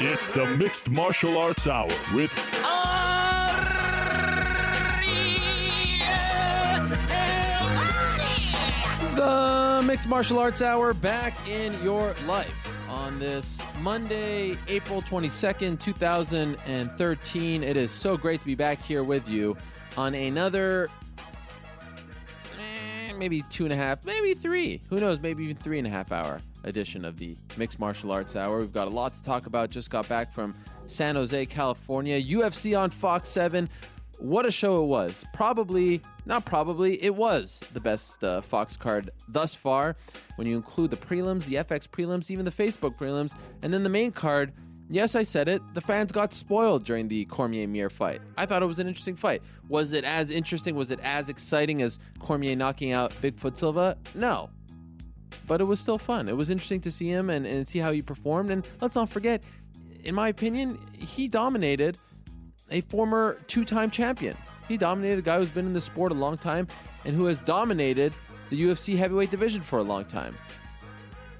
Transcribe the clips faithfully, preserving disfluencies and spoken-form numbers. It's the Mixed Martial Arts Hour with Ariel. The Mixed Martial Arts Hour back in your life on this Monday, April twenty-second, twenty thirteen. It is so great to be back here with you on another maybe two and a half, maybe three, who knows, maybe even three and a half hour edition of the Mixed Martial Arts Hour. We've got a lot to talk about. Just got back from San Jose, California. U F C on Fox seven. What a show it was. Probably, not probably, it was the best uh, Fox card thus far. When you include the prelims, the F X prelims, even the Facebook prelims, and then the main card, yes, I said it, the fans got spoiled during the Cormier-Mir fight. I thought it was an interesting fight. Was it as interesting? Was it as exciting as Cormier knocking out Bigfoot Silva? No. But it was still fun. It was interesting to see him and, and see how he performed. And let's not forget, in my opinion, he dominated a former two-time champion. He dominated a guy who's been in the sport a long time and who has dominated the U F C heavyweight division for a long time.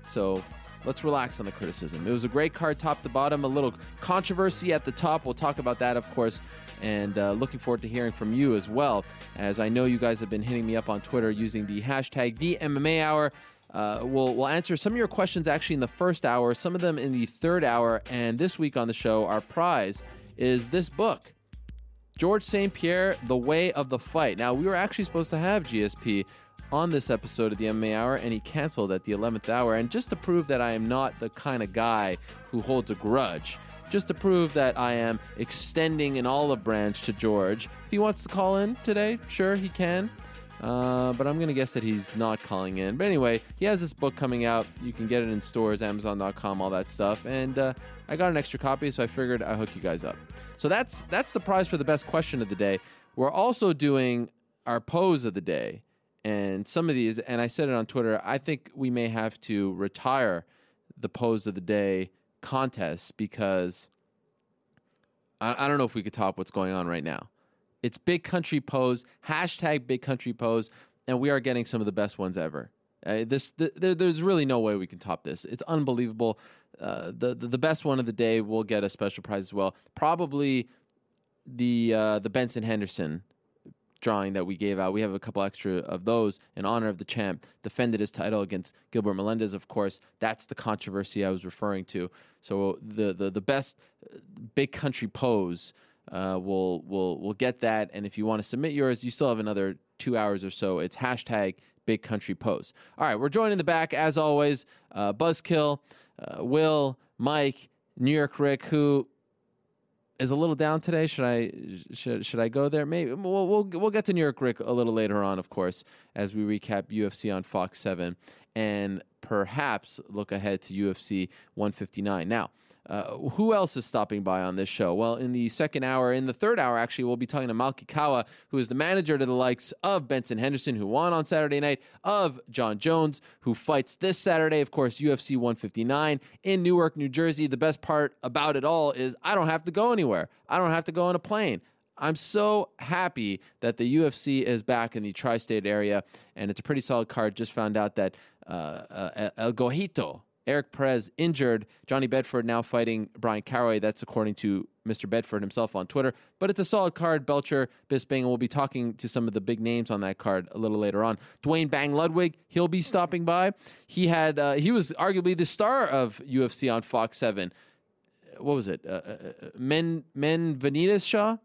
So let's relax on the criticism. It was a great card top to bottom, a little controversy at the top. We'll talk about that, of course. And uh, looking forward to hearing from you as well, as I know you guys have been hitting me up on Twitter using the hashtag TheMMAHour. Uh, we'll, we'll answer some of your questions actually in the first hour, some of them in the third hour, and this week on the show, our prize is this book, Georges Saint Pierre, The Way of the Fight. Now, we were actually supposed to have G S P on this episode of the M M A Hour, and he canceled at the eleventh hour. And just to prove that I am not the kind of guy who holds a grudge, just to prove that I am extending an olive branch to George, if he wants to call in today, sure, he can. Uh, but I'm going to guess that he's not calling in. But anyway, he has this book coming out. You can get it in stores, amazon dot com, all that stuff. And uh, I got an extra copy, so I figured I'd hook you guys up. So that's that's the prize for the best question of the day. We're also doing our pose of the day. And some of these, and I said it on Twitter, I think we may have to retire the pose of the day contest because I, I don't know if we could top what's going on right now. It's Big Country Pose, hashtag Big Country Pose, and we are getting some of the best ones ever. Uh, this, th- there, there's really no way we can top this. It's unbelievable. Uh, the, the the best one of the day will get a special prize as well. Probably the uh, the Benson Henderson drawing that we gave out. We have a couple extra of those in honor of the champ. Defended his title against Gilbert Melendez, of course. That's the controversy I was referring to. So the the, the best Big Country Pose. Uh, we'll we'll we'll get that, and if you want to submit yours, you still have another two hours or so. It's hashtag Big Country Post. All right, we're joined in the back as always. Uh, Buzzkill, uh, Will, Mike, New York Rick, who is a little down today. Should I should should I go there? Maybe we'll we'll we'll get to New York Rick a little later on, of course, as we recap U F C on Fox seven and perhaps look ahead to U F C one fifty-nine. Now. Uh, who else is stopping by on this show? Well, in the second hour, in the third hour, actually, we'll be talking to Malky Kawa, who is the manager to the likes of Benson Henderson, who won on Saturday night, of John Jones, who fights this Saturday, of course, U F C one fifty-nine in Newark, New Jersey. The best part about it all is I don't have to go anywhere. I don't have to go on a plane. I'm so happy that the U F C is back in the tri-state area, and it's a pretty solid card. Just found out that uh, uh, El Gojito, Eric Perez injured. Johnny Bedford now fighting Brian Caraway. That's according to Mister Bedford himself on Twitter. But it's a solid card, Belcher, Bisping, and we'll be talking to some of the big names on that card a little later on. Dwayne Bang Ludwig, he'll be stopping by. He had uh, he was arguably the star of U F C on Fox seven. What was it? Uh, uh, Men Benavidez Shaw?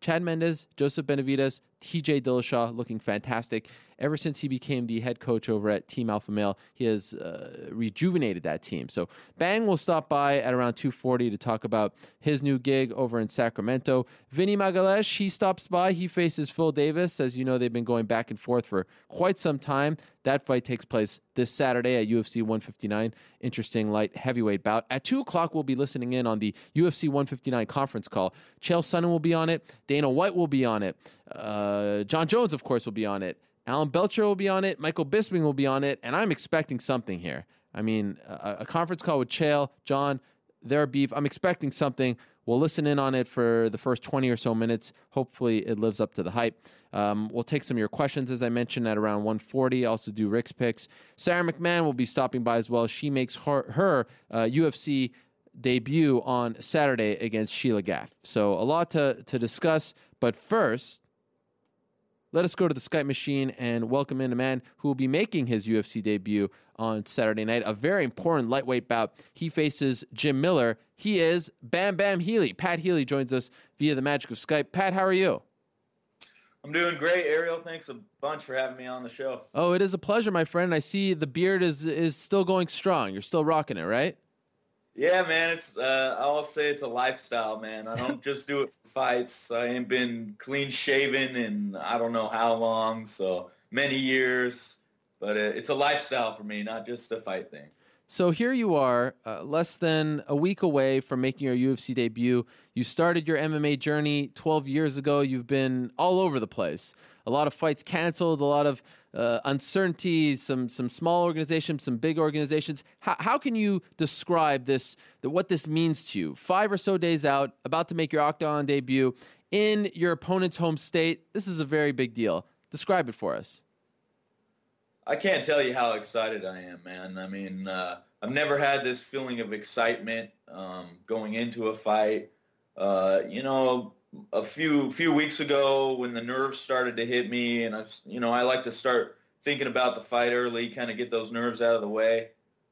Chad Mendes, Joseph Benavidez, T J Dillashaw looking fantastic. Ever since he became the head coach over at Team Alpha Male, he has uh, rejuvenated that team. So Bang will stop by at around two forty to talk about his new gig over in Sacramento. Vinny Magalhaes, he stops by. He faces Phil Davis. As you know, they've been going back and forth for quite some time. That fight takes place this Saturday at U F C one fifty-nine. Interesting light heavyweight bout. At two o'clock, we'll be listening in on the U F C one fifty-nine conference call. Chael Sonnen will be on it. Dana White will be on it. Uh, John Jones, of course, will be on it. Alan Belcher will be on it. Michael Bisping will be on it. And I'm expecting something here. I mean, a, a conference call with Chael, John, their beef. I'm expecting something. We'll listen in on it for the first twenty or so minutes. Hopefully, it lives up to the hype. Um, we'll take some of your questions, as I mentioned, at around one forty. Also do Rick's picks. Sarah McMahon will be stopping by as well. She makes her, her uh, U F C debut on Saturday against Sheila Gaff. So a lot to, to discuss. But first, let us go to the Skype machine and welcome in a man who will be making his U F C debut on Saturday night. A very important lightweight bout. He faces Jim Miller. He is Bam Bam Healy. Pat Healy joins us via the magic of Skype. Pat, how are you? I'm doing great, Ariel. Thanks a bunch for having me on the show. Oh, it is a pleasure, my friend. I see the beard is is still going strong. You're still rocking it, right? Yeah, man, it's. Uh, I'll say it's a lifestyle, man. I don't just do it for fights. I ain't been clean shaven in I don't know how long, so many years. But it's a lifestyle for me, not just a fight thing. So here you are, uh, less than a week away from making your U F C debut. You started your M M A journey twelve years ago. You've been all over the place. A lot of fights canceled, a lot of uh, uncertainty, some some small organizations, some big organizations. How, how can you describe this, the, what this means to you? Five or so days out, about to make your Octagon debut in your opponent's home state. This is a very big deal. Describe it for us. I can't tell you how excited I am, man. I mean, uh, I've never had this feeling of excitement um, going into a fight. Uh, you know... A few few weeks ago, when the nerves started to hit me, and I, you know, I like to start thinking about the fight early, kind of get those nerves out of the way.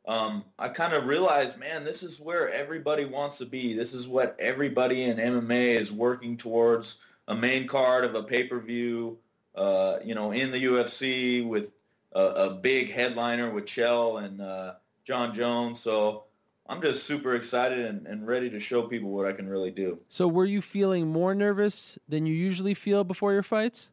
Um, I kind of realized, man, this is where everybody wants to be. This is what everybody in M M A is working towards: a main card of a pay-per-view. Uh, you know, in the U F C with a, a big headliner with Chael and uh, John Jones. So I'm just super excited and, and ready to show people what I can really do. So were you feeling more nervous than you usually feel before your fights?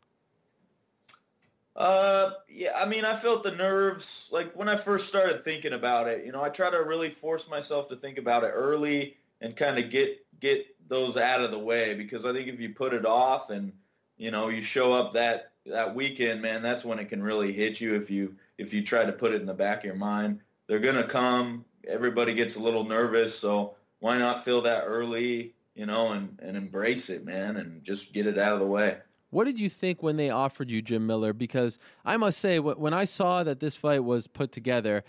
Uh, yeah, I mean, I felt the nerves, like, when I first started thinking about it. You know, I try to really force myself to think about it early and kind of get get those out of the way, because I think if you put it off and, you know, you show up that, that weekend, man, that's when it can really hit you if you if you try to put it in the back of your mind. They're going to come. Everybody gets a little nervous, so why not feel that early, you know, and, and embrace it, man, and just get it out of the way. What did you think when they offered you Jim Miller? Because I must say, when I saw that this fight was put together,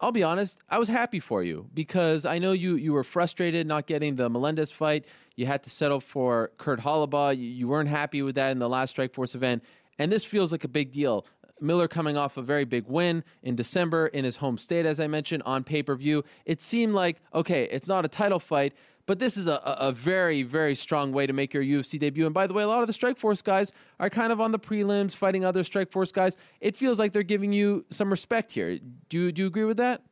I'll be honest, I was happy for you, because I know you, you were frustrated not getting the Melendez fight. You had to settle for Kurt Halabaugh. You weren't happy with that in the last Strikeforce event, and this feels like a big deal. Miller coming off a very big win in December in his home state, as I mentioned, on pay-per-view. It seemed like, okay, it's not a title fight, but this is a, a very, very strong way to make your U F C debut. And by the way, a lot of the Strikeforce guys are kind of on the prelims fighting other Strikeforce guys. It feels like they're giving you some respect here. Do you, do you agree with that?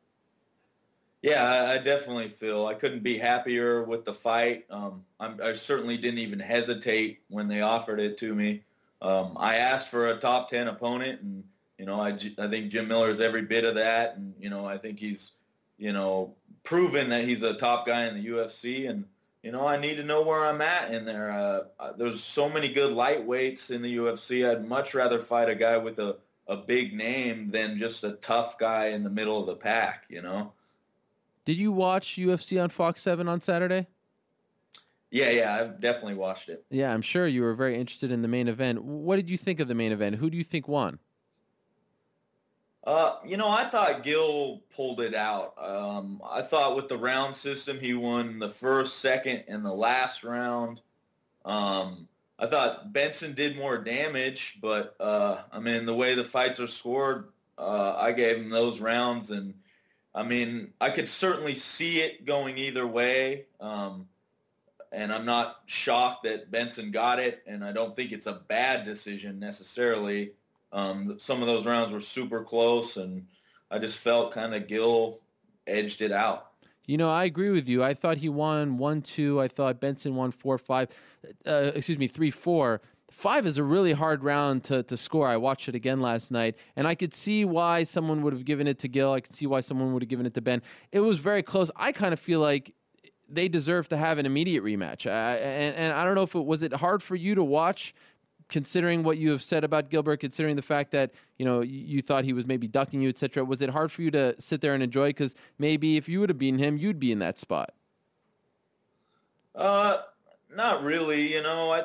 Yeah, I, I definitely feel. I couldn't be happier with the fight. Um, I'm, I certainly didn't even hesitate when they offered it to me. Um, I asked for a top ten opponent, and, you know, I, I think Jim Miller is every bit of that. And, you know, I think he's, you know, proven that he's a top guy in the U F C. And, you know, I need to know where I'm at in there. Uh, there's so many good lightweights in the U F C. I'd much rather fight a guy with a, a big name than just a tough guy in the middle of the pack, you know. Did you watch U F C on Fox seven on Saturday? Yeah, yeah, I've definitely watched it. Yeah, I'm sure you were very interested in the main event. What did you think of the main event? Who do you think won? Uh, you know, I thought Gill pulled it out. Um, I thought with the round system, he won the first, second, and the last round. Um, I thought Benson did more damage, but, uh, I mean, the way the fights are scored, uh, I gave him those rounds. And, I mean, I could certainly see it going either way. Um, and I'm not shocked that Benson got it, and I don't think it's a bad decision necessarily. Um, some of those rounds were super close, and I just felt kind of Gill edged it out. You know, I agree with you. I thought he won one two. I thought Benson won four five. Uh, excuse me, three four. Five is a really hard round to, to score. I watched it again last night, and I could see why someone would have given it to Gill. I could see why someone would have given it to Ben. It was very close. I kind of feel like they deserve to have an immediate rematch. Uh, and, and I don't know if it was it hard for you to watch, considering what you have said about Gilbert, considering the fact that, you know, you thought he was maybe ducking you, et cetera. Was it hard for you to sit there and enjoy? Because maybe if you would have beaten him, you'd be in that spot. Uh, not really. You know, I,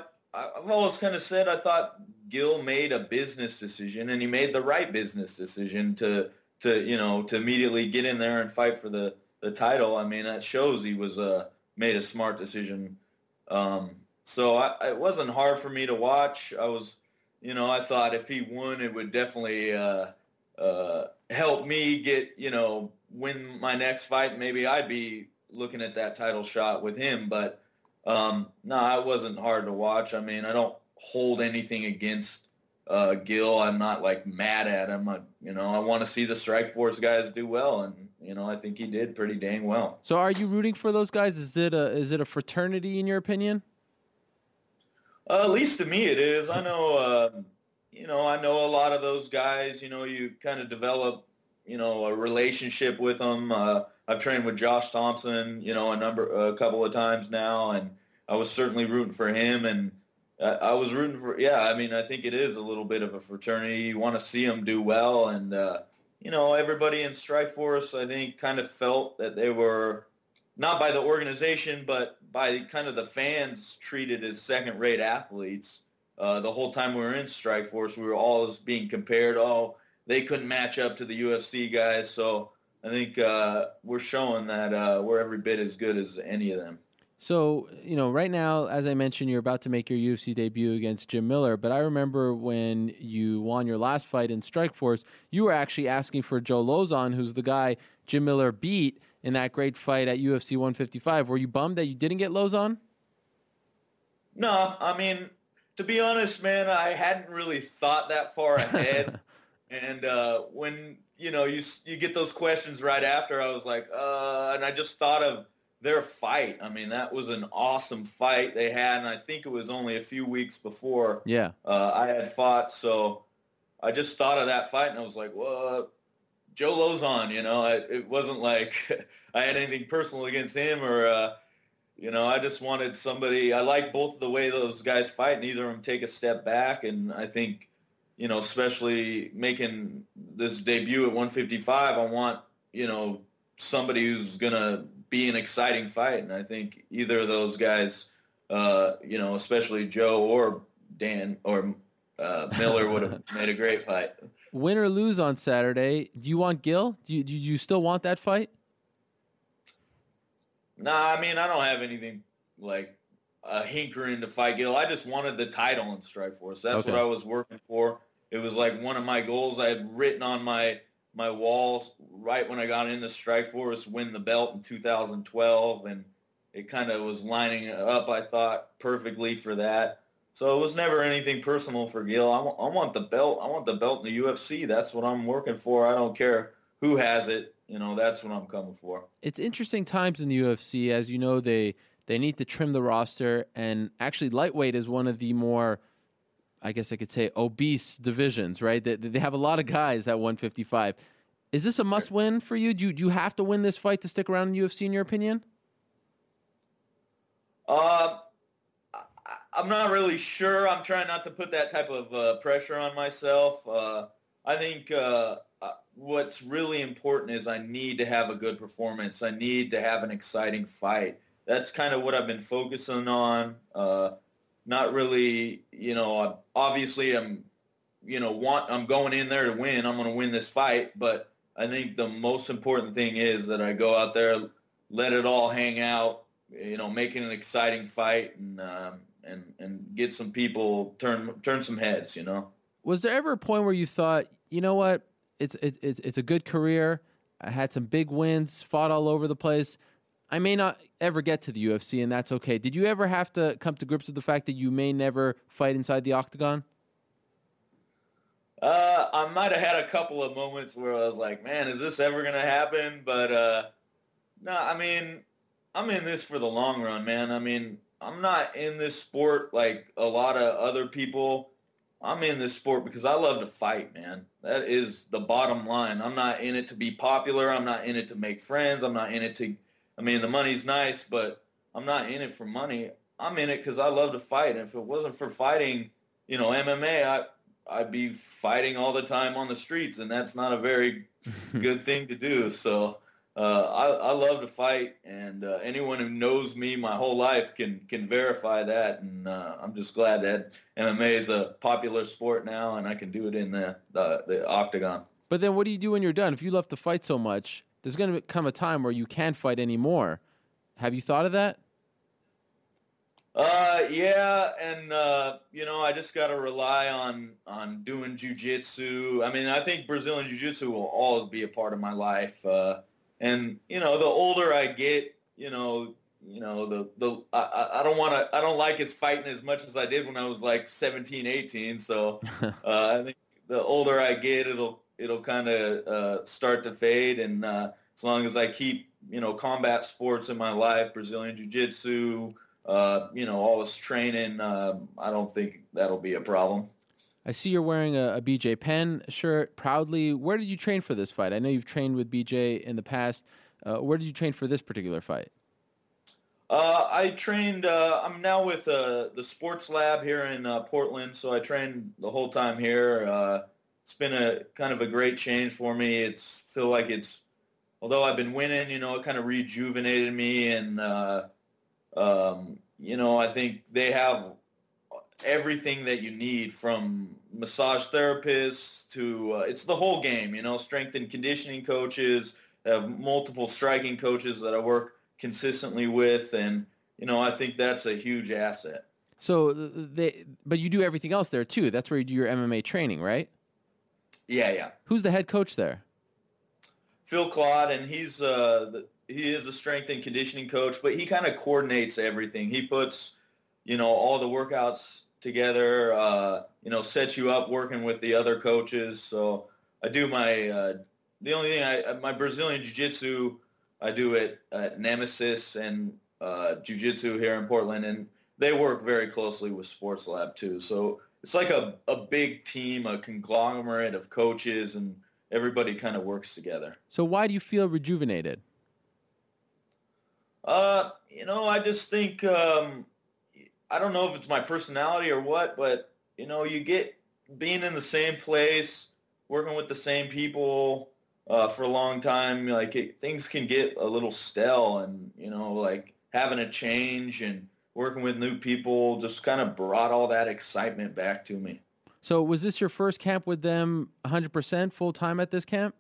I've always kind of said I thought Gill made a business decision, and he made the right business decision to, to you know, to immediately get in there and fight for the, the title. I mean, that shows he was uh, made a smart decision. Um So I, it wasn't hard for me to watch. I was, you know, I thought if he won, it would definitely uh, uh, help me get, you know, win my next fight. Maybe I'd be looking at that title shot with him. But um, no, nah, it wasn't hard to watch. I mean, I don't hold anything against uh, Gill. I'm not like mad at him. I, you know, I want to see the Strikeforce guys do well, and you know, I think he did pretty dang well. So, are you rooting for those guys? Is it a is it a fraternity in your opinion? Uh, at least to me it is. I know, uh, you know, I know a lot of those guys. You know, you kind of develop, you know, a relationship with them. Uh, I've trained with Josh Thompson, you know, a number, a couple of times now, and I was certainly rooting for him. And I, I was rooting for, yeah. I mean, I think it is a little bit of a fraternity. You want to see them do well, and uh, you know, everybody in Strikeforce, I think, kind of felt that they were, not by the organization, but by kind of the fans, treated as second-rate athletes. Uh, the whole time we were in Strikeforce, we were always being compared. Oh, they couldn't match up to the U F C guys. So I think uh, we're showing that uh, we're every bit as good as any of them. So, you know, right now, as I mentioned, you're about to make your U F C debut against Jim Miller. But I remember when you won your last fight in Strikeforce, you were actually asking for Joe Lozon, who's the guy Jim Miller beat in that great fight at U F C one fifty-five. Were you bummed that you didn't get Lozon? No, I mean, to be honest, man, I hadn't really thought that far ahead. And uh, when, you know, you you get those questions right after, I was like, uh, and I just thought of their fight. I mean, that was an awesome fight they had, and I think it was only a few weeks before yeah. uh, I had fought. So I just thought of that fight, and I was like, what? Joe Lozon, you know, I, it wasn't like I had anything personal against him or, uh, you know, I just wanted somebody. I like both the way those guys fight, and either of them take a step back. And I think, you know, especially making this debut at one fifty-five, I want, you know, somebody who's going to be an exciting fight. And I think either of those guys, uh, you know, especially Joe or Dan or uh, Miller would have made a great fight. Win or lose on Saturday, do you want Gill? Do you, do you still want that fight? Nah, I mean, I don't have anything like a hinkering to fight Gill. I just wanted the title in Strikeforce. That's okay. What I was working for. It was like one of my goals I had written on my my walls right when I got into Strikeforce, win the belt in two thousand twelve, and it kind of was lining up, I thought, perfectly for that. So it was never anything personal for Gill. I, w- I want the belt. I want the belt in the U F C. That's what I'm working for. I don't care who has it. You know, that's what I'm coming for. It's interesting times in the U F C. As you know, they they need to trim the roster. And actually, lightweight is one of the more, I guess I could say, obese divisions, right? They, they have a lot of guys at one fifty-five. Is this a must-win for you? Do, you? do you have to win this fight to stick around in the U F C, in your opinion? Uh... I'm not really sure. I'm trying not to put that type of uh, pressure on myself. Uh, I think uh, what's really important is I need to have a good performance. I need to have an exciting fight. That's kind of what I've been focusing on. Uh, not really, you know, obviously I'm you know, want, I'm going in there to win. I'm going to win this fight. But I think the most important thing is that I go out there, let it all hang out, you know, making an exciting fight, and um, and and get some people turn turn some heads. You know, was there ever a point where you thought, you know what, it's it's it's, it's a good career. I had some big wins, fought all over the place. I may not ever get to the U F C, and that's okay. Did you ever have to come to grips with the fact that you may never fight inside the octagon? Uh, I might have had a couple of moments where I was like, man, is this ever going to happen? But, uh, no, I mean, I'm in this for the long run, man. I mean, I'm not in this sport like a lot of other people. I'm in this sport because I love to fight, man. That is the bottom line. I'm not in it to be popular. I'm not in it to make friends. I'm not in it to, I mean, the money's nice, but I'm not in it for money. I'm in it because I love to fight. And if it wasn't for fighting, you know, M M A, I, I'd be fighting all the time on the streets, and that's not a very good thing to do. So uh, I, I love to fight, and uh, anyone who knows me my whole life can can verify that. And uh, I'm just glad that M M A is a popular sport now, and I can do it in the, the, the octagon. But then what do you do when you're done? If you love to fight so much, there's going to come a time where you can't fight anymore. Have you thought of that? Uh, yeah, and, uh, you know, I just got to rely on on doing jiu-jitsu. I mean, I think Brazilian jiu-jitsu will always be a part of my life. Uh, and, you know, the older I get, you know, you know, the, the I, I don't want to, I don't like as fighting as much as I did when I was like seventeen, eighteen. So uh, I think the older I get, it'll it'll kind of uh, start to fade. And uh, as long as I keep, you know, combat sports in my life, Brazilian jiu-jitsu, uh, you know, always training, uh, I don't think that'll be a problem. I see you're wearing a, a B J Penn shirt proudly. Where did you train for this fight? I know you've trained with B J in the past. Uh, where did you train for this particular fight? Uh, I trained, uh, I'm now with uh, the Sports Lab here in uh, Portland, so I trained the whole time here. Uh, It's been a kind of a great change for me. It's feel like it's, although I've been winning, you know, it kind of rejuvenated me. And, uh, um, you know, I think they have everything that you need, from massage therapists to, uh, it's the whole game, you know, strength and conditioning coaches. I have multiple striking coaches that I work consistently with. And, you know, I think that's a huge asset. So they, but you do everything else there too. That's where you do your M M A training, right? Yeah, yeah. Who's the head coach there? Phil Claude, and he's uh, the, he is a strength and conditioning coach, but he kind of coordinates everything. He puts, you know, all the workouts together. Uh, you know, sets you up working with the other coaches. So I do my uh, the only thing I my Brazilian jiu-jitsu I do it at Nemesis and uh, jiu-jitsu here in Portland, and they work very closely with Sports Lab too. So it's like a, a big team, a conglomerate of coaches, and everybody kind of works together. So why do you feel rejuvenated? Uh, you know, I just think, um, I don't know if it's my personality or what, but, you know, you get being in the same place, working with the same people uh, for a long time, like it, things can get a little stale, and, you know, like having a change and working with new people just kind of brought all that excitement back to me. So was this your first camp with them one hundred percent full-time at this camp?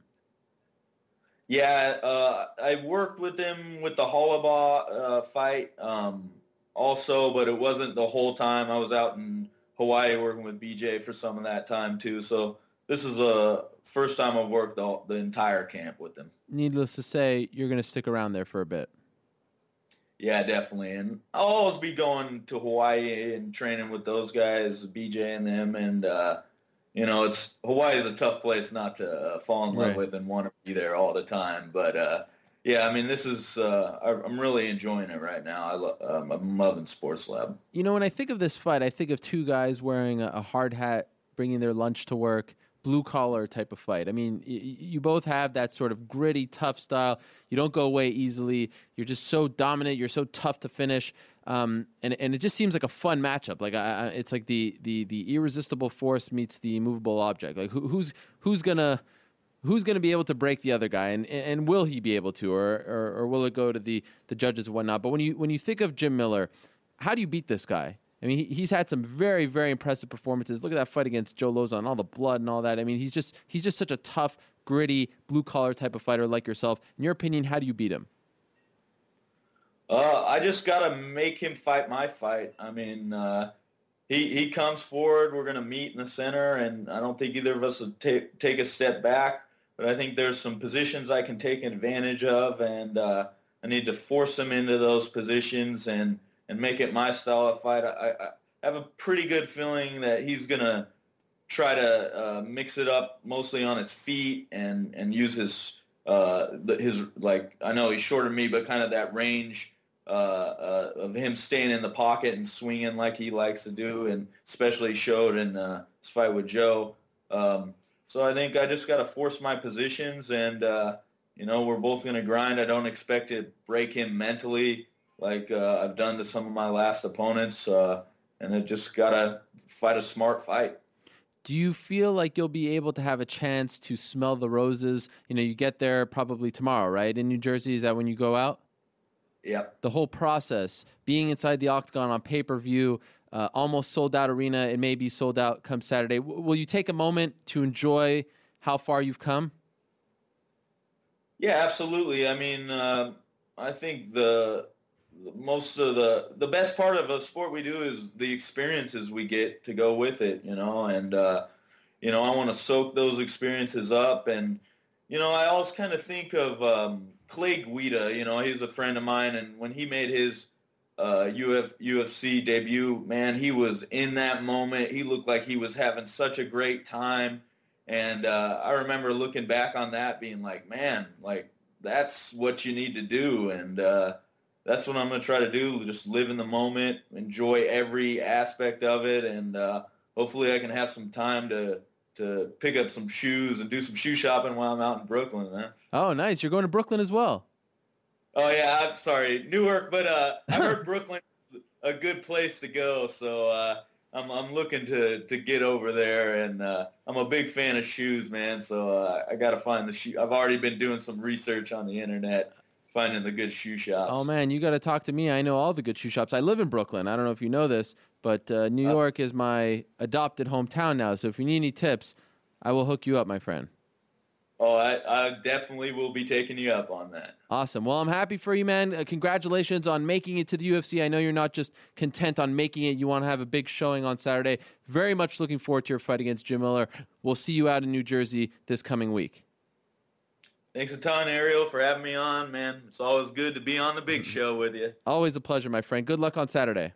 Yeah, uh, I worked with them with the Halabah uh, fight um, also, but it wasn't the whole time. I was out in Hawaii working with B J for some of that time too. So this is the first time I've worked the, the entire camp with them. Needless to say, you're going to stick around there for a bit. Yeah, definitely. And I'll always be going to Hawaii and training with those guys, B J and them. And, uh, you know, it's Hawaii is a tough place not to uh, fall in love right. with and want to be there all the time. But, uh, yeah, I mean, this is uh, – I'm really enjoying it right now. I lo- um, I'm loving Sports Lab. You know, when I think of this fight, I think of two guys wearing a hard hat, bringing their lunch to work, blue-collar type of fight. I mean, y- you both have that sort of gritty, tough style. You don't go away easily. You're just so dominant. You're so tough to finish. Um, and, and it just seems like a fun matchup. Like I, I, it's like the, the, the irresistible force meets the immovable object. Like who, who's who's gonna who's gonna be able to break the other guy, and and will he be able to, or or, or will it go to the, the judges and whatnot? But when you when you think of Jim Miller, how do you beat this guy? I mean, he, he's had some very, very impressive performances. Look at that fight against Joe Lozon, all the blood and all that. I mean, he's just he's just such a tough, gritty, blue-collar type of fighter like yourself. In your opinion, how do you beat him? Uh, I just got to make him fight my fight. I mean, uh, he he comes forward. We're going to meet in the center, and I don't think either of us will ta- take a step back. But I think there's some positions I can take advantage of, and uh, I need to force him into those positions and, and make it my style of fight. I, I have a pretty good feeling that he's going to try to uh, mix it up mostly on his feet and, and use his, uh, his like, I know he's shorter than me, but kind of that range uh, uh, of him staying in the pocket and swinging like he likes to do, and especially showed in uh, his fight with Joe. Um, So I think I just got to force my positions, and, uh, you know, we're both going to grind. I don't expect to break him mentally like uh, I've done to some of my last opponents, uh, and I just got to fight a smart fight. Do you feel like you'll be able to have a chance to smell the roses? You know, you get there probably tomorrow, right, in New Jersey? Is that when you go out? Yep. The whole process, being inside the Octagon on pay-per-view, Uh, almost sold out arena. It may be sold out come Saturday. W- will you take a moment to enjoy how far you've come? Yeah, absolutely. I mean, uh, I think the, the most of the the best part of a sport we do is the experiences we get to go with it. You know, and uh, you know, I want to soak those experiences up. And you know, I always kind of think of um, Clay Guida. You know, he's a friend of mine, and when he made his Uh, U F C debut, man, he was in that moment. He looked like he was having such a great time, and uh, I remember looking back on that, being like, man, like that's what you need to do, and uh, that's what I'm gonna try to do. Just live in the moment, enjoy every aspect of it, and uh, hopefully I can have some time to to pick up some shoes and do some shoe shopping while I'm out in Brooklyn, man. Oh, nice! You're going to Brooklyn as well. Oh, yeah, I'm sorry, Newark, but uh, I heard Brooklyn is a good place to go, so uh, I'm I'm looking to, to get over there, and uh, I'm a big fan of shoes, man, so uh, I got to find the shoe. I've already been doing some research on the Internet, finding the good shoe shops. Oh, man, you got to talk to me. I know all the good shoe shops. I live in Brooklyn. I don't know if you know this, but uh, New York uh, is my adopted hometown now, so if you need any tips, I will hook you up, my friend. Oh, I, I definitely will be taking you up on that. Awesome. Well, I'm happy for you, man. Uh, congratulations on making it to the U F C. I know you're not just content on making it. You want to have a big showing on Saturday. Very much looking forward to your fight against Jim Miller. We'll see you out in New Jersey this coming week. Thanks a ton, Ariel, for having me on, man. It's always good to be on the big show with you. Always a pleasure, my friend. Good luck on Saturday.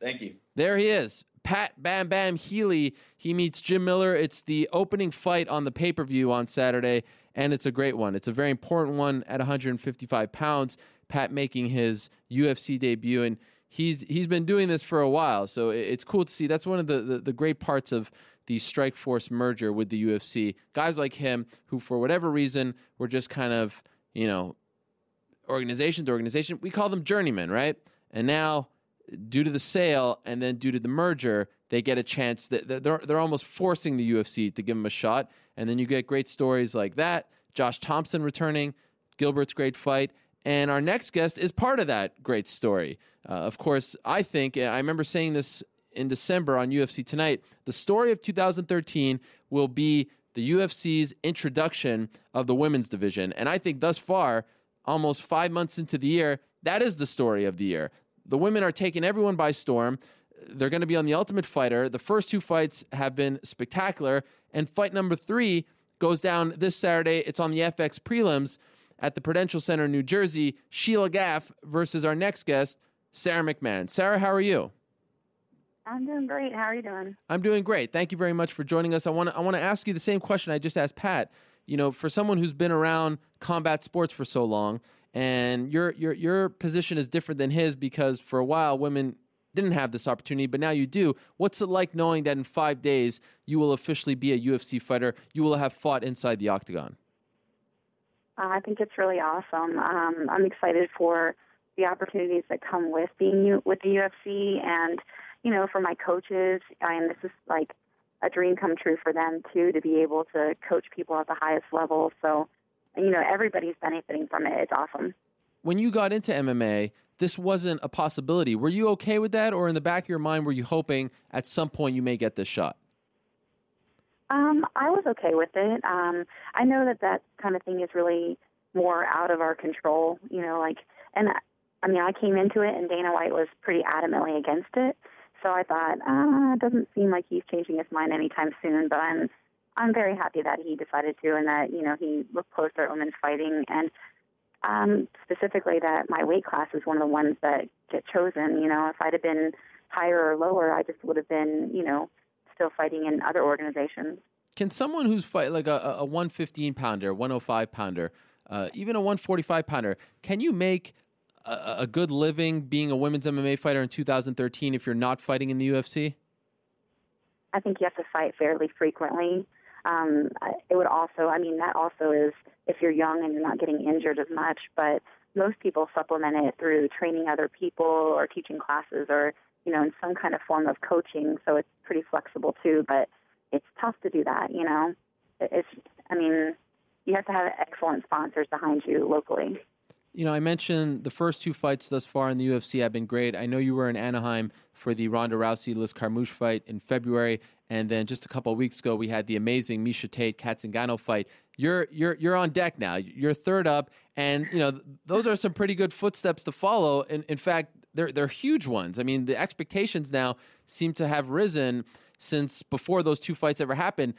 Thank you. There he is. Pat Bam Bam Healy. He meets Jim Miller. It's the opening fight on the pay-per-view on Saturday, and it's a great one. It's a very important one at one fifty-five pounds. Pat making his U F C debut, and he's he's been doing this for a while, so it's cool to see. That's one of the, the, the great parts of the Strikeforce merger with the U F C. Guys like him who, for whatever reason, were just kind of, you know, organization to organization. We call them journeymen, right? And now, due to the sale and then due to the merger, they get a chance that they're they're almost forcing the U F C to give them a shot. And then you get great stories like that. Josh Thompson returning, Gilbert's great fight. And our next guest is part of that great story. Uh, of course, I think, I remember saying this in December on U F C Tonight, the story of two thousand thirteen will be the U F C's introduction of the women's division. And I think thus far, almost five months into the year, that is the story of the year. The women are taking everyone by storm. They're going to be on The Ultimate Fighter. The first two fights have been spectacular. And fight number three goes down this Saturday. It's on the F X prelims at the Prudential Center in New Jersey. Sheila Gaff versus our next guest, Sarah McMahon. Sarah, how are you? I'm doing great. How are you doing? I'm doing great. Thank you very much for joining us. I want to, I want to ask you the same question I just asked Pat. You know, for someone who's been around combat sports for so long, and your your your position is different than his because for a while women didn't have this opportunity, but now you do. What's it like knowing that in five days you will officially be a U F C fighter? You will have fought inside the Octagon. Uh, I think it's really awesome. Um, I'm excited for the opportunities that come with being U- with the U F C, and you know, for my coaches, and this is like a dream come true for them too, to be able to coach people at the highest level. So, you know, everybody's benefiting from it. It's awesome. When you got into M M A, this wasn't a possibility. Were you okay with that, or in the back of your mind, were you hoping at some point you may get this shot? Um, I was okay with it. Um, I know that that kind of thing is really more out of our control, you know, like, and I, I mean, I came into it and Dana White was pretty adamantly against it. So I thought, uh, it doesn't seem like he's changing his mind anytime soon, but I'm, I'm very happy that he decided to, and that, you know, he looked closer at women's fighting, and um, specifically that my weight class is one of the ones that get chosen. You know, if I'd have been higher or lower, I just would have been, you know, still fighting in other organizations. Can someone who's fight like a, a one fifteen pounder, one oh five pounder, uh, even a one forty-five pounder, can you make a, a good living being a women's M M A fighter in two thousand thirteen if you're not fighting in the U F C? I think you have to fight fairly frequently. Um, it would also, I mean, that also is if you're young and you're not getting injured as much, but most people supplement it through training other people or teaching classes or, you know, in some kind of form of coaching. So it's pretty flexible too, but it's tough to do that. You know, it's, I mean, you have to have excellent sponsors behind you locally. You know, I mentioned the first two fights thus far in the U F C have been great. I know you were in Anaheim for the Ronda Rousey-Liz Carmouche fight in February, and then just a couple of weeks ago, we had the amazing Miesha Tate-Kat Zingano fight. You're you're you're on deck now. You're third up, and you know those are some pretty good footsteps to follow. And in fact, they're they're huge ones. I mean, the expectations now seem to have risen since before those two fights ever happened.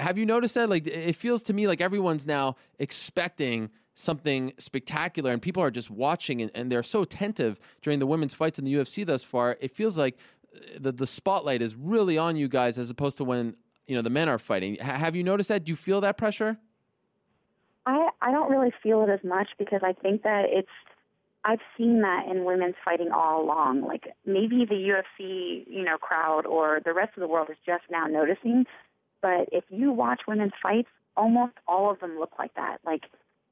Have you noticed that? Like, it feels to me like everyone's now expecting something spectacular, and people are just watching, and, and they're so attentive during the women's fights in the U F C thus far. It feels like the the spotlight is really on you guys, as opposed to when you know the men are fighting. H- have you noticed that? Do you feel that pressure? I I don't really feel it as much, because I think that it's I've seen that in women's fighting all along. Like, maybe the U F C you know crowd or the rest of the world is just now noticing, but if you watch women's fights, almost all of them look like that. Like,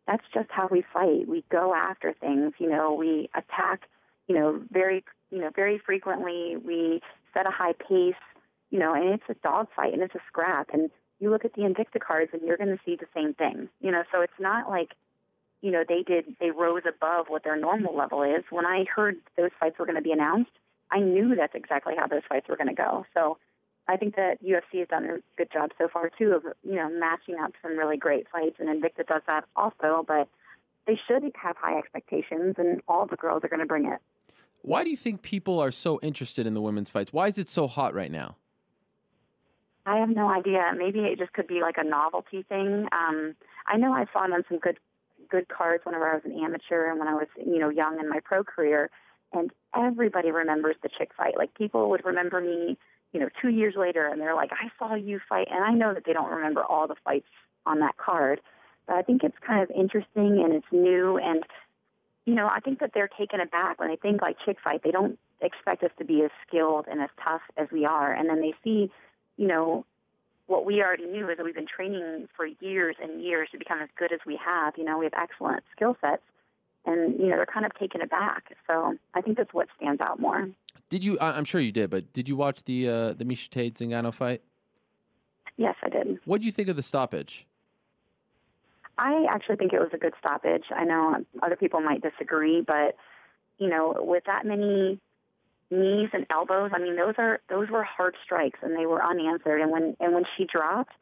that's just how we fight. We go after things, you know, we attack, you know, very, you know, very frequently. We set a high pace, you know, and it's a dogfight and it's a scrap. And you look at the Invicta cards and you're going to see the same thing, you know, so it's not like, you know, they did, they rose above what their normal level is. When I heard those fights were going to be announced, I knew that's exactly how those fights were going to go. So I think that U F C has done a good job so far, too, of, you know, matching up some really great fights, and Invicta does that also, but they should have high expectations, and all the girls are going to bring it. Why do you think people are so interested in the women's fights? Why is it so hot right now? I have no idea. Maybe it just could be like a novelty thing. Um, I know I saw it on some good good cards whenever I was an amateur and when I was, you know, young in my pro career, and everybody remembers the chick fight. Like, people would remember me, you know, two years later, and they're like, I saw you fight. And I know that they don't remember all the fights on that card, but I think it's kind of interesting and it's new. And, you know, I think that they're taken aback when they think like chick fight. They don't expect us to be as skilled and as tough as we are. And then they see, you know, what we already knew is that we've been training for years and years to become as good as we have. You know, we have excellent skill sets. And, you know, they're kind of taken aback. So I think that's what stands out more. Did you, I'm sure you did, but did you watch the uh, the Miesha Tate-Zingano fight? Yes, I did. What did you think of the stoppage? I actually think it was a good stoppage. I know other people might disagree, but, you know, with that many knees and elbows, I mean, those are those were hard strikes, and they were unanswered. And when and when she dropped,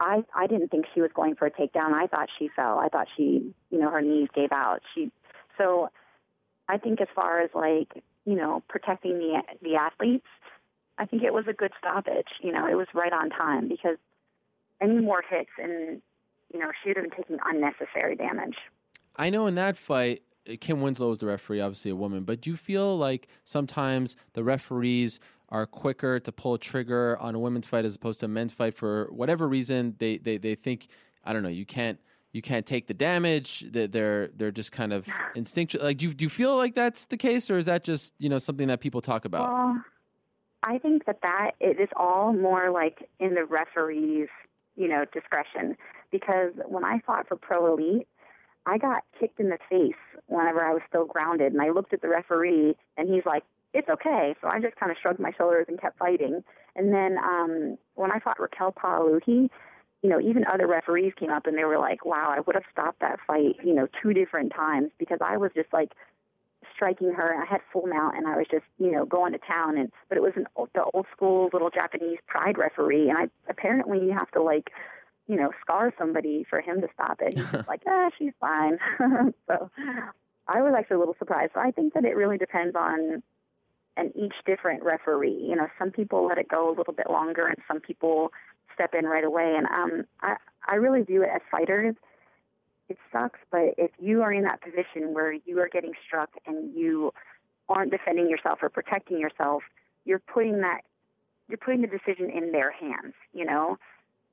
I, I didn't think she was going for a takedown. I thought she fell. I thought she, you know, her knees gave out. She, so I think as far as like, you know, protecting the the athletes, I think it was a good stoppage. You know, it was right on time, because any more hits and, you know, she would have been taking unnecessary damage. I know in that fight, Kim Winslow was the referee, obviously a woman, but do you feel like sometimes the referees are quicker to pull a trigger on a women's fight as opposed to a men's fight for whatever reason? They they, they think, I don't know, you can't you can't take the damage. They're they're just kind of instinctual. Like, do you, do you feel like that's the case, or is that just, you know, something that people talk about? Well, I think that that it is all more like in the referee's, you know, discretion. Because when I fought for Pro Elite, I got kicked in the face whenever I was still grounded, and I looked at the referee, and he's like, it's okay. So I just kind of shrugged my shoulders and kept fighting. And then um, when I fought Raquel Paolucci, you know, even other referees came up and they were like, wow, I would have stopped that fight, you know, two different times, because I was just like striking her. I had full mount, and I was just, you know, going to town. And but it was an old, the old school little Japanese pride referee, and I apparently you have to like, you know, scar somebody for him to stop it. He's just like, ah, she's fine. So I was actually a little surprised. So I think that it really depends on and each different referee. You know, some people let it go a little bit longer, and some people step in right away. And um, I, I really view it as fighters. It sucks, but if you are in that position where you are getting struck and you aren't defending yourself or protecting yourself, you're putting that, you're putting the decision in their hands, you know?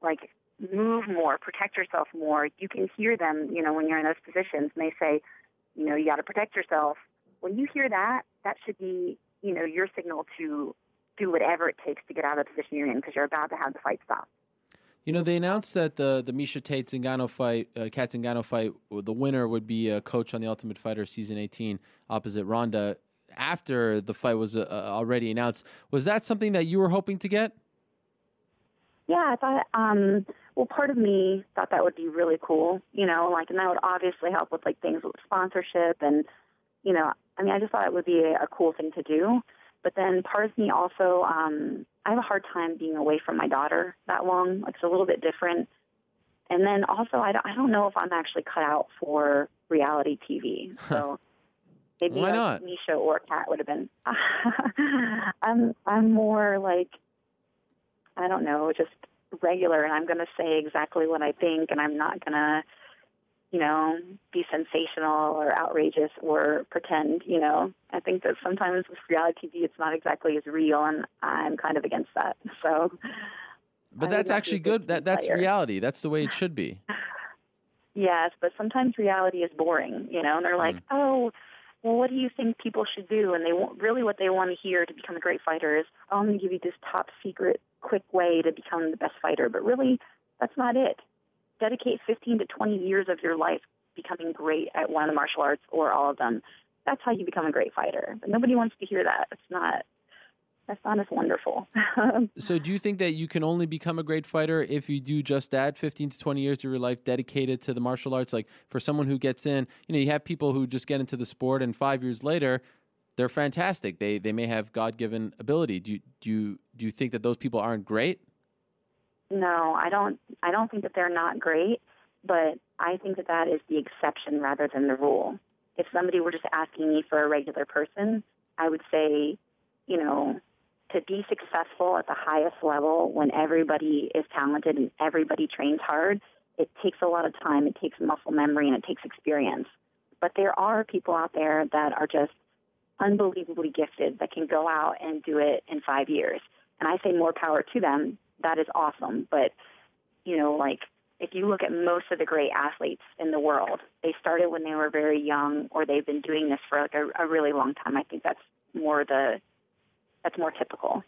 Like, move more, protect yourself more. You can hear them, you know, when you're in those positions, and they say, you know, you got to protect yourself. When you hear that, that should be, you know, your signal to do whatever it takes to get out of the position you're in, because you're about to have the fight stop. You know, they announced that the the Misha Tate Zingano fight, uh, Kat Zingano fight, the winner would be a coach on The Ultimate Fighter season eighteen opposite Ronda after the fight was uh, already announced. Was that something that you were hoping to get? Yeah, I thought, um, well, part of me thought that would be really cool, you know, like, and that would obviously help with, like, things with sponsorship and, you know, I mean, I just thought it would be a, a cool thing to do. But then part of me also, um, I have a hard time being away from my daughter that long. Like, it's a little bit different. And then also, I don't, I don't know if I'm actually cut out for reality T V. So maybe Why not? Like Misha or Kat would have been. I'm, I'm more like, I don't know, just regular, and I'm going to say exactly what I think, and I'm not going to, you know, be sensational or outrageous or pretend, you know. I think that sometimes with reality T V, it's not exactly as real, and I'm kind of against that. So, But I that's actually good. That That's player. reality. That's the way it should be. Yes, but sometimes reality is boring, you know, and they're like, mm. oh, well, what do you think people should do? And they want, really what they want to hear to become a great fighter is, oh, I'm going to give you this top secret quick way to become the best fighter. But really, that's not it. Dedicate fifteen to twenty years of your life becoming great at one of the martial arts or all of them. That's how you become a great fighter. But nobody wants to hear that. It's not, that's not as wonderful. So do you think that you can only become a great fighter if you do just that, fifteen to twenty years of your life dedicated to the martial arts? Like, for someone who gets in, you know, you have people who just get into the sport and five years later, they're fantastic. They they may have God-given ability. Do you, do you, do you think that those people aren't great? No, I don't. I don't think that they're not great, but I think that that is the exception rather than the rule. If somebody were just asking me for a regular person, I would say, you know, to be successful at the highest level when everybody is talented and everybody trains hard, it takes a lot of time. It takes muscle memory and it takes experience. But there are people out there that are just unbelievably gifted that can go out and do it in five years. And I say more power to them. That is awesome. But, you know, like, if you look at most of the great athletes in the world, they started when they were very young, or they've been doing this for like a, a really long time. I think that's more the, that's more typical.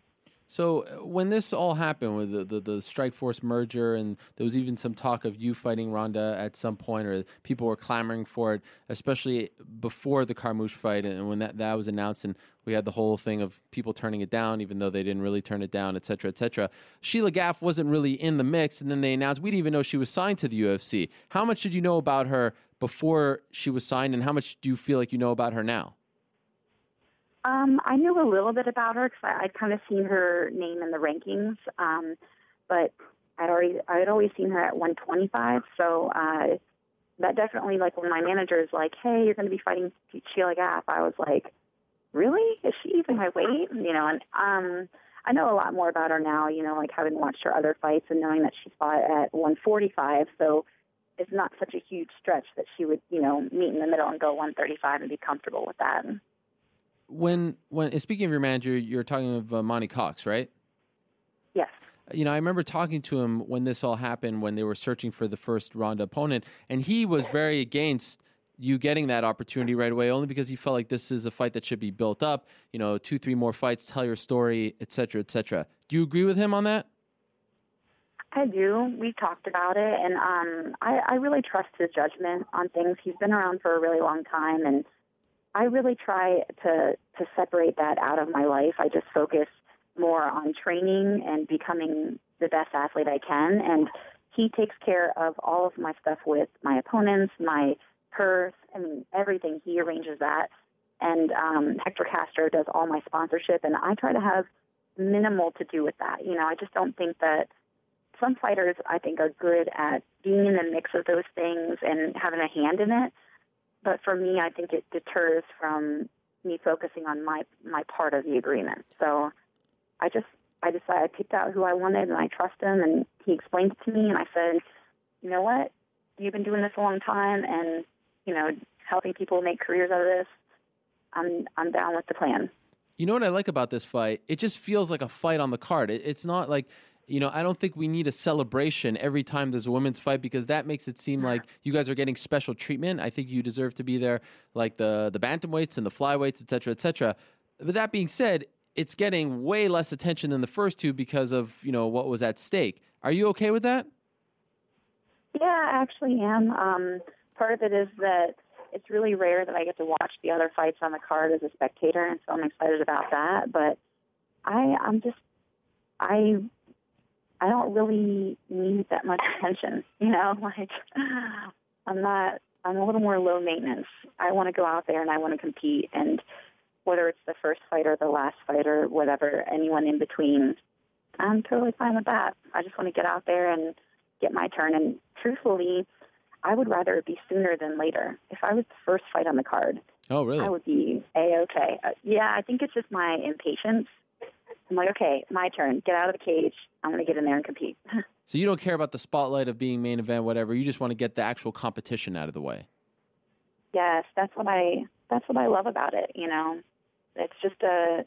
So when this all happened with the, the, the Strikeforce merger, and there was even some talk of you fighting Ronda at some point, or people were clamoring for it, especially before the Carmouche fight, and when that, that was announced, and we had the whole thing of people turning it down, even though they didn't really turn it down, et cetera, et cetera. Sheila Gaff wasn't really in the mix, and then they announced, we didn't even know she was signed to the U F C. How much did you know about her before she was signed, and how much do you feel like you know about her now? Um, I knew a little bit about her because I'd kind of seen her name in the rankings, um, but I'd already I'd always seen her at one twenty-five. So uh, that definitely, like, when my manager is like, "Hey, you're going to be fighting Sheila Gaff," I was like, "Really? Is she even my weight?" You know, and um, I know a lot more about her now. You know, like, having watched her other fights and knowing that she fought at one forty-five, so it's not such a huge stretch that she would, you know, meet in the middle and go one thirty-five and be comfortable with that. When, when speaking of your manager, you're talking of uh, Monty Cox, right? Yes. You know, I remember talking to him when this all happened, when they were searching for the first Ronda opponent, and he was very against you getting that opportunity right away, only because he felt like this is a fight that should be built up, you know, two, three more fights, tell your story, et cetera, et cetera. Do you agree with him on that? I do. We talked about it, and um, I, I really trust his judgment on things. He's been around for a really long time, and I really try to, to separate that out of my life. I just focus more on training and becoming the best athlete I can. And he takes care of all of my stuff with my opponents, my purse, I mean, everything. He arranges that. and um, Hector Castro does all my sponsorship, and I try to have minimal to do with that. You know, I just don't think that some fighters, I think, are good at being in the mix of those things and having a hand in it. But for me, I think it deters from me focusing on my, my part of the agreement. So I just, I decided, I picked out who I wanted, and I trust him, and he explained it to me, and I said, you know what, you've been doing this a long time, and, you know, helping people make careers out of this, I'm I'm down with the plan. You know what I like about this fight? It just feels like a fight on the card. It, it's not like, you know, I don't think we need a celebration every time there's a women's fight, because that makes it seem like you guys are getting special treatment. I think you deserve to be there, like the, the bantamweights and the flyweights, et cetera, et cetera. But that being said, it's getting way less attention than the first two because of, you know, what was at stake. Are you okay with that? Yeah, I actually am. Um, part of it is that it's really rare that I get to watch the other fights on the card as a spectator, and so I'm excited about that. But I, I'm just, I, I don't really need that much attention, you know. Like, I'm not, I'm a little more low maintenance. I want to go out there and I want to compete, and whether it's the first fight or the last fight or whatever, anyone in between, I'm totally fine with that. I just want to get out there and get my turn. And truthfully, I would rather it be sooner than later. If I was the first fight on the card, oh, really? I would be A-okay. Uh, yeah, I think it's just my impatience. I'm like, okay, my turn. Get out of the cage. I'm going to get in there and compete. So you don't care about the spotlight of being main event, whatever. You just want to get the actual competition out of the way. Yes, that's what I, that's what I love about it, you know. It's just a,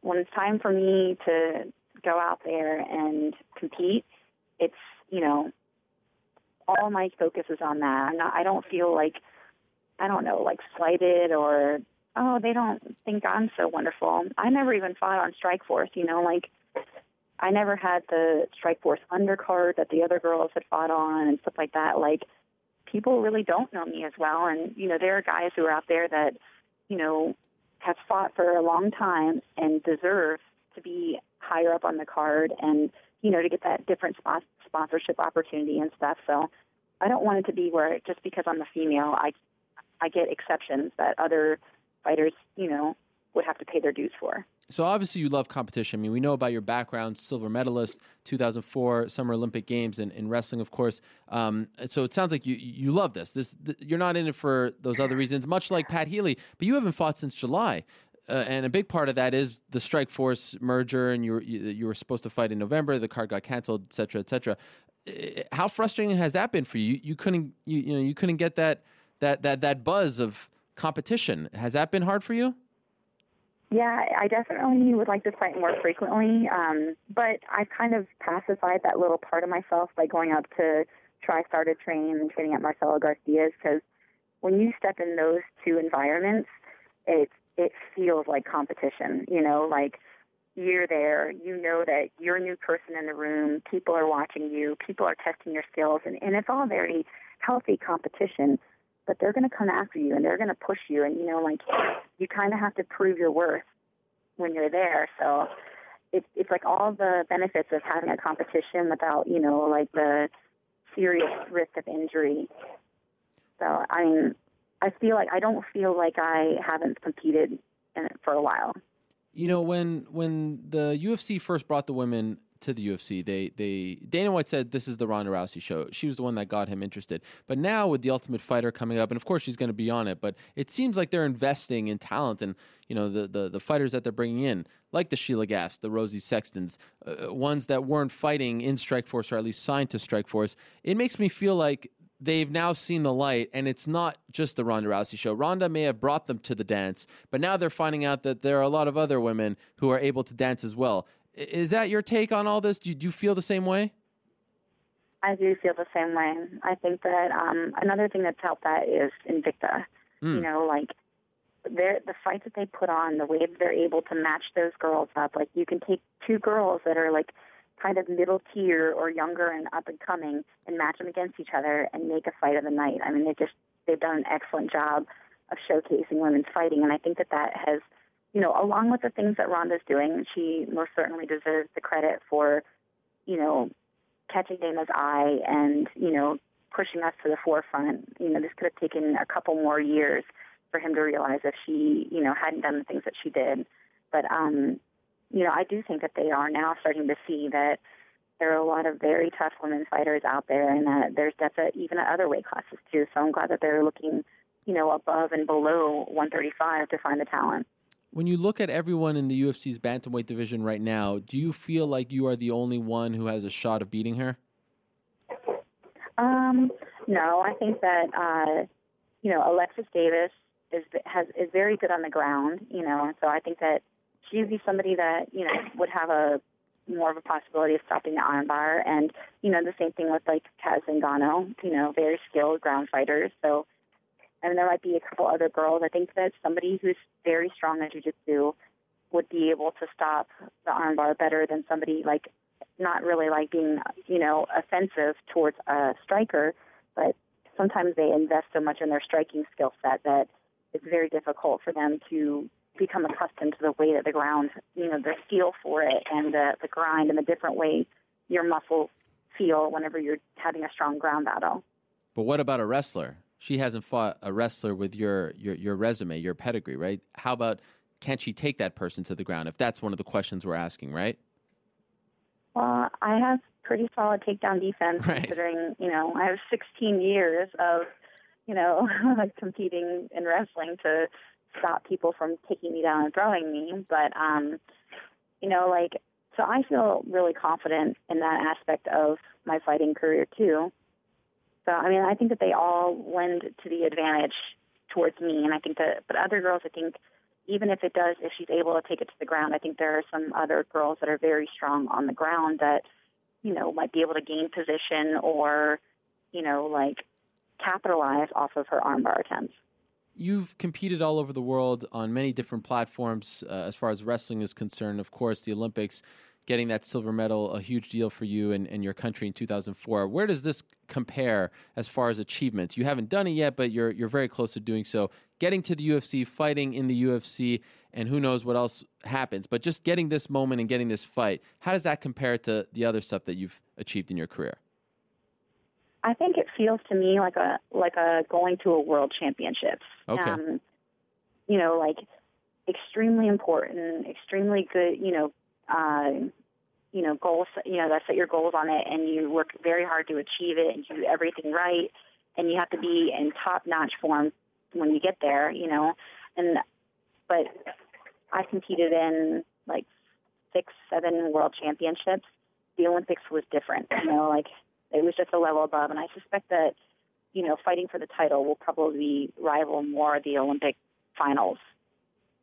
when it's time for me to go out there and compete, it's, you know, all my focus is on that. I'm not, I don't feel like, I don't know, like slighted or, oh, they don't think I'm so wonderful. I never even fought on Strikeforce, you know, like I never had the Strikeforce undercard that the other girls had fought on and stuff like that. Like, people really don't know me as well. And, you know, there are guys who are out there that, you know, have fought for a long time and deserve to be higher up on the card and, you know, to get that different spot, sponsorship opportunity and stuff. So I don't want it to be where just because I'm a female, I, I get exceptions that other fighters, you know, would have to pay their dues for. So obviously you love competition. I mean, we know about your background, silver medalist, two thousand four Summer Olympic Games, and in wrestling, of course. Um, so it sounds like you you love this. This th- You're not in it for those other reasons, much like Pat Healy, but you haven't fought since July. Uh, and a big part of that is the Strikeforce merger, and you were, you, you were supposed to fight in November. The card got canceled, et cetera, et cetera. How frustrating has that been for you? You, you couldn't, you, you know, you couldn't get that, that, that, that buzz of competition. Has that been hard for you? Yeah, I definitely would like to fight more frequently. Um, but I kind of pacified that little part of myself by going up to TriStar to train and training at Marcelo Garcia's, because when you step in those two environments, it's, it feels like competition, you know, like you're there, you know that you're a new person in the room, people are watching you, people are testing your skills, and, and it's all very healthy competition, but they're going to come after you and they're going to push you. And, you know, like you kind of have to prove your worth when you're there. So it, it's like all the benefits of having a competition without, you know, like the serious risk of injury. So, I mean, I feel like I don't feel like I haven't competed in it for a while. You know, when when the U F C first brought the women to the U F C, they they Dana White said this is the Ronda Rousey show. She was the one that got him interested. But now with The Ultimate Fighter coming up, and of course she's going to be on it, but it seems like they're investing in talent and, you know, the the, the fighters that they're bringing in, like the Sheila Gaffs, the Rosie Sextons, uh, ones that weren't fighting in Strikeforce or at least signed to Strikeforce. It makes me feel like they've now seen the light, and it's not just the Ronda Rousey show. Ronda may have brought them to the dance, but now they're finding out that there are a lot of other women who are able to dance as well. Is that your take on all this? Do you, do you feel the same way? I do feel the same way. I think that um, another thing that's helped that is Invicta. Mm. You know, like the fights that they put on, the way they're able to match those girls up. Like you can take two girls that are like kind of middle tier or younger and up and coming and match them against each other and make a fight of the night. I mean, they just, they've done an excellent job of showcasing women's fighting. And I think that that has, you know, along with the things that Ronda's doing, she most certainly deserves the credit for, you know, catching Dana's eye and, you know, pushing us to the forefront. You know, this could have taken a couple more years for him to realize if she, you know, hadn't done the things that she did. But, um, you know, I do think that they are now starting to see that there are a lot of very tough women fighters out there, and that there's depth at, even at other weight classes, too. So I'm glad that they're looking, you know, above and below one thirty-five to find the talent. When you look at everyone in the U F C's bantamweight division right now, do you feel like you are the only one who has a shot of beating her? Um, no, I think that, uh, you know, Alexis Davis is has is very good on the ground, you know, so I think that she'd be somebody that, you know, would have a more of a possibility of stopping the armbar. And, you know, the same thing with, like, Kat Zingano, you know, very skilled ground fighters. So, and there might be a couple other girls. I think that somebody who's very strong at jiu-jitsu would be able to stop the armbar better than somebody, like, not really, like, being, you know, offensive towards a striker, but sometimes they invest so much in their striking skill set that it's very difficult for them to become accustomed to the weight of the ground, you know, the feel for it and the, the grind and the different way your muscles feel whenever you're having a strong ground battle. But what about a wrestler? She hasn't fought a wrestler with your, your, your resume, your pedigree, right? How about, can she take that person to the ground? If that's one of the questions we're asking, right? Well, I have pretty solid takedown defense, right, considering, you know, I have sixteen years of, you know, competing in wrestling to stop people from taking me down and throwing me. But, um, you know, like, so I feel really confident in that aspect of my fighting career, too. So, I mean, I think that they all lend to the advantage towards me. And I think that, but other girls, I think, even if it does, if she's able to take it to the ground, I think there are some other girls that are very strong on the ground that, you know, might be able to gain position or, you know, like, capitalize off of her armbar attempts. You've competed all over the world on many different platforms uh, as far as wrestling is concerned. Of course, the Olympics, getting that silver medal, a huge deal for you and, and your country in two thousand four. Where does this compare as far as achievements? You haven't done it yet, but you're you're very close to doing so. Getting to the U F C, fighting in the U F C, and who knows what else happens. But just getting this moment and getting this fight, how does that compare to the other stuff that you've achieved in your career? I think it feels to me like a like a going to a world championship. Okay. Um, you know, like, extremely important, extremely good, you know, uh, you know, goals, you know, that's set your goals on it, and you work very hard to achieve it and do everything right, and you have to be in top-notch form when you get there, you know. And but I competed in, like, six, seven world championships. The Olympics was different, you know, like, it was just a level above, and I suspect that, you know, fighting for the title will probably rival more the Olympic finals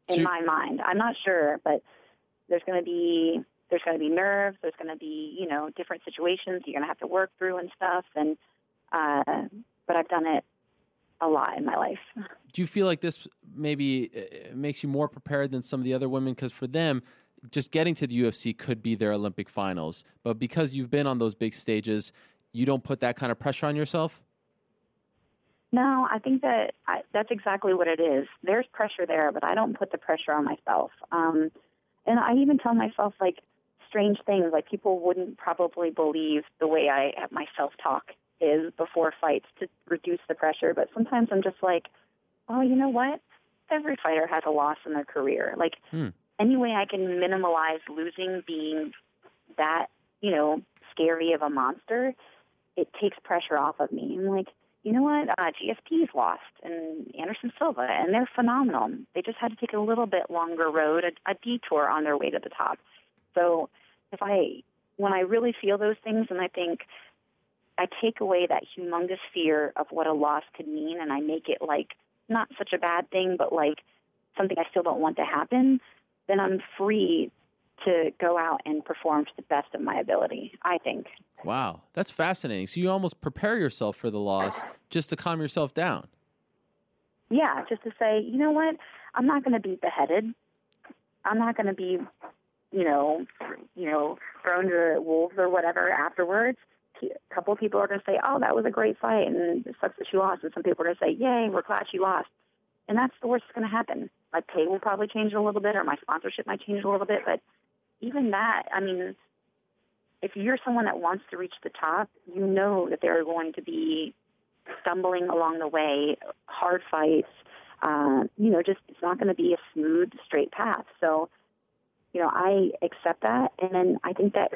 in so, my mind. I'm not sure, but there's going to be there's going to be nerves. There's going to be, you know, different situations you're going to have to work through and stuff. And uh, but I've done it a lot in my life. Do you feel like this maybe makes you more prepared than some of the other women? Because for them, just getting to the U F C could be their Olympic finals, but because you've been on those big stages, you don't put that kind of pressure on yourself? No, I think that I, that's exactly what it is. There's pressure there, but I don't put the pressure on myself. Um, and I even tell myself, like, strange things. Like, people wouldn't probably believe the way I my self-talk is before fights to reduce the pressure. But sometimes I'm just like, oh, you know what? Every fighter has a loss in their career. Like, hmm. any way I can minimalize losing being that, you know, scary of a monster, it takes pressure off of me. I'm like, you know what? Uh, G S P's lost, and Anderson Silva, and they're phenomenal. They just had to take a little bit longer road, a, a detour on their way to the top. So if I, when I really feel those things, and I think I take away that humongous fear of what a loss could mean, and I make it like not such a bad thing, but like something I still don't want to happen, then I'm free to go out and perform to the best of my ability, I think. Wow, that's fascinating. So you almost prepare yourself for the loss just to calm yourself down. Yeah, just to say, you know what, I'm not going to be beheaded. I'm not going to be, you know, you know, thrown to the wolves or whatever afterwards. A couple of people are going to say, oh, that was a great fight, and it sucks that she lost. And some people are going to say, yay, we're glad she lost. And that's the worst that's going to happen. My pay will probably change a little bit, or my sponsorship might change a little bit. But even that, I mean, if you're someone that wants to reach the top, you know that there are going to be stumbling along the way, hard fights, uh, you know, just it's not going to be a smooth, straight path. So, you know, I accept that, and then I think that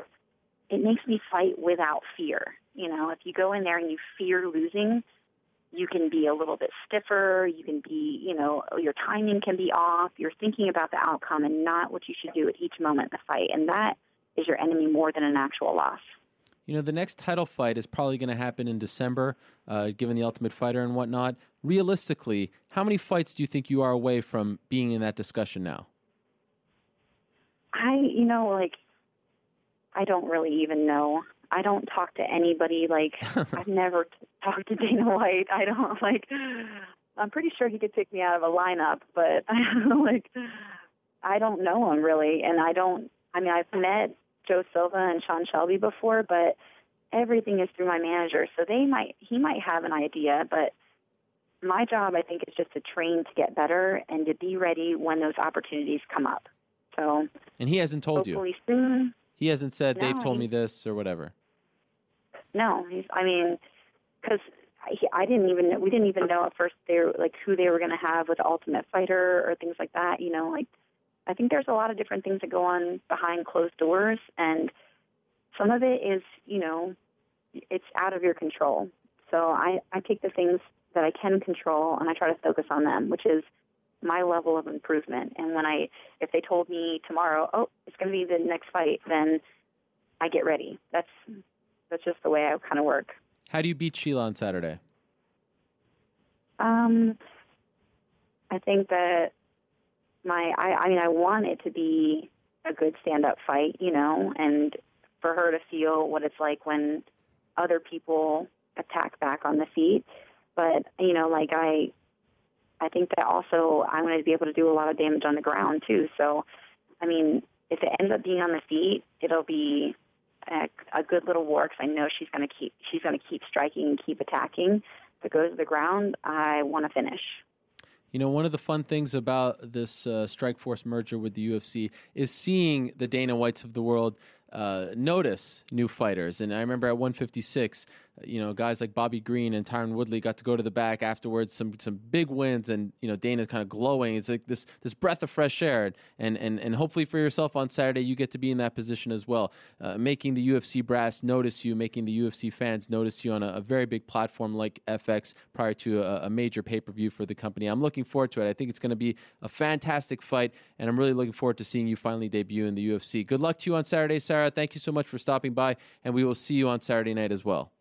it makes me fight without fear. You know, if you go in there and you fear losing, you can be a little bit stiffer. You can be, you know, your timing can be off. You're thinking about the outcome and not what you should do at each moment in the fight. And that is your enemy more than an actual loss. You know, the next title fight is probably going to happen in December, uh, given The Ultimate Fighter and whatnot. Realistically, how many fights do you think you are away from being in that discussion now? I, you know, like, I don't really even know. I don't talk to anybody. Like, I've never t- talked to Dana White. I don't, like, I'm pretty sure he could pick me out of a lineup, but, like, I don't know him really. And I don't, I mean, I've met Joe Silva and Sean Shelby before, but everything is through my manager. So they might, he might have an idea, but my job, I think, is just to train to get better and to be ready when those opportunities come up. So, and he hasn't told you? Hopefully soon. He hasn't said, no, they've told me this or whatever? No, he's, I mean, because I, I didn't even, we didn't even know at first they were, like, who they were going to have with Ultimate Fighter or things like that, you know, like, I think there's a lot of different things that go on behind closed doors, and some of it is, you know, it's out of your control. So I, I take the things that I can control, and I try to focus on them, which is my level of improvement. And when I, if they told me tomorrow, oh, it's going to be the next fight, then I get ready. That's that's just the way I kind of work. How do you beat Sheila on Saturday? Um, I think that My, I, I mean, I want it to be a good stand-up fight, you know, and for her to feel what it's like when other people attack back on the feet. But, you know, like I, I think that also I want to be able to do a lot of damage on the ground too. So, I mean, if it ends up being on the feet, it'll be a, a good little war, because I know she's going to keep, she's going to keep striking and keep attacking. If it goes to the ground, I want to finish. You know, one of the fun things about this uh, Strikeforce merger with the U F C is seeing the Dana Whites of the world uh, notice new fighters. And I remember at one fifty-six, you know, guys like Bobby Green and Tyron Woodley got to go to the back afterwards, some some big wins, and, you know, Dana kind of glowing. It's like this this breath of fresh air. And, and, and hopefully for yourself on Saturday, you get to be in that position as well, uh, making the U F C brass notice you, making the U F C fans notice you on a, a very big platform like F X prior to a, a major pay-per-view for the company. I'm looking forward to it. I think it's going to be a fantastic fight, and I'm really looking forward to seeing you finally debut in the U F C. Good luck to you on Saturday, Sarah. Thank you so much for stopping by, and we will see you on Saturday night as well.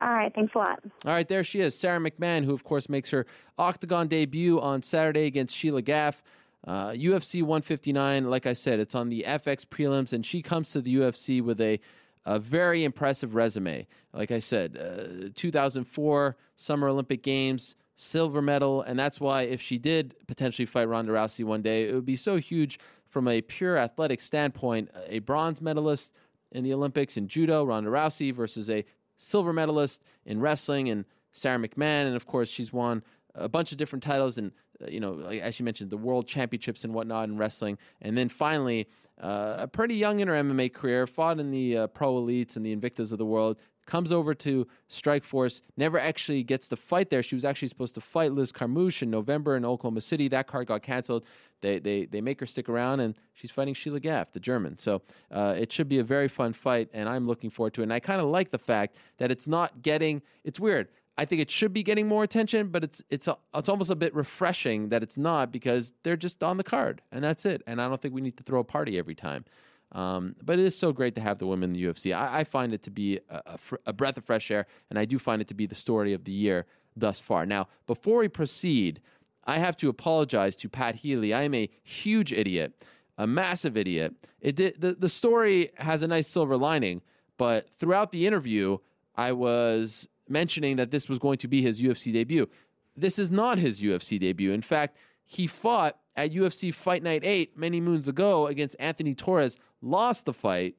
All right, thanks a lot. All right, there she is, Sarah McMahon, who, of course, makes her Octagon debut on Saturday against Sheila Gaff. Uh, U F C one fifty-nine, like I said, it's on the F X prelims, and she comes to the U F C with a, a very impressive resume. Like I said, uh, two thousand four Summer Olympic Games, silver medal, and that's why if she did potentially fight Ronda Rousey one day, it would be so huge from a pure athletic standpoint. A bronze medalist in the Olympics in judo, Ronda Rousey, versus a silver medalist in wrestling and Sarah McMahon. And of course, she's won a bunch of different titles and, you know, as she mentioned, the world championships and whatnot in wrestling. And then finally, uh, a pretty young in her M M A career, fought in the uh, pro elites and the Invictas of the world, comes over to Strikeforce, never actually gets to fight there. She was actually supposed to fight Liz Carmouche in November in Oklahoma City. That card got canceled. They they they make her stick around, and she's fighting Sheila Gaff, the German. So uh, it should be a very fun fight, and I'm looking forward to it. And I kind of like the fact that it's not getting – it's weird. I think it should be getting more attention, but it's it's a, it's almost a bit refreshing that it's not, because they're just on the card, and that's it. And I don't think we need to throw a party every time. Um, but it is so great to have the women in the U F C. I, I find it to be a, a, fr- a breath of fresh air, and I do find it to be the story of the year thus far. Now, before we proceed, I have to apologize to Pat Healy. I am a huge idiot, a massive idiot. It did, the, the story has a nice silver lining, but throughout the interview, I was mentioning that this was going to be his U F C debut. This is not his U F C debut. In fact, he fought at U F C Fight Night eight many moons ago against Anthony Torres, lost the fight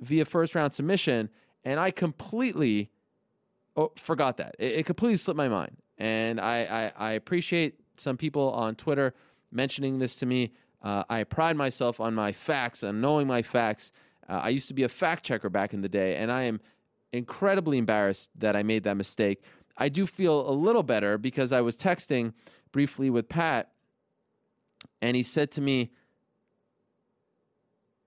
via first-round submission, and I completely oh, forgot that. It, it completely slipped my mind. And I, I, I appreciate some people on Twitter mentioning this to me. Uh, I pride myself on my facts and knowing my facts. Uh, I used to be a fact-checker back in the day, and I am incredibly embarrassed that I made that mistake. I do feel a little better because I was texting briefly with Pat, and he said to me,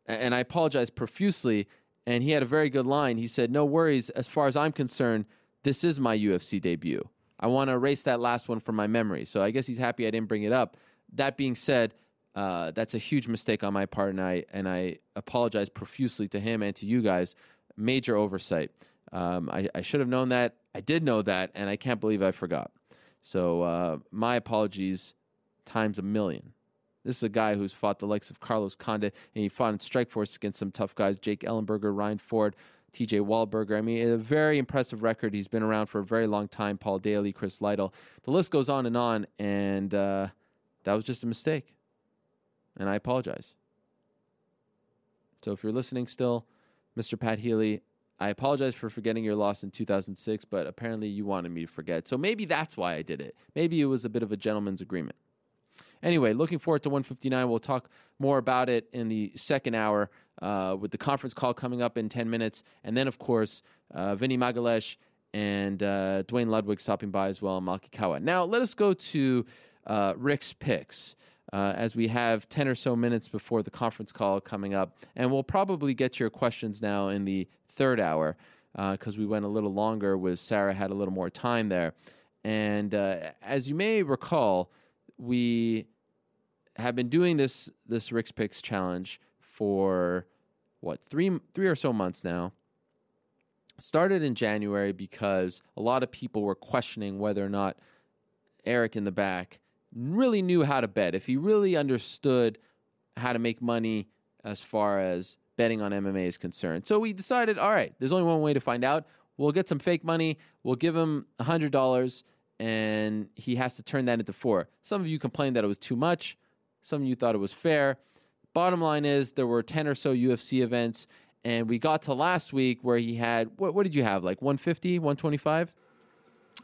and I apologize profusely, and he had a very good line. He said, "No worries, as far as I'm concerned, this is my U F C debut. I want to erase that last one from my memory." So I guess he's happy I didn't bring it up. That being said, uh, that's a huge mistake on my part, and I, and I apologize profusely to him and to you guys. Major oversight. Um, I, I should have known that. I did know that, and I can't believe I forgot. So uh, my apologies times a million. This is a guy who's fought the likes of Carlos Condit, and he fought in Strikeforce against some tough guys, Jake Ellenberger, Ryan Ford, T J Wahlberger. I mean, a very impressive record. He's been around for a very long time. Paul Daly, Chris Lytle. The list goes on and on, and uh, that was just a mistake, and I apologize. So if you're listening still, Mister Pat Healy, I apologize for forgetting your loss in two thousand six, but apparently you wanted me to forget. So maybe that's why I did it. Maybe it was a bit of a gentleman's agreement. Anyway, looking forward to one fifty-nine. We'll talk more about it in the second hour uh, with the conference call coming up in ten minutes. And then, of course, uh, Vinny Magalesh and uh, Dwayne Ludwig stopping by as well, and Malki Kawa. Now, let us go to uh, Rick's Picks. Uh, as we have ten or so minutes before the conference call coming up. And we'll probably get your questions now in the third hour because uh, we went a little longer with Sarah, had a little more time there. And uh, as you may recall, we have been doing this this Rick's Picks Challenge for, what, three, three or so months now. Started in January because a lot of people were questioning whether or not Eric in the back really knew how to bet, if he really understood how to make money as far as betting on M M A is concerned. So we decided, all right, there's only one way to find out. We'll get some fake money. We'll give him one hundred dollars, and he has to turn that into four. Some of you complained that it was too much. Some of you thought it was fair. Bottom line is there were ten or so U F C events, and we got to last week where he had, what, what did you have, like one fifty, one twenty-five?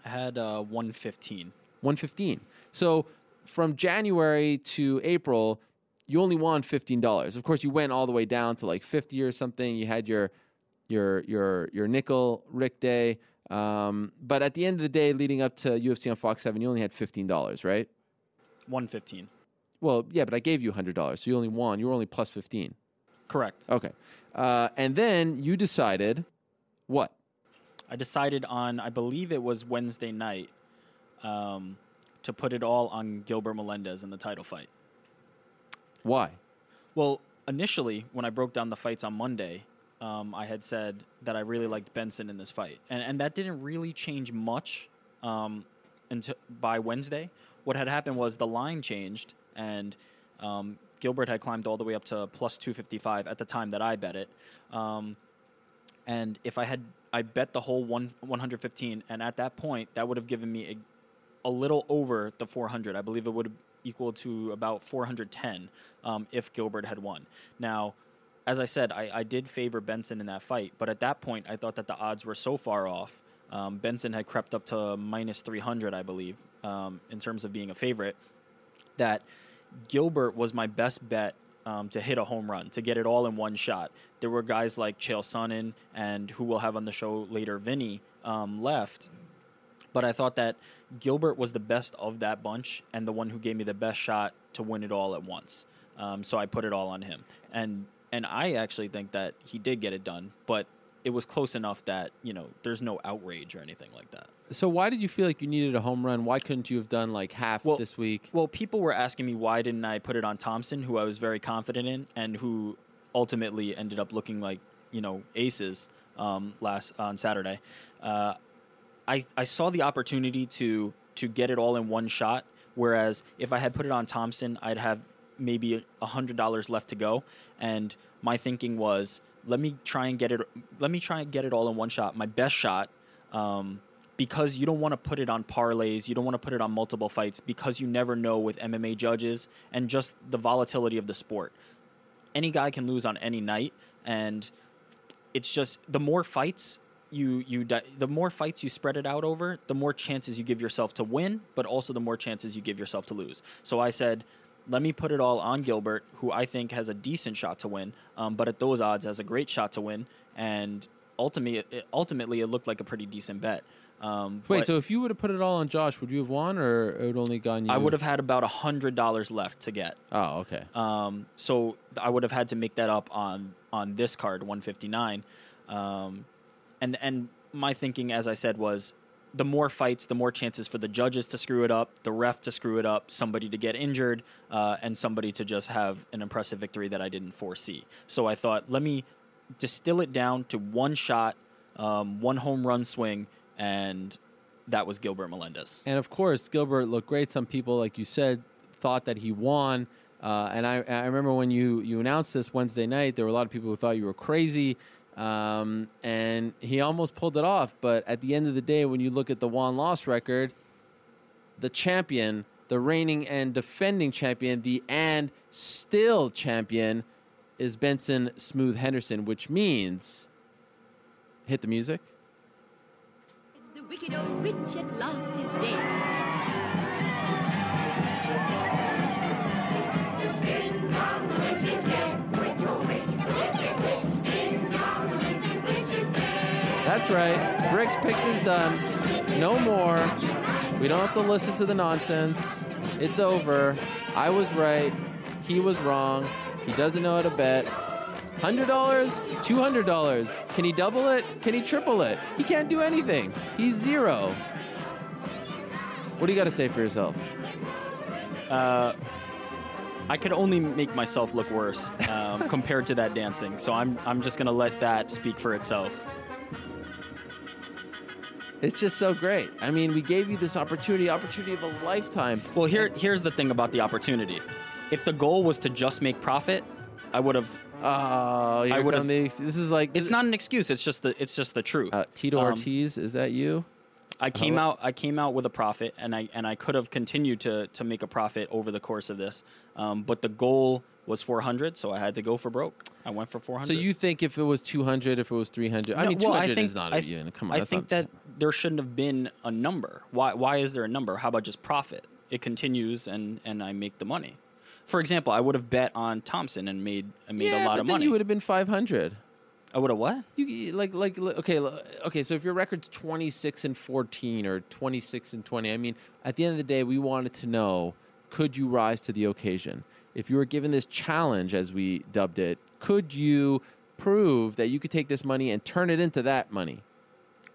I had uh, one fifteen. one fifteen. So from January to April, you only won fifteen dollars. Of course, you went all the way down to like fifty or something. You had your your your your nickel Rick day. Um, but at the end of the day, leading up to U F C on Fox seven, you only had fifteen dollars, right? one fifteen. Well, yeah, but I gave you one hundred dollars, so you only won. You were only plus fifteen. Correct. Okay. Uh, and then you decided what? I decided on, I believe it was Wednesday night, um, to put it all on Gilbert Melendez in the title fight. Why? Well, initially, when I broke down the fights on Monday, um, I had said that I really liked Benson in this fight. And and that didn't really change much um, until by Wednesday. What had happened was the line changed, and um, Gilbert had climbed all the way up to plus two fifty-five at the time that I bet it. Um, and if I had, I bet the whole one, one fifteen, and at that point, that would have given me a a little over the four hundred. I believe it would equal to about four hundred ten um, if Gilbert had won. Now, as I said, I, I did favor Benson in that fight, but at that point, I thought that the odds were so far off. Um, Benson had crept up to minus three hundred, I believe, um, in terms of being a favorite, that Gilbert was my best bet um, to hit a home run, to get it all in one shot. There were guys like Chael Sonnen and who we'll have on the show later, Vinny, um, left. But I thought that Gilbert was the best of that bunch and the one who gave me the best shot to win it all at once. Um, so I put it all on him. And and I actually think that he did get it done, but it was close enough that, you know, there's no outrage or anything like that. So why did you feel like you needed a home run? Why couldn't you have done like half well, this week? Well, people were asking me why didn't I put it on Thompson, who I was very confident in and who ultimately ended up looking like, you know, aces um, last on Saturday. Uh I, I saw the opportunity to to get it all in one shot, whereas if I had put it on Thompson, I'd have maybe one hundred dollars left to go. And my thinking was, let me try and get it let me try and get it all in one shot, my best shot, um, because you don't want to put it on parlays. You don't want to put it on multiple fights because you never know with M M A judges and just the volatility of the sport. Any guy can lose on any night, and it's just the more fights – You you di- the more fights you spread it out over, the more chances you give yourself to win, but also the more chances you give yourself to lose. So I said, let me put it all on Gilbert, who I think has a decent shot to win, um, but at those odds has a great shot to win. And ultimately, it, ultimately, it looked like a pretty decent bet. Um, Wait, so if you would have put it all on Josh, would you have won, or it would only gone you? I would have had about one hundred dollars left to get. Oh, okay. Um, so I would have had to make that up on, on this card, one fifty-nine. Um, and and my thinking, as I said, was the more fights, the more chances for the judges to screw it up, the ref to screw it up, somebody to get injured, uh, and somebody to just have an impressive victory that I didn't foresee. So I thought, let me distill it down to one shot, um, one home run swing, and that was Gilbert Melendez. And, of course, Gilbert looked great. Some people, like you said, thought that he won. Uh, and I, I remember when you, you announced this Wednesday night, there were a lot of people who thought you were crazy. Um, and he almost pulled it off. But at the end of the day, when you look at the won loss record, the champion, the reigning and defending champion, the and still champion is Benson Smooth Henderson, which means hit the music. The wicked old witch at last is dead. In come the witch is dead. Witch, oh witch, witch, witch, witch. In come the wicked witch is dead. That's right. Brick's Picks is done. No more. We don't have to listen to the nonsense. It's over. I was right. He was wrong. He doesn't know how to bet. one hundred dollars, two hundred dollars. Can he double it? Can he triple it? He can't do anything. He's zero. What do you got to say for yourself? Uh, I could only make myself look worse um, compared to that dancing, so I'm I'm just going to let that speak for itself. It's just so great. I mean, we gave you this opportunity, opportunity of a lifetime. Well, here here's the thing about the opportunity. If the goal was to just make profit, I would have... Oh, you're I would have. This is like this it's not an excuse. It's just the it's just the truth. Uh, Tito um, Ortiz, is that you? I came oh. out. I came out with a profit, and I and I could have continued to to make a profit over the course of this. Um, but the goal was four hundred, so I had to go for broke. I went for four hundred. So you think if it was two hundred, if it was three hundred, no, I mean well, two hundred I think, is not a th- Come on, I think that there shouldn't have been a number. Why why is there a number? How about just profit? It continues, and and I make the money. For example, I would have bet on Thompson and made I made yeah, a lot of money. Yeah, but then you would have been five hundred. I would have what? You like like okay okay. So if your record's twenty-six and fourteen or twenty-six and twenty, I mean, at the end of the day, we wanted to know, could you rise to the occasion? If you were given this challenge, as we dubbed it, could you prove that you could take this money and turn it into that money?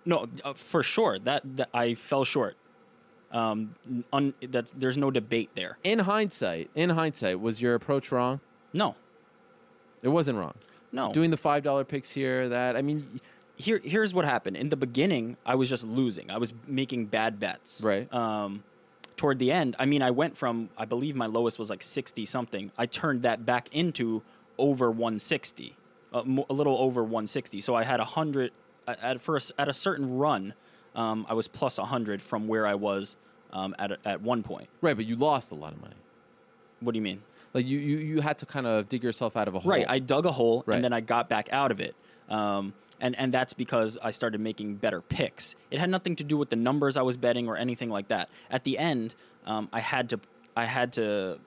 No, uh, for sure. That, that I fell short. Um, un, that's, there's no debate there. In hindsight, in hindsight, was your approach wrong? No. It wasn't wrong? No. Doing the five dollar picks here, that, I mean... Here, here's what happened. In the beginning, I was just losing. I was making bad bets. Right. Um, toward the end, I mean, I went from, I believe my lowest was like sixty-something. I turned that back into over one sixty, a, a little over one sixty. So I had one hundred, at first, at a certain run... Um, I was plus one hundred from where I was um, at at one point. Right, but you lost a lot of money. What do you mean? Like you, you, you had to kind of dig yourself out of a hole. Right, I dug a hole, right. And then I got back out of it. Um, and, and that's because I started making better picks. It had nothing to do with the numbers I was betting or anything like that. At the end, um, I had to I had to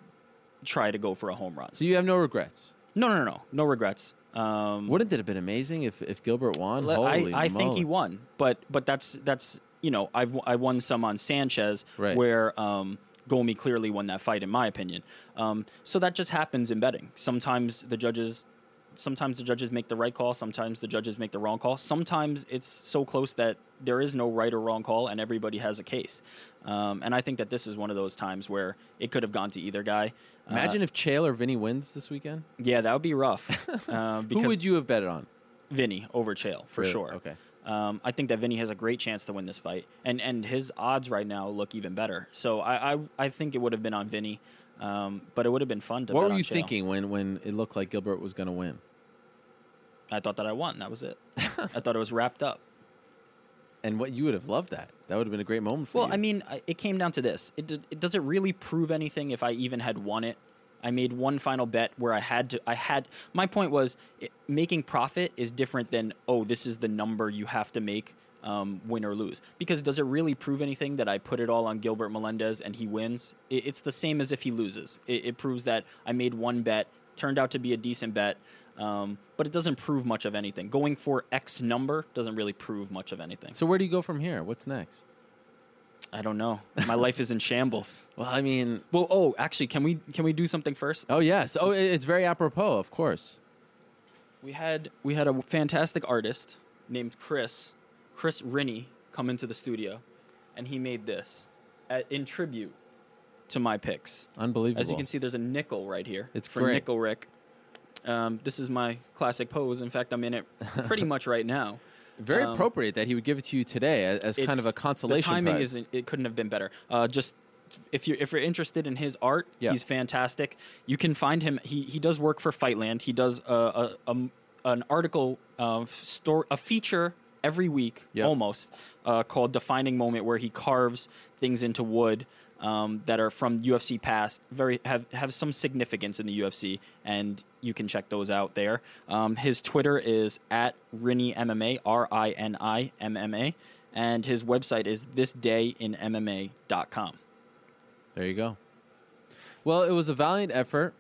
try to go for a home run. So you have no regrets? No, no, no, no, no regrets. Um, Wouldn't it have been amazing if, if Gilbert won? Holy I, I think he won, but but that's that's you know I've I won some on Sanchez, right. Where um, Gomi clearly won that fight in my opinion. Um, so that just happens in betting. Sometimes the judges, sometimes the judges make the right call. Sometimes the judges make the wrong call. Sometimes it's so close that there is no right or wrong call, and everybody has a case. Um, and I think that this is one of those times where it could have gone to either guy. Imagine uh, if Chael or Vinny wins this weekend. Yeah, that would be rough. Uh, Who would you have betted on? Vinny over Chael, for really? Sure. Okay. Um, I think that Vinny has a great chance to win this fight, and and his odds right now look even better. So I I, I think it would have been on Vinny, um, but it would have been fun to. What bet were on you Chael. Thinking when when it looked like Gilbert was going to win? I thought that I won. That was it. I thought it was wrapped up. And what you would have loved that. That would have been a great moment for well, you. Well, I mean, it came down to this. It, did, it does it really prove anything if I even had won it? I made one final bet where I had to, I had, my point was it, making profit is different than, oh, this is the number you have to make, um, win or lose. Because does it really prove anything that I put it all on Gilbert Melendez and he wins? It, it's the same as if he loses. It, it proves that I made one bet, turned out to be a decent bet. Um, but it doesn't prove much of anything. Going for X number doesn't really prove much of anything. So where do you go from here? What's next? I don't know. My life is in shambles. Well, I mean... Well, oh, actually, can we can we do something first? Oh, yes. Oh, it's very apropos, of course. We had we had a fantastic artist named Chris, Chris Rinney, come into the studio, and he made this at, in tribute to my picks. Unbelievable. As you can see, there's a nickel right here. It's for great. Nickel Rick. Um, this is my classic pose. In fact, I'm in it pretty much right now. Very um, appropriate that he would give it to you today as kind of a consolation prize. The timing isn't, it couldn't have been better. Uh, just if you're if you're interested in his art, yeah. He's fantastic. You can find him. He he does work for Fightland. He does a, a, a an article of story, a feature every week, yep. almost uh, called "Defining Moment," where he carves things into wood um, that are from U F C past, very have have some significance in the U F C, and you can check those out there. Um, his Twitter is at Rinny M M A, R I N I M M A, and his website is this day in M M A dot com. There you go. Well, it was a valiant effort.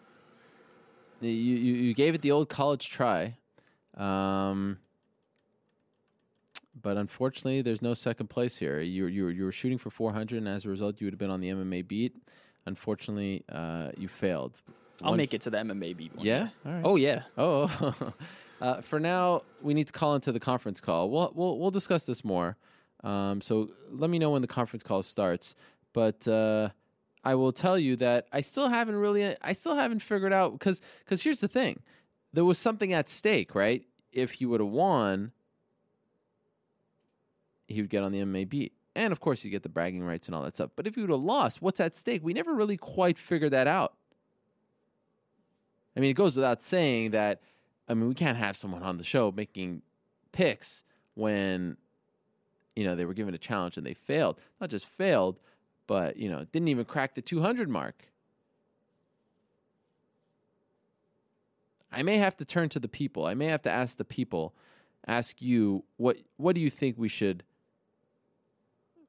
You you, you gave it the old college try. Um, But unfortunately, there's no second place here. You you you were shooting for four hundred, and as a result, you would have been on the M M A beat. Unfortunately, uh, you failed. One I'll make it to the M M A beat. One yeah. All right. Oh yeah. Oh. uh, for now, we need to call into the conference call. We'll we'll we'll discuss this more. Um, so let me know when the conference call starts. But uh, I will tell you that I still haven't really I still haven't figured out because because here's the thing, there was something at stake, right? If you would have won, he would get on the M M A beat. And, of course, you get the bragging rights and all that stuff. But if you would have lost, what's at stake? We never really quite figured that out. I mean, it goes without saying that, I mean, we can't have someone on the show making picks when, you know, they were given a challenge and they failed. Not just failed, but, you know, didn't even crack the two hundred mark. I may have to turn to the people. I may have to ask the people, ask you, what what do you think we should...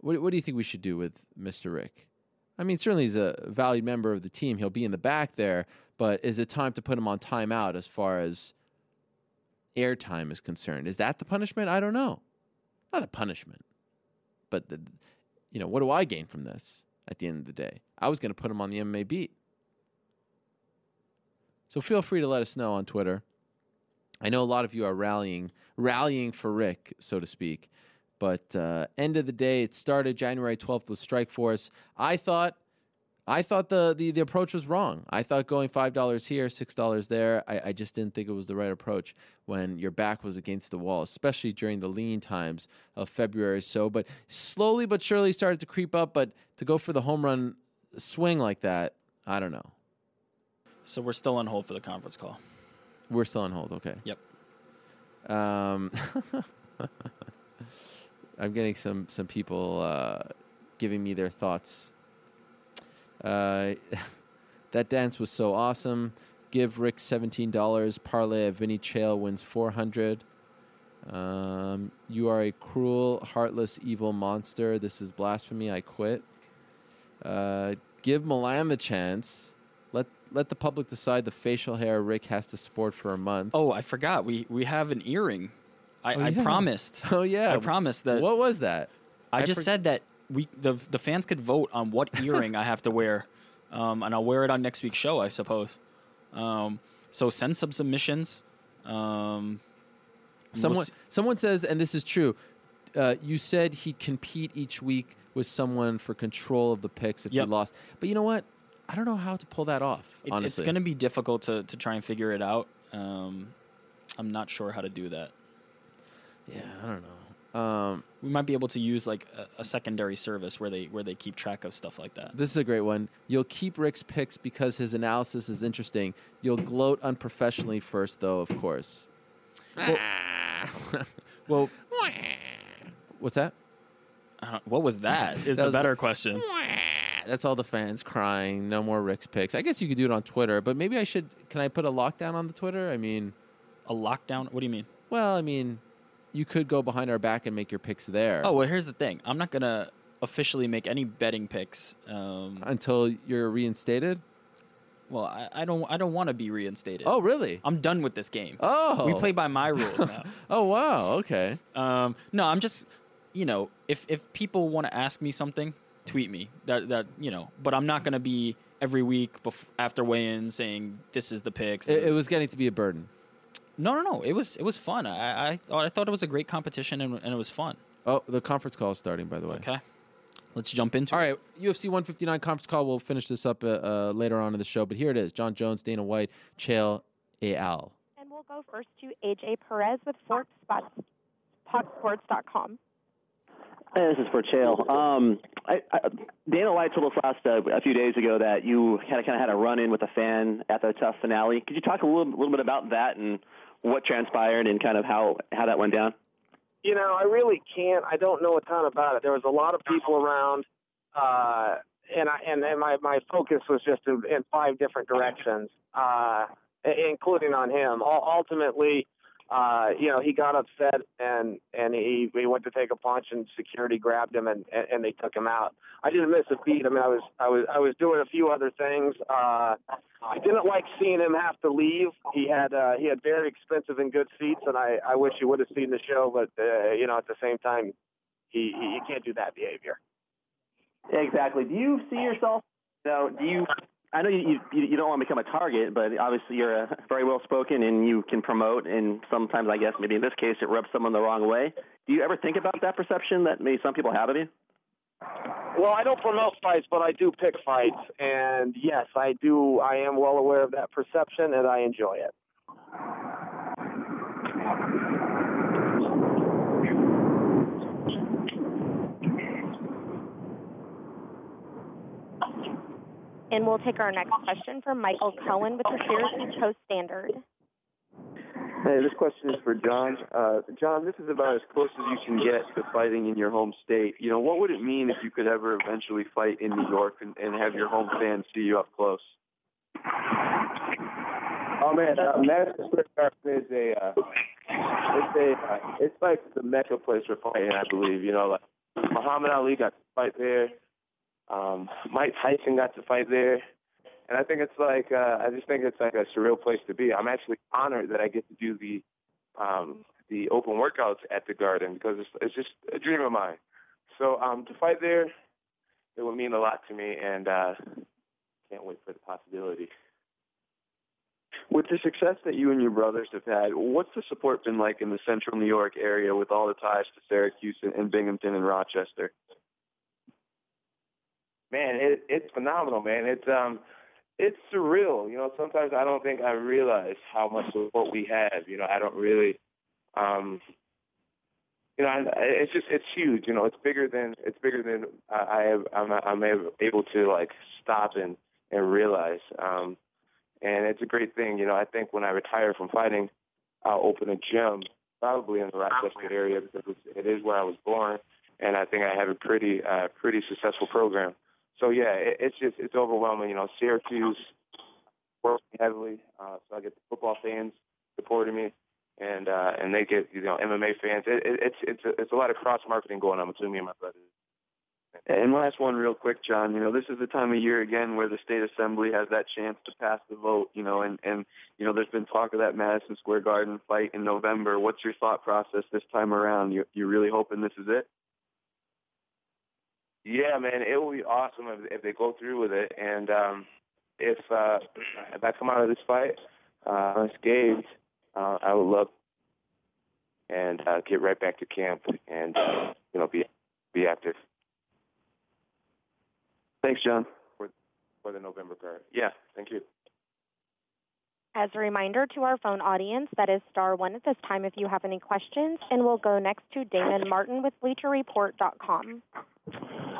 What, what do you think we should do with Mister Rick? I mean, certainly he's a valued member of the team. He'll be in the back there, but is it time to put him on timeout as far as airtime is concerned? Is that the punishment? I don't know. Not a punishment, but the, you know, what do I gain from this at the end of the day? I was going to put him on the M M A beat. So feel free to let us know on Twitter. I know a lot of you are rallying, rallying for Rick, so to speak. But uh, end of the day, it started January twelfth with Strikeforce. I thought I thought the, the, the approach was wrong. I thought going five dollars here, six dollars there, I, I just didn't think it was the right approach when your back was against the wall, especially during the lean times of February or so. But slowly but surely started to creep up. But to go for the home run swing like that, I don't know. So we're still on hold for the conference call. We're still on hold, okay. Yep. Um... I'm getting some some people uh, giving me their thoughts. Uh, that dance was so awesome. Give Rick seventeen dollars. Parlay of Vinny Chael wins four hundred. Um, you are a cruel, heartless, evil monster. This is blasphemy. I quit. Uh, give Milan the chance. Let let the public decide the facial hair Rick has to sport for a month. Oh, I forgot. We we have an earring. I, oh, I yeah. promised. Oh, yeah. I promised that. What was that? I, I just for- said that we the the fans could vote on what earring I have to wear, um, and I'll wear it on next week's show, I suppose. Um, so send some submissions. Um, someone, we'll s- someone says, and this is true, uh, you said he'd compete each week with someone for control of the picks if yep. he lost. But you know what? I don't know how to pull that off, it's, honestly. It's going to be difficult to, to try and figure it out. Um, I'm not sure how to do that. Yeah, I don't know. Um, we might be able to use like a, a secondary service where they where they keep track of stuff like that. This is a great one. You'll keep Rick's picks because his analysis is interesting. You'll gloat unprofessionally first, though, of course. Well, well what's that? I don't, what was that? Is that the better like, question? That's all the fans crying. No more Rick's picks. I guess you could do it on Twitter, but maybe I should. Can I put a lockdown on the Twitter? I mean, a lockdown. What do you mean? Well, I mean. You could go behind our back and make your picks there. Oh, well, here's the thing. I'm not going to officially make any betting picks. Um, Until you're reinstated? Well, I, I don't I don't want to be reinstated. Oh, really? I'm done with this game. Oh. We play by my rules now. Oh, wow. Okay. Um, no, I'm just, you know, if if people want to ask me something, tweet me. That, that you know, but I'm not going to be every week bef- after weigh-in saying this is the picks. It, it was getting to be a burden. No, no, no. It was it was fun. I I thought, I thought it was a great competition, and, and it was fun. Oh, the conference call is starting, by the way. Okay. Let's jump into All it. All right, U F C one fifty-nine conference call. We'll finish this up uh, uh, later on in the show, but here it is. John Jones, Dana White, Chael Eyal. And we'll go first to A J Perez with Fox Sports dot com. Hey, this is for Chael. Um, I, I, Dana White told us last uh, a few days ago that you kind of kind of had a run-in with a fan at the Tough finale. Could you talk a little, little bit about that and what transpired and kind of how, how that went down? You know, I really can't. I don't know a ton about it. There was a lot of people around, uh, and I, and, and my, my focus was just in, in five different directions, uh, including on him. Ultimately, uh, you know, he got upset, and, and he, he went to take a punch, and security grabbed him, and, and, and they took him out. I didn't miss a beat. I mean, I was I was, I was doing a few other things. Uh, I didn't like seeing him have to leave. He had uh, he had very expensive and good seats, and I, I wish you would have seen the show, but, uh, you know, at the same time, he, he you can't do that behavior. Exactly. Do you see yourself, you know, do you, I know you, you you don't want to become a target, but obviously you're a very well-spoken and you can promote, and sometimes, I guess, maybe in this case, it rubs someone the wrong way. Do you ever think about that perception that maybe some people have of you? Well, I don't promote fights, but I do pick fights, and yes, I do. I am well aware of that perception, and I enjoy it. And we'll take our next question from Michael Cohen with the Syracuse Post-Standard. Hey, this question is for John. Uh, John, this is about as close as you can get to fighting in your home state. You know, what would it mean if you could ever eventually fight in New York and, and have your home fans see you up close? Oh man, uh, Madison Square Garden is a, uh, it's a, uh, it's like the mecca place for fighting, I believe. You know, like Muhammad Ali got to fight there. Um, Mike Tyson got to fight there. And I think it's like, uh, I just think it's like a surreal place to be. I'm actually honored that I get to do the um, the open workouts at the Garden because it's, it's just a dream of mine. So um, to fight there, it would mean a lot to me, and uh, can't wait for the possibility. With the success that you and your brothers have had, what's the support been like in the central New York area with all the ties to Syracuse and, and Binghamton and Rochester? Man, it, it's phenomenal, man. It's um, it's surreal. You know, sometimes I don't think I realize how much support we have. You know, I don't really, um, you know, it's just it's huge. You know, it's bigger than it's bigger than I have. I'm, I'm able to like stop and and realize. Um, and it's a great thing. You know, I think when I retire from fighting, I'll open a gym probably in the Rochester area because it is where I was born, and I think I have a pretty uh, pretty successful program. So, yeah, it, it's just it's overwhelming. You know, Syracuse works heavily, uh, so I get the football fans supporting me, and uh, and they get, you know, M M A fans. It, it, it's it's a, it's a lot of cross-marketing going on between me and my brothers. And last one real quick, John. You know, this is the time of year, again, where the State Assembly has that chance to pass the vote, you know, and, and you know, there's been talk of that Madison Square Garden fight in November. What's your thought process this time around? You, you really hoping this is it? Yeah, man, it will be awesome if, if they go through with it. And um, if uh, if I come out of this fight uh, unscathed, uh, I would love and uh, get right back to camp and uh, you know be be active. Thanks, John, for, for the November card. Yeah, thank you. As a reminder to our phone audience, that is star one at this time if you have any questions. And we'll go next to Damon Martin with Bleacher Report dot com.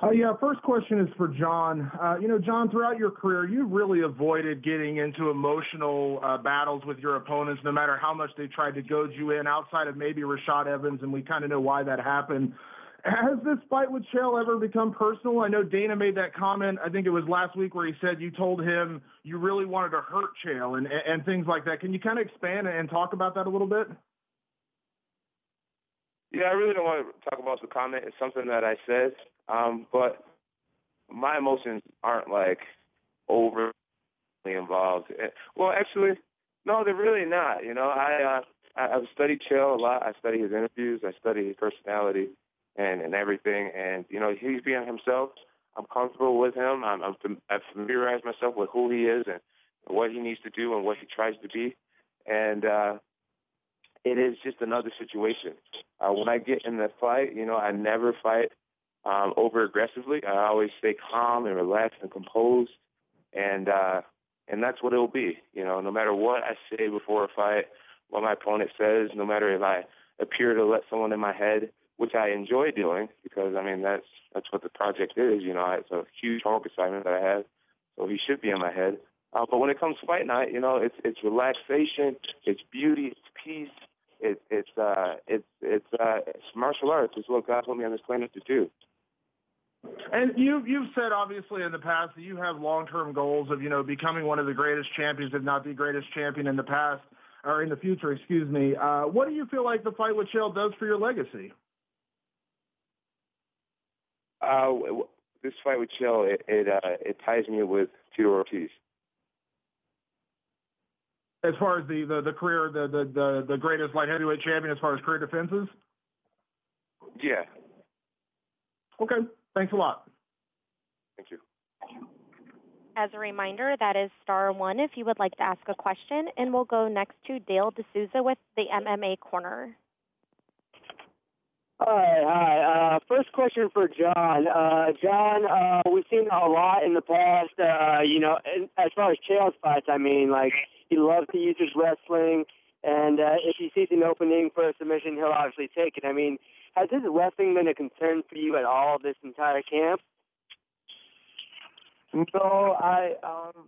Uh, yeah, first question is for John. Uh, you know, John, throughout your career, you've really avoided getting into emotional uh, battles with your opponents, no matter how much they tried to goad you in, outside of maybe Rashad Evans, and we kind of know why that happened. Has this fight with Chael ever become personal? I know Dana made that comment, I think it was last week, where he said you told him you really wanted to hurt Chael and, and things like that. Can you kind of expand and talk about that a little bit? Yeah, I really don't want to talk about the comment. It's something that I said, um, but my emotions aren't like over involved. Well, actually, no, they're really not. You know, I uh, I, I've studied Chael a lot. I study his interviews. I study his personality and, and everything. And, you know, he's being himself. I'm comfortable with him. I'm, I'm I've familiarized myself with who he is and what he needs to do and what he tries to be. And uh, it is just another situation. Uh, when I get in the fight, you know, I never fight um, over-aggressively. I always stay calm and relaxed and composed. And uh, and that's what it will be. You know, no matter what I say before a fight, what my opponent says, no matter if I appear to let someone in my head, which I enjoy doing because, I mean, that's that's what the project is. You know, it's a huge homework assignment that I have, so he should be in my head. Uh, but when it comes to fight night, you know, it's it's relaxation, it's beauty, it's peace, it's it's uh, it's it's, uh, it's martial arts. It's what God told me on this planet to do. And you, you've said, obviously, in the past that you have long-term goals of, you know, becoming one of the greatest champions, if not the greatest champion in the past, or in the future, excuse me. Uh, what do you feel like the fight with Chael does for your legacy? Uh, this fight with Chael, it it, uh, it ties me with Tito Ortiz. As far as the, the, the career, the, the, the, the greatest light heavyweight champion as far as career defenses? Yeah. Okay. Thanks a lot. Thank you. As a reminder, that is star one if you would like to ask a question, and we'll go next to Dale D'Souza with the M M A Corner. Hi, hi. Uh, first question for John. Uh, John, uh, we've seen a lot in the past, uh, you know, as far as Chael's fights, I mean, like, he loves to use his wrestling, and uh, if he sees an opening for a submission, he'll obviously take it. I mean, has his wrestling been a concern for you at all this entire camp? No, I um,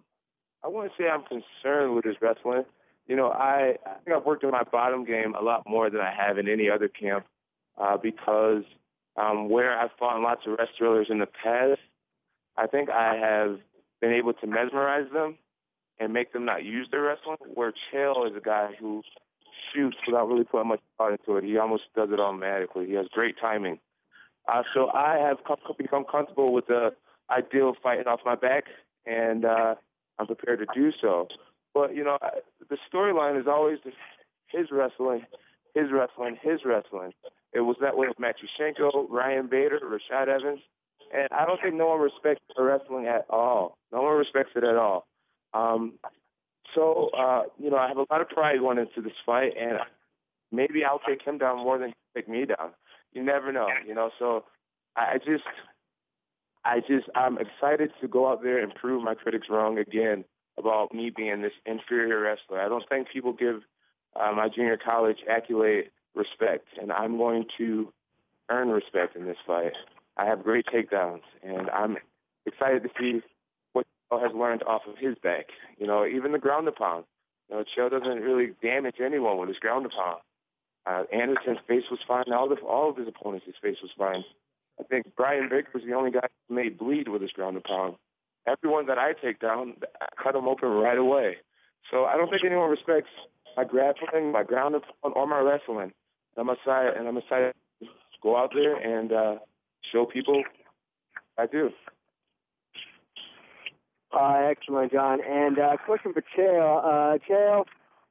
I wouldn't say I'm concerned with his wrestling. You know, I, I think I've worked on my bottom game a lot more than I have in any other camp uh, because um, where I've fought lots of wrestlers in the past, I think I have been able to mesmerize them and make them not use their wrestling, where Chael is a guy who shoots without really putting much thought into it. He almost does it automatically. He has great timing. Uh, so I have become comfortable with the idea of fighting off my back, and uh, I'm prepared to do so. But, you know, I, the storyline is always his wrestling, his wrestling, his wrestling. It was that way with Matyshenko, Ryan Bader, Rashad Evans, and I don't think no one respects the wrestling at all. No one respects it at all. Um, so, uh, you know, I have a lot of pride going into this fight, and maybe I'll take him down more than he'll take me down. You never know, you know. So I just, I just, I'm excited to go out there and prove my critics wrong again about me being this inferior wrestler. I don't think people give uh, my junior college accolade respect, and I'm going to earn respect in this fight. I have great takedowns, and I'm excited to see has learned off of his back. You know, even the ground to pound. You know, Chael doesn't really damage anyone with his ground to pound. Uh, Anderson's face was fine. All, the, all of his opponents, his face was fine. I think Brian Baker was the only guy who made bleed with his ground to pound. Everyone that I take down, I cut them open right away. So I don't think anyone respects my grappling, my ground to pound, or my wrestling. And I'm excited, and I'm excited to go out there and uh, show people I do. Uh, excellent, John. And uh, question for Chael. Uh, Chael,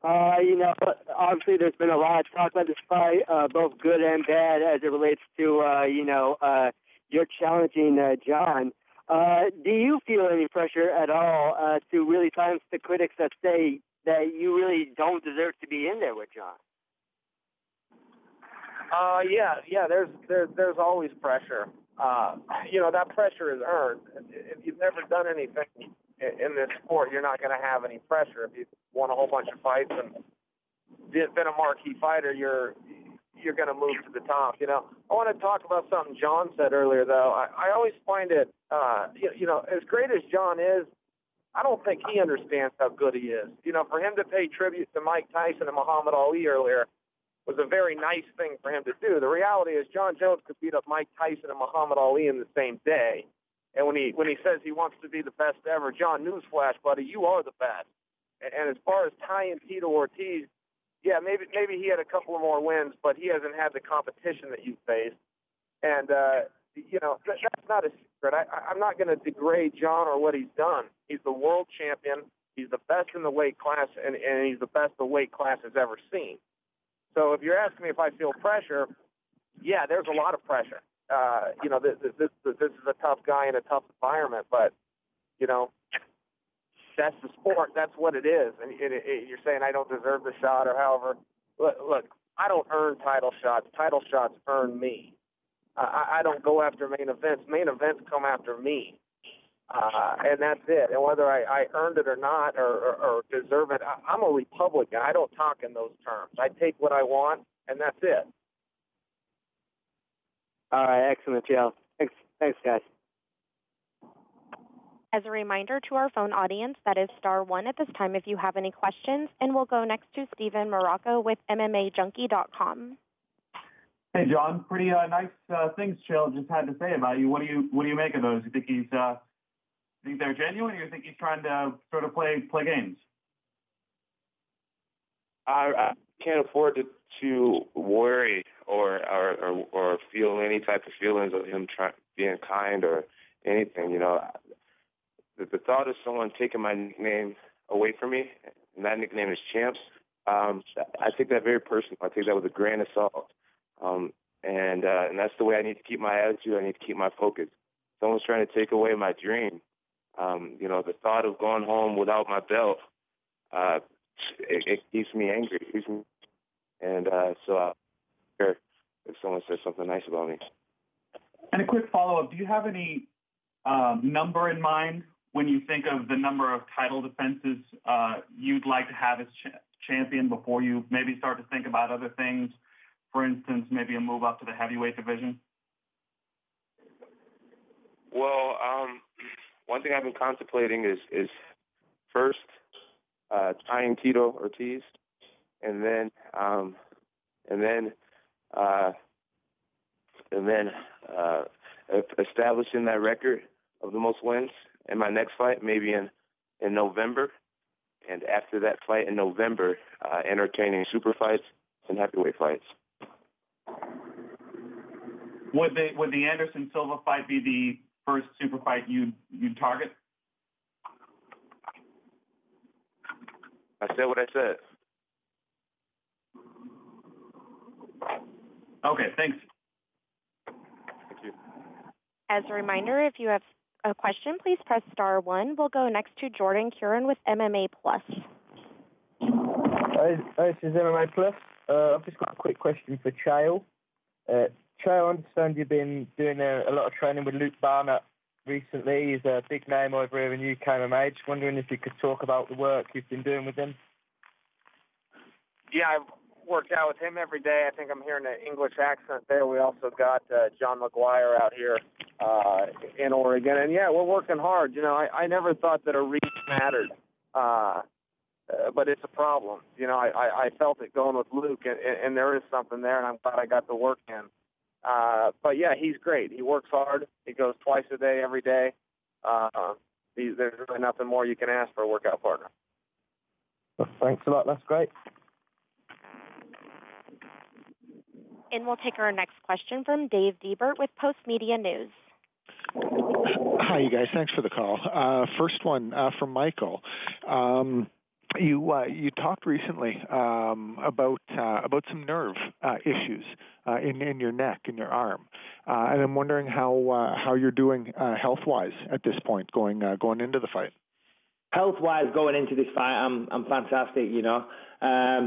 uh, you know, obviously there's been a lot of talk about this fight, uh, both good and bad, as it relates to, uh, you know, uh, your challenging uh, John. Uh, do you feel any pressure at all uh, to really silence the critics that say that you really don't deserve to be in there with John? Uh, yeah, yeah. There's there's there's always pressure. Uh, you know, that pressure is earned. If you've never done anything in this sport, you're not going to have any pressure. If you've won a whole bunch of fights and been a marquee fighter, you're you're going to move to the top. You know, I want to talk about something John said earlier, though. I, I always find it, uh, you, you know, as great as John is, I don't think he understands how good he is. You know, for him to pay tribute to Mike Tyson and Muhammad Ali earlier was a very nice thing for him to do. The reality is John Jones could beat up Mike Tyson and Muhammad Ali in the same day. And when he when he says he wants to be the best ever, John, newsflash, buddy, you are the best. And, and as far as tying Tito Ortiz, yeah, maybe maybe he had a couple of more wins, but he hasn't had the competition that you faced. And, uh, you know, that, that's not a secret. I, I'm not going to degrade John or what he's done. He's the world champion. He's the best in the weight class, and, and he's the best the weight class has ever seen. So if you're asking me if I feel pressure, yeah, there's a lot of pressure. Uh, you know, this, this, this, this is a tough guy in a tough environment, but, you know, that's the sport. That's what it is. And it, it, it, you're saying I don't deserve the shot or however. Look, look, I don't earn title shots. Title shots earn me. Uh, I, I don't go after main events. Main events come after me. Uh, and that's it. And whether I, I earned it or not or, or, or deserve it, I, I'm a Republican. I don't talk in those terms. I take what I want, and that's it. All right, excellent, Joe. Thanks, thanks, guys. As a reminder to our phone audience, that is star one at this time if you have any questions, and we'll go next to Stephen Morocco with M M A Junkie dot com. Hey, John. Pretty uh, nice uh, things Chill just had to say about you. What do you What do you make of those? You think he's uh, think they're genuine, or you think he's trying to sort of play play games? I, I can't afford to to worry or or, or or feel any type of feelings of him trying being kind or anything. You know, the, the thought of someone taking my nickname away from me, and that nickname is Champs. Um, I take that very personal. I take that with a grain of salt. Um, and, uh, and that's the way I need to keep my attitude. I need to keep my focus. Someone's trying to take away my dream. Um, you know, the thought of going home without my belt, uh, it, it keeps me angry. It keeps me, and, uh, so I'm sure if someone says something nice about me. And a quick follow-up. Do you have any, uh, number in mind when you think of the number of title defenses, uh, you'd like to have as ch- champion before you maybe start to think about other things? For instance, maybe a move up to the heavyweight division? Well, um, one thing I've been contemplating is, is first uh, tying Tito Ortiz, and then um, and then uh, and then uh, establishing that record of the most wins in my next fight, maybe in, in November, and after that fight in November, uh, entertaining super fights and heavyweight fights. Would the would the Anderson Silva fight be the first super fight you you'd target? I said what I said. Okay, thanks. Thank you. As a reminder, if you have a question, please press star one. We'll go next to Jordan Curran with M M A Plus. Hi, this is M M A Plus. Uh, I've just got a quick question for Chael. Uh, Chael, I understand you've been doing a, a lot of training with Luke Barnett recently. He's a big name over here in U K M M A. Just wondering if you could talk about the work you've been doing with him. Yeah, I've worked out with him every day. I think I'm hearing an English accent there. We also got uh, John McGuire out here uh, in Oregon. And, yeah, we're working hard. You know, I, I never thought that a reach mattered. Uh Uh, but it's a problem. You know, I, I, I felt it going with Luke, and, and there is something there, and I'm glad I got the work in. Uh, but, yeah, he's great. He works hard. He goes twice a day, every day. Uh, he, there's really nothing more you can ask for a workout partner. Well, thanks a lot. That's great. And we'll take our next question from Dave Debert with Post Media News. Hi, you guys. Thanks for the call. Uh, first one uh, from Michael. Um You uh, you talked recently um, about uh, about some nerve uh, issues uh, in in your neck and your arm, uh, and I'm wondering how uh, how you're doing uh, health wise at this point going uh, going into the fight. Health wise, going into this fight, I'm I'm fantastic. You know, um,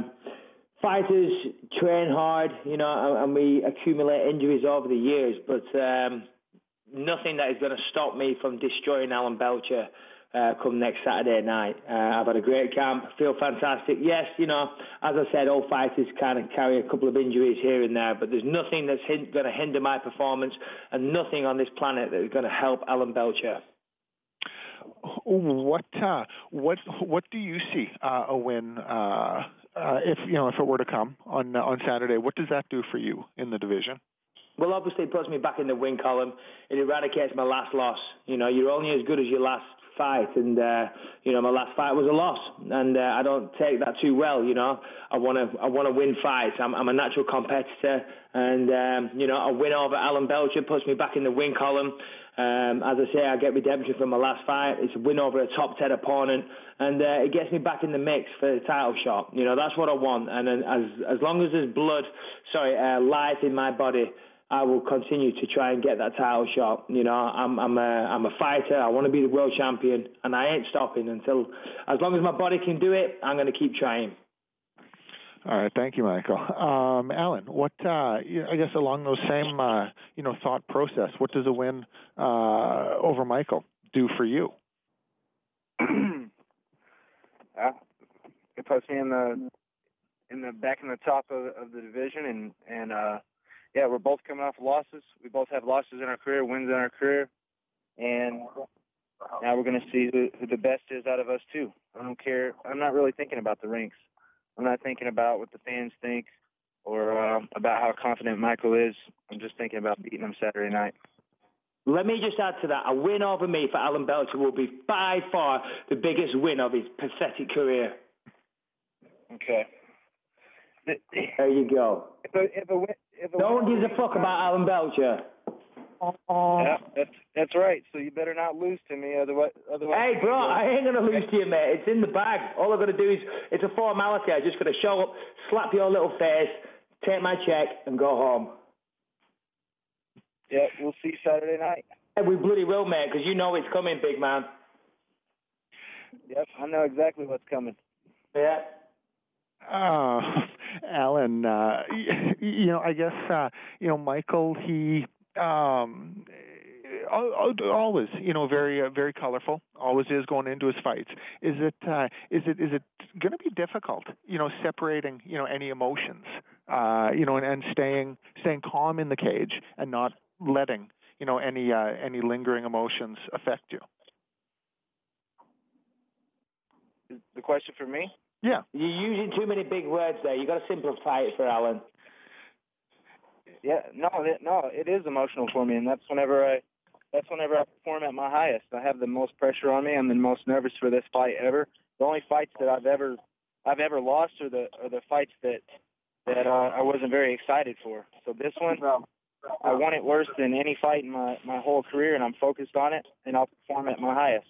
fighters train hard, you know, and we accumulate injuries over the years, but um, nothing that is going to stop me from destroying Alan Belcher. Uh, come next Saturday night. Uh, I've had a great camp. I feel fantastic. Yes, you know, as I said, all fighters kind of carry a couple of injuries here and there, but there's nothing that's hin- going to hinder my performance and nothing on this planet that is going to help Alan Belcher. What uh, what what do you see uh, a win uh, uh, if you know if it were to come on uh, on Saturday? What does that do for you in the division? Well, obviously, it puts me back in the win column. It eradicates my last loss. You know, you're only as good as your last fight, and uh, you know, my last fight was a loss, and uh, I don't take that too well. You know, I want to, I want to win fights. I'm, I'm a natural competitor, and um, you know, a win over Alan Belcher puts me back in the win column, Um, as I say, I get redemption from my last fight. It's a win over a top ten opponent, and uh, it gets me back in the mix for the title shot. You know, that's what I want. And then as as long as there's blood, sorry, uh, life in my body, I will continue to try and get that title shot. You know, I'm I'm a I'm a fighter. I want to be the world champion, and I ain't stopping until, as long as my body can do it, I'm going to keep trying. All right, thank you, Michael. Um, Alan, what uh, I guess along those same uh, you know thought process, what does a win uh, over Michael do for you? uh, it puts me in the in the back in the top of, of the division, and and uh, yeah, we're both coming off losses. We both have losses in our career, wins in our career, and now we're going to see who, who the best is out of us too. I don't care. I'm not really thinking about the ranks. I'm not thinking about what the fans think or uh, about how confident Michael is. I'm just thinking about beating him Saturday night. Let me just add to that. A win over me for Alan Belcher will be by far the biggest win of his pathetic career. Okay. There you go. If a, if a win, if a Don't give a fuck about Alan Belcher. Yeah, that's, that's right. So you better not lose to me, otherwise. otherwise hey, bro, I ain't gonna lose to you, mate. It's in the bag. All I gotta do is, it's a formality. I just gotta show up, slap your little face, take my check, and go home. Yeah, we'll see Saturday night. Yeah, we bloody will, mate, because you know it's coming, big man. Yep, I know exactly what's coming. Yeah. Uh, Alan, uh, you know, I guess, uh, you know, Michael, he. Um, always, you know, very, uh, very colorful. Always is going into his fights. Is it, uh, is it, is it going to be difficult? You know, separating, you know, any emotions. Uh, you know, and, and staying, staying calm in the cage and not letting, you know, any, uh, any lingering emotions affect you. The question for me? Yeah. You're using too many big words there. You got to simplify it for Alan. Yeah, no, no, it is emotional for me, and that's whenever I, that's whenever I perform at my highest. I have the most pressure on me. I'm the most nervous for this fight ever. The only fights that I've ever, I've ever lost are the are the fights that that uh, I wasn't very excited for. So this one, I want it worse than any fight in my my whole career, and I'm focused on it, and I'll perform at my highest.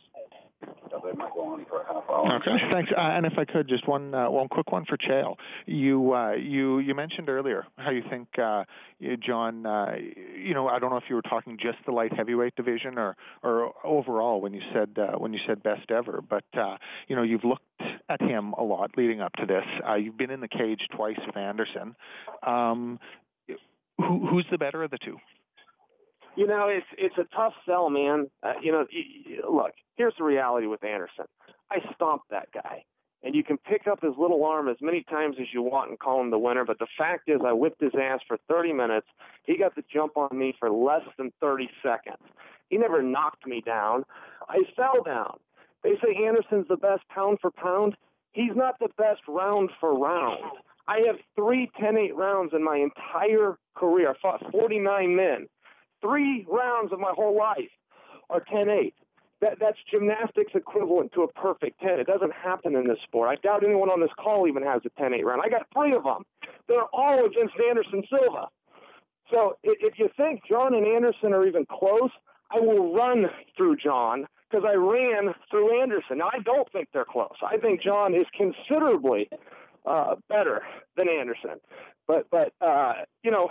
Okay, thanks. Uh, and if I could, just one uh, one quick one for Chael. You uh, you you mentioned earlier how you think uh, John. Uh, you know, I don't know if you were talking just the light heavyweight division or or overall when you said uh, when you said best ever. But uh, you know, you've looked at him a lot leading up to this. Uh, you've been in the cage twice with Anderson. Um, who, who's the better of the two? You know, it's it's a tough sell, man. Uh, you know, look, here's the reality with Anderson. I stomped that guy. And you can pick up his little arm as many times as you want and call him the winner. But the fact is, I whipped his ass for thirty minutes. He got the jump on me for less than thirty seconds. He never knocked me down. I fell down. They say Anderson's the best pound for pound. He's not the best round for round. I have three ten eight rounds in my entire career. I fought forty-nine men. Three rounds of my whole life are ten eight. That, that's gymnastics equivalent to a perfect ten. It doesn't happen in this sport. I doubt anyone on this call even has a ten eight round. I got three of them. They're all against Anderson Silva. So if, if you think John and Anderson are even close, I will run through John because I ran through Anderson. Now, I don't think they're close. I think John is considerably uh, better than Anderson. But, but uh, you know,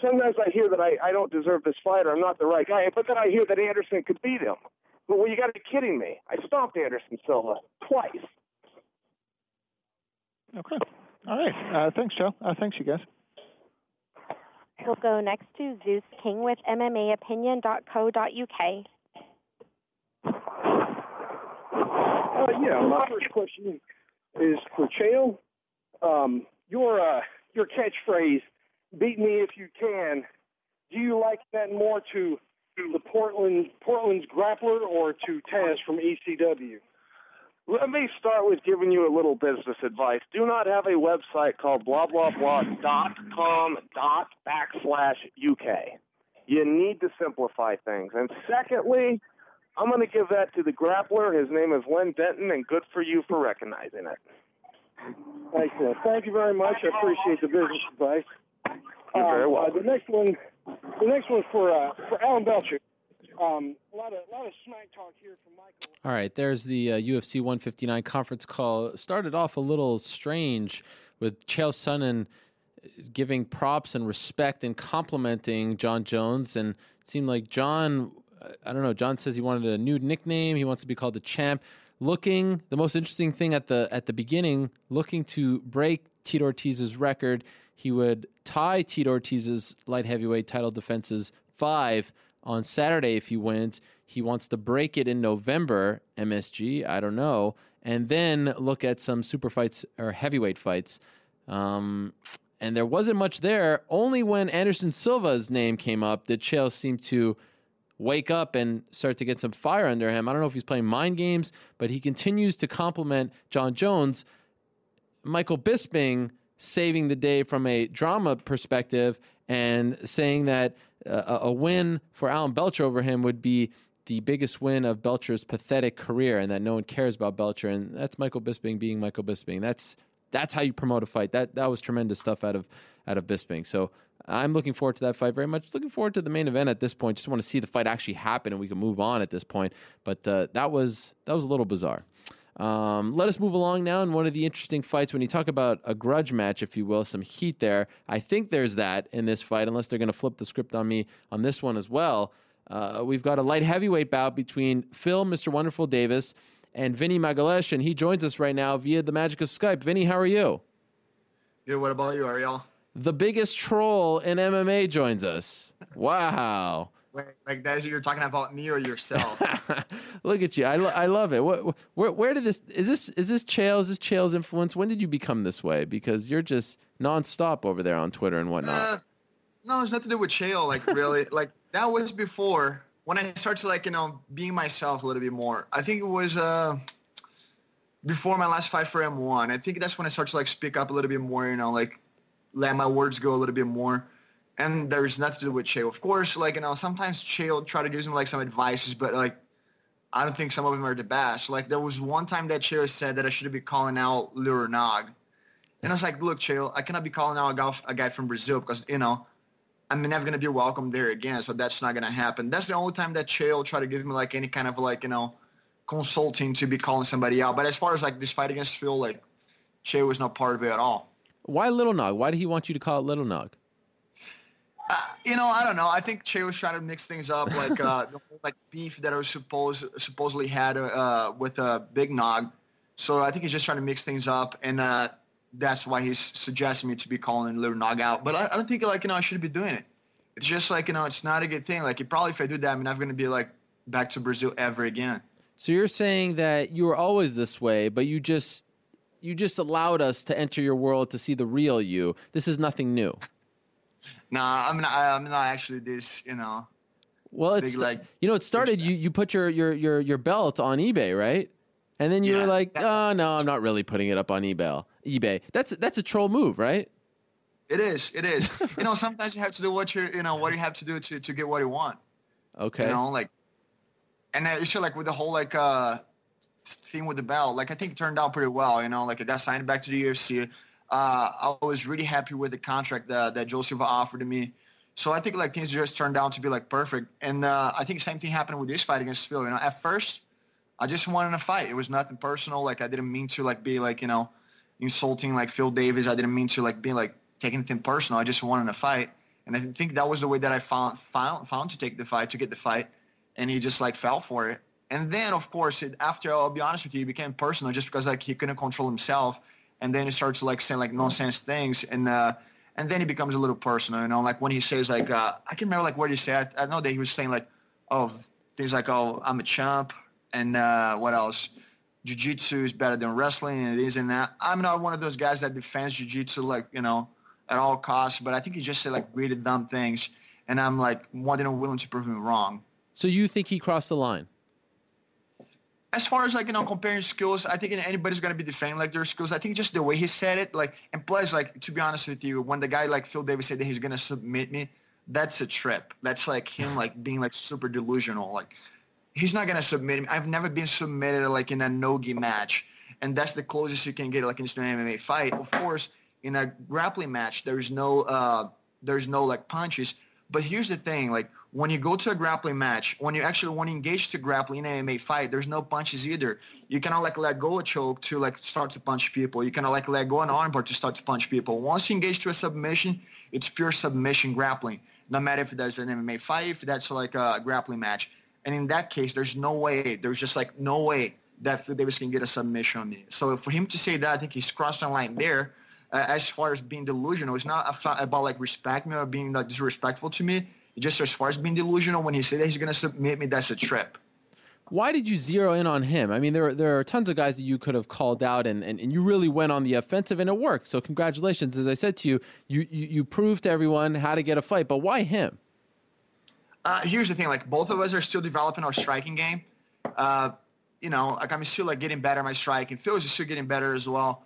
sometimes I hear that I, I don't deserve this fight or I'm not the right guy, but then I hear that Anderson could beat him. But, well, you got to be kidding me. I stomped Anderson Silva twice. Okay. All right. Uh, thanks, Joe. Uh, thanks, you guys. We'll go next to Zeus King with M M A opinion dot co dot U K. Uh, yeah, my first question is for Chael. Um, your, uh, your catchphrase, "Beat me if you can." Do you like that more to the Portland Portland's Grappler or to Taz from E C W? Let me start with giving you a little business advice. Do not have a website called blah blah blah dot com dot backslash UK. You need to simplify things. And secondly, I'm going to give that to the Grappler. His name is Len Denton, and good for you for recognizing it. Excellent. Thank you very much. I appreciate the business advice. You're very welcome. Uh, the next one, the next one for uh, for Alan Belcher. Um, a lot of, a lot of smack talk here from Michael. All right, there's the uh, U F C one fifty-nine conference call. Started off a little strange with Chael Sonnen giving props and respect and complimenting John Jones, and it seemed like John, I don't know, John says he wanted a new nickname. He wants to be called the champ. Looking, the most interesting thing at the at the beginning, looking to break Tito Ortiz's record. He would tie Tito Ortiz's light heavyweight title defenses five on Saturday if he wins. He wants to break it in November, M S G, I don't know, and then look at some super fights or heavyweight fights. Um, and there wasn't much there. Only when Anderson Silva's name came up did Chael seem to wake up and start to get some fire under him. I don't know if he's playing mind games, but he continues to compliment John Jones. Michael Bisping saving the day from a drama perspective and saying that uh, a win for Alan Belcher over him would be the biggest win of Belcher's pathetic career and that no one cares about Belcher. And that's Michael Bisping being Michael Bisping. That's that's how you promote a fight. That that was tremendous stuff out of out of Bisping. So I'm looking forward to that fight very much. Looking forward to the main event at this point. Just want to see the fight actually happen and we can move on at this point. But uh, that was that was a little bizarre. Um, let us move along now in one of the interesting fights. When you talk about a grudge match, if you will, some heat there. I think there's that in this fight, unless they're going to flip the script on me on this one as well. Uh, we've got a light heavyweight bout between Phil, Mister Wonderful Davis, and Vinny Magalesh, and he joins us right now via the magic of Skype. Vinny, how are you? Good. What about you, Ariel? The biggest troll in M M A joins us. Wow. Like, that's you're talking about me or yourself? Look at you. I, lo- I love it. What, where, where did this, is this, is this Chael, is this Chael's influence? When did you become this way? Because you're just nonstop over there on Twitter and whatnot. Uh, no, it's nothing to do with Chael. Like really, like that was before when I started, like, you know, being myself a little bit more. I think it was, uh, before my last fight for M one. I think that's when I started to like speak up a little bit more, you know, like let my words go a little bit more. And there's nothing to do with Chael. Of course, like, you know, sometimes Chael try to give him, like, some advices, but, like, I don't think some of them are the best. Like, there was one time that Chael said that I should be calling out Lil Nog. And I was like, look, Chael, I cannot be calling out a guy, a guy from Brazil because, you know, I'm never going to be welcome there again, so that's not going to happen. That's the only time that Chael tried to give me, like, any kind of, like, you know, consulting to be calling somebody out. But as far as, like, this fight against Phil, like, Chael was not part of it at all. Why Lil Nog? Why did he want you to call it Lil Nog? Uh, you know, I don't know. I think Chael was trying to mix things up, like uh, the whole, like beef that I was supposed supposedly had uh, with uh, Big Nog. So I think he's just trying to mix things up, and uh, that's why he's suggesting me to be calling Lil Nog out. But I, I don't think, like, you know, I should be doing it. It's just like, you know, it's not a good thing. Like, it probably if I do that, I'm not going to be like back to Brazil ever again. So you're saying that you were always this way, but you just you just allowed us to enter your world to see the real you. This is nothing new. Nah, I'm not. I'm not actually this. You know. Well, it's big, like, you know, it started. You, you put your, your your your belt on eBay, right? And then you yeah, were like, oh, no, I'm not really putting it up on eBay. eBay. That's that's a troll move, right? It is. It is. You know, sometimes you have to do what you you know what you have to do to, to get what you want. Okay. You know, like, and it's so, like with the whole like uh thing with the belt, like I think it turned out pretty well. You know, like it got signed back to the U F C. Uh, I was really happy with the contract that, that Joe Silva offered to me. So I think like things just turned out to be like perfect. And uh, I think same thing happened with this fight against Phil. You know, at first, I just wanted to fight. It was nothing personal. Like I didn't mean to like be like, you know, insulting like Phil Davis. I didn't mean to like be like taking anything personal. I just wanted to fight. And I think that was the way that I found found found to take the fight, to get the fight. And he just like fell for it. And then of course, it, after I'll be honest with you, it became personal just because like he couldn't control himself. And then he starts like saying like nonsense things, and uh, and then it becomes a little personal, you know. Like when he says like uh, I can't remember like what he said. I know that he was saying like, oh, things like, oh, I'm a champ, and uh, what else? Jiu-jitsu is better than wrestling, and this and that. I'm not one of those guys that defends jiu-jitsu like, you know, at all costs. But I think he just said like really dumb things, and I'm like more than willing to prove him wrong. So you think he crossed the line? As far as, like, you know, comparing skills, I think anybody's going to be defending, like, their skills. I think just the way he said it, like, and plus, like, to be honest with you, when the guy, like, Phil Davis said that he's going to submit me, that's a trip. That's, like, him, like, being, like, super delusional. Like, he's not going to submit me. I've never been submitted, like, in a no-gi match, and that's the closest you can get, like, in an M M A fight. Of course, in a grappling match, there is no, uh, there's no, like, punches, But here's the thing, like when you go to a grappling match, when you actually want to engage to grappling in an M M A fight, there's no punches either. You cannot like let go a choke to like start to punch people. You cannot like let go an armbar to start to punch people. Once you engage to a submission, it's pure submission grappling. No matter if that's an M M A fight, if that's like a grappling match. And in that case, there's no way, there's just like no way that Phil Davis can get a submission on me. So for him to say that, I think he's crossed the line there. Uh, as far as being delusional, it's not about like respect me or being like disrespectful to me. It's just as far as being delusional, when he said that he's going to submit me, that's a trip. Why did you zero in on him? I mean, there are, there are tons of guys that you could have called out, and, and, and you really went on the offensive, and it worked. So congratulations. As I said to you, you, you, you proved to everyone how to get a fight, but why him? Uh, here's the thing, like both of us are still developing our striking game. Uh, you know, like I'm still like getting better at my striking. Phil is still getting better as well.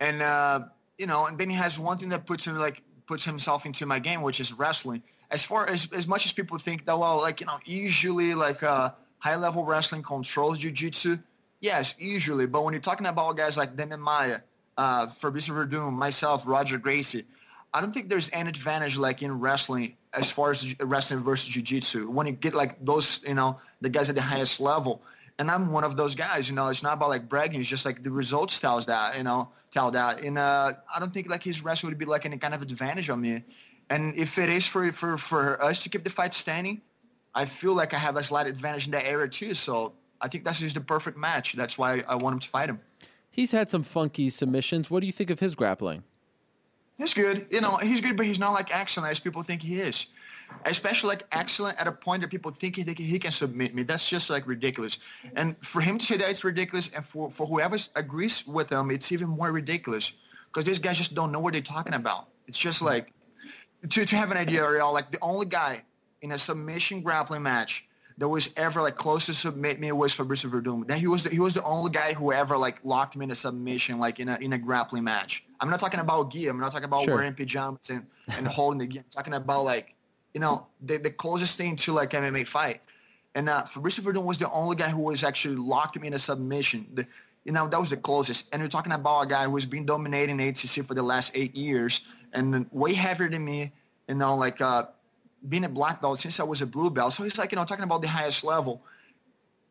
And, uh, you know, and then he has one thing that puts him like puts himself into my game, which is wrestling. As far as as much as people think that, well, like, you know, usually like uh, high level wrestling controls jiu-jitsu. Yes, usually. But when you're talking about guys like Demian Maia, uh, Fabrício Verdun, myself, Roger Gracie, I don't think there's any advantage like in wrestling as far as wrestling versus jiu-jitsu. When you get like those, you know, the guys at the highest level. And I'm one of those guys, you know, it's not about like bragging. It's just like the results tells that, you know, tell that. And uh, I don't think like his wrestling would be like any kind of advantage on me. And if it is for, for, for us to keep the fight standing, I feel like I have a slight advantage in that area too. So I think that's just the perfect match. That's why I want him to fight him. He's had some funky submissions. What do you think of his grappling? He's good. You know, he's good, but he's not like excellent as people think he is. Especially like excellent at a point that people think he, think he can submit me. That's just like ridiculous. And for him to say that it's ridiculous, and for, for whoever agrees with him, it's even more ridiculous because these guys just don't know what they're talking about. It's just like, to, to have an idea, Ariel, like the only guy in a submission grappling match that was ever like close to submit me was Fabrício Verdun. That he was the, he was the only guy who ever like locked me in a submission, like in a in a grappling match. I'm not talking about gi. I'm not talking about sure. wearing pajamas and, and holding the gi. I'm talking about like, you know, the, the closest thing to like M M A fight. And uh, Fabrício Verdun was the only guy who was actually locked me in a submission. The, you know, that was the closest. And you're talking about a guy who's been dominating A T C for the last eight years and way heavier than me, you know, like uh, being a black belt since I was a blue belt. So he's like, you know, talking about the highest level.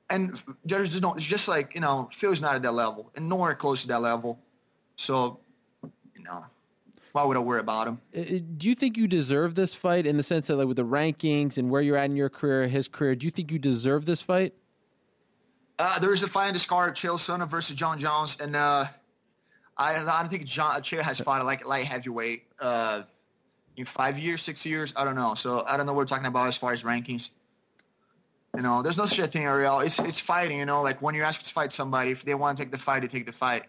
And there's just, no, it's just like, you know, Phil's not at that level and nowhere close to that level. So, you know. Why would I worry about him? Do you think you deserve this fight in the sense that, like, with the rankings and where you're at in your career, his career, do you think you deserve this fight? Uh, there is a fight in the card, Chael Sonnen versus John Jones, and uh, I, I don't think John Chael has fought like light heavyweight uh, in five years, six years. I don't know. So I don't know what we're talking about as far as rankings. You know, there's no such a thing, Ariel. It's it's fighting. You know, like when you ask to fight somebody, if they want to take the fight, they take the fight.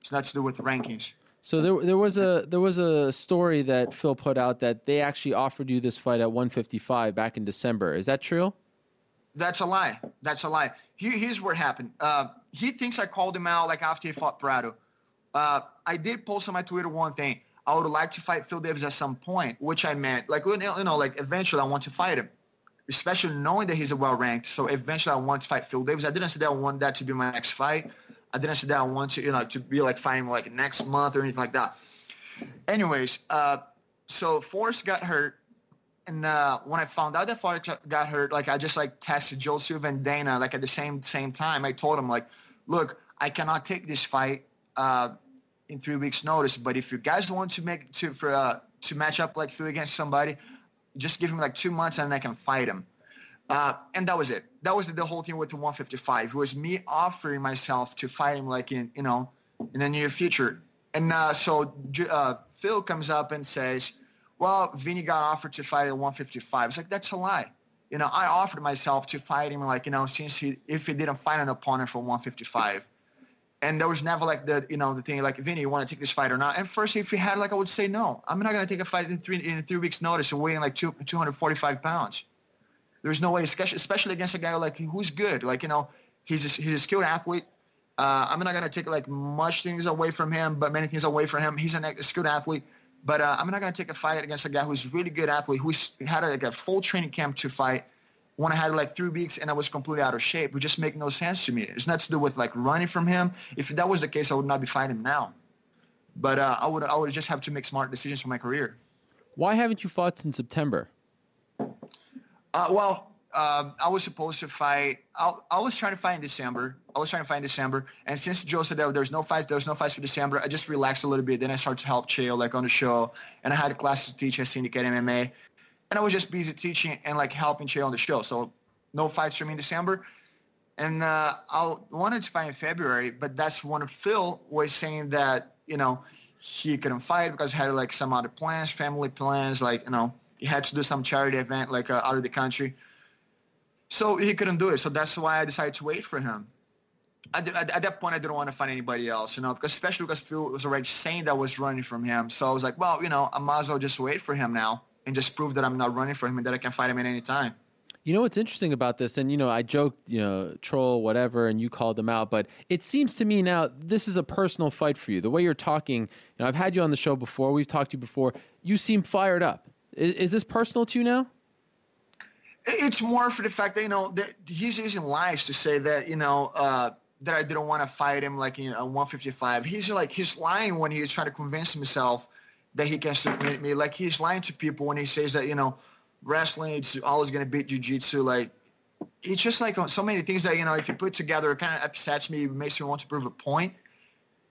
It's not to do with rankings. So there, there was a there was a story that Phil put out that they actually offered you this fight at one fifty-five back in December. Is that true? That's a lie. That's a lie. Here, here's what happened. Uh, he thinks I called him out like after he fought Prado. Uh, I did post on my Twitter one thing. I would like to fight Phil Davis at some point, which I meant like you know like eventually I want to fight him, especially knowing that he's well ranked. So eventually I want to fight Phil Davis. I didn't say that I want that to be my next fight. I didn't say that I want to, you know, to be like fighting like next month or anything like that. Anyways, uh, so Forrest got hurt, and uh, when I found out that Forrest got hurt, like I just like texted Joe Silva and Dana like at the same same time. I told him like, look, I cannot take this fight uh, in three weeks' notice, but if you guys want to make to for uh, to match up like Phil against somebody, just give him like two months and I can fight him. Uh, and that was it. That was the whole thing with the one fifty-five. It was me offering myself to fight him, like, in, you know, in the near future. And uh, so uh, Phil comes up and says, well, Vinny got offered to fight at one fifty-five. It's like, that's a lie. You know, I offered myself to fight him, like, you know, since he, if he didn't fight an opponent for one fifty-five. And there was never, like, the, you know, the thing, like, Vinny, you want to take this fight or not? And first, if he had, like, I would say, no, I'm not going to take a fight in three, in three weeks' notice and weighing, like, two, two forty-five pounds. There's no way, especially against a guy like who's good. Like, you know, he's a, he's a skilled athlete. Uh, I'm not going to take, like, much things away from him, but many things away from him. He's a skilled athlete. But uh, I'm not going to take a fight against a guy who's a really good athlete, who's had, like, a full training camp to fight. When I had, like, three weeks and I was completely out of shape, it just make no sense to me. It's not to do with, like, running from him. If that was the case, I would not be fighting him now. But uh, I would I would just have to make smart decisions for my career. Why haven't you fought since September? Uh, well, uh, I was supposed to fight. I, I was trying to fight in December. I was trying to fight in December. And since Joe said that there's no fights, there was no fights for December, I just relaxed a little bit. Then I started to help Chael, like, on the show. And I had classes to teach at Syndicate M M A. And I was just busy teaching and, like, helping Chael on the show. So no fights for me in December. And uh, I wanted to fight in February, but that's when Phil was saying that, you know, he couldn't fight because he had, like, some other plans, family plans, like, you know. He had to do some charity event, like, uh, out of the country. So he couldn't do it. So that's why I decided to wait for him. At, the, at, at that point, I didn't want to find anybody else, you know, because especially because Phil was already saying that I was running from him. So I was like, well, you know, I might as well just wait for him now and just prove that I'm not running from him and that I can fight him at any time. You know what's interesting about this, and, you know, I joked, you know, troll, whatever, and you called them out, but it seems to me now this is a personal fight for you. The way you're talking, you know, I've had you on the show before. We've talked to you before. You seem fired up. Is, is this personal to you now? It's more for the fact that, you know, that he's using lies to say that, you know, uh, that I didn't want to fight him, like, in, you know, one fifty-five. He's like, he's lying when he's trying to convince himself that he can submit me. Like, he's lying to people when he says that, you know, wrestling, it's always going to beat jiu-jitsu. Like, it's just like so many things that, you know, if you put together, it kind of upsets me, makes me want to prove a point.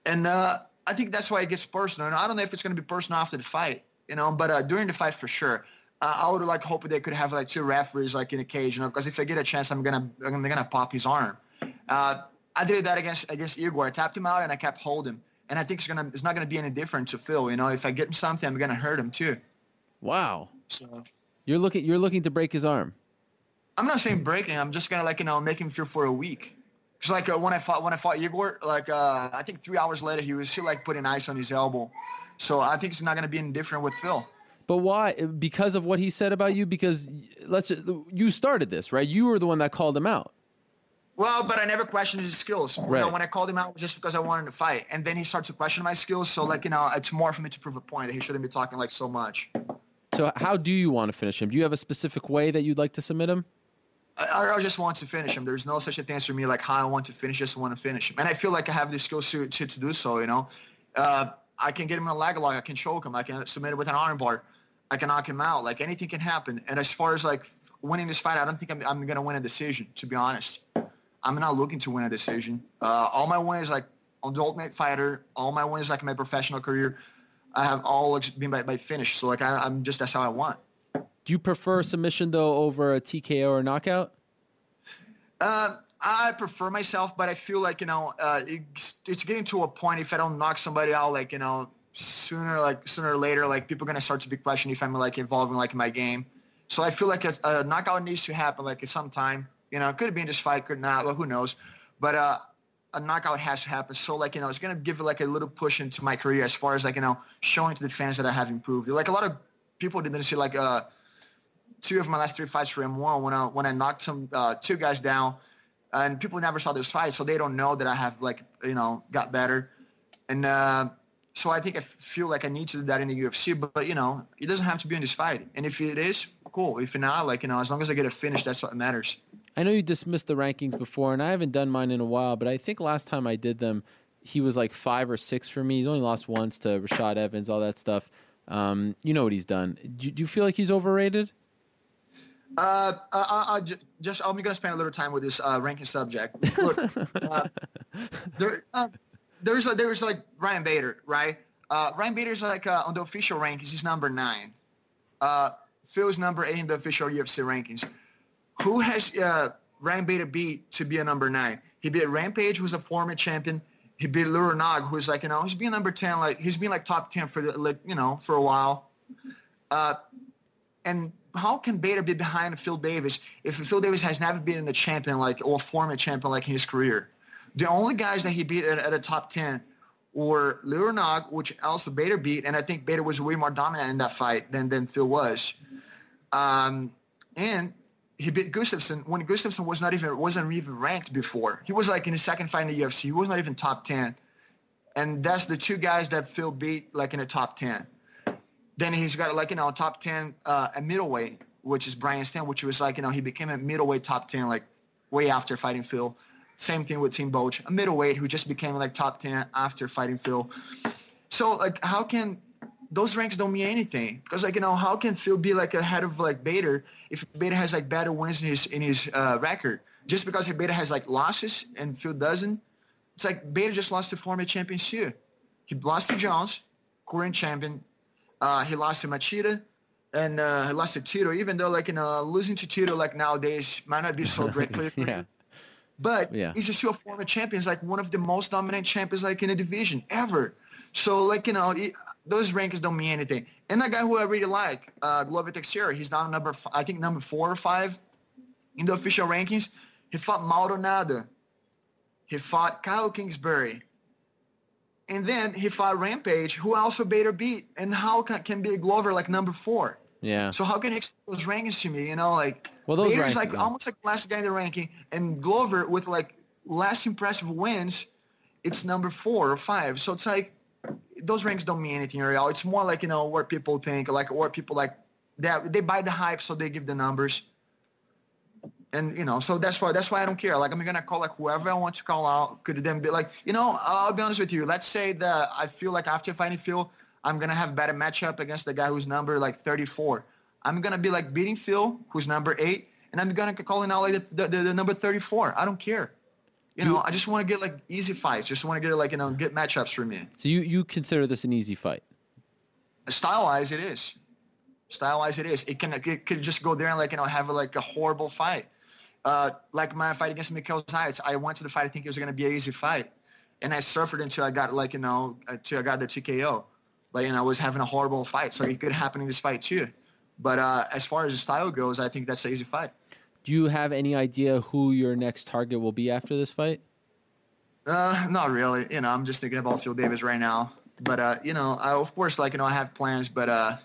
And uh, I think that's why it gets personal. And I don't know if it's going to be personal after the fight. You know, but uh, during the fight, for sure, uh, I would like hope they could have like two referees like in a cage, you know, because if I get a chance, I'm gonna I'm gonna pop his arm. Uh, I did that against against Igor. I tapped him out and I kept holding him, and I think it's gonna it's not gonna be any different to Phil. You know, if I get him something, I'm gonna hurt him too. Wow. So you're looking you're looking to break his arm. I'm not saying breaking. I'm just gonna like you know make him feel for a week. Cause like uh, when I fought when I fought Igor, like uh, I think three hours later, he was still like putting ice on his elbow. So I think it's not going to be any different with Phil. But why? Because of what he said about you? Because let's just, you started this, right? You were the one that called him out. Well, but I never questioned his skills. Right. You know, when I called him out, it was just because I wanted to fight. And then he started to question my skills. So, like, you know, it's more for me to prove a point that he shouldn't be talking, like, so much. So how do you want to finish him? Do you have a specific way that you'd like to submit him? I, I just want to finish him. There's no such a thing for me, like, how I want to finish. I just want to finish him. And I feel like I have the skills to, to, to do so, you know. Uh, I can get him in a lag lock. I can choke him. I can submit him with an arm bar. I can knock him out. Like, anything can happen. And as far as, like, winning this fight, I don't think I'm, I'm going to win a decision, to be honest. I'm not looking to win a decision. Uh, all my wins, like, on the Ultimate Fighter, all my wins, like, my professional career, I have all been by, by finish. So, like, I, I'm just, that's how I want. Do you prefer submission, though, over a T K O or knockout? Uh, I prefer myself, but I feel like, you know, uh, it's, it's getting to a point if I don't knock somebody out, like, you know, sooner like sooner or later, like, people are going to start to be questioning if I'm, like, involved in, like, my game. So I feel like a, a knockout needs to happen, like, at some time. You know, it could be in this fight, could not, well, who knows. But uh, a knockout has to happen. So, like, you know, it's going to give, like, a little push into my career as far as, like, you know, showing to the fans that I have improved. Like, a lot of people didn't see, like, uh, two of my last three fights for M one when I, when I knocked some uh, two guys down. And people never saw this fight, so they don't know that I have, like, you know, got better. And uh, so I think I feel like I need to do that in the U F C. But, but, you know, it doesn't have to be in this fight. And if it is, cool. If not, like, you know, as long as I get a finish, that's what matters. I know you dismissed the rankings before, and I haven't done mine in a while. But I think last time I did them, he was, like, five or six for me. He's only lost once to Rashad Evans, all that stuff. Um, you know what he's done. Do, do you feel like he's overrated? Uh, I, I, I just, just I'm gonna spend a little time with this uh, ranking subject. Look, uh, there, uh, there's a, there's like Ryan Bader, right? Uh, Ryan Bader's like uh, on the official rankings, he's number nine. Uh, Phil's number eight in the official U F C rankings. Who has uh, Ryan Bader beat to be a number nine? He beat Rampage, who's a former champion. He beat Lur Nog, who's like you know he's been number ten, like he's been like top ten for the, like you know for a while. Uh, and how can Bader be behind Phil Davis if Phil Davis has never been a champion like or a former champion like in his career? The only guys that he beat at, at a top ten were Lur Nog, which also Bader beat, and I think Bader was way more dominant in that fight than, than Phil was. Um, and he beat Gustafson when Gustafson was not even wasn't even ranked before. He was like in his second fight in the U F C. He was not even top ten, and that's the two guys that Phil beat like in the top ten. Then he's got, like, you know, top ten uh, a middleweight, which is Bryan Stan, which was, like, you know, he became a middleweight top ten, like, way after fighting Phil. Same thing with Tim Boach, a middleweight who just became, like, top ten after fighting Phil. So, like, how can those ranks don't mean anything, because like, you know, how can Phil be like ahead of like Bader if Bader has like better wins in his in his uh, record, just because Bader has like losses and Phil doesn't? It's like Bader just lost to former champions too. He lost to Jones, current champion. Uh, he lost to Machida, and uh, he lost to Tito. Even though like, you know, losing to Tito like nowadays might not be so great for you. Yeah. But yeah. he's just a former champion. He's like one of the most dominant champions like in a division ever. So like, you know, it, those rankings don't mean anything. And a guy who I really like, uh, Glover Teixeira, he's now number f I think number four or five in the official rankings. He fought Mauro Nada. He fought Kyle Kingsbury. And then he fought Rampage, who also Bader beat. And how can, can be Glover like number four? Yeah. So how can he explain those rankings to me? You know, like, well, those Bader's like them. almost like last guy in the ranking, and Glover with like less impressive wins, it's number four or five. So it's like those ranks don't mean anything at all. It's more like, you know, what people think, like what people like that they buy the hype, so they give the numbers. And you know, so that's why that's why I don't care. Like I'm gonna call like whoever I want to call out. Could then be like, you know, I'll be honest with you. Let's say that I feel like after fighting Phil, I'm gonna have better matchup against the guy who's number like thirty-four. I'm gonna be like beating Phil, who's number eight, and I'm gonna call in out like the, the, the number thirty-four. I don't care. You know, you, I just want to get like easy fights. Just want to get like, you know, get matchups for me. So you you consider this an easy fight? Stylized, it is. Stylized, it is. It can it could just go there and like, you know, have like a horrible fight. Uh, like my fight against Mikhail Zayats, I went to the fight. I think it was gonna be an easy fight, and I suffered until I got like, you know, until I got the T K O. But you know, I was having a horrible fight, so it could happen in this fight too. But uh, as far as the style goes, I think that's an easy fight. Do you have any idea who your next target will be after this fight? Uh, not really. You know, I'm just thinking about Phil Davis right now. But uh, you know, I, of course, like you know, I have plans, but uh,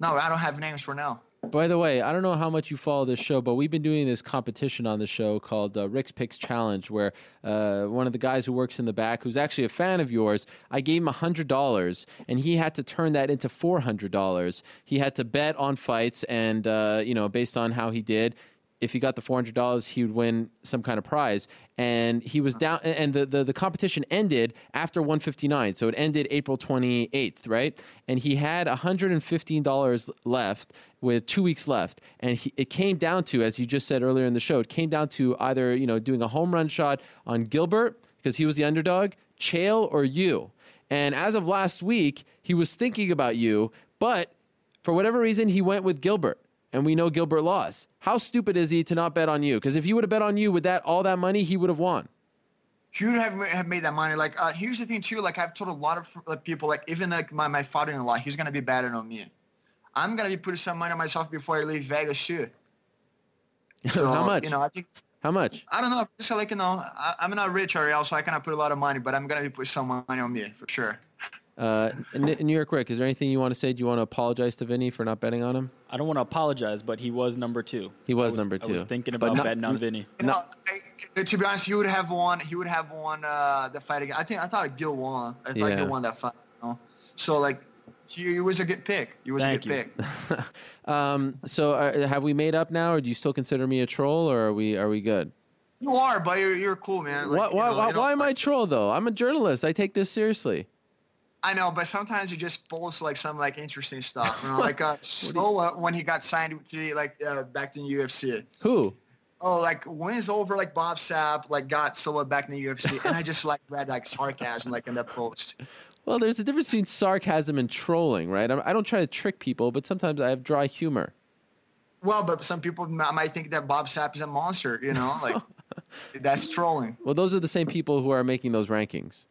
no, I don't have names for now. By the way, I don't know how much you follow this show, but we've been doing this competition on the show called uh, Rick's Picks Challenge, where uh, one of the guys who works in the back, who's actually a fan of yours, I gave him one hundred dollars, and he had to turn that into four hundred dollars. He had to bet on fights, and uh, you know, based on how he did, if he got the four hundred dollars, he would win some kind of prize. And he was down, and the, the, the competition ended after one fifty-nine. So it ended April twenty-eighth, right? And he had one hundred fifteen dollars left with two weeks left. And he, it came down to, as you just said earlier in the show, it came down to either, you know, doing a home run shot on Gilbert, because he was the underdog, Chael or you. And as of last week, he was thinking about you, but for whatever reason, he went with Gilbert. And we know Gilbert lost. How stupid is he to not bet on you? Because if he would have bet on you with that all that money, he would have won. He would have have made that money. Like, uh, here's the thing too. Like, I've told a lot of like, people, like even like my, my father-in-law, he's gonna be betting on me. I'm gonna be putting some money on myself before I leave Vegas too. So, how much? You know, I think. How much? I don't know. Just like you know, I, I'm not rich or else, so I cannot put a lot of money. But I'm gonna be putting some money on me for sure. Uh, New York Rick, is there anything you want to say? Do you want to apologize to Vinny for not betting on him? I don't want to apologize, but he was number two. He was, was number two. I was thinking about not, betting on Vinny. You know, I, to be honest, he would have won. He would have won uh, the fight again. I think I thought Gil won. I thought yeah. Gil won that fight. You know? So like, he, he was a good pick. He was Thank a good you. pick. um, so are, have we made up now, or do you still consider me a troll, or are we are we good? You are, but you're, you're cool, man. Like, why why, you know, why, why am I troll though? I'm a journalist. I take this seriously. I know, but sometimes you just post like some like interesting stuff. You know, like uh, Soa when he got signed to the, like uh, back to the U F C. Who? Oh, like wins over like Bob Sapp, like got Soa back in the U F C, and I just like read like sarcasm like in that post. Well, there's a difference between sarcasm and trolling, right? I don't try to trick people, but sometimes I have dry humor. Well, but some people might think that Bob Sapp is a monster. You know, like that's trolling. Well, those are the same people who are making those rankings.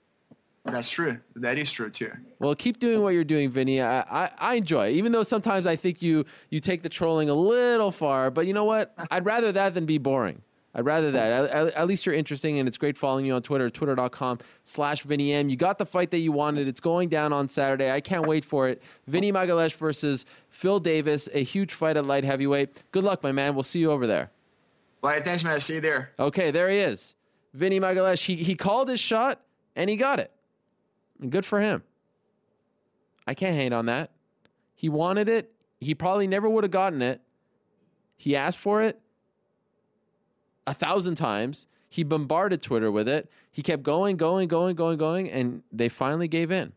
That's true. That is true, too. Well, keep doing what you're doing, Vinny. I, I, I enjoy it, even though sometimes I think you, you take the trolling a little far. But you know what? I'd rather that than be boring. I'd rather that. I, I, at least you're interesting, and it's great following you on Twitter, twitter dot com slash Vinny M. You got the fight that you wanted. It's going down on Saturday. I can't wait for it. Vinny Magalhaes versus Phil Davis, a huge fight at light heavyweight. Good luck, my man. We'll see you over there. All right, thanks, man. See you there. Okay, there he is. Vinny Magalhaes. He, he called his shot, and he got it. Good for him. I can't hate on that. He wanted it. He probably never would have gotten it. He asked for it a thousand times. He bombarded Twitter with it. He kept going, going, going, going, going, and they finally gave in.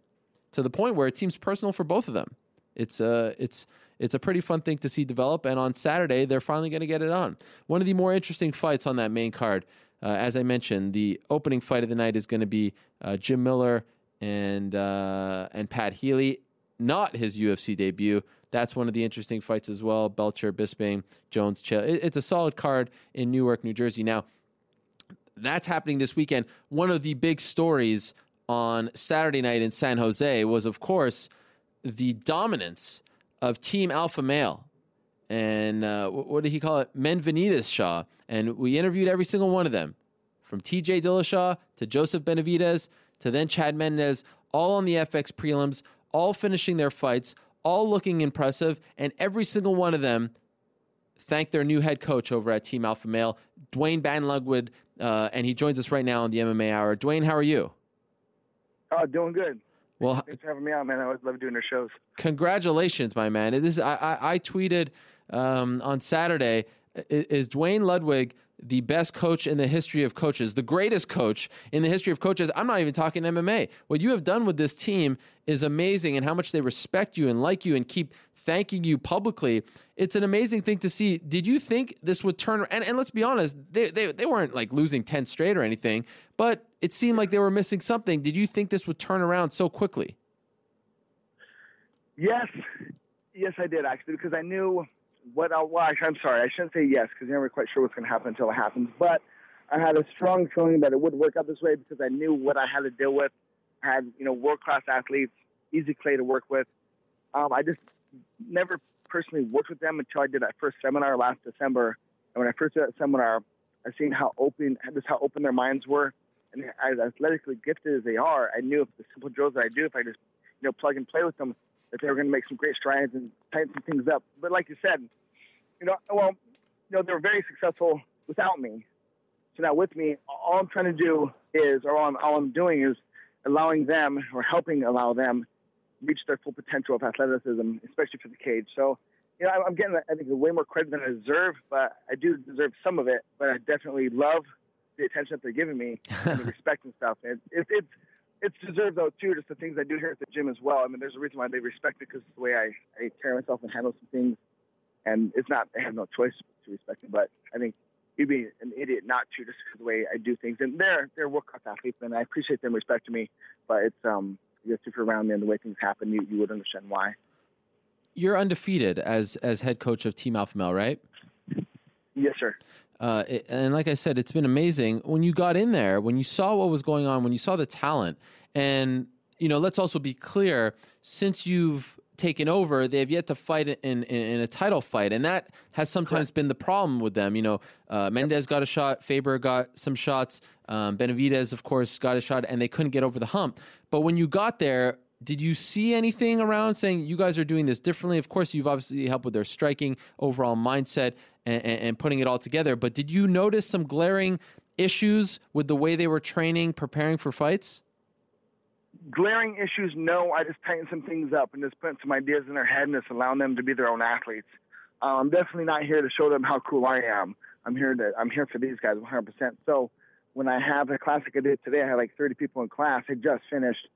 to the point where it seems personal for both of them. It's a, it's, it's a pretty fun thing to see develop, and on Saturday, they're finally going to get it on. One of the more interesting fights on that main card, uh, as I mentioned, the opening fight of the night is going to be uh, Jim Miller and uh, and Pat Healy, not his U F C debut. That's one of the interesting fights as well. Belcher, Bisping, Jones, Chill. It's a solid card in Newark, New Jersey. Now, that's happening this weekend. One of the big stories on Saturday night in San Jose was, of course, the dominance of Team Alpha Male. And uh, what did he call it? Menvenides Shaw. And we interviewed every single one of them, from T J Dillashaw to Joseph Benavidez to then Chad Mendes, all on the F X prelims, all finishing their fights, all looking impressive. And every single one of them thanked their new head coach over at Team Alpha Male, Dwayne Ban Ludwig. Uh, and he joins us right now on the M M A Hour. Dwayne, how are you? Oh, uh, doing good. Well, thanks for having me on, man. I always love doing your shows. Congratulations, my man. It is, I, I, I tweeted um, on Saturday, is Dwayne Ludwig the best coach in the history of coaches, the greatest coach in the history of coaches? I'm not even talking M M A. What you have done with this team is amazing, and how much they respect you and like you and keep thanking you publicly. It's an amazing thing to see. Did you think this would turn? And, and let's be honest, they, they, they weren't like losing ten straight or anything, but it seemed like they were missing something. Did you think this would turn around so quickly? Yes. Yes, I did, actually, because I knew what I watch. I'm sorry, I shouldn't say yes, because you're never quite sure what's going to happen until it happens. But I had a strong feeling that it would work out this way because I knew what I had to deal with. I had, you know, world-class athletes, easy clay to work with. Um, I just never personally worked with them until I did that first seminar last December. And when I first did that seminar, I seen how open, just how open their minds were. And as athletically gifted as they are, I knew if the simple drills that I do, if I just, you know, plug and play with them, that they were going to make some great strides and tighten some things up. But like you said, you know, well, you know, they were very successful without me. So now with me, all I'm trying to do is, or all I'm, all I'm doing is allowing them, or helping allow them, reach their full potential of athleticism, especially for the cage. So, you know, I'm getting, I think, way more credit than I deserve, but I do deserve some of it. But I definitely love the attention that they're giving me and the respect and stuff. And it, it's, It's deserved, though, too, just the things I do here at the gym as well. I mean, there's a reason why they respect it, because it's the way I, I carry myself and handle some things. And it's not, I have no choice to respect it, but I think you'd be an idiot not to, just because of the way I do things. And they're, they're world-class athletes, and I appreciate them respecting me. But it's, um, you know, if you're around me and the way things happen, you, you would understand why. You're undefeated as, as head coach of Team Alpha Male, right? Yes, sir. Uh, it, and like I said, it's been amazing. When you got in there, when you saw what was going on, when you saw the talent, and, you know, let's also be clear, since you've taken over, they have yet to fight in, in, in a title fight. And that has sometimes Correct. been the problem with them. You know, uh, Mendes yep. got a shot, Faber got some shots, um, Benavidez, of course, got a shot, and they couldn't get over the hump. But when you got there, did you see anything around saying you guys are doing this differently? Of course, you've obviously helped with their striking, overall mindset, and, and, and putting it all together. But did you notice some glaring issues with the way they were training, preparing for fights? Glaring issues, no. I just tightened some things up and just put some ideas in their head and just allowing them to be their own athletes. Uh, I'm definitely not here to show them how cool I am. I'm here to, I'm here for these guys one hundred percent. So when I have a classic I did today, I had like thirty people in class. I just finished.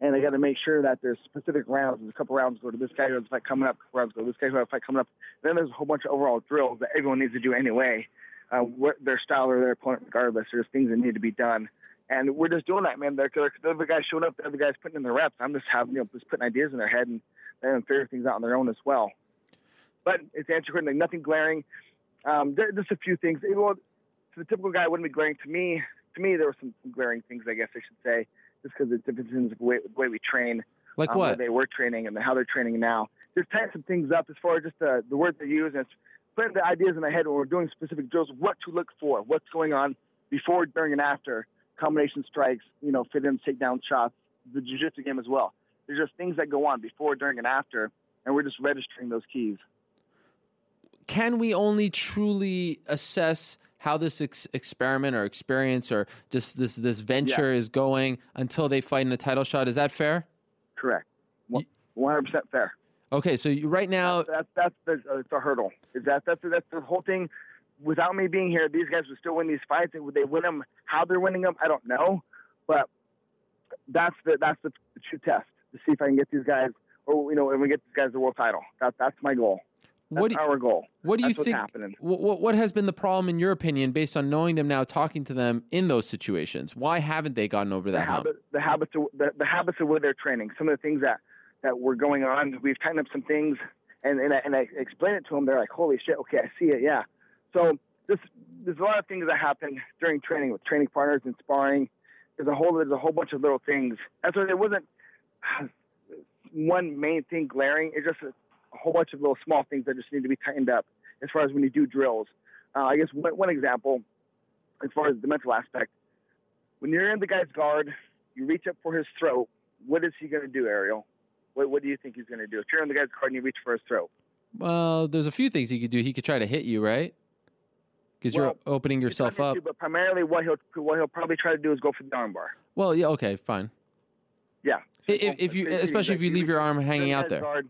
And I got to make sure that there's specific rounds. There's a couple rounds go to this guy who has a fight coming up, a couple rounds go to this guy who has a fight coming up. And then there's a whole bunch of overall drills that everyone needs to do anyway, uh, what their style or their opponent regardless. There's things that need to be done. And we're just doing that, man. They're, they're, the other guy's showing up, the other guy's putting in the reps. I'm just having, you know, just putting ideas in their head and then figuring things out on their own as well. But it's answering, like, nothing glaring. Um, there, just a few things. It, well, to the typical guy, it wouldn't be glaring. To me, to me, there were some, some glaring things, I guess I should say, just because it's different in the way, the way we train, like um, what they were training and how they're training now. Just tighten some things up as far as just the, the words they use, and putting the ideas in my head when we're doing specific drills, what to look for, what's going on before, during, and after, combination strikes, you know, fit in, take down shots, the jiu-jitsu game as well. There's just things that go on before, during, and after, and we're just registering those keys. Can we only truly assess how this ex- experiment or experience or just this this venture yeah. is going until they fight in a title shot? Is that fair? Correct. one hundred percent fair. Okay, so you, right now... That's, that's, that's the, uh, the hurdle. Is that, that's, that's the whole thing. Without me being here, these guys would still win these fights. Would they win them? How they're winning them, I don't know. But that's the, that's the true test. to see if I can get these guys, or you know, and we get these guys the world title. That, that's my goal. That's what do you, our goal. What do you that's think? What's what what has been the problem in your opinion, based on knowing them now, talking to them in those situations? Why haven't they gotten over that the habit, hump? The habits, of, the, the habits of what they're training. Some of the things that, that were going on, we've tightened up some things, and and I, and I explained it to them. They're like, "Holy shit! Okay, I see it. Yeah." So this there's a lot of things that happen during training with training partners and sparring. There's a whole there's a whole bunch of little things. That's why there wasn't one main thing glaring. It's just a, a whole bunch of little small things that just need to be tightened up as far as when you do drills. Uh, I guess one, one example, as far as the mental aspect, when you're in the guy's guard, you reach up for his throat. What is he going to do, Ariel? What, what do you think he's going to do? If you're in the guy's guard and you reach for his throat. Well, there's a few things he could do. He could try to hit you, right? Because well, you're opening yourself up. To, but primarily what he'll, what he'll probably try to do is go for the arm bar. Well, yeah, okay, fine. Yeah. If, if you, especially if you leave your arm hanging out there. Guard,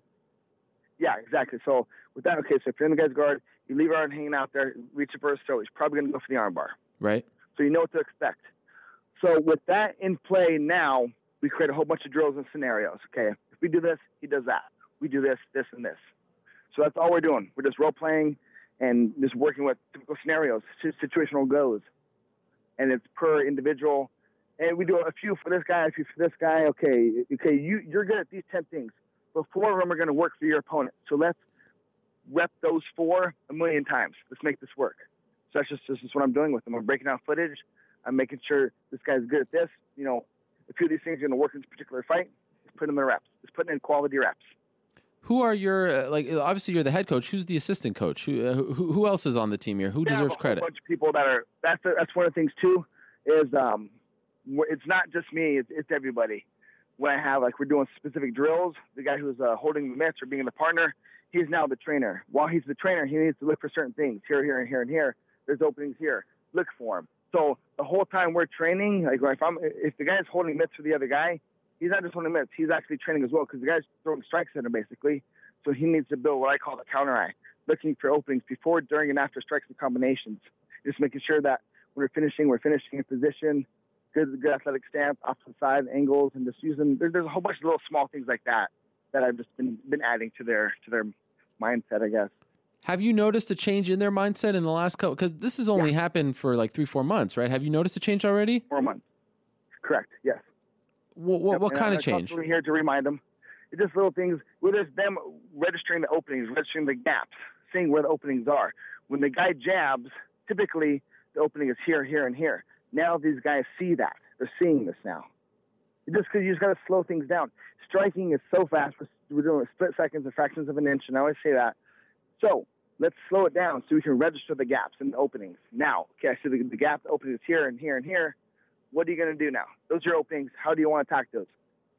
yeah, exactly. So with that, okay, so if you're in the guy's guard, you leave your arm hanging out there, reach the first throw, he's probably going to go for the arm bar. Right. So you know what to expect. So with that in play now, we create a whole bunch of drills and scenarios. Okay, if we do this, he does that. We do this, this, and this. So that's all we're doing. We're just role-playing and just working with typical scenarios, situational goes. And it's per individual. And we do a few for this guy, a few for this guy. Okay, okay, you, you're good at these ten things. But four of them are going to work for your opponent. So let's rep those four a million times. Let's make this work. So that's just, that's just what I'm doing with them. I'm breaking down footage. I'm making sure this guy's good at this. You know, a few of these things are going to work in this particular fight. Let's put them in reps. Let's put in quality reps. Who are your, like, obviously you're the head coach. Who's the assistant coach? Who uh, who, who else is on the team here? Who deserves credit? There's a bunch of people that are, that's, the, that's one of the things too, is um, it's not just me, it's, it's everybody. When I have, like, we're doing specific drills, the guy who's uh, holding the mitts or being the partner, he's now the trainer. While he's the trainer, he needs to look for certain things here, here, and here, and here. There's openings here. Look for him. So the whole time we're training, like, if I'm, if the guy's holding mitts for the other guy, he's not just holding mitts. He's actually training as well because the guy's throwing strikes at him, basically. So he needs to build what I call the counter eye, looking for openings before, during, and after strikes and combinations. Just making sure that when we're finishing, we're finishing in position. Good, good athletic stance, off to the side, angles, and just using. There, there's a whole bunch of little small things like that that I've just been been adding to their to their mindset, I guess. Have you noticed a change in their mindset in the last couple? Because this has only yeah. happened for like three, four months, right? Have you noticed a change already? Four months, correct? Yes. What what, what kind I, of change? I'm here to remind them. It's just little things. Whether it's them registering the openings, registering the gaps, seeing where the openings are. When the guy jabs, typically the opening is here, here, and here. Now these guys see that. They're seeing this now. Just because you just got to slow things down. Striking is so fast. We're doing split seconds and fractions of an inch, and I always say that. So let's slow it down so we can register the gaps and the openings. Now, okay, I see the, the gap, the opening is here and here and here. What are you going to do now? Those are your openings. How do you want to attack those?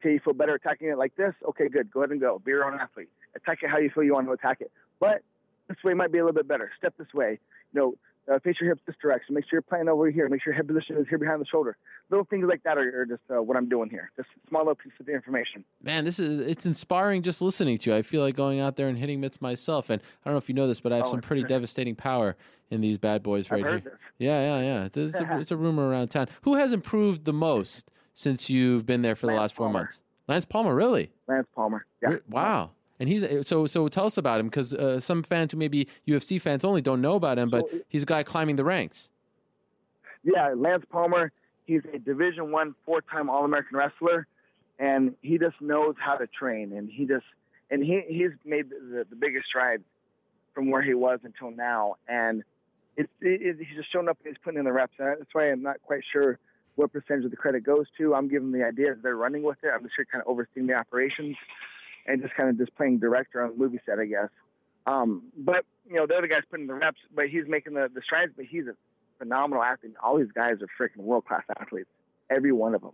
Okay, you feel better attacking it like this? Okay, good. Go ahead and go. Be your own athlete. Attack it how you feel you want to attack it. But this way might be a little bit better. Step this way. You know, Uh, face your hips this direction. Make sure you're playing over here. Make sure your head position is here behind the shoulder. Little things like that are, are just uh, what I'm doing here. Just small little pieces of information. Man, this is it's inspiring just listening to you. I feel like going out there and hitting mitts myself. And I don't know if you know this, but I have oh, some pretty devastating power in these bad boys right I've heard here. This. Yeah, yeah, yeah. It's, it's, a, it's a rumor around town. Who has improved the most since you've been there for Lance the last four Palmer. months? Lance Palmer, really? Lance Palmer. Yeah. Wow. And he's so so. Tell us about him, because uh, some fans who may be U F C fans only don't know about him, but he's a guy climbing the ranks. Yeah, Lance Palmer. He's a Division One four-time All-American wrestler, and he just knows how to train. And he just and he he's made the, the biggest strides from where he was until now. And it's it, it, he's just showing up and he's putting in the reps. And that's why I'm not quite sure what percentage of the credit goes to. I'm giving the ideas, they're running with it. I'm just here kind of overseeing the operations. And just kind of just playing director on the movie set, I guess. Um, but, you know, the other guy's putting the reps, but he's making the, the strides, but he's a phenomenal athlete. All these guys are freaking world-class athletes, every one of them.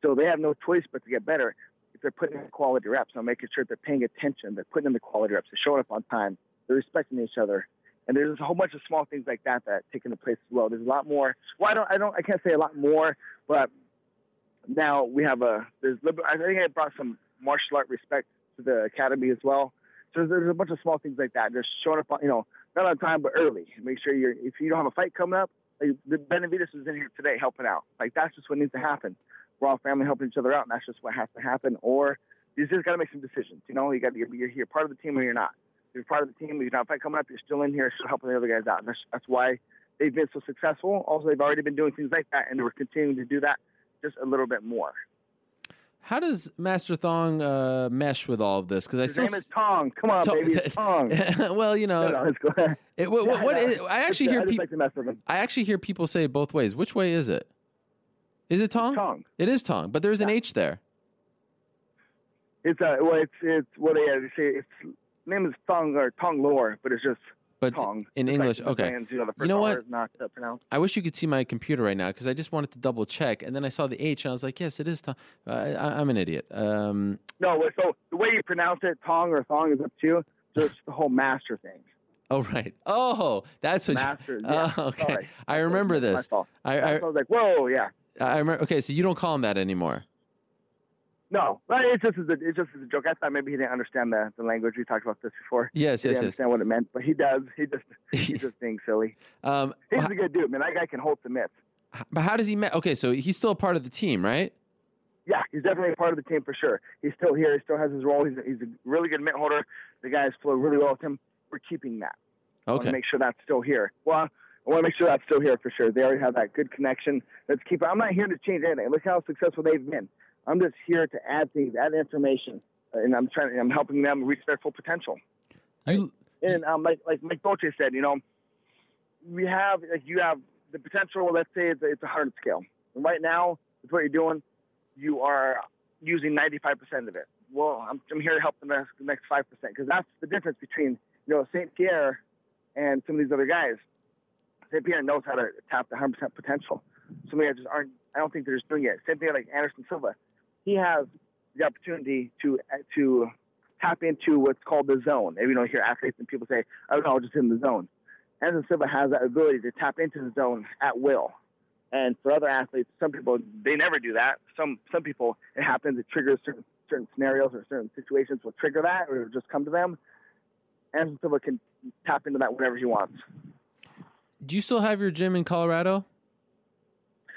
So they have no choice but to get better if they're putting in quality reps. I'm making sure they're paying attention. They're putting in the quality reps. They're showing up on time. They're respecting each other. And there's a whole bunch of small things like that that take into place as well. There's a lot more. Well, I don't, I don't, I can't say a lot more, but now we have a, there's, I think I brought some martial art respect to the academy as well. So there's a bunch of small things like that. Just showing up, on, you know, not on time, but early. Make sure you're, if you don't have a fight coming up, like Benavides was in here today helping out. Like, that's just what needs to happen. We're all family helping each other out, and that's just what has to happen. Or You just got to make some decisions. You know, you got to you're here part of the team or you're not. If you're part of the team or you're not coming up, you're still in here, still helping the other guys out. And that's, that's why they've been so successful. Also, they've already been doing things like that, and they were continuing to do that just a little bit more. How does Master Thong uh, mesh with all of this? Because I His still name s- is Tong. Come on, Tong. Baby, it's Tong. Well, you know, no, no, it, it, what, yeah, what, no. It, I actually it's, hear I people. Like I actually hear people say it both ways. Which way is it? Is it Tong? It's Tong. It is Tong, but there's yeah. an H there. It's uh, well, it's it's what well, yeah, they say. Its name is Tong or Tong Lore, but it's just. But Tong. In it's English, like okay. Plans, you know, the first you know what? Is not I wish you could see my computer right now because I just wanted to double check, and then I saw the H, and I was like, "Yes, it is Tong." Uh, I, I'm an idiot. Um, no, so the way you pronounce it, Tong or Thong, is up to you. So it's the whole master thing. Oh right. Oh, that's what. Master. You, yeah. Oh, okay. Sorry. I remember this. I, I, I was like, "Whoa, yeah." I remember. Okay, so you don't call him that anymore. No, but it's just as a, it's just as a joke. I thought maybe he didn't understand the, the language. We talked about this before. Yes, he yes, didn't yes. understand what it meant, but he does. He just he's just being silly. Um, he's well, a good dude, man. That guy can hold the mitts. But how does he met? Okay, so he's still a part of the team, right? Yeah, he's definitely a part of the team for sure. He's still here. He still has his role. He's a, he's a really good mitt holder. The guys flow really well with him. We're keeping that. Okay. I want to make sure that's still here. Well, I want to make sure that's still here for sure. They already have that good connection. Let's keep it. I'm not here to change anything. Look how successful they've been. I'm just here to add things, add information, and I'm trying. I'm helping them reach their full potential. You, and um, like like Mike Dolce said, you know, we have like you have the potential. Let's say it's a, it's a hundred scale. And right now, with what you're doing, you are using ninety-five percent of it. Well, I'm I'm here to help the next the next five percent because that's the difference between you know Saint Pierre and some of these other guys. Saint Pierre knows how to tap the hundred percent potential. Some of the guys just aren't. I don't think they're just doing it. Same thing like Anderson Silva. He has the opportunity to to tap into what's called the zone. And, you know, you hear athletes and people say, "Oh no, just in the zone." Anderson Silva has that ability to tap into the zone at will. And for other athletes, some people they never do that. Some some people it happens. It triggers certain certain scenarios or certain situations will trigger that, or it'll just come to them. Anderson Silva can tap into that whenever he wants. Do you still have your gym in Colorado?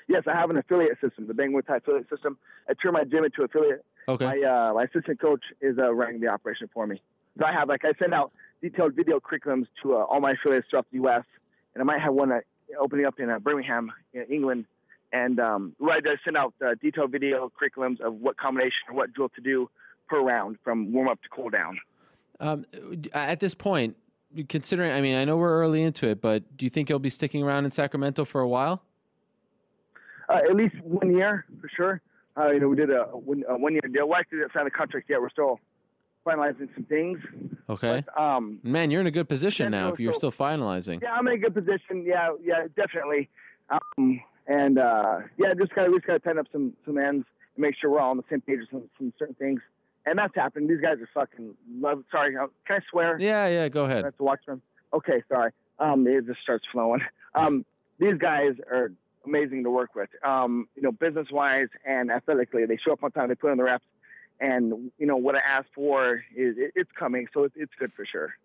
Yes, I have an affiliate system, the Bang Muay Thai affiliate system. I turn my gym into affiliate. Okay. My, uh, my assistant coach is uh, running the operation for me. So I have, like, I send out detailed video curriculums to uh, all my affiliates throughout the U S, and I might have one uh, opening up in uh, Birmingham, in England. And um, I send out uh, detailed video curriculums of what combination or what drill to do per round from warm-up to cool-down. Um, at this point, considering, I mean, I know we're early into it, but do you think you'll be sticking around in Sacramento for a while? Uh, at least one year for sure. Uh, you know, we did a, a one-year deal. We actually didn't sign a contract yet. We're still finalizing some things. Okay. But, um, Man, you're in a good position now. If you're still, still finalizing. Yeah, I'm in a good position. Yeah, yeah, definitely. Um, and uh, yeah, just gotta we just gotta tighten up some some ends and make sure we're all on the same page with some, some certain things. And that's happening. These guys are fucking love. Sorry, can I swear? Yeah, yeah. Go ahead. I have to watch them. Okay, sorry. Um, it just starts flowing. Um, these guys are amazing to work with, um, you know, business-wise and athletically. They show up on time, they put in the reps, and, you know, what I asked for, is it, it's coming, so it, it's good for sure.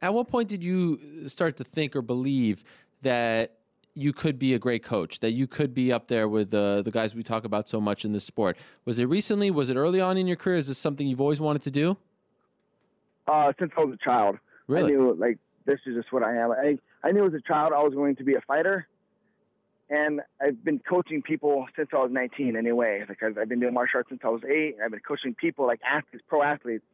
At what point did you start to think or believe that you could be a great coach, that you could be up there with uh, the guys we talk about so much in this sport? Was it recently? Was it early on in your career? Is this something you've always wanted to do? Uh, since I was a child. Really? I knew, like, this is just what I am. I, I knew as a child I was going to be a fighter. And I've been coaching people since I was nineteen anyway. Like I've, I've been doing martial arts since I was eight. I've been coaching people like athletes, pro athletes,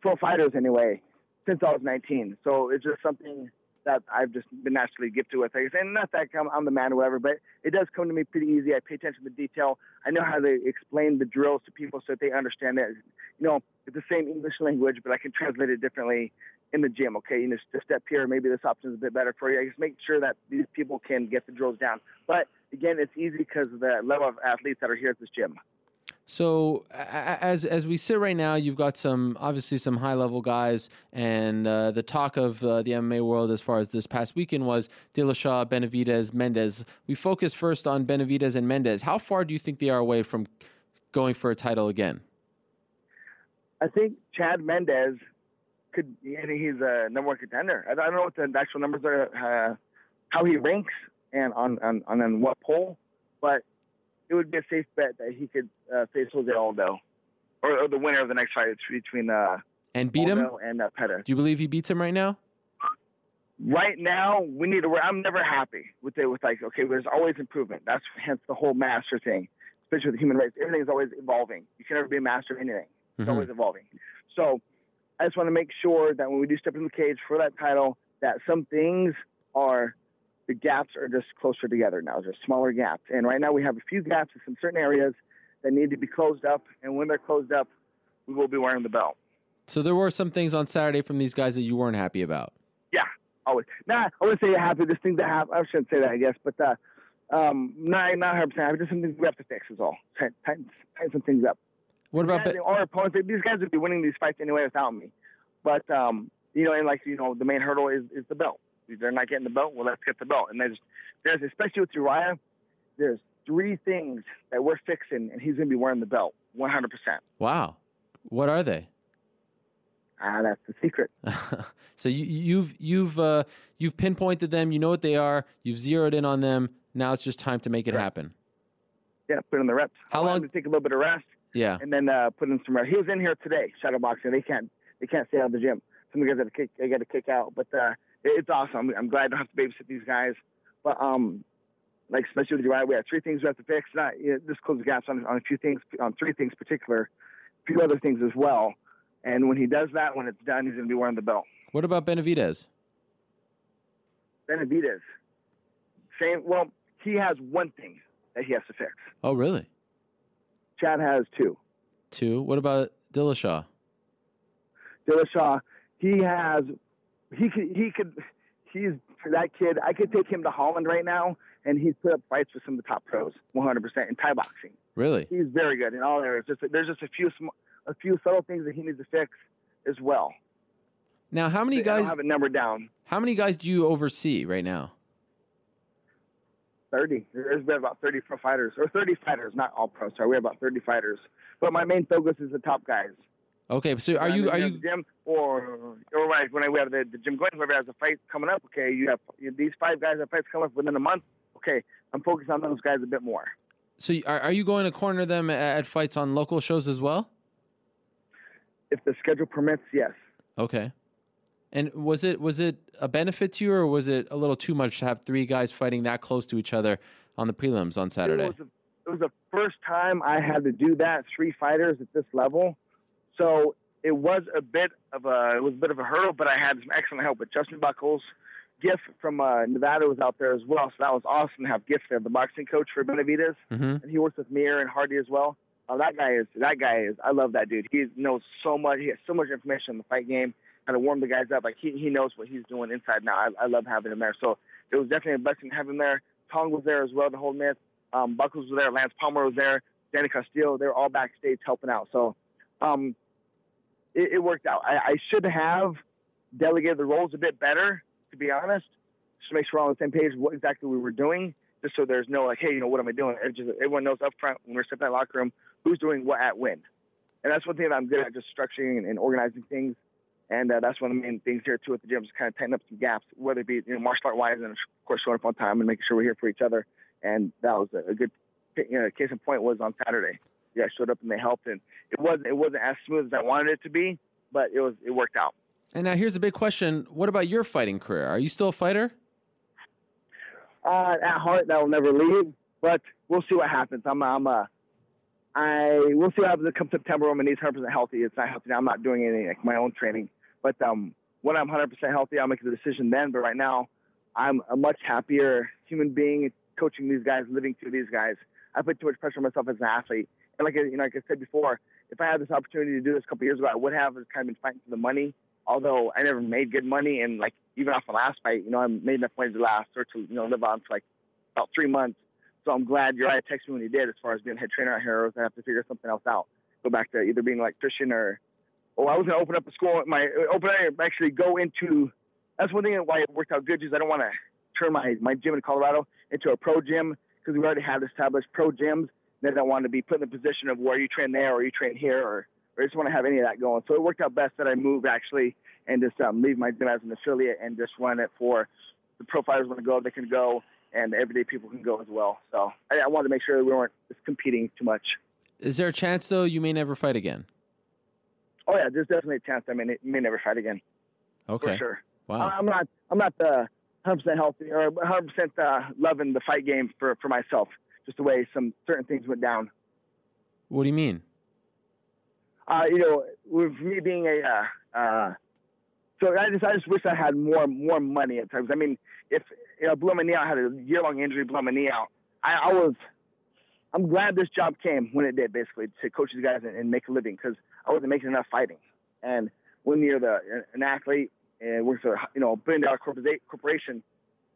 pro fighters anyway, since I was nineteen. So it's just something that I've just been naturally gifted with. Like I say, not that I'm, I'm the man or whatever, but it does come to me pretty easy. I pay attention to the detail. I know how to explain the drills to people so that they understand it. You know, it's the same English language, but I can translate it differently in the gym, okay, you know, just a step here, maybe this option is a bit better for you. I just make sure that these people can get the drills down. But, again, it's easy because of the level of athletes that are here at this gym. So, as as we sit right now, you've got some, obviously, some high-level guys, and uh, the talk of uh, the M M A world as far as this past weekend was Dillashaw, Benavidez, Mendez. We focus first on Benavidez and Mendez. How far do you think they are away from going for a title again? I think Chad Mendez could he's a number one contender. I don't know what the actual numbers are, uh, how he ranks, and on, on, on what poll, but it would be a safe bet that he could uh, face Jose Aldo. or, or the winner of the next fight. It's between uh and beat Aldo him and uh, Pettis. Do you believe he beats him right now? Right now, we need to work. I'm never happy with it. With like, okay, there's always improvement. That's hence the whole master thing, especially with the human race. Everything is always evolving. You can never be a master of anything. It's mm-hmm. always evolving. So I just want to make sure that when we do step in the cage for that title, that some things are, the gaps are just closer together now. There's smaller gaps. And right now we have a few gaps in some certain areas that need to be closed up. And when they're closed up, we will be wearing the belt. So there were some things on Saturday from these guys that you weren't happy about. Yeah, always. Nah, I wouldn't say happy. There's things that happen. I shouldn't say that, I guess. But uh, um, not, not one hundred percent happy. There's some things we have to fix is all. Tighten, tighten some things up. What about guys, our opponents? These guys would be winning these fights anyway without me. But, um, you know, and like, you know, the main hurdle is, is the belt. If they're not getting the belt, well, let's get the belt. And there's, there's especially with Uriah, there's three things that we're fixing, and he's going to be wearing the belt one hundred percent. Wow. What are they? Ah, uh, that's the secret. So you, you've you've uh, you've pinpointed them. You know what they are. You've zeroed in on them. Now it's just time to make it right. happen. Yeah, put in the reps. How I long? To take a little bit of rest. Yeah, and then uh, put in some rest. He was in here today, shadow boxing. They can't, they can't stay out of the gym. Some of the guys got to kick, they got to kick out. But uh, it's awesome. I'm glad I don't have to babysit these guys. But um, like especially with Uriah, we have three things we have to fix. Not you know, this closes gaps on on a few things, on three things in particular, a few other things as well. And when he does that, when it's done, he's going to be wearing the belt. What about Benavidez? Benavidez, same. Well, he has one thing that he has to fix. Oh, really? Chad has two. Two? What about Dillashaw? Dillashaw, he has, he could, he could, he's, that kid, I could take him to Holland right now, and he's put up fights with some of the top pros, one hundred percent, in Thai boxing. Really? He's very good in all areas. Just, there's just a few sm- a few subtle things that he needs to fix as well. Now, how many guys, I don't have it numbered down. How many guys do you oversee right now? thirty. There's been about thirty pro fighters, or thirty fighters, not all pro. Sorry, we have about thirty fighters. But my main focus is the top guys. Okay, so are you are you gym or or right when I we have the, the gym going? Whoever has a fight coming up, okay, you have you, these five guys have fights coming up within a month. Okay, I'm focused on those guys a bit more. So are are you going to corner them at fights on local shows as well? If the schedule permits, yes. Okay. And was it was it a benefit to you, or was it a little too much to have three guys fighting that close to each other on the prelims on Saturday? It was, a, it was the first time I had to do that, three fighters at this level. So it was a bit of a it was a bit of a hurdle, but I had some excellent help with Justin Buckles. Giff from uh, Nevada was out there as well, so that was awesome to have Giff there, the boxing coach for Benavidez, mm-hmm. and he works with Mir and Hardy as well. Oh, that guy is that guy is I love that dude. He knows so much. He has so much information on the fight game. To warm the guys up, like he he knows what he's doing inside now. I, I love having him there, so it was definitely a blessing to have him there. Tong was there as well, the whole myth. Um, Buckles was there, Lance Palmer was there, Danny Castillo. They were all backstage helping out, so um, it, it worked out. I, I should have delegated the roles a bit better, to be honest, just to make sure we're on the same page what exactly we were doing, just so there's no like, hey, you know, what am I doing? It just, everyone knows up front when we're stepping in that locker room who's doing what at when, and that's one thing that I'm good at, just structuring and, and organizing things. And uh, that's one of the main things here, too, at the gym is kind of tighten up some gaps, whether it be you know, martial art-wise and, of course, showing up on time and making sure we're here for each other. And that was a good you know, case in point was on Saturday. Yeah, I showed up and they helped. And it wasn't, it wasn't as smooth as I wanted it to be, but it was it worked out. And now here's a big question. What about your fighting career? Are you still a fighter? Uh, at heart, that will never leave. But we'll see what happens. I'm I'm a... I We'll see what happens come September when my knee's one hundred percent healthy. It's not healthy now. I'm not doing any like my own training. But um, when I'm one hundred percent healthy, I'll make the decision then. But right now, I'm a much happier human being coaching these guys, living through these guys. I put too much pressure on myself as an athlete. And like, you know, like I said before, if I had this opportunity to do this a couple years ago, I would have kind of been fighting for the money, although I never made good money. And, like, even off the last fight, you know, I made enough money to last or to, you know, live on for, like, about three months. So I'm glad Uriah texted me when he did as far as being head trainer at Harrow's. I have to figure something else out. Go back to either being an electrician or – Oh, I was going to open up a school. My open, I actually go into. That's one thing why it worked out good is I don't want to turn my, my gym in Colorado into a pro gym because we already have established pro gyms. Then I want to be put in the position of where you train there or you train here, or, or I just want to have any of that going. So it worked out best that I moved actually and just um, leave my gym as an affiliate and just run it for the pro fighters want to go. They can go, and the everyday people can go as well. So I, I wanted to make sure that we weren't just competing too much. Is there a chance, though, you may never fight again? Oh, yeah, there's definitely a chance I may, may never fight again. Okay. For sure. Wow. I'm not I'm not uh, one hundred percent healthy or one hundred percent uh, loving the fight game for, for myself, just the way some certain things went down. What do you mean? Uh, you know, with me being a uh, uh, so I just I just wish I had more more money at times. I mean, if you know, blew my knee out, I had a year long injury, blew my knee out. I, I was I'm glad this job came when it did, basically, to coach these guys and, and make a living, because I wasn't making enough fighting. And when you're the an athlete and works for you know a billion dollar corporation,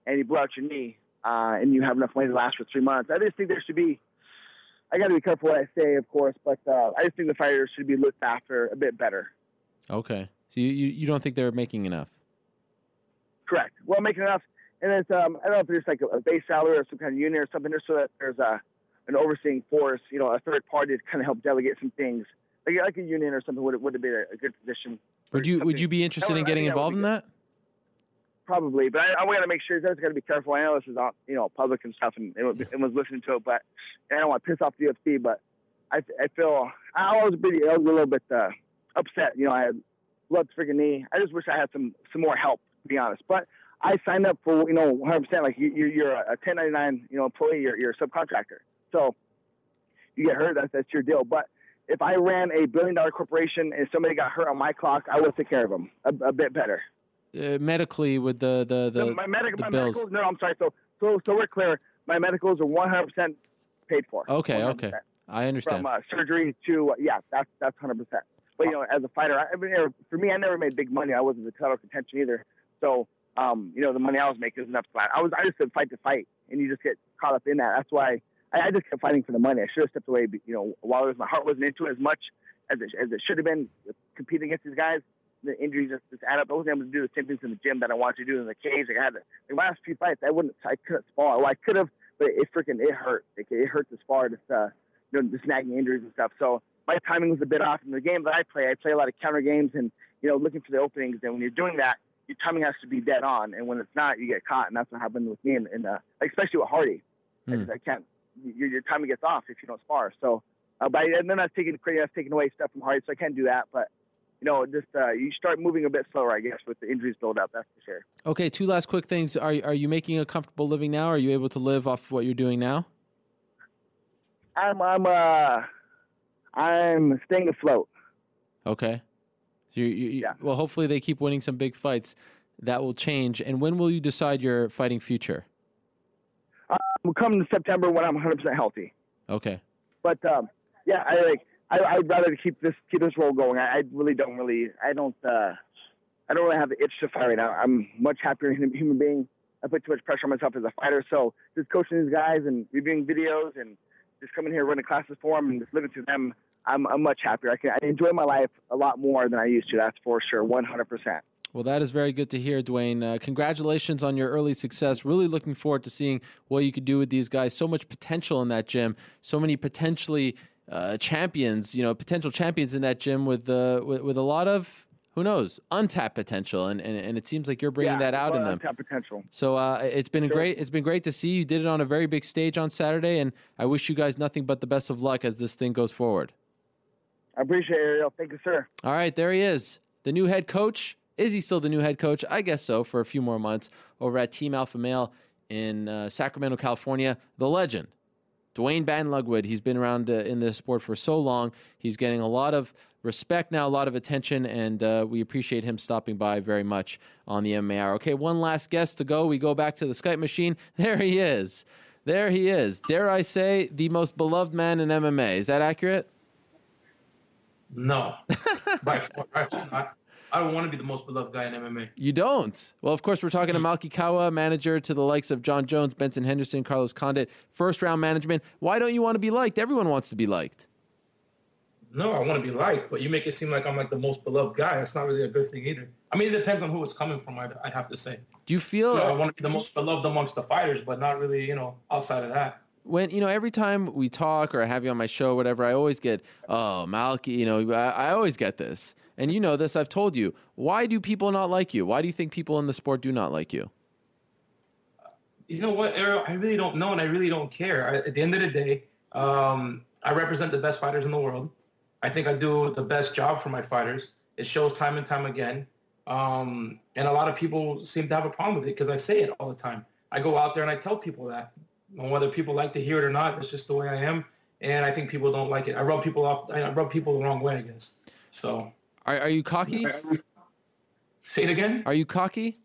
and you blow out your knee uh, and you have enough money to last for three months, I just think there should be. I got to be careful what I say, of course, but uh, I just think the fighters should be looked after a bit better. Okay. So you, you, you don't think they're making enough? Correct. Well, making enough, and it's um, I don't know if there's like a, a base salary or some kind of union or something, so that there's a, an overseeing force, you know, a third party to kind of help delegate some things. Like, like a union or something would would have been a, a good position. Would you Would you be interested would, in getting involved that in that? Probably, but I, I got to make sure. I just got to be careful. I know this is all, you know, public and stuff, and everyone's listening to it. But and I don't want to piss off the U F C. But I, I feel I was a, bit, I was a little bit uh, upset. You know, I had blood freaking knee. I just wish I had some, some more help, to be honest. But I signed up for you know one hundred percent. Like you, you're a ten ninety-nine, you know, employee. You're, you're a subcontractor. So you get hurt, that's that's your deal. But if I ran a billion dollar corporation and somebody got hurt on my clock, I would take care of them a, a bit better. Uh, medically, with the the the, no, my medic, the my bills. Medicals, no, I'm sorry. So so so we're clear. My medicals are one hundred percent paid for. Okay, one hundred percent. Okay, I understand. From uh, surgery to uh, yeah, that's that's one hundred percent. But you know, as a fighter, I, I mean, for me, I never made big money. I wasn't the title contention either. So um, you know, the money I was making was enough. To I was I just could fight to fight, and you just get caught up in that. That's why I, I just kept fighting for the money. I should have stepped away. You know, while my heart wasn't into it as much as it, as it should have been competing against these guys. The injuries just, just add up. I wasn't able to do the same things in the gym that I wanted to do in the cage. Like I had to, the last few fights, I wouldn't, I couldn't spar. Well, I could have, but it freaking it hurt. It, it hurt to spar, just uh, you know, the snagging injuries and stuff. So my timing was a bit off in the game that I play. I play a lot of counter games and you know looking for the openings. And when you're doing that, your timing has to be dead on. And when it's not, you get caught. And that's what happened with me, and, and uh, especially with Hardy. Mm. I, just, I can't. Your, your timing gets off if you don't spar. So, uh, but and then I've taken I've taken away stuff from Hardy, so I can't do that, but. You know, just uh, you start moving a bit slower, I guess, with the injuries build up. That's for sure. Okay, two last quick things. Are are you making a comfortable living now? Are you able to live off what you're doing now? I'm I'm uh I'm staying afloat. Okay. So you, you, yeah. Well, hopefully they keep winning some big fights. That will change. And when will you decide your fighting future? Um, we'll come in September when I'm one hundred percent healthy. Okay. But um, yeah, I like. I, I'd rather keep this keep this role going. I, I really don't really I don't uh, I don't really have the itch to fight right now. I'm much happier as a human being. I put too much pressure on myself as a fighter. So just coaching these guys and reviewing videos and just coming here running classes for them and just living through them. I'm I'm much happier. I can I enjoy my life a lot more than I used to. That's for sure, one hundred percent. Well, that is very good to hear, Dwayne. Uh, congratulations on your early success. Really looking forward to seeing what you could do with these guys. So much potential in that gym. So many potentially. Uh, champions, you know, potential champions in that gym with uh, with, with a lot of, who knows, untapped potential, and, and, and it seems like you're bringing yeah, that out in them. Untapped potential. So uh, it's been sure. a great. It's been great to see you. Did it on a very big stage on Saturday, and I wish you guys nothing but the best of luck as this thing goes forward. I appreciate it, Ariel. Thank you, sir. All right, there he is, the new head coach. Is he still the new head coach? I guess so, for a few more months over at Team Alpha Male in uh, Sacramento, California. The legend. Dwayne "Ban" Lugwood, he's been around uh, in this sport for so long. He's getting a lot of respect now, a lot of attention, and uh, we appreciate him stopping by very much on the M M A Hour. Okay, one last guest to go. We go back to the Skype machine. There he is. There he is. Dare I say, the most beloved man in M M A. Is that accurate? No. By far, I hope not. I don't want to be the most beloved guy in M M A. You don't? Well, of course, we're talking to Malky Kawa, manager to the likes of John Jones, Benson Henderson, Carlos Condit, first-round management. Why don't you want to be liked? Everyone wants to be liked. No, I want to be liked, but you make it seem like I'm like the most beloved guy. That's not really a good thing either. I mean, it depends on who it's coming from, I'd, I'd have to say. Do you feel... You know, I want to be the most beloved amongst the fighters, but not really, you know, outside of that. When, you know, every time we talk or I have you on my show, whatever, I always get, oh, Malky, you know, I, I always get this. And you know this, I've told you. Why do people not like you? Why do you think people in the sport do not like you? You know what, Errol? I really don't know, and I really don't care. I, at the end of the day, um, I represent the best fighters in the world. I think I do the best job for my fighters. It shows time and time again. Um, and a lot of people seem to have a problem with it because I say it all the time. I go out there and I tell people that. And whether people like to hear it or not, that's just the way I am. And I think people don't like it. I rub people off. I rub people the wrong way, I guess. So, are, are you cocky? Say it again. Are you cocky?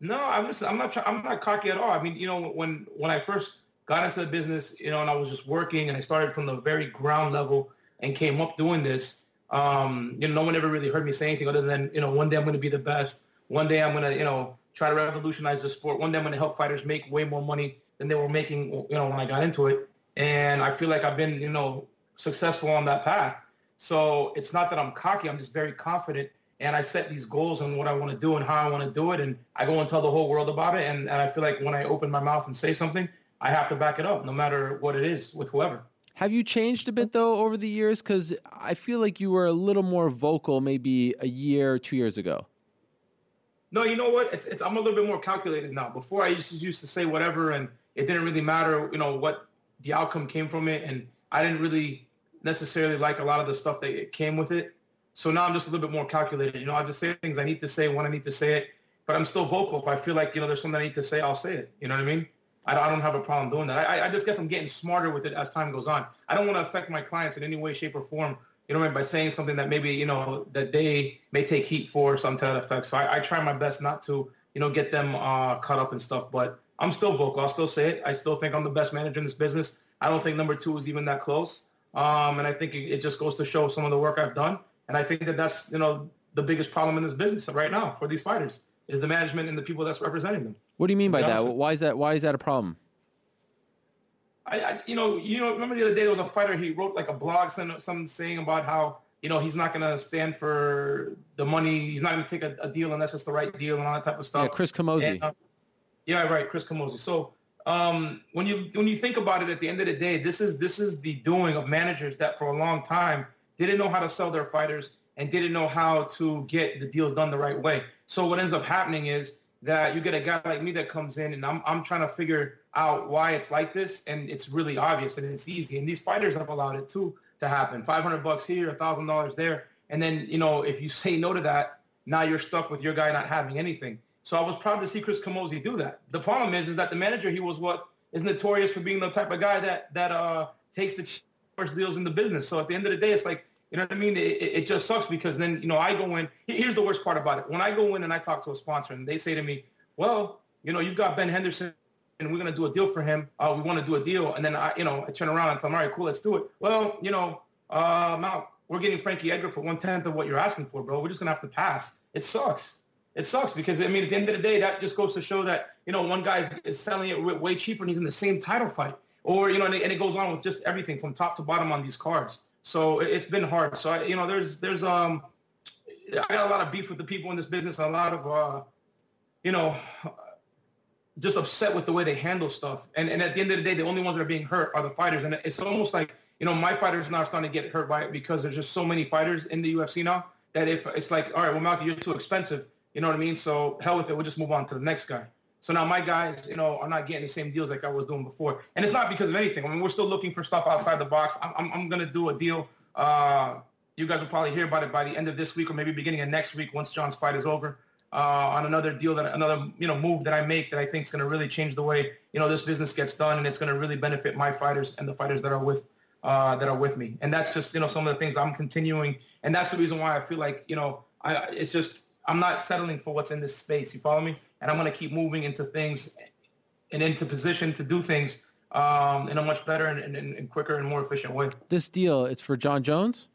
No, I'm just, I'm not. I'm not cocky at all. I mean, you know, when when I first got into the business, you know, and I was just working, and I started from the very ground level and came up doing this. Um, you know, no one ever really heard me say anything other than, you know, one day I'm going to be the best. One day I'm going to, you know, try to revolutionize the sport. One day I'm going to help fighters make way more money than they were making, you know, when I got into it. And I feel like I've been, you know, successful on that path. So it's not that I'm cocky. I'm just very confident. And I set these goals on what I want to do and how I want to do it. And I go and tell the whole world about it. And, and I feel like when I open my mouth and say something, I have to back it up, no matter what it is, with whoever. Have you changed a bit, though, over the years? Because I feel like you were a little more vocal maybe a year or two years ago. No, you know what? It's, it's, I'm a little bit more calculated now. Before, I used to, used to say whatever, and it didn't really matter, you know, what the outcome came from it. And I didn't really necessarily like a lot of the stuff that it came with it. So now I'm just a little bit more calculated. You know, I just say things I need to say when I need to say it. But I'm still vocal. If I feel like, you know, there's something I need to say, I'll say it. You know what I mean? I don't have a problem doing that. I, I just guess I'm getting smarter with it as time goes on. I don't want to affect my clients in any way, shape, or form, you know, by saying something that maybe, you know, that they may take heat for or some type of effect. So I, I try my best not to, you know, get them uh, caught up and stuff. But I'm still vocal. I'll still say it. I still think I'm the best manager in this business. I don't think number two is even that close. Um, and I think it, it just goes to show some of the work I've done. And I think that that's, you know, the biggest problem in this business right now for these fighters is the management and the people that's representing them. What do you mean by that? Why is that? Why is that a problem? I, I, you know, you know. Remember the other day, there was a fighter. He wrote like a blog, some some saying about how, you know, he's not going to stand for the money. He's not going to take a, a deal unless it's the right deal and all that type of stuff. Yeah, Chris Camozzi. And, uh, yeah, right, Chris Camozzi. So um, when you when you think about it, at the end of the day, this is this is the doing of managers that for a long time didn't know how to sell their fighters and didn't know how to get the deals done the right way. So what ends up happening is that you get a guy like me that comes in, and I'm I'm trying to figure out why it's like this, and it's really obvious and it's easy. And these fighters have allowed it too to happen. Five hundred bucks here, a thousand dollars there, and then, you know, if you say no to that, now you're stuck with your guy not having anything. So I was proud to see Chris Camozzi do that. The problem is, is that the manager he was what is notorious for being the type of guy that that uh takes the cheapest deals in the business. So at the end of the day, it's like, you know what I mean? It, it just sucks because then, you know, I go in. Here's the worst part about it. When I go in and I talk to a sponsor and they say to me, well, you know, you've got Ben Henderson and we're going to do a deal for him. Uh, we want to do a deal. And then, I, you know, I turn around and tell them, all right, cool, let's do it. Well, you know, uh, Mount, we're getting Frankie Edgar for one-tenth of what you're asking for, bro. We're just going to have to pass. It sucks. It sucks because, I mean, at the end of the day, that just goes to show that, you know, one guy is selling it way cheaper and he's in the same title fight. Or, you know, and it, and it goes on with just everything from top to bottom on these cards. So it's been hard. So, I, you know, there's, there's, um, I got a lot of beef with the people in this business, a lot of, uh, you know, just upset with the way they handle stuff. And and at the end of the day, the only ones that are being hurt are the fighters. And it's almost like, you know, my fighters now are starting to get hurt by it because there's just so many fighters in the U F C now that if it's like, all right, well, Malcolm, you're too expensive. You know what I mean? So hell with it. We'll just move on to the next guy. So now my guys, you know, are not getting the same deals like I was doing before. And it's not because of anything. I mean, we're still looking for stuff outside the box. I'm I'm, I'm going to do a deal. Uh, you guys will probably hear about it by the end of this week or maybe beginning of next week once John's fight is over, uh, on another deal, that another, you know, move that I make that I think is going to really change the way, you know, this business gets done. And it's going to really benefit my fighters and the fighters that are with uh, that are with me. And that's just, you know, some of the things I'm continuing. And that's the reason why I feel like, you know, I it's just I'm not settling for what's in this space. You follow me? And I'm going to keep moving into things and into position to do things um, in a much better and, and, and quicker and more efficient way. This deal, it's for John Jones?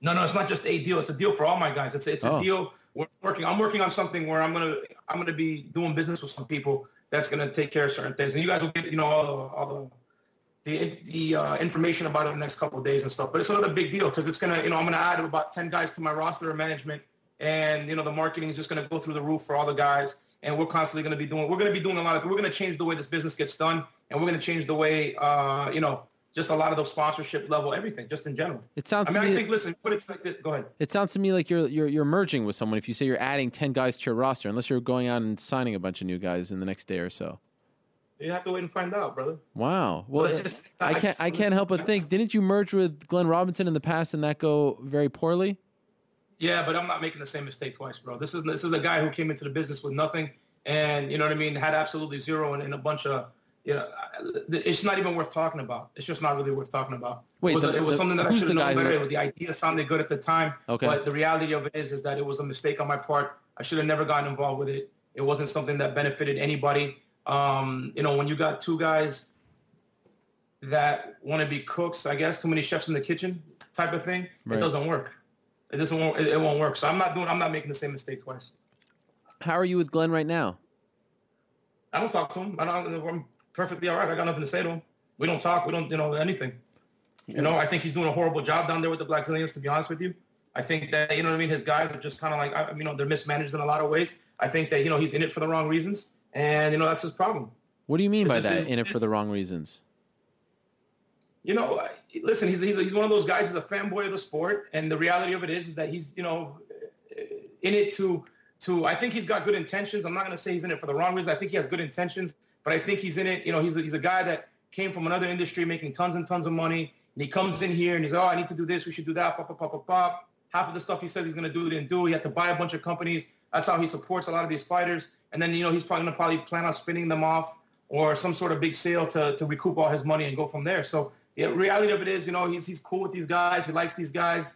No, no, it's not just a deal. It's a deal for all my guys. It's it's oh. a deal. We're working. I'm working on something where I'm gonna I'm gonna be doing business with some people that's gonna take care of certain things. And you guys will get, you know, all the all the the, the uh, information about it in the next couple of days and stuff. But it's another big deal because it's gonna, you know, I'm gonna add about ten guys to my roster of management. And, you know, the marketing is just going to go through the roof for all the guys. And we're constantly going to be doing, we're going to be doing a lot of, we're going to change the way this business gets done. And we're going to change the way, uh, you know, just a lot of those sponsorship level, everything, just in general. It sounds I mean, to me, I think, listen, put it like that. Go ahead. It sounds to me like you're, you're, you're merging with someone if you say you're adding ten guys to your roster, unless you're going out and signing a bunch of new guys in the next day or so. You have to wait and find out, brother. Wow. Well, well just, I can't. I, I can't help but think. Didn't you merge with Glenn Robinson in the past and that go very poorly? Yeah, but I'm not making the same mistake twice, bro. This is this is a guy who came into the business with nothing, and you know what I mean, had absolutely zero and, and a bunch of. You know, it's not even worth talking about. It's just not really worth talking about. Wait, it was, the, a, it was the, something that I should have known better. Who... The idea sounded good at the time, okay. But the reality of it is, is that it was a mistake on my part. I should have never gotten involved with it. It wasn't something that benefited anybody. Um, you know, when you got two guys that want to be cooks, I guess, too many chefs in the kitchen type of thing, right. It doesn't work. It doesn't. It, it won't work. So I'm not doing. I'm not making the same mistake twice. How are you with Glenn right now? I don't talk to him. I don't. I'm perfectly all right. I got nothing to say to him. We don't talk. We don't. You know anything. You know. I think he's doing a horrible job down there with the Black Zillions. To be honest with you, I think that you know what I mean. His guys are just kind of like I, you know they're mismanaged in a lot of ways. I think that you know he's in it for the wrong reasons. And, you know, that's his problem. What do you mean by that, in it for the wrong reasons? You know, listen, he's, he's, he's one of those guys, he's a fanboy of the sport, and the reality of it is, is that he's, you know, in it to, to I think he's got good intentions. I'm not going to say he's in it for the wrong reasons. I think he has good intentions, but I think he's in it, you know, he's a, he's a guy that came from another industry making tons and tons of money, and he comes in here and he's like, oh, I need to do this, we should do that, pop, pop, pop, pop, pop. Half of the stuff he says he's going to do, he didn't do. He had to buy a bunch of companies. That's how he supports a lot of these fighters. And then, you know, he's probably going to probably plan on spinning them off or some sort of big sale to, to recoup all his money and go from there. So the reality of it is, you know, he's he's cool with these guys. He likes these guys.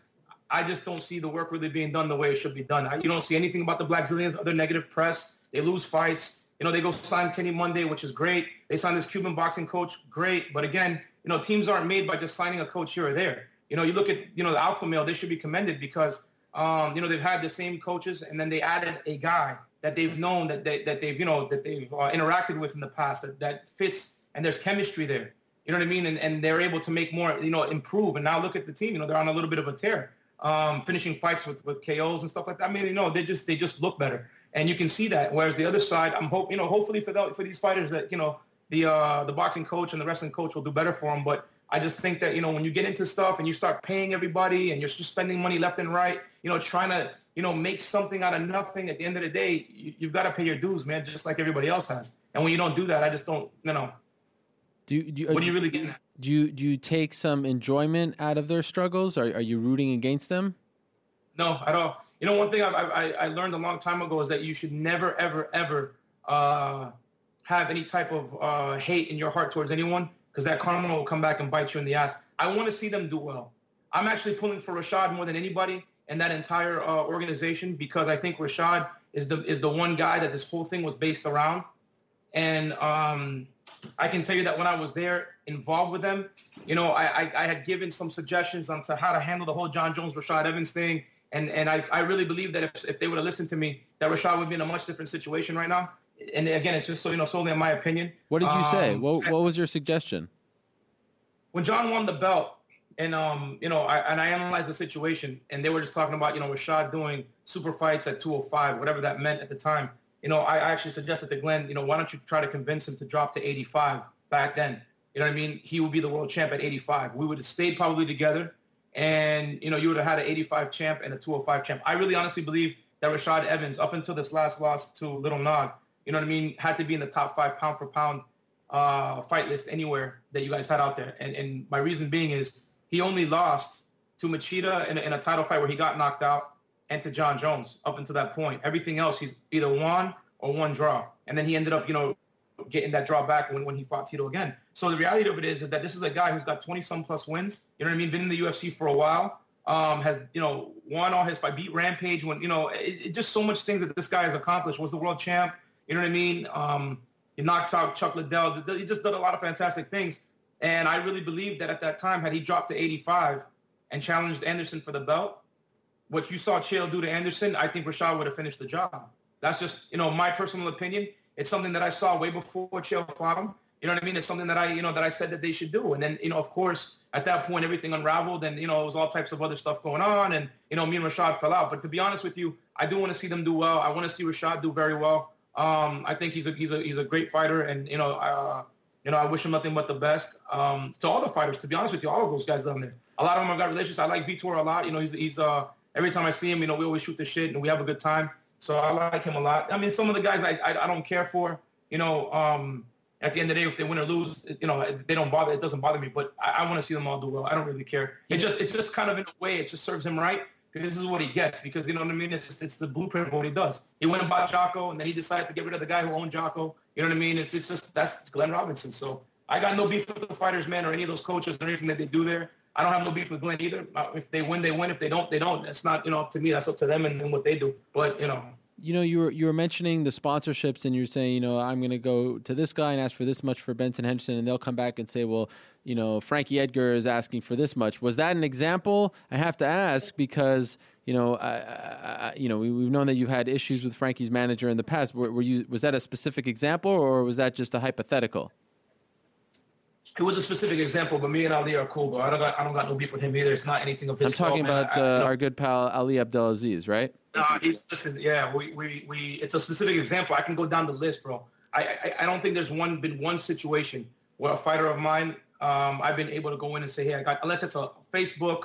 I just don't see the work really being done the way it should be done. I, you don't see anything about the Black Zillions, other negative press. They lose fights. You know, they go sign Kenny Monday, which is great. They sign this Cuban boxing coach. Great. But again, you know, teams aren't made by just signing a coach here or there. You know, you look at, you know, the Alpha Male, they should be commended because, um, you know, they've had the same coaches and then they added a guy that they've known, that, they, that they've, you know, that they've uh, interacted with in the past, that, that fits, and there's chemistry there. You know what I mean? And, and they're able to make more, you know, improve. And now look at the team. You know, they're on a little bit of a tear, um, finishing fights with, with K Os and stuff like that. I mean, you know, they just they just look better. And you can see that. Whereas the other side, I'm hope you know, hopefully for, the, for these fighters that, you know, the uh, the boxing coach and the wrestling coach will do better for them. But I just think that, you know, when you get into stuff and you start paying everybody and you're just spending money left and right, you know, trying to, you know, make something out of nothing, at the end of the day, you, you've got to pay your dues, man, just like everybody else has. And when you don't do that, I just don't, you know. Do you, do you, what are you really getting at? Do you, do you take some enjoyment out of their struggles? Are, are you rooting against them? No, at all. You know, one thing I, I, I learned a long time ago is that you should never, ever, ever uh, have any type of uh, hate in your heart towards anyone, because that karma will come back and bite you in the ass. I want to see them do well. I'm actually pulling for Rashad more than anybody and that entire uh, organization, because I think Rashad is the is the one guy that this whole thing was based around. And um, I can tell you that when I was there involved with them, you know, I, I, I had given some suggestions on to how to handle the whole John Jones, Rashad Evans thing. And and I, I really believe that if, if they would have listened to me, that Rashad would be in a much different situation right now. And again, it's just so you know, solely in my opinion. What did you um, say? What What was your suggestion? When John won the belt, and um, you know, I, and I analyzed the situation, and they were just talking about you know Rashad doing super fights at two oh five, whatever that meant at the time. You know, I actually suggested to Glenn, you know, why don't you try to convince him to drop to eighty-five back then? You know what I mean? He would be the world champ at eighty-five. We would have stayed probably together, and you know, you would have had an eighty-five champ and a two oh five champ. I really honestly believe that Rashad Evans, up until this last loss to Little Nog, you know what I mean, had to be in the top five pound for pound uh, fight list anywhere that you guys had out there. And and my reason being is he only lost to Machida in, in a title fight where he got knocked out and to John Jones up until that point. Everything else, he's either won or one draw. And then he ended up, you know, getting that draw back when, when he fought Tito again. So the reality of it is, is that this is a guy who's got twenty-some plus wins. You know what I mean? Been in the U F C for a while. Um, has, you know, won all his fight, beat Rampage. When, you know, it, it just so much things that this guy has accomplished. Was the world champ. You know what I mean? Um, he knocks out Chuck Liddell. He just did a lot of fantastic things. And I really believe that at that time, had he dropped to eighty-five and challenged Anderson for the belt, what you saw Chael do to Anderson, I think Rashad would have finished the job. That's just, you know, my personal opinion. It's something that I saw way before Chael fought him. You know what I mean? It's something that I, you know, that I said that they should do. And then, you know, of course, at that point, everything unraveled and, you know, it was all types of other stuff going on. And, you know, me and Rashad fell out. But to be honest with you, I do want to see them do well. I want to see Rashad do very well. Um, I think he's a he's a he's a great fighter, and you know, uh, you know, I wish him nothing but the best. Um, to all the fighters, to be honest with you, all of those guys down there, a lot of them I've got relationships. I like Vitor a lot. You know, he's he's uh, every time I see him, you know, we always shoot the shit and we have a good time. So I like him a lot. I mean, some of the guys I I, I don't care for. You know, um, at the end of the day, if they win or lose, you know, they don't bother. It doesn't bother me. But I, I want to see them all do well. I don't really care. It just, it's just kind of in a way, it just serves him right. This is what he gets, because, you know what I mean? It's just, it's the blueprint of what he does. He went and bought Jocko, and then he decided to get rid of the guy who owned Jocko. You know what I mean? It's, it's just, that's Glenn Robinson. So I got no beef with the fighters, man, or any of those coaches or anything that they do there. I don't have no beef with Glenn either. If they win, they win. If they don't, they don't. That's not, you know, up to me. That's up to them and, and what they do. But, you know. You know, you were you were mentioning the sponsorships, and you're saying, you know, I'm going to go to this guy and ask for this much for Benson Henderson, and they'll come back and say, well, you know, Frankie Edgar is asking for this much. Was that an example? I have to ask because, you know, I, I, you know, we, we've known that you had issues with Frankie's manager in the past. Were, were you was that a specific example, or was that just a hypothetical? It was a specific example, but me and Ali are cool, bro. I don't got, I don't got no beef with him either. It's not anything of his. I'm talking fault, about I, I, uh, no. our good pal Ali Abdelaziz, right? No, uh, he's listen. Yeah, we, we, we. It's a specific example. I can go down the list, bro. I, I, I don't think there's one been one situation where a fighter of mine, um, I've been able to go in and say, hey, I got, unless it's a Facebook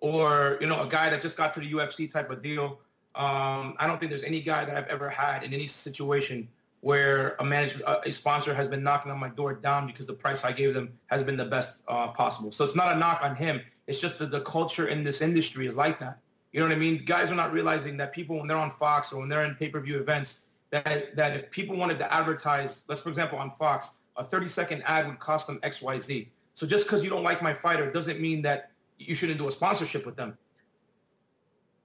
or, you know, a guy that just got to the U F C type of deal. Um, I don't think there's any guy that I've ever had in any situation where a management, a sponsor has been knocking on my door down because the price I gave them has been the best uh, possible. So it's not a knock on him. It's just that the culture in this industry is like that. You know what I mean? Guys are not realizing that people, when they're on Fox or when they're in pay-per-view events, that that if people wanted to advertise, let's, for example, on Fox, a thirty-second ad would cost them X, Y, Z. So just because you don't like my fighter doesn't mean that you shouldn't do a sponsorship with them.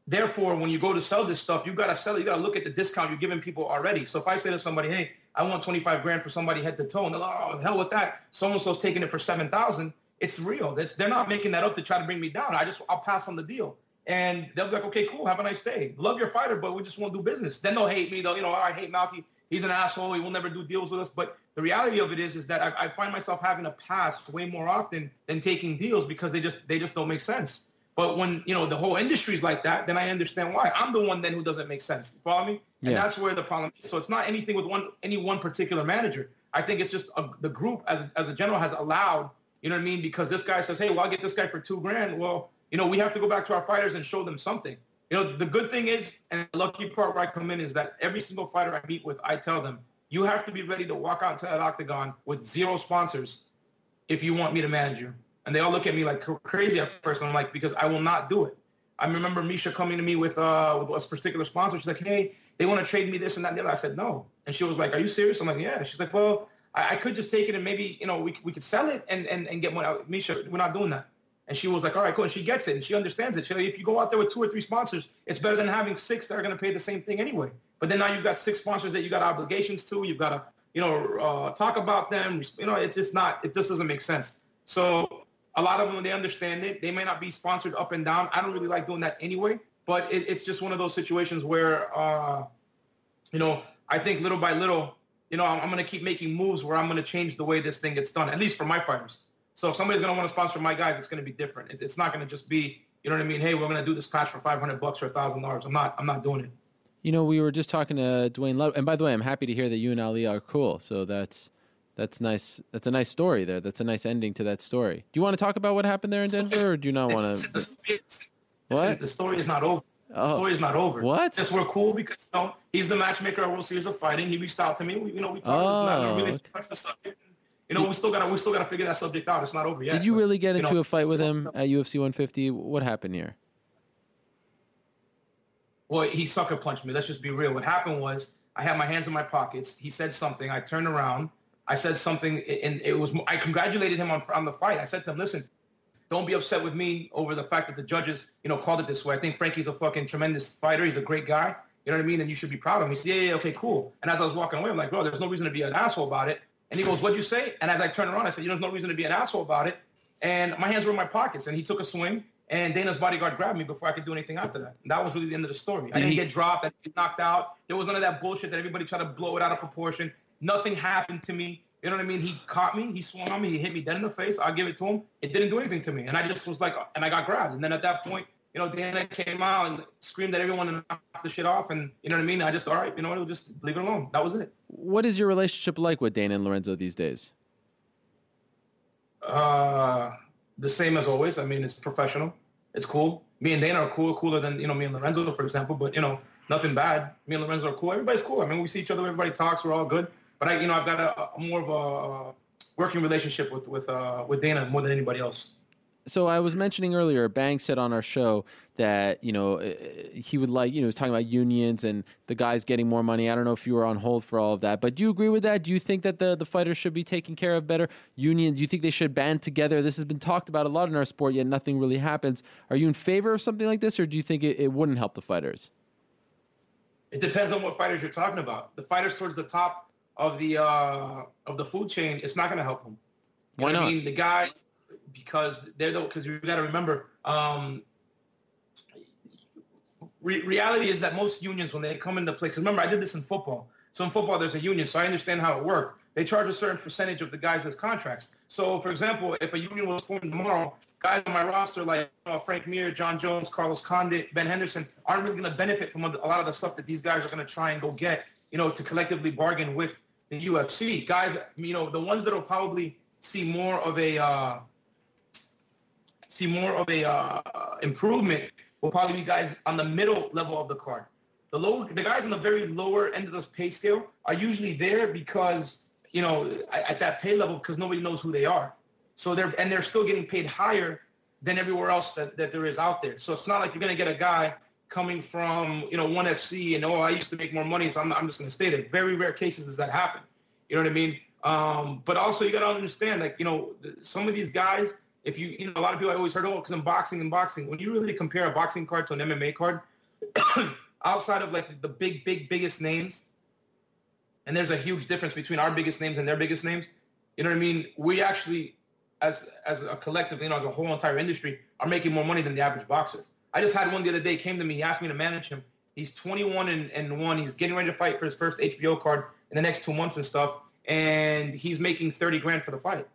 Therefore, when you go to sell this stuff, you got to sell it. You got to look at the discount you're giving people already. So if I say to somebody, hey, I want twenty-five grand for somebody head to toe, and they're like, oh, hell with that. So-and-so's taking it for seven thousand dollars. It's real. That's, they're not making that up to try to bring me down. I just, I'll pass on the deal. And they'll be like, okay, cool, have a nice day. Love your fighter, but we just won't do business. Then they'll hate me. They'll, you know, I hate Malky. He's an asshole. He will never do deals with us. But the reality of it is, is that I, I find myself having to pass way more often than taking deals because they just, they just don't make sense. But when, you know, the whole industry is like that, then I understand why. I'm the one then who doesn't make sense. You follow me? Yeah. And that's where the problem is. So it's not anything with one, any one particular manager. I think it's just a, the group as, as a general has allowed, you know what I mean? Because this guy says, hey, well, I'll get this guy for two grand. Well, you know, we have to go back to our fighters and show them something. You know, the good thing is, and the lucky part where I come in is that every single fighter I meet with, I tell them, you have to be ready to walk out to that octagon with zero sponsors if you want me to manage you. And they all look at me like crazy at first. I'm like, because I will not do it. I remember Misha coming to me with, uh, with a particular sponsor. She's like, hey, they want to trade me this and that and the other. I said, no. And she was like, are you serious? I'm like, yeah. She's like, well, I, I could just take it and maybe, you know, we, we could sell it and, and, and get money out. Misha, we're not doing that. And she was like, all right, cool. And she gets it, and she understands it. She, if you go out there with two or three sponsors, it's better than having six that are going to pay the same thing anyway. But then now you've got six sponsors that you got obligations to. You've got to, you know, uh, talk about them. You know, it's just not, it just doesn't make sense. So a lot of them, they understand it. They may not be sponsored up and down. I don't really like doing that anyway. But it, it's just one of those situations where, uh, you know, I think little by little, you know, I'm, I'm going to keep making moves where I'm going to change the way this thing gets done, at least for my fighters. So if somebody's going to want to sponsor my guys, it's going to be different. It's, it's not going to just be, you know what I mean? Hey, we're going to do this patch for five hundred bucks or a thousand dollars. I'm not, I'm not doing it. You know, we were just talking to Dwayne Love. And by the way, I'm happy to hear that you and Ali are cool. So that's, that's nice. That's a nice story there. That's a nice ending to that story. Do you want to talk about what happened there in Denver, or do you not want to? What? The story is not over. Oh. The story is not over. What? Just we're cool because, you know, he's the matchmaker at World Series of Fighting. He reached out to me. We, you know, we talked. Oh, about it. We really touched the subject. You know, we still got we still got to figure that subject out. It's not over yet. Did you really get but, into you know, a fight with him at U F C one fifty? What happened here? Well, he sucker punched me. Let's just be real. What happened was I had my hands in my pockets. He said something. I turned around. I said something, and it was, I congratulated him on, on the fight. I said to him, listen, don't be upset with me over the fact that the judges, you know, called it this way. I think Frankie's a fucking tremendous fighter. He's a great guy. You know what I mean? And you should be proud of him. He said, yeah, yeah, okay, cool. And as I was walking away, I'm like, bro, there's no reason to be an asshole about it. And he goes, what'd you say? And as I turned around, I said, you know, there's no reason to be an asshole about it. And my hands were in my pockets, and he took a swing, and Dana's bodyguard grabbed me before I could do anything after that. And that was really the end of the story. I didn't get dropped. I didn't get knocked out. There was none of that bullshit that everybody tried to blow it out of proportion. Nothing happened to me. You know what I mean? He caught me. He swung on me. He hit me dead in the face. I give it to him. It didn't do anything to me. And I just was like, and I got grabbed. And then at that point, you know, Dana came out and screamed at everyone and knocked the shit off. And you know what I mean? I just, all right, you know what? We'll just leave it alone. That was it. What is your relationship like with Dana and Lorenzo these days? Uh, the same as always. I mean, it's professional. It's cool. Me and Dana are cool, cooler than, you know, me and Lorenzo, for example. But, you know, nothing bad. Me and Lorenzo are cool. Everybody's cool. I mean, we see each other. Everybody talks. We're all good. But I, you know, I've got a, a more of a working relationship with with uh, with Dana more than anybody else. So I was mentioning earlier, Bang said on our show that, you know, he would like, you know, he was talking about unions and the guys getting more money. I don't know if you were on hold for all of that, but do you agree with that? Do you think that the, the fighters should be taken care of better? Unions, do you think they should band together? This has been talked about a lot in our sport, yet nothing really happens. Are you in favor of something like this, or do you think it, it wouldn't help the fighters? It depends on what fighters you're talking about. The fighters towards the top of the uh, of the food chain, it's not going to help them. You Why know not? What I mean, the guys... Because they're the because you got to remember, um, re- reality is that most unions, when they come into place, remember I did this in football. So in football, there's a union, so I understand how it worked. They charge a certain percentage of the guys as contracts. So for example, if a union was formed tomorrow, guys on my roster like uh, Frank Mir, John Jones, Carlos Condit, Ben Henderson aren't really going to benefit from a lot of the stuff that these guys are going to try and go get, you know, to collectively bargain with the U F C guys. You know, the ones that will probably see more of a uh, see more of a uh, improvement will probably be guys on the middle level of the card. The low, the guys on the very lower end of the pay scale are usually there because, you know, at that pay level, because nobody knows who they are. So they're, and they're still getting paid higher than everywhere else that, that there is out there. So it's not like you're going to get a guy coming from, you know, one F C and, oh, I used to make more money, so I'm, I'm just going to stay there. Very rare cases does that happen. You know what I mean? Um, but also you got to understand, like, you know, some of these guys, If you, you know, a lot of people I always heard, oh, because I'm boxing and boxing. When you really compare a boxing card to an M M A card, outside of like the big, big, biggest names, and there's a huge difference between our biggest names and their biggest names. You know what I mean? We actually, as as a collective, you know, as a whole entire industry, are making more money than the average boxer. I just had one the other day came to me, he asked me to manage him. He's twenty-one and, and one. He's getting ready to fight for his first H B O card in the next two months and stuff, and he's making thirty grand for the fight.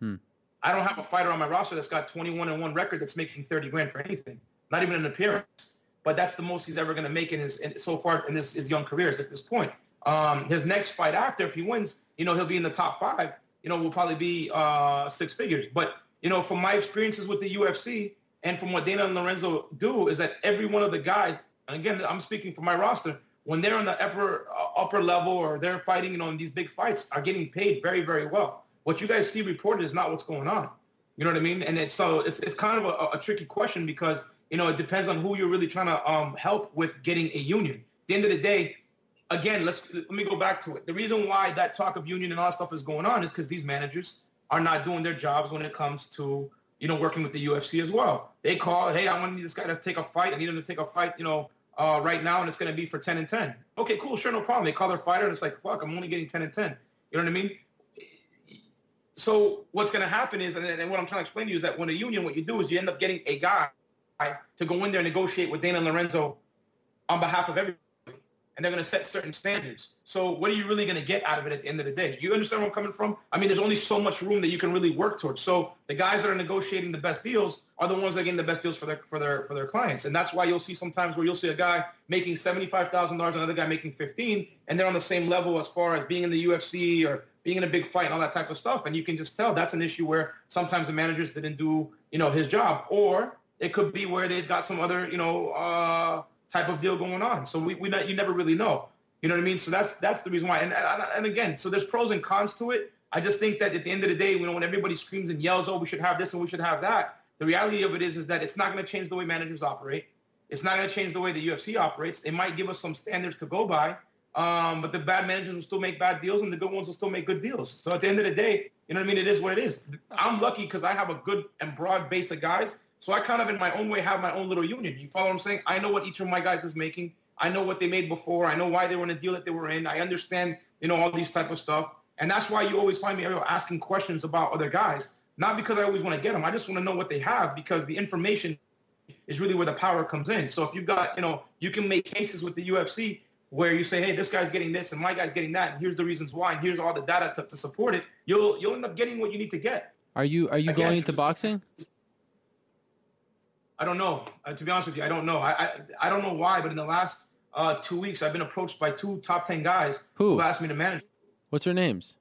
Hmm. I don't have a fighter on my roster that's got twenty-one and one record that's making thirty grand for anything, not even an appearance. But that's the most he's ever going to make in his in, so far in his, his young career is at this point. Um, his next fight after, if he wins, you know, he'll be in the top five. You know, will probably be uh, six figures. But you know, from my experiences with the U F C and from what Dana and Lorenzo do, is that every one of the guys, and again, I'm speaking for my roster, when they're on the upper uh, upper level or they're fighting, you know, in these big fights, are getting paid very, very well. What you guys see reported is not what's going on. You know what I mean? And it's, so it's it's kind of a, a tricky question because, you know, it depends on who you're really trying to um, help with getting a union. At the end of the day, again, let's let me go back to it. The reason why that talk of union and all that stuff is going on is because these managers are not doing their jobs when it comes to, you know, working with the U F C as well. They call, hey, I want this guy to take a fight. I need him to take a fight, you know, uh, right now, and it's going to be for ten and ten. Okay, cool, sure, no problem. They call their fighter, and it's like, fuck, I'm only getting ten and ten. You know what I mean? So what's going to happen is, and, and what I'm trying to explain to you is that when a union, what you do is you end up getting a guy to go in there and negotiate with Dana and Lorenzo on behalf of everybody, and they're going to set certain standards. So what are you really going to get out of it at the end of the day? You understand where I'm coming from? I mean, there's only so much room that you can really work towards. So the guys that are negotiating the best deals are the ones that are getting the best deals for their for their for their clients, and that's why you'll see sometimes where you'll see a guy making seventy-five thousand dollars, another guy making fifteen, and they're on the same level as far as being in the U F C or being in a big fight and all that type of stuff. And you can just tell that's an issue where sometimes the managers didn't do, you know, his job, or it could be where they've got some other, you know, uh, type of deal going on. So we, we not, you never really know, you know what I mean? So that's, that's the reason why. And, and, and again, so there's pros and cons to it. I just think that at the end of the day, you know, when everybody screams and yells, oh, we should have this and we should have that. The reality of it is, is that it's not going to change the way managers operate. It's not going to change the way the U F C operates. It might give us some standards to go by. Um, but the bad managers will still make bad deals, and the good ones will still make good deals. So at the end of the day, you know what I mean? It is what it is. I'm lucky because I have a good and broad base of guys. So I kind of, in my own way, have my own little union. You follow what I'm saying? I know what each of my guys is making. I know what they made before. I know why they were in a deal that they were in. I understand, you know, all these type of stuff. And that's why you always find me asking questions about other guys. Not because I always want to get them. I just want to know what they have, because the information is really where the power comes in. So if you've got, you know, you can make cases with the U F C where you say, hey, this guy's getting this and my guy's getting that, and here's the reasons why, and here's all the data to, to support it, you'll you'll end up getting what you need to get. Are you are you Again, going into boxing? I don't know. Uh, to be honest with you, I don't know. I, I I don't know why, but in the last uh, two weeks, I've been approached by two top ten guys who, who asked me to manage. What's their names?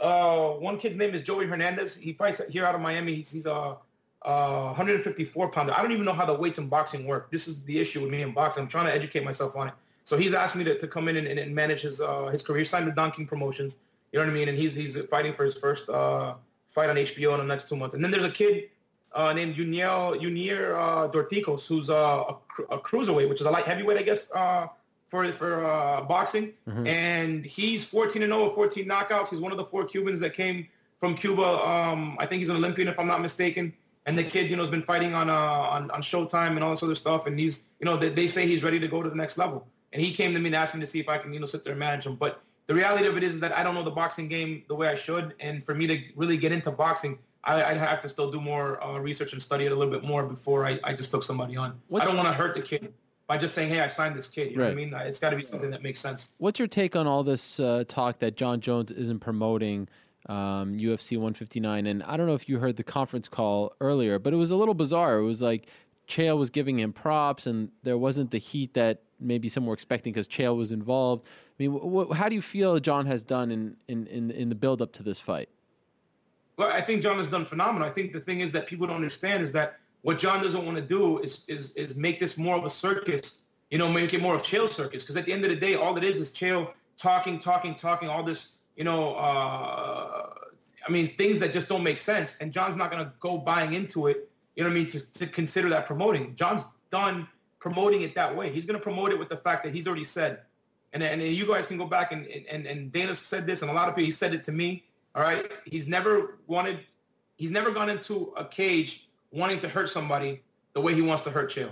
Uh, one kid's name is Joey Hernandez. He fights here out of Miami. He's, he's a, a one fifty-four pounder. I don't even know how the weights in boxing work. This is the issue with me in boxing. I'm trying to educate myself on it. So he's asked me to, to come in and, and manage his uh, his career. He signed with Don King Promotions, you know what I mean? And he's he's fighting for his first uh, fight on H B O in the next two months. And then there's a kid uh, named Juniel Junier uh, Dorticos, who's uh, a, a cruiserweight, which is a light heavyweight, I guess, uh, for for uh, boxing. Mm-hmm. And he's fourteen and oh, fourteen knockouts. He's one of the four Cubans that came from Cuba. Um, I think he's an Olympian, if I'm not mistaken. And the kid, you know, has been fighting on uh, on, on Showtime and all this other stuff. And he's, you know, they, they say he's ready to go to the next level. And he came to me and asked me to see if I can, you know, sit there and manage him. But the reality of it is that I don't know the boxing game the way I should. And for me to really get into boxing, I, I'd have to still do more uh, research and study it a little bit more before I, I just took somebody on. What's I don't want to hurt the kid by just saying, hey, I signed this kid. You right. know what I mean? It's got to be something that makes sense. What's your take on all this uh, talk that John Jones isn't promoting um, U F C one fifty-nine? And I don't know if you heard the conference call earlier, but it was a little bizarre. It was like Chael was giving him props, and there wasn't the heat that maybe some were expecting because Chael was involved. I mean, wh- wh- how do you feel John has done in, in, in, in the build-up to this fight? Well, I think John has done phenomenal. I think the thing is that people don't understand is that what John doesn't want to do is is is make this more of a circus, you know, make it more of Chael's circus. Because at the end of the day, all it is is Chael talking, talking, talking, all this, you know, uh, I mean, things that just don't make sense. And John's not going to go buying into it, you know what I mean, to, to consider that promoting. John's done promoting it that way. He's going to promote it with the fact that he's already said, and and you guys can go back and, and, and Dana said this, and a lot of people, he said it to me, all right? He's never wanted, he's never gone into a cage wanting to hurt somebody the way he wants to hurt Chael.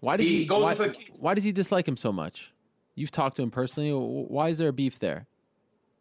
Why does he, he goes why, into a cage. Why does he dislike him so much? You've talked to him personally. Why is there a beef there?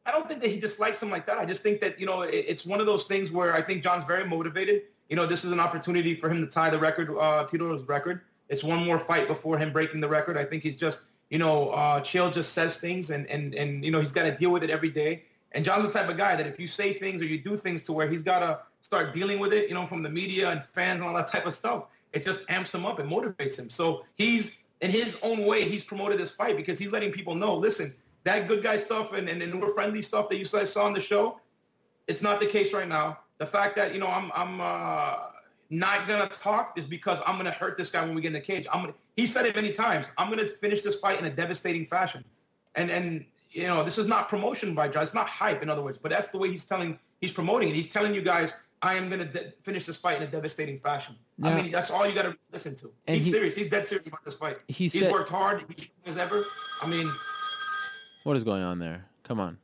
I don't think that he dislikes him like that. I just think that, you know, it, it's one of those things where I think John's very motivated. You know, this is an opportunity for him to tie the record, uh, Tito's record. It's one more fight before him breaking the record. I think he's just, you know, uh, Chael just says things, and, and, and you know, he's got to deal with it every day. And John's the type of guy that if you say things or you do things to where he's got to start dealing with it, you know, from the media and fans and all that type of stuff, it just amps him up and motivates him. So he's, in his own way, he's promoted this fight because he's letting people know, listen, that good guy stuff and, and, and we're friendly stuff that you guys saw on the show, it's not the case right now. The fact that, you know, I'm I'm uh, not going to talk is because I'm going to hurt this guy when we get in the cage. I'm gonna, he said it many times. I'm going to finish this fight in a devastating fashion. And, and you know, this is not promotion by John. It's not hype, in other words. But that's the way he's telling, he's promoting it. He's telling you guys, I am going to de- finish this fight in a devastating fashion. Now, I mean, that's all you got to listen to. And he's he, serious. He's dead serious about this fight. He he's said, worked hard. He's as ever. I mean. What is going on there? Come on.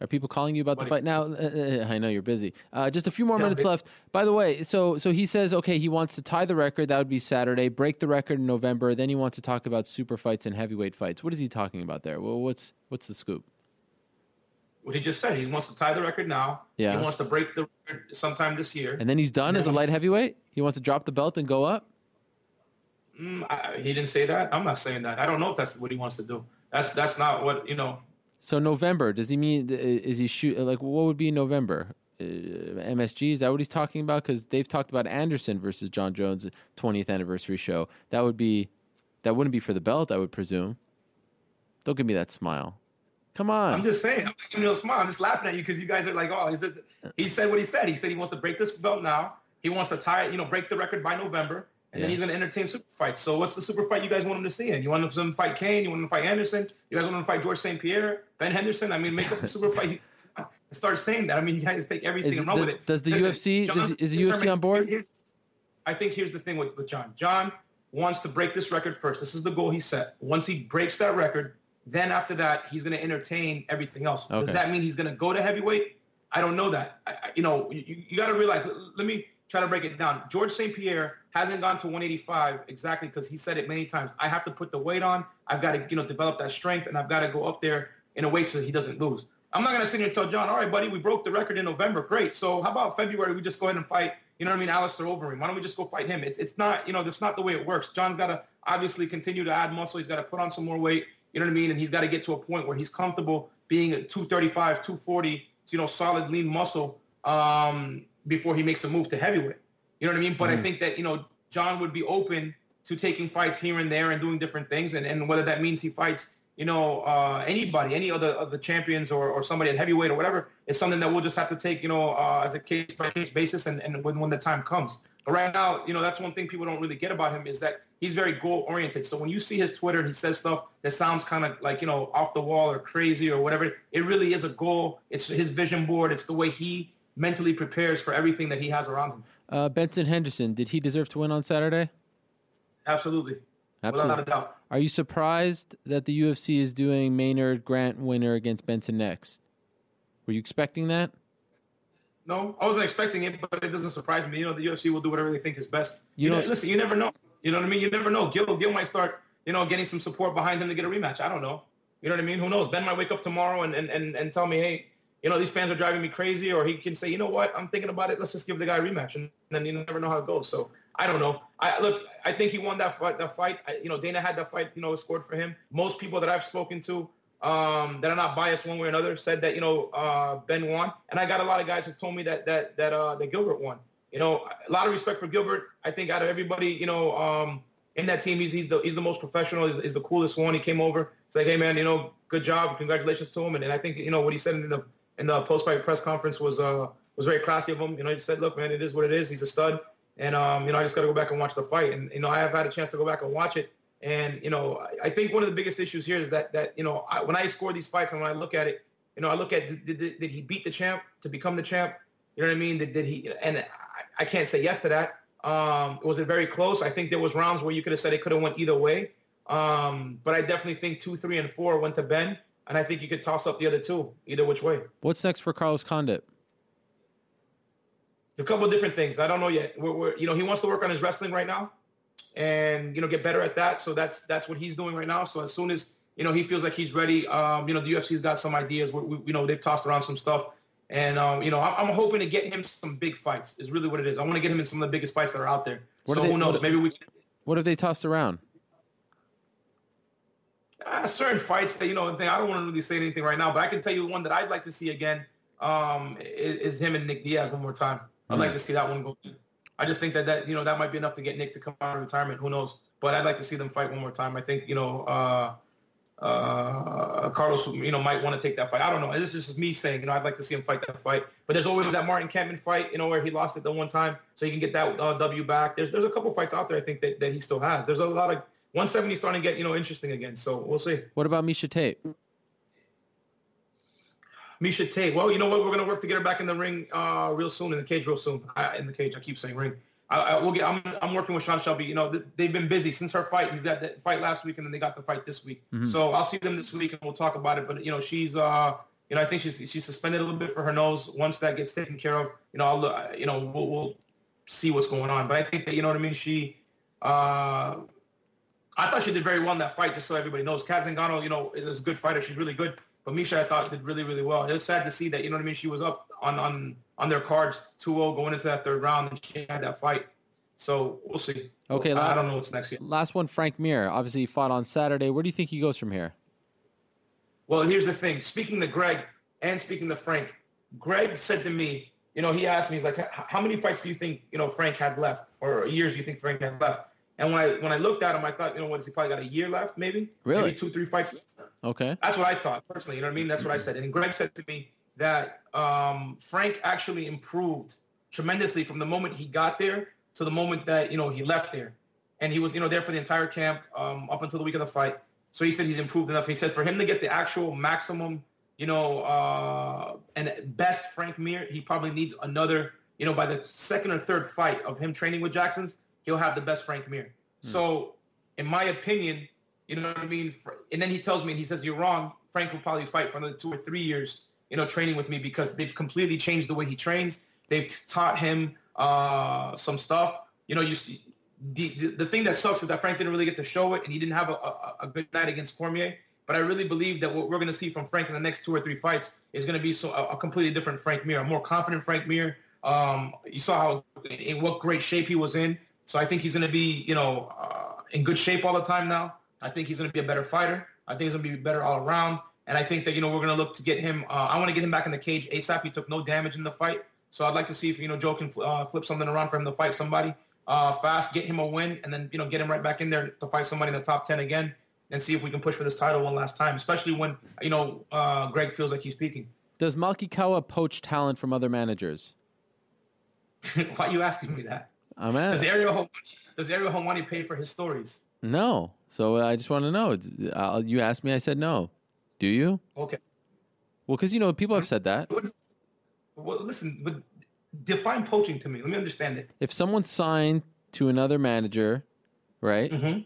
Are people calling you about the fight now? Uh, I know you're busy. Uh, just a few more yeah, minutes left. By the way, so so he says, okay, he wants to tie the record. That would be Saturday. Break the record in November. Then he wants to talk about super fights and heavyweight fights. What is he talking about there? Well, what's what's the scoop? What he just said. He wants to tie the record now. Yeah. He wants to break the record sometime this year. And then he's done as a light heavyweight? He wants to drop the belt and go up? Mm, I, he didn't say that. I'm not saying that. I don't know if that's what he wants to do. That's that's not what, you know... So November, does he mean, is he shoot, like what would be November? Uh, M S G, is that what he's talking about? Because they've talked about Anderson versus John Jones' twentieth anniversary show. That would be, that wouldn't be for the belt, I would presume. Don't give me that smile. Come on. I'm just saying, I'm not giving you a smile. I'm just laughing at you because you guys are like, oh, is it, he said what he said. He said he wants to break this belt now. He wants to tie it, you know, break the record by November. And yeah. then he's going to entertain super fights. So what's the super fight you guys want him to see in? You want him to fight Kane? You want him to fight Anderson? You guys want him to fight George Saint Pierre? Ben Henderson? I mean, make up the super fight. Start saying that. I mean, you guys take everything is and run the, with it. Does the Listen, U F C, John, does, is the U F C on board? I think here's the thing with, with John. John wants to break this record first. This is the goal he set. Once he breaks that record, then after that, he's going to entertain everything else. Okay. Does that mean he's going to go to heavyweight? I don't know that. I, I, you know, you, you got to realize, let, let me try to break it down. George Saint Pierre hasn't gone to one eighty-five exactly because he said it many times. I have to put the weight on. I've got to, you know, develop that strength, and I've got to go up there in a weight so he doesn't lose. I'm not going to sit here and tell John, all right, buddy, we broke the record in November. Great. So how about February? We just go ahead and fight, you know what I mean, Alistair Overeem. Why don't we just go fight him? It's it's not, you know, that's not the way it works. John's got to obviously continue to add muscle. He's got to put on some more weight, you know what I mean, and he's got to get to a point where he's comfortable being at two thirty-five, two forty, you know, solid lean muscle um, before he makes a move to heavyweight. You know what I mean? But mm. I think that, you know, John would be open to taking fights here and there and doing different things. And, and whether that means he fights, you know, uh, anybody, any other of the champions or, or somebody at heavyweight or whatever, is something that we'll just have to take, you know, uh, as a case-by-case basis and, and when, when the time comes. But right now, you know, that's one thing people don't really get about him is that he's very goal-oriented. So when you see his Twitter, he says stuff that sounds kind of like, you know, off the wall or crazy or whatever. It really is a goal. It's his vision board. It's the way he mentally prepares for everything that he has around him. Uh, Benson Henderson, did he deserve to win on Saturday? Absolutely. Absolutely. Without a doubt. Are you surprised that the U F C is doing Maynard Grant winner against Benson next? Were you expecting that? No, I wasn't expecting it, but it doesn't surprise me. You know, the U F C will do whatever they think is best. You, you know, listen, you never know. You know what I mean? You never know. Gil, Gil might start, you know, getting some support behind him to get a rematch. I don't know. You know what I mean? Who knows? Ben might wake up tomorrow and, and, and, and tell me, hey, you know, these fans are driving me crazy. Or he can say, you know what? I'm thinking about it. Let's just give the guy a rematch. And then you never know how it goes. So I don't know. I Look, I think he won that fight. That fight. I, you know, Dana had that fight, you know, scored for him. Most people that I've spoken to, Um, that are not biased one way or another, said that, you know, uh, Ben won. And I got a lot of guys who told me that that that uh, that Gilbert won. You know, a lot of respect for Gilbert. I think out of everybody, you know, um, in that team, he's he's the he's the most professional. He's, he's the coolest one. He came over. It's like, hey man, you know, good job. Congratulations to him. And, and I think, you know, what he said in the in the post fight press conference was uh was very classy of him. You know, he said, look, man, it is what it is. He's a stud. And um, you know, I just got to go back and watch the fight. And you know, I have had a chance to go back and watch it. And, you know, I think one of the biggest issues here is that, that you know, I, when I score these fights and when I look at it, you know, I look at did, did, did he beat the champ to become the champ? You know what I mean? Did, did he? And I, I can't say yes to that. Um, was it very close? I think there was rounds where you could have said it could have went either way. Um, but I definitely think two, three, and four went to Ben. And I think you could toss up the other two either which way. What's next for Carlos Condit? A couple of different things. I don't know yet. We're, we're, you know, he wants to work on his wrestling right now. And, you know, get better at that. So that's that's what he's doing right now. So as soon as, you know, he feels like he's ready, um, you know, the U F C's got some ideas. We, we, you know, they've tossed around some stuff. And, um, you know, I'm, I'm hoping to get him some big fights is really what it is. I want to get him in some of the biggest fights that are out there. What so they, who knows? What, Maybe we can... What have they tossed around? Uh, certain fights that, you know, I don't want to really say anything right now. But I can tell you one that I'd like to see again um, is, is him and Nick Diaz one more time. Mm-hmm. I'd like to see that one go through. I just think that, that, you know, that might be enough to get Nick to come out of retirement. Who knows? But I'd like to see them fight one more time. I think, you know, uh, uh, Carlos, you know, might want to take that fight. I don't know. This is just me saying, you know, I'd like to see him fight that fight. But there's always that Martin Kampmann fight, you know, where he lost it the one time. So you can get that uh, W back. There's there's a couple fights out there, I think, that, that he still has. There's a lot of one seventy starting to get, you know, interesting again. So we'll see. What about Miesha Tate? Miesha Tate. Well, you know what? We're going to work to get her back in the ring uh, real soon, in the cage real soon. I, in the cage, I keep saying ring. I, I will get. I'm, I'm working with Sean Shelby. You know, th- they've been busy since her fight. He's got that fight last week, and then they got the fight this week. Mm-hmm. So I'll see them this week, and we'll talk about it. But you know, she's, uh, you know, I think she's she's suspended a little bit for her nose. Once that gets taken care of, you know, I'll, you know, we'll, we'll see what's going on. But I think that, you know what I mean. She, uh, I thought she did very well in that fight. Just so everybody knows, Kat Zingano, you know, is a good fighter. She's really good. But Miesha, I thought, did really, really well. It was sad to see that, you know what I mean? She was up on, on, on their cards two oh going into that third round, and she had that fight. So we'll see. Okay, I, last, I don't know what's next yet. Last one, Frank Mir. Obviously, he fought on Saturday. Where do you think he goes from here? Well, here's the thing. Speaking to Greg and speaking to Frank, Greg said to me, you know, he asked me, he's like, how many fights do you think, you know, Frank had left, or years do you think Frank had left? And when I when I looked at him, I thought, you know, what, is he probably got a year left, maybe? Really? Maybe two, three fights left. Okay. That's what I thought, personally. You know what I mean? That's mm-hmm. what I said. And Greg said to me that um, Frank actually improved tremendously from the moment he got there to the moment that, you know, he left there. And he was, you know, there for the entire camp um, up until the week of the fight. So he said he's improved enough. He said for him to get the actual maximum, you know, uh, and best Frank Mir, he probably needs another, you know, by the second or third fight of him training with Jackson's, he'll have the best Frank Mir. Hmm. So, in my opinion, you know what I mean? And then he tells me, and he says, you're wrong. Frank will probably fight for another two or three years, you know, training with me, because they've completely changed the way he trains. They've taught him uh, some stuff. You know, you the, the, the thing that sucks is that Frank didn't really get to show it, and he didn't have a, a, a good night against Cormier. But I really believe that what we're going to see from Frank in the next two or three fights is going to be so, a, a completely different Frank Mir, a more confident Frank Mir. Um, you saw how in what great shape he was in. So I think he's going to be, you know, uh, in good shape all the time now. I think he's going to be a better fighter. I think he's going to be better all around. And I think that, you know, we're going to look to get him. Uh, I want to get him back in the cage ASAP. He took no damage in the fight. So I'd like to see if, you know, Joe can uh, flip something around for him to fight somebody uh, fast, get him a win, and then, you know, get him right back in there to fight somebody in the top ten again and see if we can push for this title one last time, especially when, you know, uh, Greg feels like he's peaking. Does Malkikawa poach talent from other managers? Why are you asking me that? I'm at does Ariel Helwani, does Ariel Helwani pay for his stories? No. So I just want to know. I'll, you asked me. I said no. Do you? Okay. Well, because, you know, people have said that. Well, listen, but define poaching to me. Let me understand it. If someone's signed to another manager, right, mm-hmm.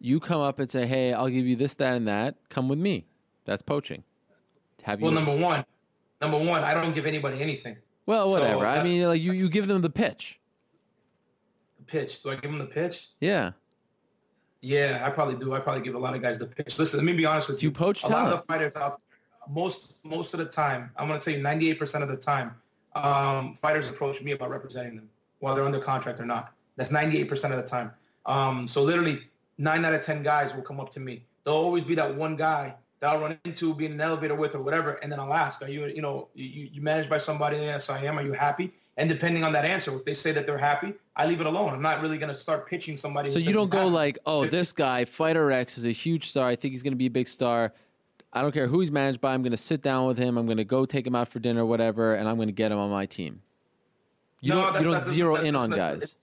you come up and say, hey, I'll give you this, that, and that. Come with me. That's poaching. Have you? Well, number one. Number one, I don't give anybody anything. Well, whatever. So I mean, like you, you give them the pitch. The pitch. Do I give them the pitch? Yeah. Yeah, I probably do. I probably give a lot of guys the pitch. Listen, let me be honest with you. You poach a talent. lot of the fighters out there, most most of the time, I'm going to tell you ninety-eight percent of the time, um, fighters approach me about representing them, whether they're under contract or not. That's ninety-eight percent of the time. Um, so literally, nine out of ten guys will come up to me. There'll always be that one guy that I'll run into, be in an elevator with or whatever, and then I'll ask, are you, you know, you, you managed by somebody? Yes, I am. Are you happy? And depending on that answer, if they say that they're happy, I leave it alone. I'm not really going to start pitching somebody. So you don't go happy. Like, oh, this guy, Fighter X, is a huge star. I think he's going to be a big star. I don't care who he's managed by. I'm going to sit down with him. I'm going to go take him out for dinner, whatever, and I'm going to get him on my team. You no, don't, that's, you don't that's, zero that's, in that's, on that's, guys. It,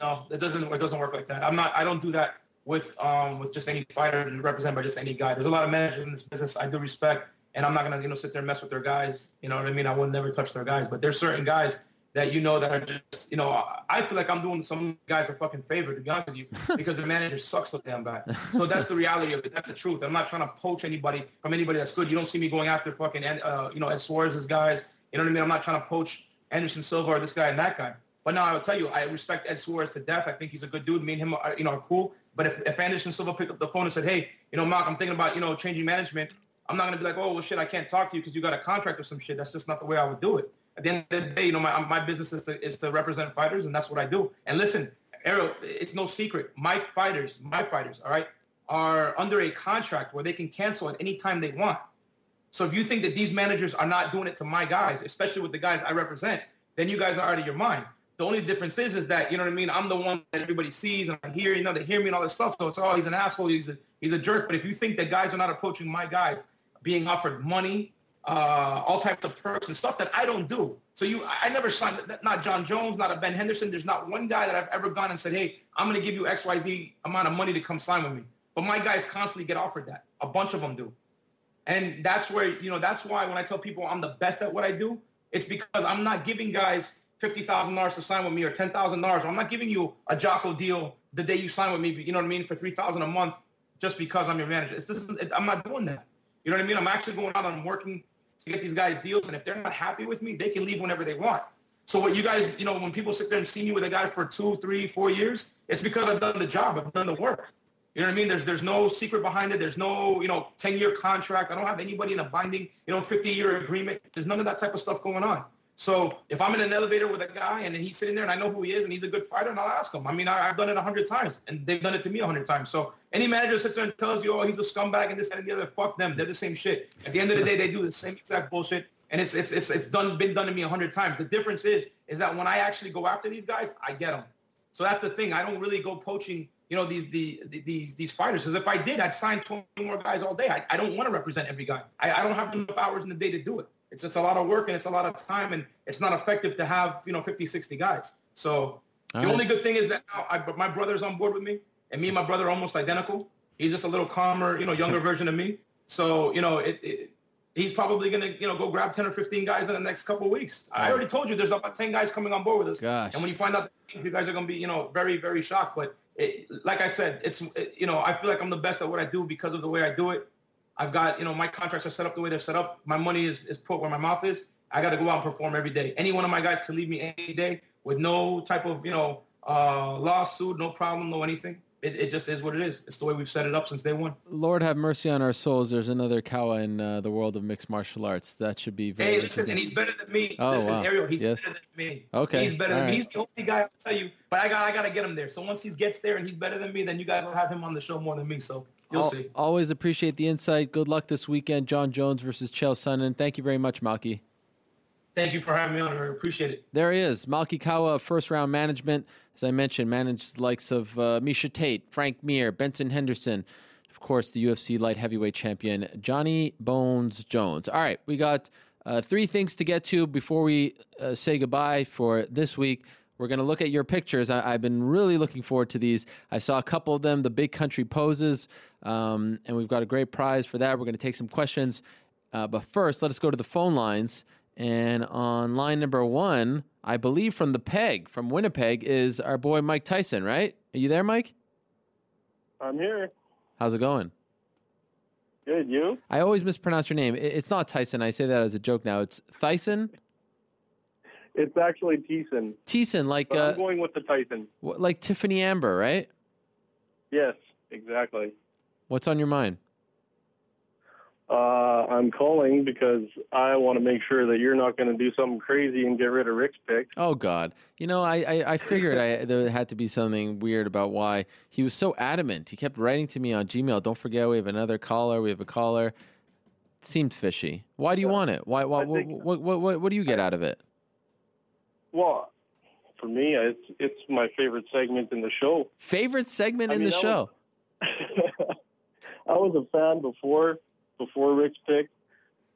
no, it doesn't. It doesn't work like that. I'm not. I don't do that. With um with just any fighter represented by just any guy. There's a lot of managers in this business I do respect, and I'm not gonna you know sit there and mess with their guys. You know what I mean? I will never touch their guys, but there's certain guys that you know that are just you know I feel like I'm doing some guys a fucking favor, to be honest with you, because their manager sucks so damn bad. So that's the reality of it. That's the truth. I'm not trying to poach anybody from anybody that's good. You don't see me going after fucking uh you know Ed Suarez's guys. You know what I mean? I'm not trying to poach Anderson Silva or this guy and that guy. But no, I will tell you, I respect Ed Suarez to death. I think he's a good dude. Me and him are, you know, are cool. But if, if Anderson Silva picked up the phone and said, hey, you know, Mark, I'm thinking about, you know, changing management, I'm not going to be like, oh, well, shit, I can't talk to you because you got a contract or some shit. That's just not the way I would do it. At the end of the day, you know, my my business is to, is to represent fighters, and that's what I do. And listen, Ariel, it's no secret. My fighters, my fighters, all right, are under a contract where they can cancel at any time they want. So if you think that these managers are not doing it to my guys, especially with the guys I represent, then you guys are out of your mind. The only difference is, is that, you know what I mean, I'm the one that everybody sees and I hear, you know, they hear me and all this stuff. So it's, oh, he's an asshole. He's a, he's a jerk. But if you think that guys are not approaching my guys, being offered money, uh, all types of perks and stuff that I don't do. So you, I never signed, not John Jones, not a Ben Henderson. There's not one guy that I've ever gone and said, hey, I'm going to give you X Y Z amount of money to come sign with me. But my guys constantly get offered that. A bunch of them do. And that's where, you know, that's why when I tell people I'm the best at what I do, it's because I'm not giving guys fifty thousand dollars to sign with me or ten thousand dollars. I'm not giving you a Jocko deal the day you sign with me, you know what I mean, for three thousand dollars a month just because I'm your manager. It's, this is, it, I'm not doing that. You know what I mean? I'm actually going out and working to get these guys deals, and if they're not happy with me, they can leave whenever they want. So what you guys, you know, when people sit there and see me with a guy for two, three, four years, it's because I've done the job. I've done the work. You know what I mean? There's there's no secret behind it. There's no, you know, ten-year contract. I don't have anybody in a binding, you know, fifty-year agreement. There's none of that type of stuff going on. So if I'm in an elevator with a guy and he's sitting there and I know who he is and he's a good fighter, and I'll ask him. I mean, I, I've done it a hundred times, and they've done it to me a hundred times. So any manager sits there and tells you, oh, he's a scumbag and this and the other, fuck them. They're the same shit. At the end of the day, they do the same exact bullshit, and it's it's it's it's done been done to me a hundred times. The difference is is that when I actually go after these guys, I get them. So that's the thing. I don't really go poaching, you know, these the, the these these fighters. Because if I did, I'd sign twenty more guys all day. I, I don't want to represent every guy. I, I don't have enough hours in the day to do it. It's just a lot of work and it's a lot of time, and it's not effective to have, you know, fifty, sixty guys. So the right. only good thing is that now I, my brother's on board with me, and me and my brother are almost identical. He's just a little calmer, you know, younger version of me. So, you know, it, it, he's probably going to, you know, go grab ten or fifteen guys in the next couple of weeks. Right. I already told you there's about ten guys coming on board with us. Gosh. And when you find out, you guys are going to be, you know, very, very shocked. But it, like I said, it's, it, you know, I feel like I'm the best at what I do because of the way I do it. I've got, you know, my contracts are set up the way they're set up. My money is, is put where my mouth is. I got to go out and perform every day. Any one of my guys can leave me any day with no type of, you know, uh, lawsuit, no problem, no anything. It, it just is what it is. It's the way we've set it up since day one. Lord have mercy on our souls. There's another Kawa in uh, the world of mixed martial arts. That should be very. Hey, listen, and he's better than me. Oh, listen, wow. Ariel, he's yes. better than me. Okay. He's better All than right. me. He's the only guy I'll tell you. But I got I got to get him there. So once he gets there and he's better than me, then you guys will have him on the show more than me. So. You'll see. Always appreciate the insight. Good luck this weekend. John Jones versus Chael Sonnen. Thank you very much, Malky. Thank you for having me on. I appreciate it. There he is. Malky Kawa, First Round Management. As I mentioned, managed the likes of uh, Misha Tate, Frank Mir, Benson Henderson. Of course, the U F C light heavyweight champion, Johnny Bones Jones. All right, we got uh, three things to get to before we uh, say goodbye for this week. We're going to look at your pictures. I, I've been really looking forward to these. I saw a couple of them, the Big Country Poses, um, and we've got a great prize for that. We're going to take some questions. Uh, but first, let us go to the phone lines. And on line number one, I believe from the Peg, from Winnipeg, is our boy Mike Tyson, right? Are you there, Mike? I'm here. How's it going? Good, you? I always mispronounce your name. It's not Tyson. I say that as a joke now. It's Thyson? It's actually Tyson. Tyson, like... But I'm uh, going with the Tyson. What, like Tiffany Amber, right? Yes, exactly. What's on your mind? Uh, I'm calling because I want to make sure that you're not going to do something crazy and get rid of Rick's pick. Oh, God. You know, I, I, I figured I, there had to be something weird about why he was so adamant. He kept writing to me on Gmail, don't forget, we have another caller, we have a caller. It seemed fishy. Why do you want it? Why? why what, what, what, what, what do you get out of it? Well, for me, it's, it's my favorite segment in the show. Favorite segment I in mean, the I show? Was, I was a fan before. before Rick's pick,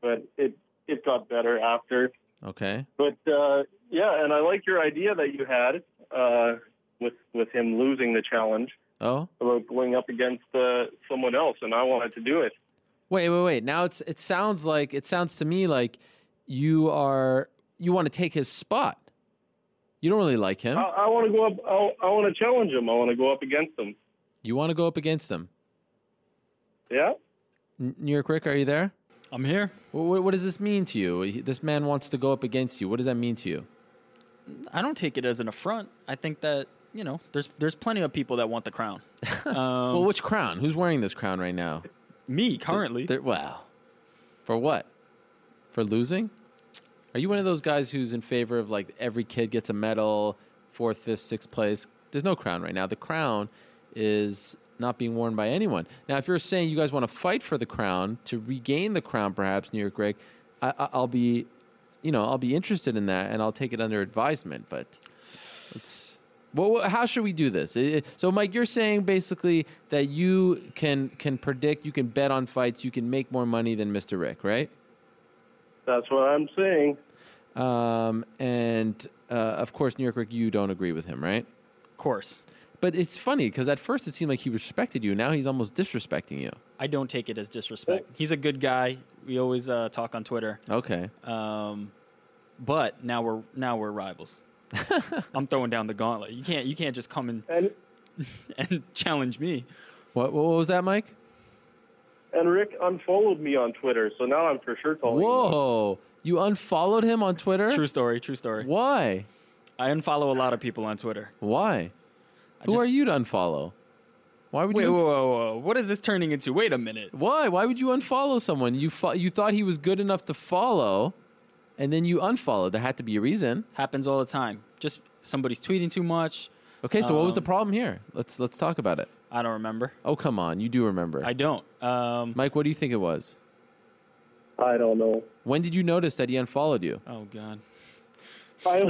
but it it got better after. Okay. But, uh, yeah, and I like your idea that you had uh, with with him losing the challenge. Oh? About going up against uh, someone else, and I wanted to do it. Wait, wait, wait. Now it's it sounds like, it sounds to me like you are, you want to take his spot. You don't really like him. I, I want to go up, I, I want to challenge him. I want to go up against him. You want to go up against him? Yeah. New York Rick, are you there? I'm here. What, what does this mean to you? This man wants to go up against you. What does that mean to you? I don't take it as an affront. I think that, you know, there's there's plenty of people that want the crown. Um, well, which crown? Who's wearing this crown right now? Me, currently. They're, well, for what? For losing? Are you one of those guys who's in favor of, like, every kid gets a medal, fourth, fifth, sixth place? There's no crown right now. The crown is... not being worn by anyone. Now, if you're saying you guys want to fight for the crown, to regain the crown, perhaps, New York Rick, I, I'll be, you know, I'll be interested in that, and I'll take it under advisement. But it's, well, how should we do this? So, Mike, you're saying basically that you can can predict, you can bet on fights, you can make more money than Mister Rick, right? That's what I'm saying. Um, and, uh, of course, New York Rick, you don't agree with him, right? Of course. But it's funny, because at first it seemed like he respected you. Now he's almost disrespecting you. I don't take it as disrespect. He's a good guy. We always uh, talk on Twitter. Okay. Um, but now we're now we're rivals. I'm throwing down the gauntlet. You can't you can't just come and and, and challenge me. What what was that, Mike? And Rick unfollowed me on Twitter, so now I'm for sure calling. Whoa! You, you unfollowed him on Twitter? True story. True story. Why? I unfollow a lot of people on Twitter. Why? I Who just, are you to unfollow? Why would wait, you? Wait, whoa, whoa, whoa! What is this turning into? Wait a minute. Why? Why would you unfollow someone you fo- you thought he was good enough to follow, and then you unfollow? There had to be a reason. Happens all the time. Just somebody's tweeting too much. Okay, so um, what was the problem here? Let's let's talk about it. I don't remember. Oh, come on! You do remember. I don't. Um, Mike, what do you think it was? I don't know. When did you notice that he unfollowed you? Oh God! I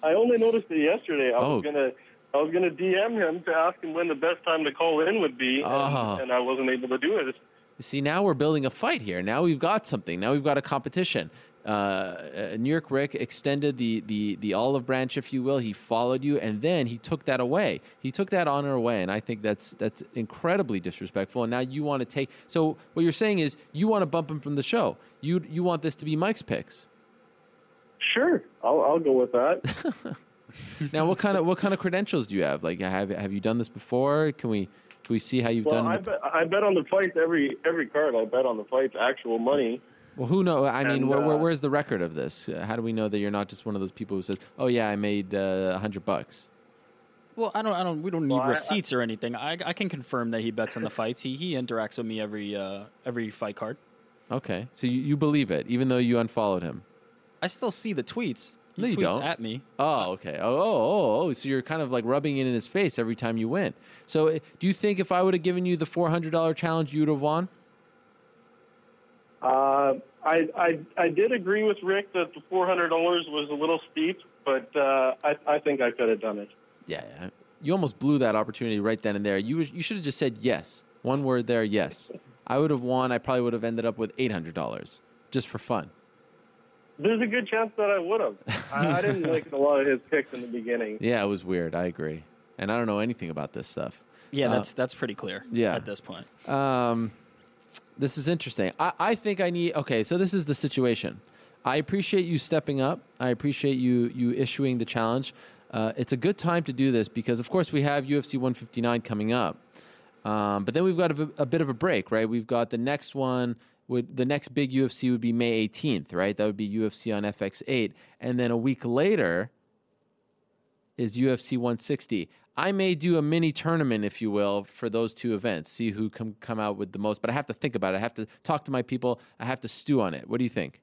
I only noticed it yesterday. I oh. was gonna. I was going to D M him to ask him when the best time to call in would be, and, oh. and I wasn't able to do it. See, now we're building a fight here. Now we've got something. Now we've got a competition. Uh, uh, New York Rick extended the, the, the olive branch, if you will. He followed you, and then he took that away. He took that honor away, and I think that's that's incredibly disrespectful. And now you want to take... So what you're saying is you want to bump him from the show. You you want this to be Mike's picks. Sure. I'll, I'll go with that. Now, what kind of what kind of credentials do you have? Like, have have you done this before? Can we can we see how you've well, done? Well, I, bet, I bet on the fights every every card. I bet on the fights actual money. Well, who knows? I and, mean, where, where, where's the record of this? How do we know that you're not just one of those people who says, "Oh yeah, I made a uh, hundred bucks"? Well, I don't. I don't. We don't need well, receipts I, I, or anything. I I can confirm that he bets on the fights. He he interacts with me every uh, every fight card. Okay, so you, you believe it, even though you unfollowed him. I still see the tweets. He no, you tweets don't. At me. Oh, okay. Oh, oh, oh, oh. So you're kind of like rubbing it in his face every time you win. So do you think if I would have given you the four hundred dollars challenge, you would have won? Uh, I, I I did agree with Rick that the four hundred dollars was a little steep, but uh, I, I think I could have done it. Yeah. You almost blew that opportunity right then and there. You, you should have just said yes. One word there, yes. I would have won. I probably would have ended up with eight hundred dollars just for fun. There's a good chance that I would have. I, I didn't like a lot of his picks in the beginning. Yeah, it was weird. I agree. And I don't know anything about this stuff. Yeah, that's uh, that's pretty clear yeah. at this point. Um, this is interesting. I, I think I need... Okay, so this is the situation. I appreciate you stepping up. I appreciate you you issuing the challenge. Uh, it's a good time to do this because, of course, we have U F C one fifty-nine coming up. Um, but then we've got a, a bit of a break, right? We've got the next one... Would the next big U F C would be May eighteenth, right? That would be U F C on F X eight. And then a week later is U F C one sixty. I may do a mini tournament, if you will, for those two events, see who come come out with the most. But I have to think about it. I have to talk to my people. I have to stew on it. What do you think?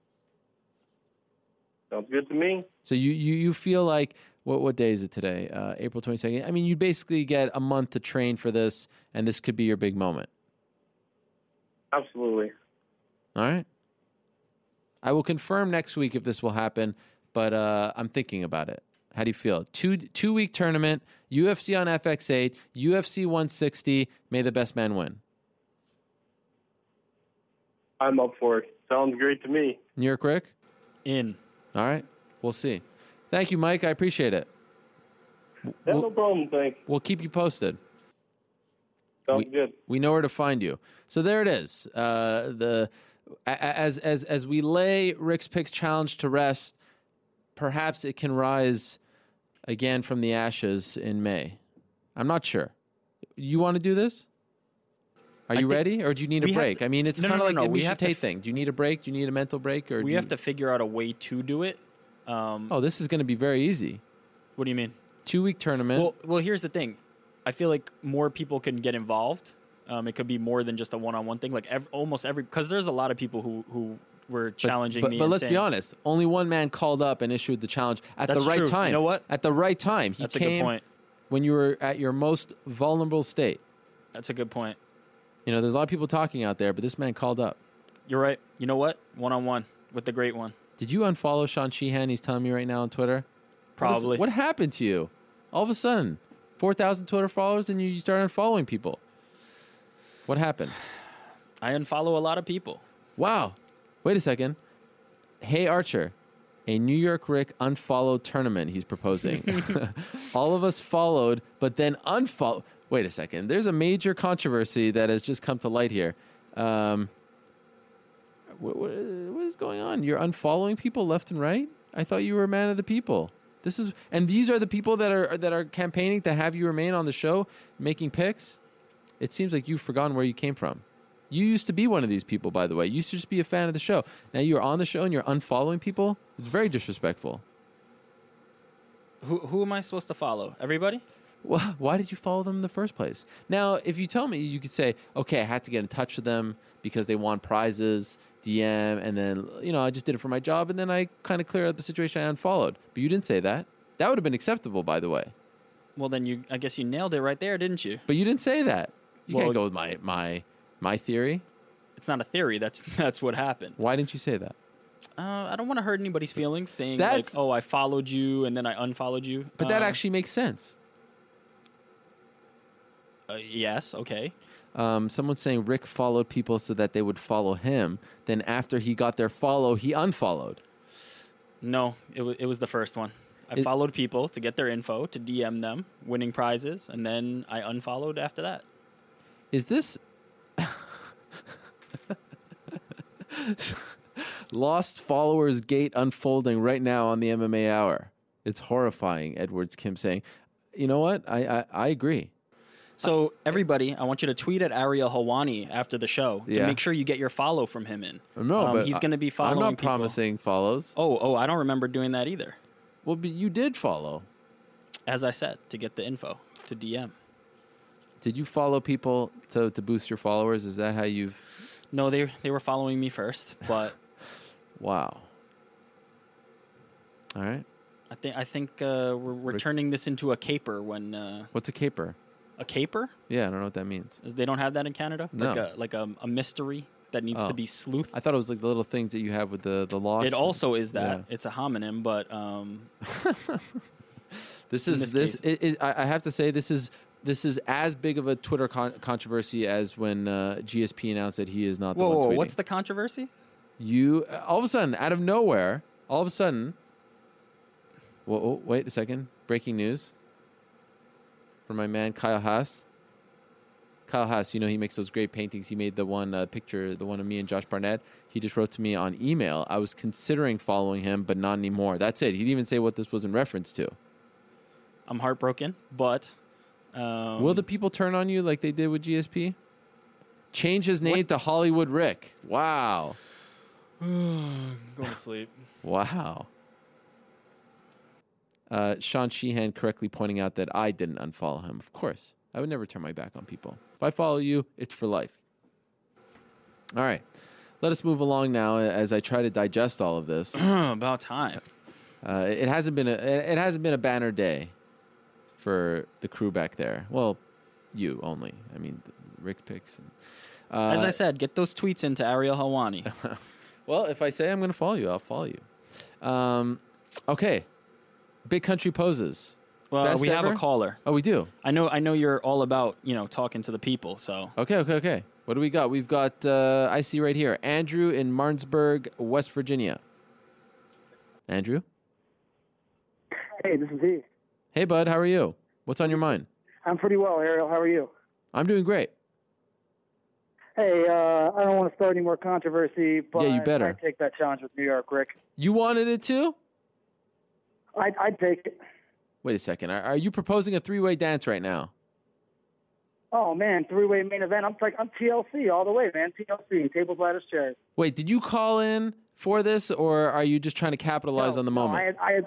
Sounds good to me. So you, you, you feel like, what what day is it today? Uh, April twenty-second. I mean, you basically get a month to train for this, and this could be your big moment. Absolutely. All right. I will confirm next week if this will happen, but uh, I'm thinking about it. How do you feel? Two two-week tournament, U F C on F X eight, U F C one sixty, may the best man win. I'm up for it. Sounds great to me. New York Rick? In. All right. We'll see. Thank you, Mike. I appreciate it. Yeah, we'll, no problem. Thanks. We'll keep you posted. Sounds we, good. We know where to find you. So there it is. Uh, the... As as as we lay Rick's Picks challenge to rest, perhaps it can rise again from the ashes in May. I'm not sure. You want to do this? Are you ready, or do you need a break? To, I mean, it's no, kind of no, like no, a no. Misha Tate thing. Do you need a break? Do you need a mental break? Or we have you... to figure out a way to do it. Um, oh, this is going to be very easy. What do you mean? Two-week tournament. Well, well, here's the thing. I feel like more people can get involved. Um, it could be more than just a one-on-one thing. Like ev- almost every, because there's a lot of people who, who were challenging but, but, me. But let's saying, be honest. Only one man called up and issued the challenge at that's the right true. time. You know what? At the right time. He that's came a good point. When you were at your most vulnerable state. That's a good point. You know, there's a lot of people talking out there, but this man called up. You're right. You know what? One-on-one with the great one. Did you unfollow Sean Sheehan? He's telling me right now on Twitter. Probably. What, is, what happened to you? All of a sudden, four thousand Twitter followers and you, you started unfollowing people. What happened? I unfollow a lot of people. Wow. Wait a second. Hey, Archer, a New York Rick unfollow tournament he's proposing. All of us followed, but then unfollow. Wait a second. There's a major controversy that has just come to light here. Um, what, what, what is going on? You're unfollowing people left and right? I thought you were a man of the people. This is, and these are the people that are that are campaigning to have you remain on the show, making picks. It seems like you've forgotten where you came from. You used to be one of these people, by the way. You used to just be a fan of the show. Now you're on the show and you're unfollowing people? It's very disrespectful. Who who am I supposed to follow? Everybody? Well, why did you follow them in the first place? Now, if you tell me, you could say, okay, I had to get in touch with them because they won prizes, D M, and then, you know, I just did it for my job, and then I kind of cleared up the situation I unfollowed. But you didn't say that. That would have been acceptable, by the way. Well, then you, I guess you nailed it right there, didn't you? But you didn't say that. You well, can't go with my, my my theory. It's not a theory. That's that's what happened. Why didn't you say that? Uh, I don't want to hurt anybody's feelings saying, that's, like, oh, I followed you and then I unfollowed you. But uh, that actually makes sense. Uh, yes, okay. Um, someone's saying Rick followed people so that they would follow him. Then after he got their follow, he unfollowed. No, it, w- it was the first one. I it, followed people to get their info, to D M them, winning prizes, and then I unfollowed after that. Is this lost followers gate unfolding right now on the M M A Hour? It's horrifying, Edwards Kim saying. You know what? I, I, I agree. So, everybody, I want you to tweet at Ariel Helwani after the show to yeah. make sure you get your follow from him in. No, um, but he's going to be following people. I'm not people. promising follows. Oh, oh, I don't remember doing that either. Well, but you did follow. As I said, to get the info, to D M. Did you follow people to, to boost your followers? Is that how you've... No, they they were following me first, but... Wow. All right. I think I think uh, we're, we're turning this into a caper when... Uh, What's a caper? A caper? Yeah, I don't know what that means. Is they don't have that in Canada? No. Like a, like a, a mystery that needs oh. to be sleuthed? I thought it was like the little things that you have with the, the logs. It and, also is that. Yeah. It's a homonym, but... Um, this is... This, this it, it, I have to say, this is... This is as big of a Twitter con- controversy as when uh, G S P announced that he is not the whoa, one tweeting. Whoa, what's the controversy? You, all of a sudden, out of nowhere, All of a sudden, whoa, oh, wait a second. Breaking news from my man, Kyle Haas. Kyle Haas, you know, he makes those great paintings. He made the one uh, picture, the one of me and Josh Barnett. He just wrote to me on email. I was considering following him, but not anymore. That's it. He didn't even say what this was in reference to. I'm heartbroken, but... Um, will the people turn on you like they did with G S P? Change his name what? to Hollywood Rick. Wow. Going to sleep. Wow. Uh, Sean Sheehan correctly pointing out that I didn't unfollow him. Of course. I would never turn my back on people. If I follow you, it's for life. All right. Let us move along now as I try to digest all of this. About time. Uh, it hasn't been a it hasn't been a banner day for the crew back there. Well, you only. I mean, Rick picks. And, uh, as I said, get those tweets into Ariel Helwani. Well, if I say I'm going to follow you, I'll follow you. Um, okay. Big Country Poses. Well, Best we ever? have a caller. Oh, we do. I know. I know you're all about, you know, talking to the people. So okay, okay, okay. What do we got? We've got. Uh, I see right here, Andrew in Martinsburg, West Virginia. Andrew. Hey, this is he. Hey, bud. How are you? What's on your mind? I'm pretty well, Ariel. How are you? I'm doing great. Hey, uh, I don't want to start any more controversy, but yeah, you better. I'd take that challenge with New York, Rick. You wanted it too? I'd, I'd take it. Wait a second. Are, are you proposing a three-way dance right now? Oh, man, three-way main event. I'm like, I'm T L C all the way, man. T L C, table, bladders, chairs. Wait, did you call in for this, or are you just trying to capitalize no, on the no, moment? I, I,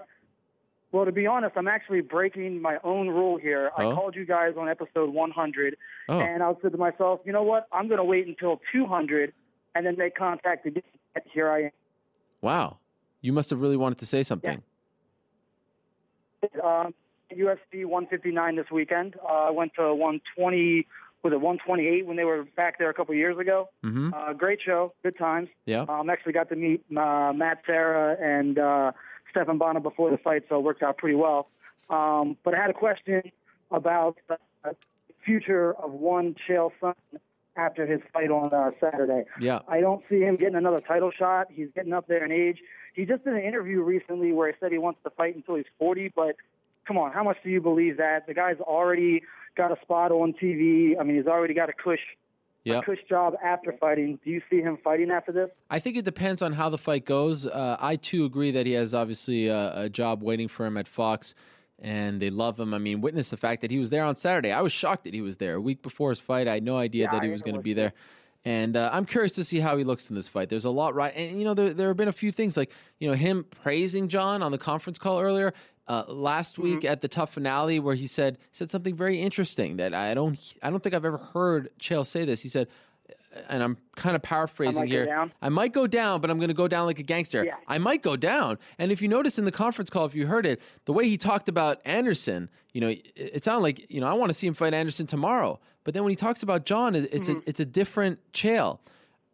well, to be honest, I'm actually breaking my own rule here. Oh. I called you guys on episode one hundred, oh. and I said to myself, you know what? I'm going to wait until two hundred, and then they contacted me, and here I am. Wow. You must have really wanted to say something. Yeah. Um, U F C one fifty-nine this weekend. Uh, I went to one twenty, was it one twenty-eight when they were back there a couple years ago? Mm-hmm. Uh, great show, good times. Yeah. Um, actually got to meet uh, Matt Serra and uh, Stefan Bonner before the fight, so it worked out pretty well. Um, but I had a question about the future of one Chael Sonnen after his fight on uh, Saturday. Yeah. I don't see him getting another title shot. He's getting up there in age. He just did an interview recently where he said he wants to fight until he's forty, but come on, how much do you believe that? The guy's already got a spot on T V. I mean, he's already got a cush, yep. a cush job after fighting. Do you see him fighting after this? I think it depends on how the fight goes. Uh, I, too, agree that he has, obviously, a, a job waiting for him at Fox, and they love him. I mean, witness the fact that he was there on Saturday. I was shocked that he was there. A week before his fight, I had no idea yeah, that he was going to be there. And uh, I'm curious to see how he looks in this fight. There's a lot, right? And, you know, there, there have been a few things like, you know, him praising John on the conference call earlier uh, last mm-hmm. week at the Tough Finale where he said said something very interesting that I don't I don't think I've ever heard Chael say this. He said, and I'm kind of paraphrasing here, I might go down, but I'm going to go down like a gangster. Yeah. I might go down. And if you notice in the conference call, if you heard it, the way he talked about Anderson, you know, it, it sounded like, you know, I want to see him fight Anderson tomorrow. But then when he talks about John, it's mm-hmm. a it's a different Chael.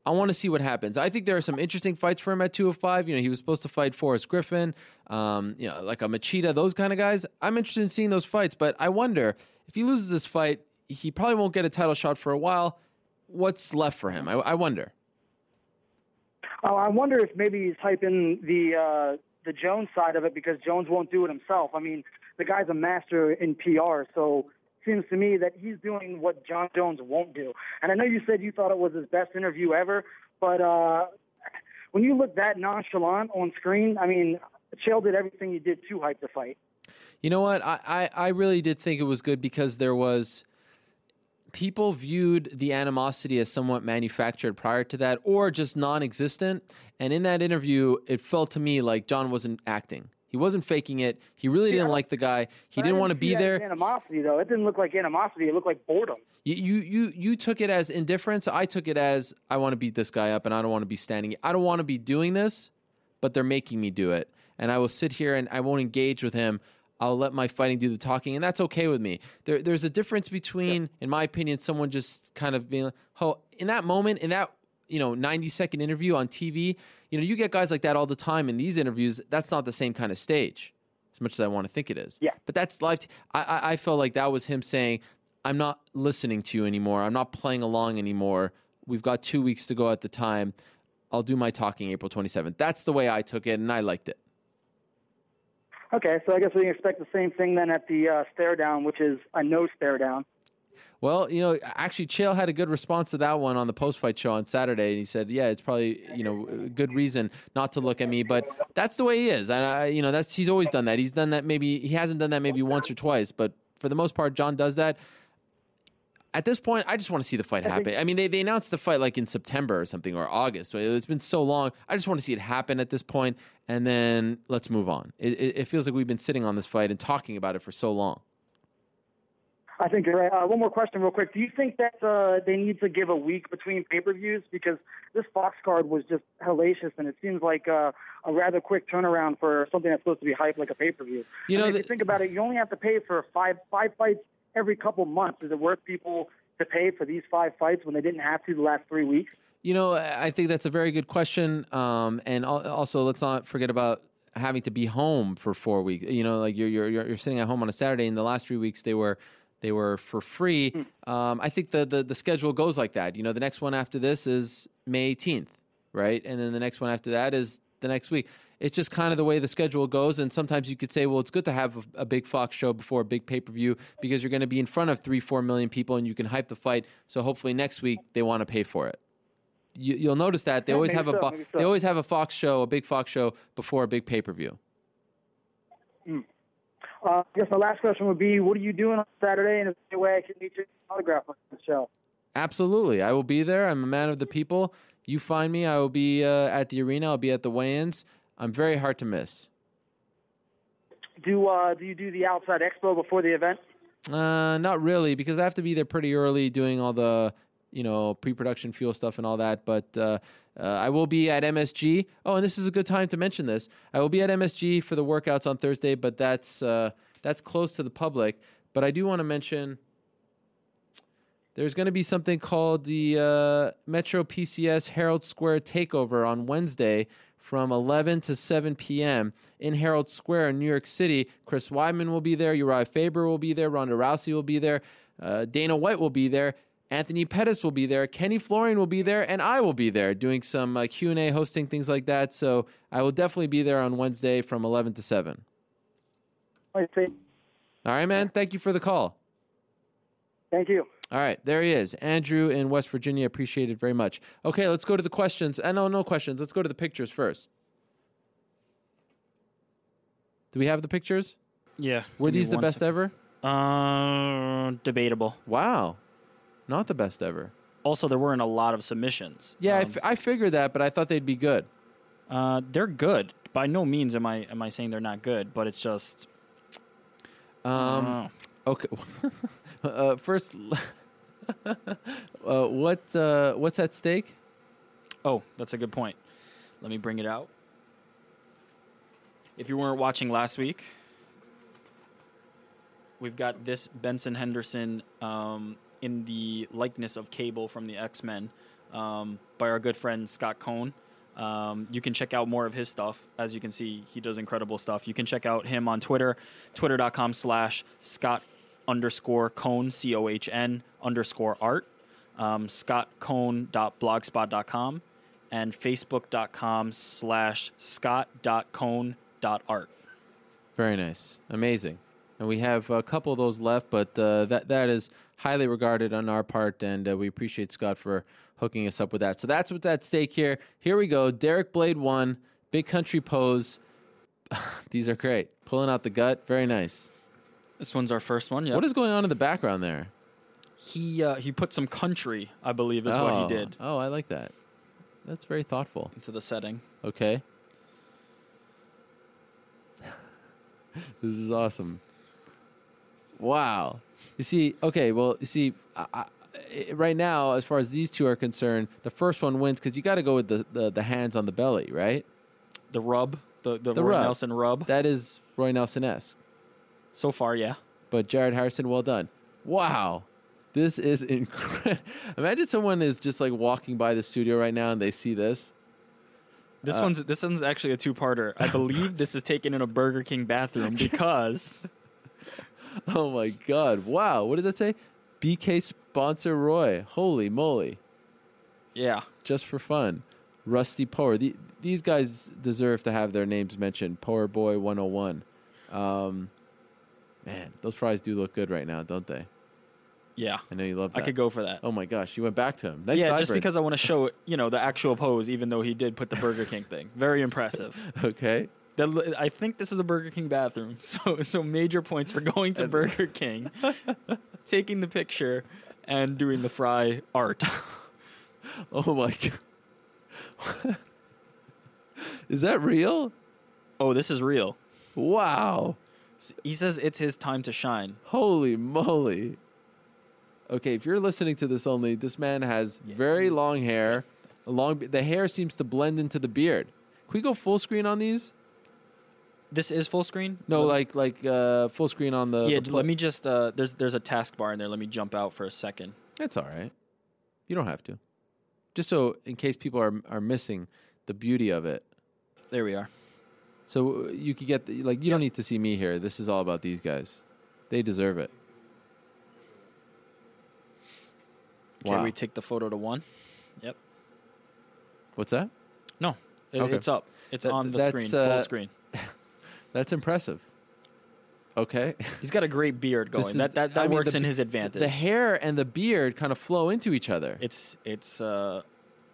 I want to see what happens. I think there are some interesting fights for him at two oh five. You know, he was supposed to fight Forrest Griffin, um, you know, like a Machida, those kind of guys. I'm interested in seeing those fights, but I wonder if he loses this fight, he probably won't get a title shot for a while. What's left for him? I, I wonder. Oh, I wonder if maybe he's hyping the uh, the Jones side of it because Jones won't do it himself. I mean, the guy's a master in P R, so. Seems to me that he's doing what John Jones won't do. And I know you said you thought it was his best interview ever, but uh, when you look that nonchalant on screen, I mean, Chael did everything he did to hype the fight. You know what? I, I, I really did think it was good because there was people viewed the animosity as somewhat manufactured prior to that or just non-existent. And in that interview, it felt to me like John wasn't acting. He wasn't faking it. He really didn't yeah. like the guy. He I didn't want to be there. Animosity, though, it didn't look like animosity. It looked like boredom. You, you, you, you took it as indifference. I took it as I want to beat this guy up, and I don't want to be standing. I don't want to be doing this, but they're making me do it, and I will sit here and I won't engage with him. I'll let my fighting do the talking, and that's okay with me. There, there's a difference between, yeah. in my opinion, someone just kind of being, like, oh, in that moment, in that. You know, ninety second interview on T V. You know, you get guys like that all the time in these interviews. That's not the same kind of stage as much as I want to think it is. Yeah. But that's live. T- I, I, I felt like that was him saying, I'm not listening to you anymore. I'm not playing along anymore. We've got two weeks to go at the time. I'll do my talking April twenty-seventh. That's the way I took it, and I liked it. Okay, so I guess we can expect the same thing then at the uh, stare down, which is a no stare down. Well, you know, actually, Chael had a good response to that one on the post-fight show on Saturday, and he said, "Yeah, it's probably, you know, a good reason not to look at me, but that's the way he is." And I, you know, that's he's always done that. He's done that maybe he hasn't done that maybe once or twice, but for the most part, John does that. At this point, I just want to see the fight happen. I mean, they, they announced the fight like in September or something, or August. It's been so long. I just want to see it happen at this point, and then let's move on. It, it, it feels like we've been sitting on this fight and talking about it for so long. I think you're right. Uh, one more question real quick. Do you think that uh, they need to give a week between pay-per-views? Because this Fox card was just hellacious, and it seems like uh, a rather quick turnaround for something that's supposed to be hyped like a pay-per-view. You know, I mean, if you think about it, you only have to pay for five five fights every couple months. Is it worth people to pay for these five fights when they didn't have to the last three weeks? You know, I think that's a very good question. Um, and also, let's not forget about having to be home for four weeks. You know, like you're you're you're sitting at home on a Saturday, and the last three weeks they were they were for free. Mm. Um, I think the, the the schedule goes like that. You know, the next one after this is May eighteenth, right? And then the next one after that is the next week. It's just kind of the way the schedule goes, and sometimes you could say, well, it's good to have a, a big Fox show before a big pay-per-view because you're going to be in front of three, four million people, and you can hype the fight. So hopefully next week they want to pay for it. You, you'll notice that they yeah, always have so, a so. they always have a Fox show, a big Fox show before a big pay-per-view. Mm. Uh, I guess my last question would be, what are you doing on Saturday, and is there any way I can meet your autograph on the show? Absolutely, I will be there. I'm a man of the people. You find me, I will be uh, at the arena. I'll be at the weigh-ins. I'm very hard to miss. Do uh, do you do the outside expo before the event? Uh, not really, because I have to be there pretty early doing all the, you know, pre-production fuel stuff and all that. But uh, uh, I will be at M S G. Oh, and this is a good time to mention this. I will be at M S G for the workouts on Thursday, but that's uh, that's closed to the public. But I do want to mention there's going to be something called the uh, Metro P C S Herald Square Takeover on Wednesday from eleven to seven p.m. in Herald Square in New York City. Chris Weidman will be there. Uriah Faber will be there. Ronda Rousey will be there. Uh, Dana White will be there. Anthony Pettis will be there. Kenny Florian will be there. And I will be there doing some uh, Q and A, hosting things like that. So I will definitely be there on Wednesday from eleven to seven. All right, man. Thank you for the call. Thank you. All right, there he is. Andrew in West Virginia, appreciate it very much. Okay, let's go to the questions. Uh, no, no questions. Let's go to the pictures first. Do we have the pictures? Yeah. Were these the best second. ever? Uh, debatable. Wow. Not the best ever. Also, there weren't a lot of submissions. Yeah, um, I, f- I figured that, but I thought they'd be good. Uh, they're good. By no means am I am I saying they're not good, but it's just... Um. Okay. uh, first... uh, what uh, what's at stake? Oh, that's a good point. Let me bring it out. If you weren't watching last week, we've got this Benson Henderson um, in the likeness of Cable from the X-Men um, by our good friend Scott Cohn. Um, you can check out more of his stuff. As you can see, he does incredible stuff. You can check out him on Twitter, twitter.com slash Scott underscore Cohn, C O H N underscore art, um, scottcohn.blogspot dot com, and facebook.com slash scott.cohn.art. Very nice. Amazing. And we have a couple of those left, but uh, that that is highly regarded on our part, and uh, we appreciate Scott for hooking us up with that. So that's what's at stake here. Here we go. Derek Blade one, Big Country Pose. These are great. Pulling out the gut. Very nice. This one's our first one. Yeah. What is going on in the background there? He uh, he put some country, I believe, is oh. what he did. Oh, I like that. That's very thoughtful. Into the setting. Okay. This is awesome. Wow. You see, okay, well, you see, I, I, right now, as far as these two are concerned, the first one wins because you got to go with the, the, the hands on the belly, right? The rub, the, the, the Roy rub. Nelson rub. That is Roy Nelson-esque. So far, yeah. But Jared Harrison, well done. Wow. This is incredible. Imagine someone is just like walking by the studio right now and they see this. This uh, one's this one's actually a two-parter. I believe this is taken in a Burger King bathroom because... Oh, my God. Wow. What does that say? B K sponsor Roy. Holy moly. Yeah. Just for fun. Rusty Power. The, these guys deserve to have their names mentioned. Power Boy one oh one. Um, man, those fries do look good right now, don't they? Yeah. I know you love that. I could go for that. Oh, my gosh. You went back to him. Nice Yeah, just burns. Because I want to show, you know, the actual pose, even though he did put the Burger King thing. Very impressive. Okay. The, I think this is a Burger King bathroom. So, so major points for going to Burger King, taking the picture, and doing the fry art. Oh, my God. Is that real? Oh, this is real. Wow. He says it's his time to shine. Holy moly. Okay, if you're listening to this only, this man has yeah. very long hair. A long, the hair seems to blend into the beard. Can we go full screen on these? This is full screen? No, like like uh, full screen on the... Yeah, the let me just... Uh, there's there's a taskbar in there. Let me jump out for a second. That's all right. You don't have to. Just so in case people are are missing the beauty of it. There we are. So you could get... The, like, you yeah. don't need to see me here. This is all about these guys. They deserve it. Can wow. we take the photo to one? Yep. What's that? No. It, okay. It's up. It's that, on the screen. Uh, full screen. That's impressive. Okay. He's got a great beard going. Is, that that, that works mean, the, in his advantage. The hair and the beard kind of flow into each other. It's it's uh,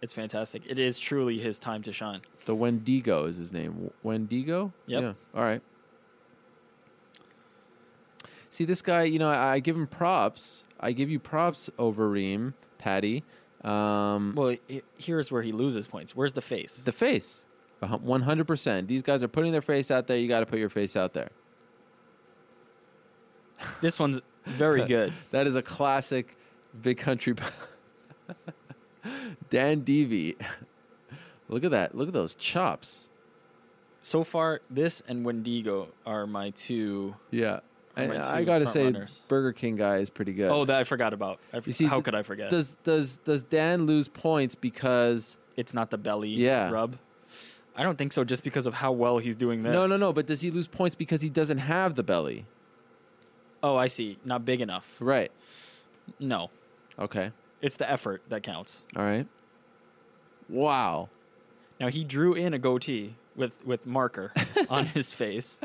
it's fantastic. It is truly his time to shine. The Wendigo is his name. Wendigo? Yep. Yeah. All right. See, this guy, you know, I, I give him props. I give you props over Reem, Patty. Um, well, it, here's where he loses points. Where's the face? The face. one hundred percent. These guys are putting their face out there. You got to put your face out there. This one's very good. That is a classic big country. Dan Devey. Look at that. Look at those chops. So far, this and Wendigo are my two. Yeah. And I got to say, runners. Burger King guy is pretty good. Oh, that I forgot about. I, you see, how th- could I forget? Does does does Dan lose points because... It's not the belly yeah. rub? I don't think so, just because of how well he's doing this. No, no, no. But does he lose points because he doesn't have the belly? Oh, I see. Not big enough. Right. No. Okay. It's the effort that counts. All right. Wow. Now, he drew in a goatee with, with marker on his face.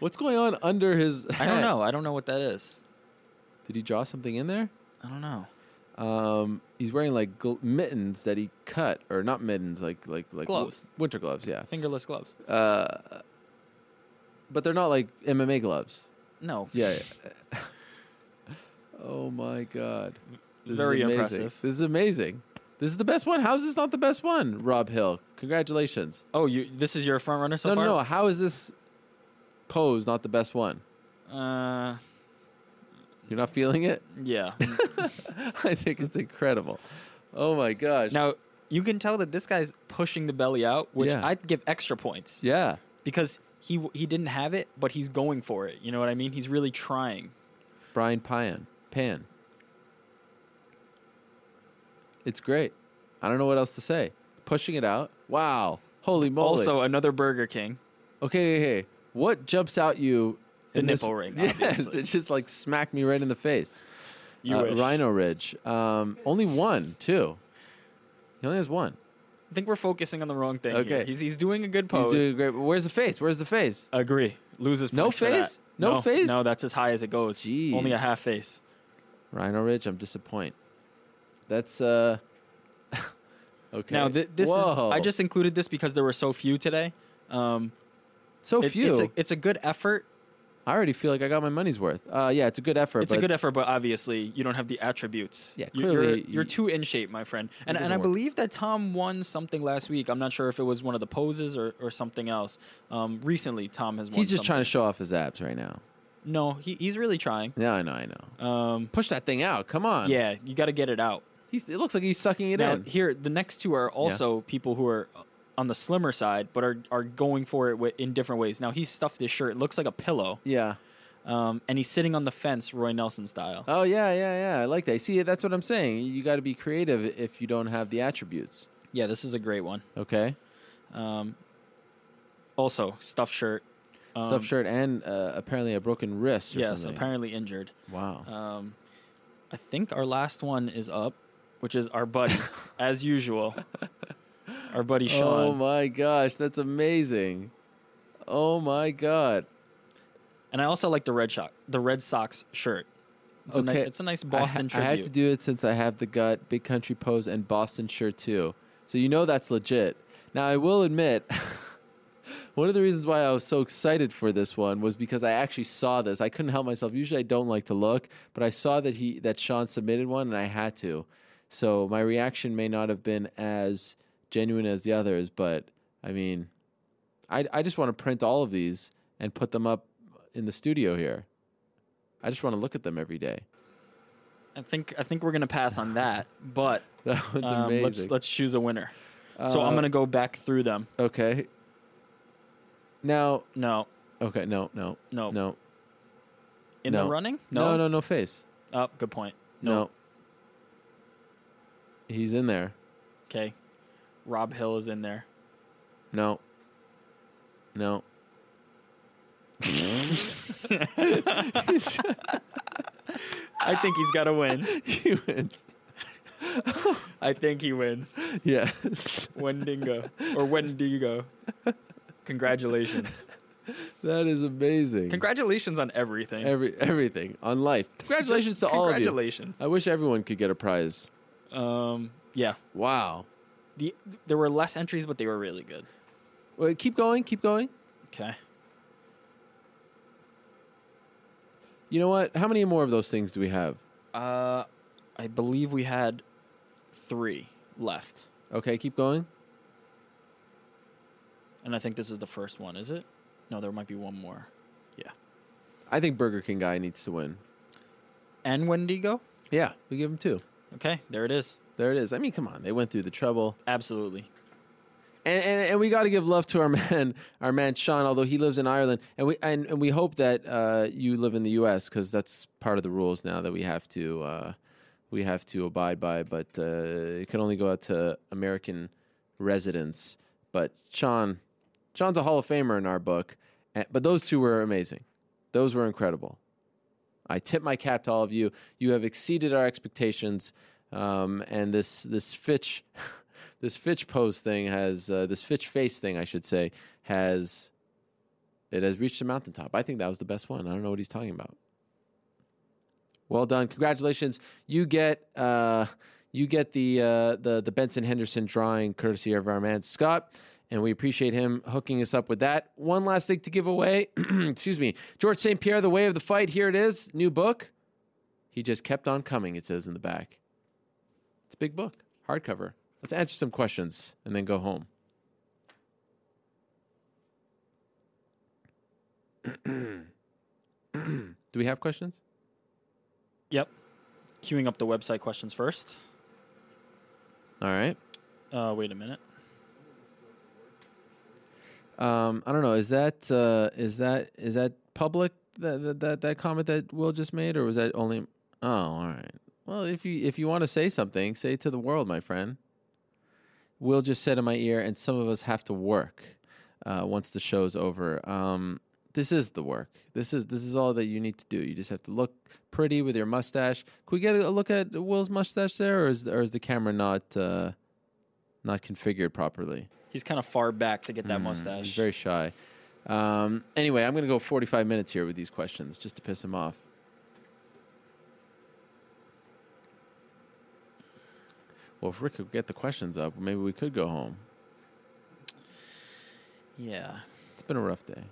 What's going on under his hat? I don't know. I don't know what that is. Did he draw something in there? I don't know. Um, he's wearing like gl- mittens that he cut, or not mittens, like like like gloves, w- winter gloves, yeah, fingerless gloves. Uh, but they're not like M M A gloves. No. Yeah. yeah. Oh my God. This Very is impressive. This is amazing. This is the best one. How is this not the best one, Rob Hill? Congratulations. Oh, you. This is your front runner so no, far. No, no. How is this pose not the best one? Uh. You're not feeling it? Yeah. I think it's incredible. Oh, my gosh. Now, you can tell that this guy's pushing the belly out, which yeah. I'd give extra points. Yeah. Because he he didn't have it, but he's going for it. You know what I mean? He's really trying. Brian Pan. Pan. It's great. I don't know what else to say. Pushing it out. Wow. Holy moly. Also, another Burger King. Okay, hey, hey. What jumps out you... The nipple this, ring, obviously. Yes, it just like smacked me right in the face. You uh, wish. Rhino Ridge. Um, only one, too. He only has one. I think we're focusing on the wrong thing okay. here. He's, he's doing a good pose. He's doing great. Where's the face? Where's the face? Agree. Loses no face? No, no face? No, that's as high as it goes. Jeez. Only a half face. Rhino Ridge, I'm disappointed. That's... uh Okay. Now, th- this Whoa. is... I just included this because there were so few today. Um, so it, few? It's a, it's a good effort. I already feel like I got my money's worth. Uh, yeah, it's a good effort. It's but a good effort, but obviously you don't have the attributes. Yeah, clearly. You're, you're too in shape, my friend. And and I work. believe that Tom won something last week. I'm not sure if it was one of the poses or, or something else. Um, recently, Tom has won He's just something. trying to show off his abs right now. No, he, he's really trying. Yeah, I know, I know. Um, Push that thing out. Come on. Yeah, you got to get it out. He's, it looks like he's sucking it now, in. Here, the next two are also yeah. people who are... on the slimmer side, but are, are going for it w- in different ways. Now, he's stuffed his shirt. It looks like a pillow. Yeah. Um, and he's sitting on the fence, Roy Nelson style. Oh, yeah, yeah, yeah. I like that. See, that's what I'm saying. You got to be creative if you don't have the attributes. Yeah, this is a great one. Okay. Um, also, stuffed shirt. Um, stuffed shirt and uh, apparently a broken wrist or yes, something. Yes, apparently injured. Wow. Um, I think our last one is up, which is our buddy, as usual. our buddy Sean. Oh my gosh, that's amazing. Oh my God. And I also like the Red Sox, the Red Sox shirt. It's, okay. a, ni- it's a nice Boston I ha- tribute. I had to do it since I have the gut, Big Country Pose, and Boston shirt too. So you know that's legit. Now, I will admit, one of the reasons why I was so excited for this one was because I actually saw this. I couldn't help myself. Usually I don't like to look, but I saw that he that Sean submitted one, and I had to. So my reaction may not have been as genuine as the others, but, I mean, I, I just want to print all of these and put them up in the studio here. I just want to look at them every day. I think I think we're gonna pass on that, but that one's um, amazing. Let's let's choose a winner. Uh, so I'm gonna go back through them. Okay. Now. No. Okay. No. No. No. No. In no. the running? No. No. No. No face. Oh, good point. Nope. No. He's in there. Okay. Rob Hill is in there. No. No. I think he's got to win. He wins. I think he wins. Yes. Wendigo. Or Wendigo. Congratulations. That is amazing. Congratulations on everything. Every Everything. On life. Congratulations Just, to all of you. Congratulations. I wish everyone could get a prize. Um. Yeah. Wow. The There were less entries, but they were really good. Well, keep going. Keep going. Okay. You know what? How many more of those things do we have? Uh, I believe we had three left. Okay, keep going. And I think this is the first one, is it? No, there might be one more. Yeah. I think Burger King guy needs to win. And Wendigo? Yeah, we give him two. Okay, there it is. There it is. I mean, come on. They went through the trouble. Absolutely. And, and and we got to give love to our man, our man Sean, although he lives in Ireland, and we and, and we hope that uh, you live in the U S because that's part of the rules now that we have to uh, we have to abide by. But uh, it can only go out to American residents. But Sean, Sean's a Hall of Famer in our book. And, but those two were amazing; those were incredible. I tip my cap to all of you. You have exceeded our expectations, um, and this this Fitch. This Fitch pose thing has, uh, this Fitch face thing, I should say, has, it has reached the mountaintop. I think that was the best one. I don't know what he's talking about. Well done. Congratulations. You get, uh, you get the, uh, the, the Benson Henderson drawing courtesy of our man Scott, and we appreciate him hooking us up with that. One last thing to give away. Excuse me. George Saint Pierre, The Way of the Fight. Here it is. New book. He Just Kept on Coming, it says in the back. It's a big book. Hardcover. Let's answer some questions and then go home. Do we have questions? Yep. Queuing up the website questions first. All right. Uh, wait a minute. Um, I don't know. Is that uh, is that is that public? That that that comment that Will just made, or was that only? Oh, all right. Well, if you if you want to say something, say it to the world, my friend. Will just said in my ear, and some of us have to work uh, once the show's over. Um, this is the work. This is this is all that you need to do. You just have to look pretty with your mustache. Could we get a look at Will's mustache there, or is or is the camera not uh, not configured properly? He's kind of far back to get that mm, mustache. He's very shy. Um, anyway, I'm going to go forty-five minutes here with these questions just to piss him off. Well, if Rick could get the questions up, maybe we could go home. Yeah. It's been a rough day.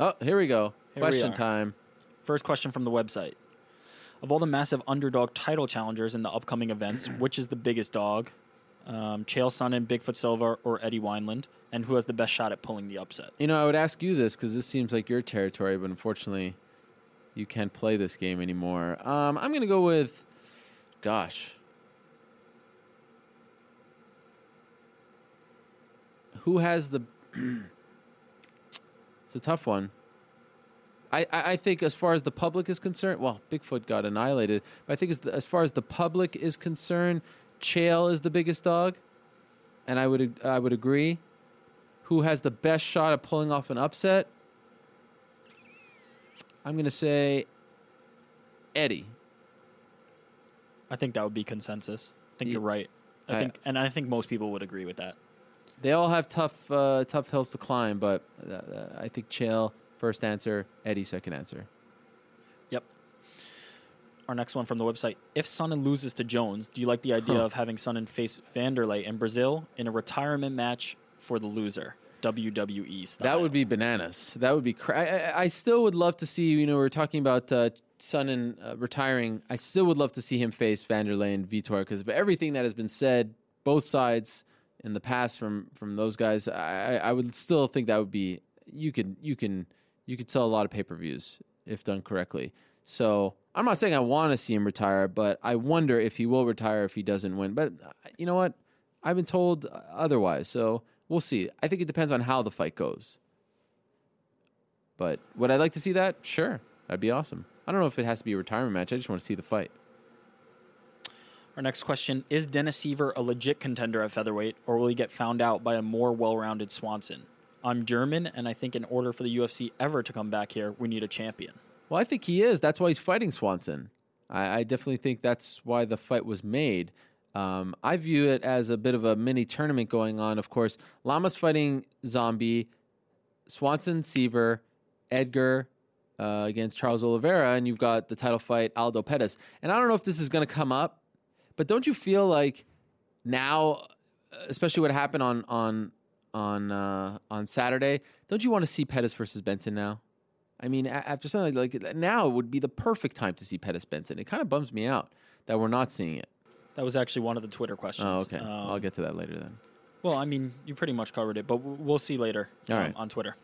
Oh, here we go. Here question we time. First question from the website. Of all the massive underdog title challengers in the upcoming events, which is the biggest dog? Um, Chael Sonnen, Bigfoot Silva, or Eddie Wineland? And who has the best shot at pulling the upset? You know, I would ask you this because this seems like your territory, but unfortunately, you can't play this game anymore. Um, I'm going to go with, gosh... Who has the... It's a tough one. I, I, I think as far as the public is concerned... Well, Bigfoot got annihilated. But I think as, the, as far as the public is concerned, Chael is the biggest dog. And I would I would agree. Who has the best shot at pulling off an upset? I'm going to say Eddie. I think that would be consensus. I think yeah. You're right. I, I think, and I think most people would agree with that. They all have tough, uh, tough hills to climb, but uh, I think Chael first answer, Eddie second answer. Yep. Our next one from the website: if Sonnen loses to Jones, do you like the idea huh. of having Sonnen face Vanderlei in Brazil in a retirement match for the loser? W W E style. That would be bananas. That would be cra- I, I still would love to see, you know, we we're talking about uh, Sonnen uh, retiring. I still would love to see him face Vanderlei and Vitor, because of everything that has been said, both sides in the past from, from those guys, I, I would still think that would be, you could, you can, you could sell a lot of pay-per-views if done correctly. So I'm not saying I want to see him retire, but I wonder if he will retire if he doesn't win. But uh, you know what? I've been told otherwise, so we'll see. I think it depends on how the fight goes. But would I like to see that? Sure. That'd be awesome. I don't know if it has to be a retirement match. I just want to see the fight. Our next question: is Dennis Seaver a legit contender at featherweight, or will he get found out by a more well-rounded Swanson? I'm German, and I think in order for the U F C ever to come back here, we need a champion. Well, I think he is. That's why he's fighting Swanson. I, I definitely think that's why the fight was made. Um, I view it as a bit of a mini tournament going on. Of course, Lama's fighting Zombie, Swanson, Seaver, Edgar uh, against Charles Oliveira, and you've got the title fight, Aldo Pettis. And I don't know if this is going to come up, but don't you feel like now, especially what happened on on on uh, on Saturday, don't you want to see Pettis versus Benson now? I mean, after something like that, now would be the perfect time to see Pettis Benson. It kind of bums me out that we're not seeing it. That was actually one of the Twitter questions. Oh, okay. Um, I'll get to that later then. Well, I mean, you pretty much covered it, but we'll see later um, right. on Twitter.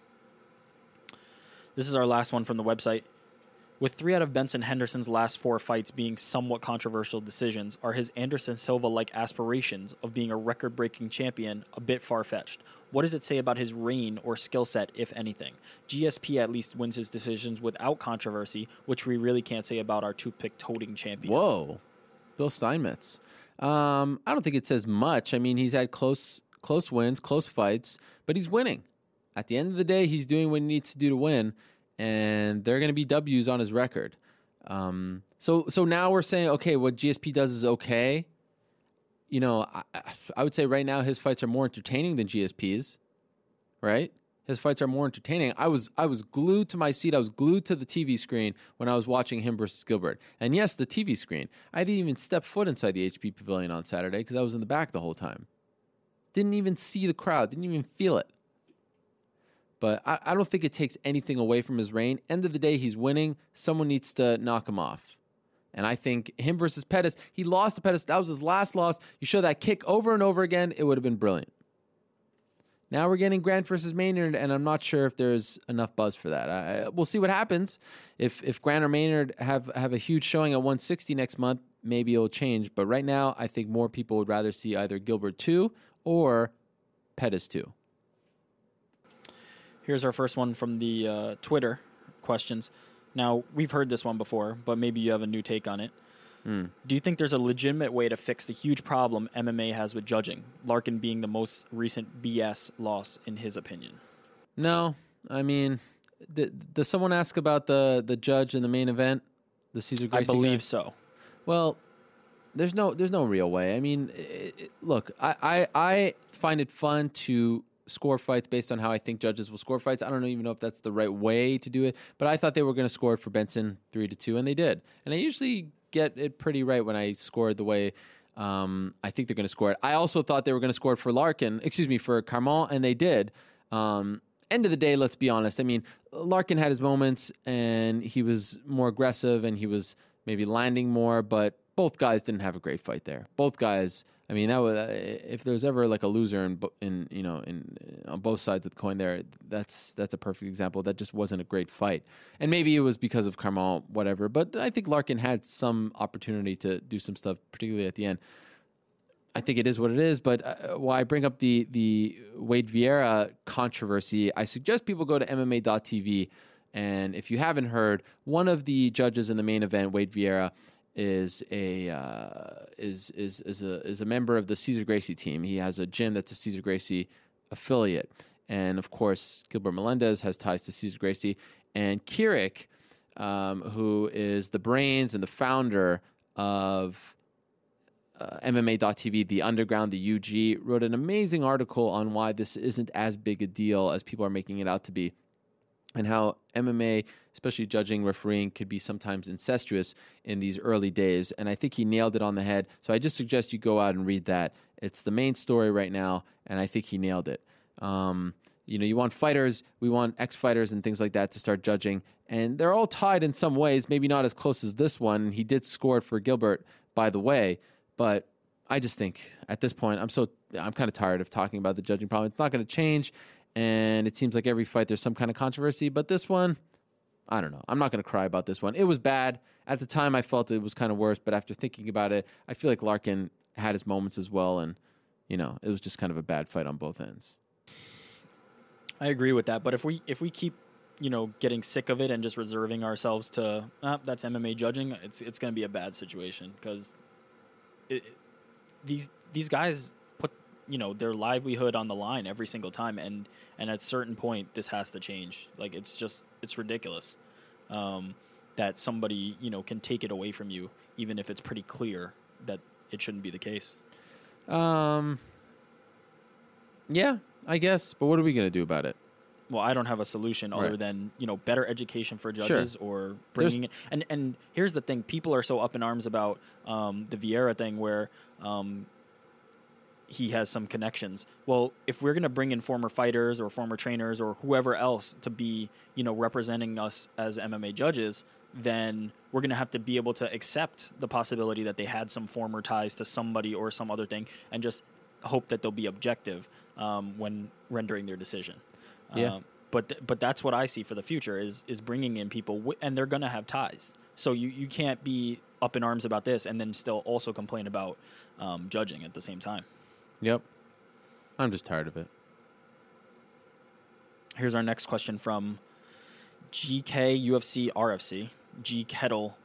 This is our last one from the website. With three out of Benson Henderson's last four fights being somewhat controversial decisions, are his Anderson Silva-like aspirations of being a record-breaking champion a bit far-fetched? What does it say about his reign or skill set, if anything? G S P at least wins his decisions without controversy, which we really can't say about our toothpick toting champion. Whoa. Bill Steinmetz. Um, I don't think it says much. I mean, he's had close close wins, close fights, but he's winning. At the end of the day, he's doing what he needs to do to win, and there are going to be W's on his record. Um, so so now we're saying, okay, what G S P does is okay. You know, I, I would say right now his fights are more entertaining than G S P's, right? His fights are more entertaining. I was I was glued to my seat. I was glued to the T V screen when I was watching him versus Gilbert. And yes, the T V screen. I didn't even step foot inside the H P Pavilion on Saturday because I was in the back the whole time. Didn't even see the crowd. Didn't even feel it. But I, I don't think it takes anything away from his reign. End of the day, he's winning. Someone needs to knock him off. And I think him versus Pettis, he lost to Pettis. That was his last loss. You show that kick over and over again, it would have been brilliant. Now we're getting Grant versus Maynard, and I'm not sure if there's enough buzz for that. I, we'll see what happens. If if Grant or Maynard have, have a huge showing at one sixty next month, maybe it'll change. But right now, I think more people would rather see either Gilbert two or Pettis two. Here's our first one from the uh, Twitter questions. Now, we've heard this one before, but maybe you have a new take on it. Mm. Do you think there's a legitimate way to fix the huge problem M M A has with judging, Larkin being the most recent B S loss in his opinion? No. I mean, th- does someone ask about the, the judge in the main event, the Cesar Gracie? I believe guy? so. Well, there's no there's no real way. I mean, it, it, look, I, I, I find it fun to score fights based on how I think judges will score fights. I don't even know if that's the right way to do it, but I thought they were going to score it for Benson three to two, and they did. And I usually get it pretty right when I scored the way um, I think they're going to score it. I also thought they were going to score it for Larkin, excuse me, for Carmon, and they did. Um, end of the day, let's be honest. I mean, Larkin had his moments, and he was more aggressive, and he was maybe landing more, but both guys didn't have a great fight there. Both guys, I mean, that was, if there's ever like a loser in, in you know, in on both sides of the coin there, that's that's a perfect example. That just wasn't a great fight. And maybe it was because of Carmon, whatever, but I think Larkin had some opportunity to do some stuff, particularly at the end. I think it is what it is, but uh, while I bring up the, the Wade Vieira controversy, I suggest people go to M M A dot T V, and if you haven't heard, one of the judges in the main event, Wade Vieira, is a uh, is is is a is a member of the Cesar Gracie team. He has a gym that's a Cesar Gracie affiliate, and of course Gilbert Melendez has ties to Cesar Gracie. And Kirik, um, who is the brains and the founder of uh, M M A dot T V, The Underground, the U G, wrote an amazing article on why this isn't as big a deal as people are making it out to be, and how M M A, especially judging, refereeing, could be sometimes incestuous in these early days. And I think he nailed it on the head. So I just suggest you go out and read that. It's the main story right now, and I think he nailed it. Um, you know, you want fighters, we want ex-fighters and things like that to start judging. And they're all tied in some ways, maybe not as close as this one. He did score it for Gilbert, by the way. But I just think at this point, I'm so I'm kind of tired of talking about the judging problem. It's not going to change. And it seems like every fight there's some kind of controversy. But this one, I don't know. I'm not going to cry about this one. It was bad. At the time, I felt it was kind of worse. But after thinking about it, I feel like Larkin had his moments as well. And, you know, it was just kind of a bad fight on both ends. I agree with that. But if we if we keep, you know, getting sick of it and just reserving ourselves to, ah, that's M M A judging, it's it's going to be a bad situation. Because these these guys... you know, their livelihood on the line every single time. And, and at a certain point, this has to change. Like, it's just, it's ridiculous um, that somebody, you know, can take it away from you, even if it's pretty clear that it shouldn't be the case. Um, yeah, I guess. But what are we going to do about it? Well, I don't have a solution other right. than, you know, better education for judges sure. or bringing There's... it. And, and here's the thing. People are so up in arms about um, the Vieira thing where, um, he has some connections. Well, if we're going to bring in former fighters or former trainers or whoever else to be, you know, representing us as M M A judges, then we're going to have to be able to accept the possibility that they had some former ties to somebody or some other thing and just hope that they'll be objective um, when rendering their decision. Yeah. Um, but, th- but that's what I see for the future is, is bringing in people w- and they're going to have ties. So you, you can't be up in arms about this and then still also complain about um, judging at the same time. Yep. I'm just tired of it. Here's our next question from G K U F C R F C, G Kettle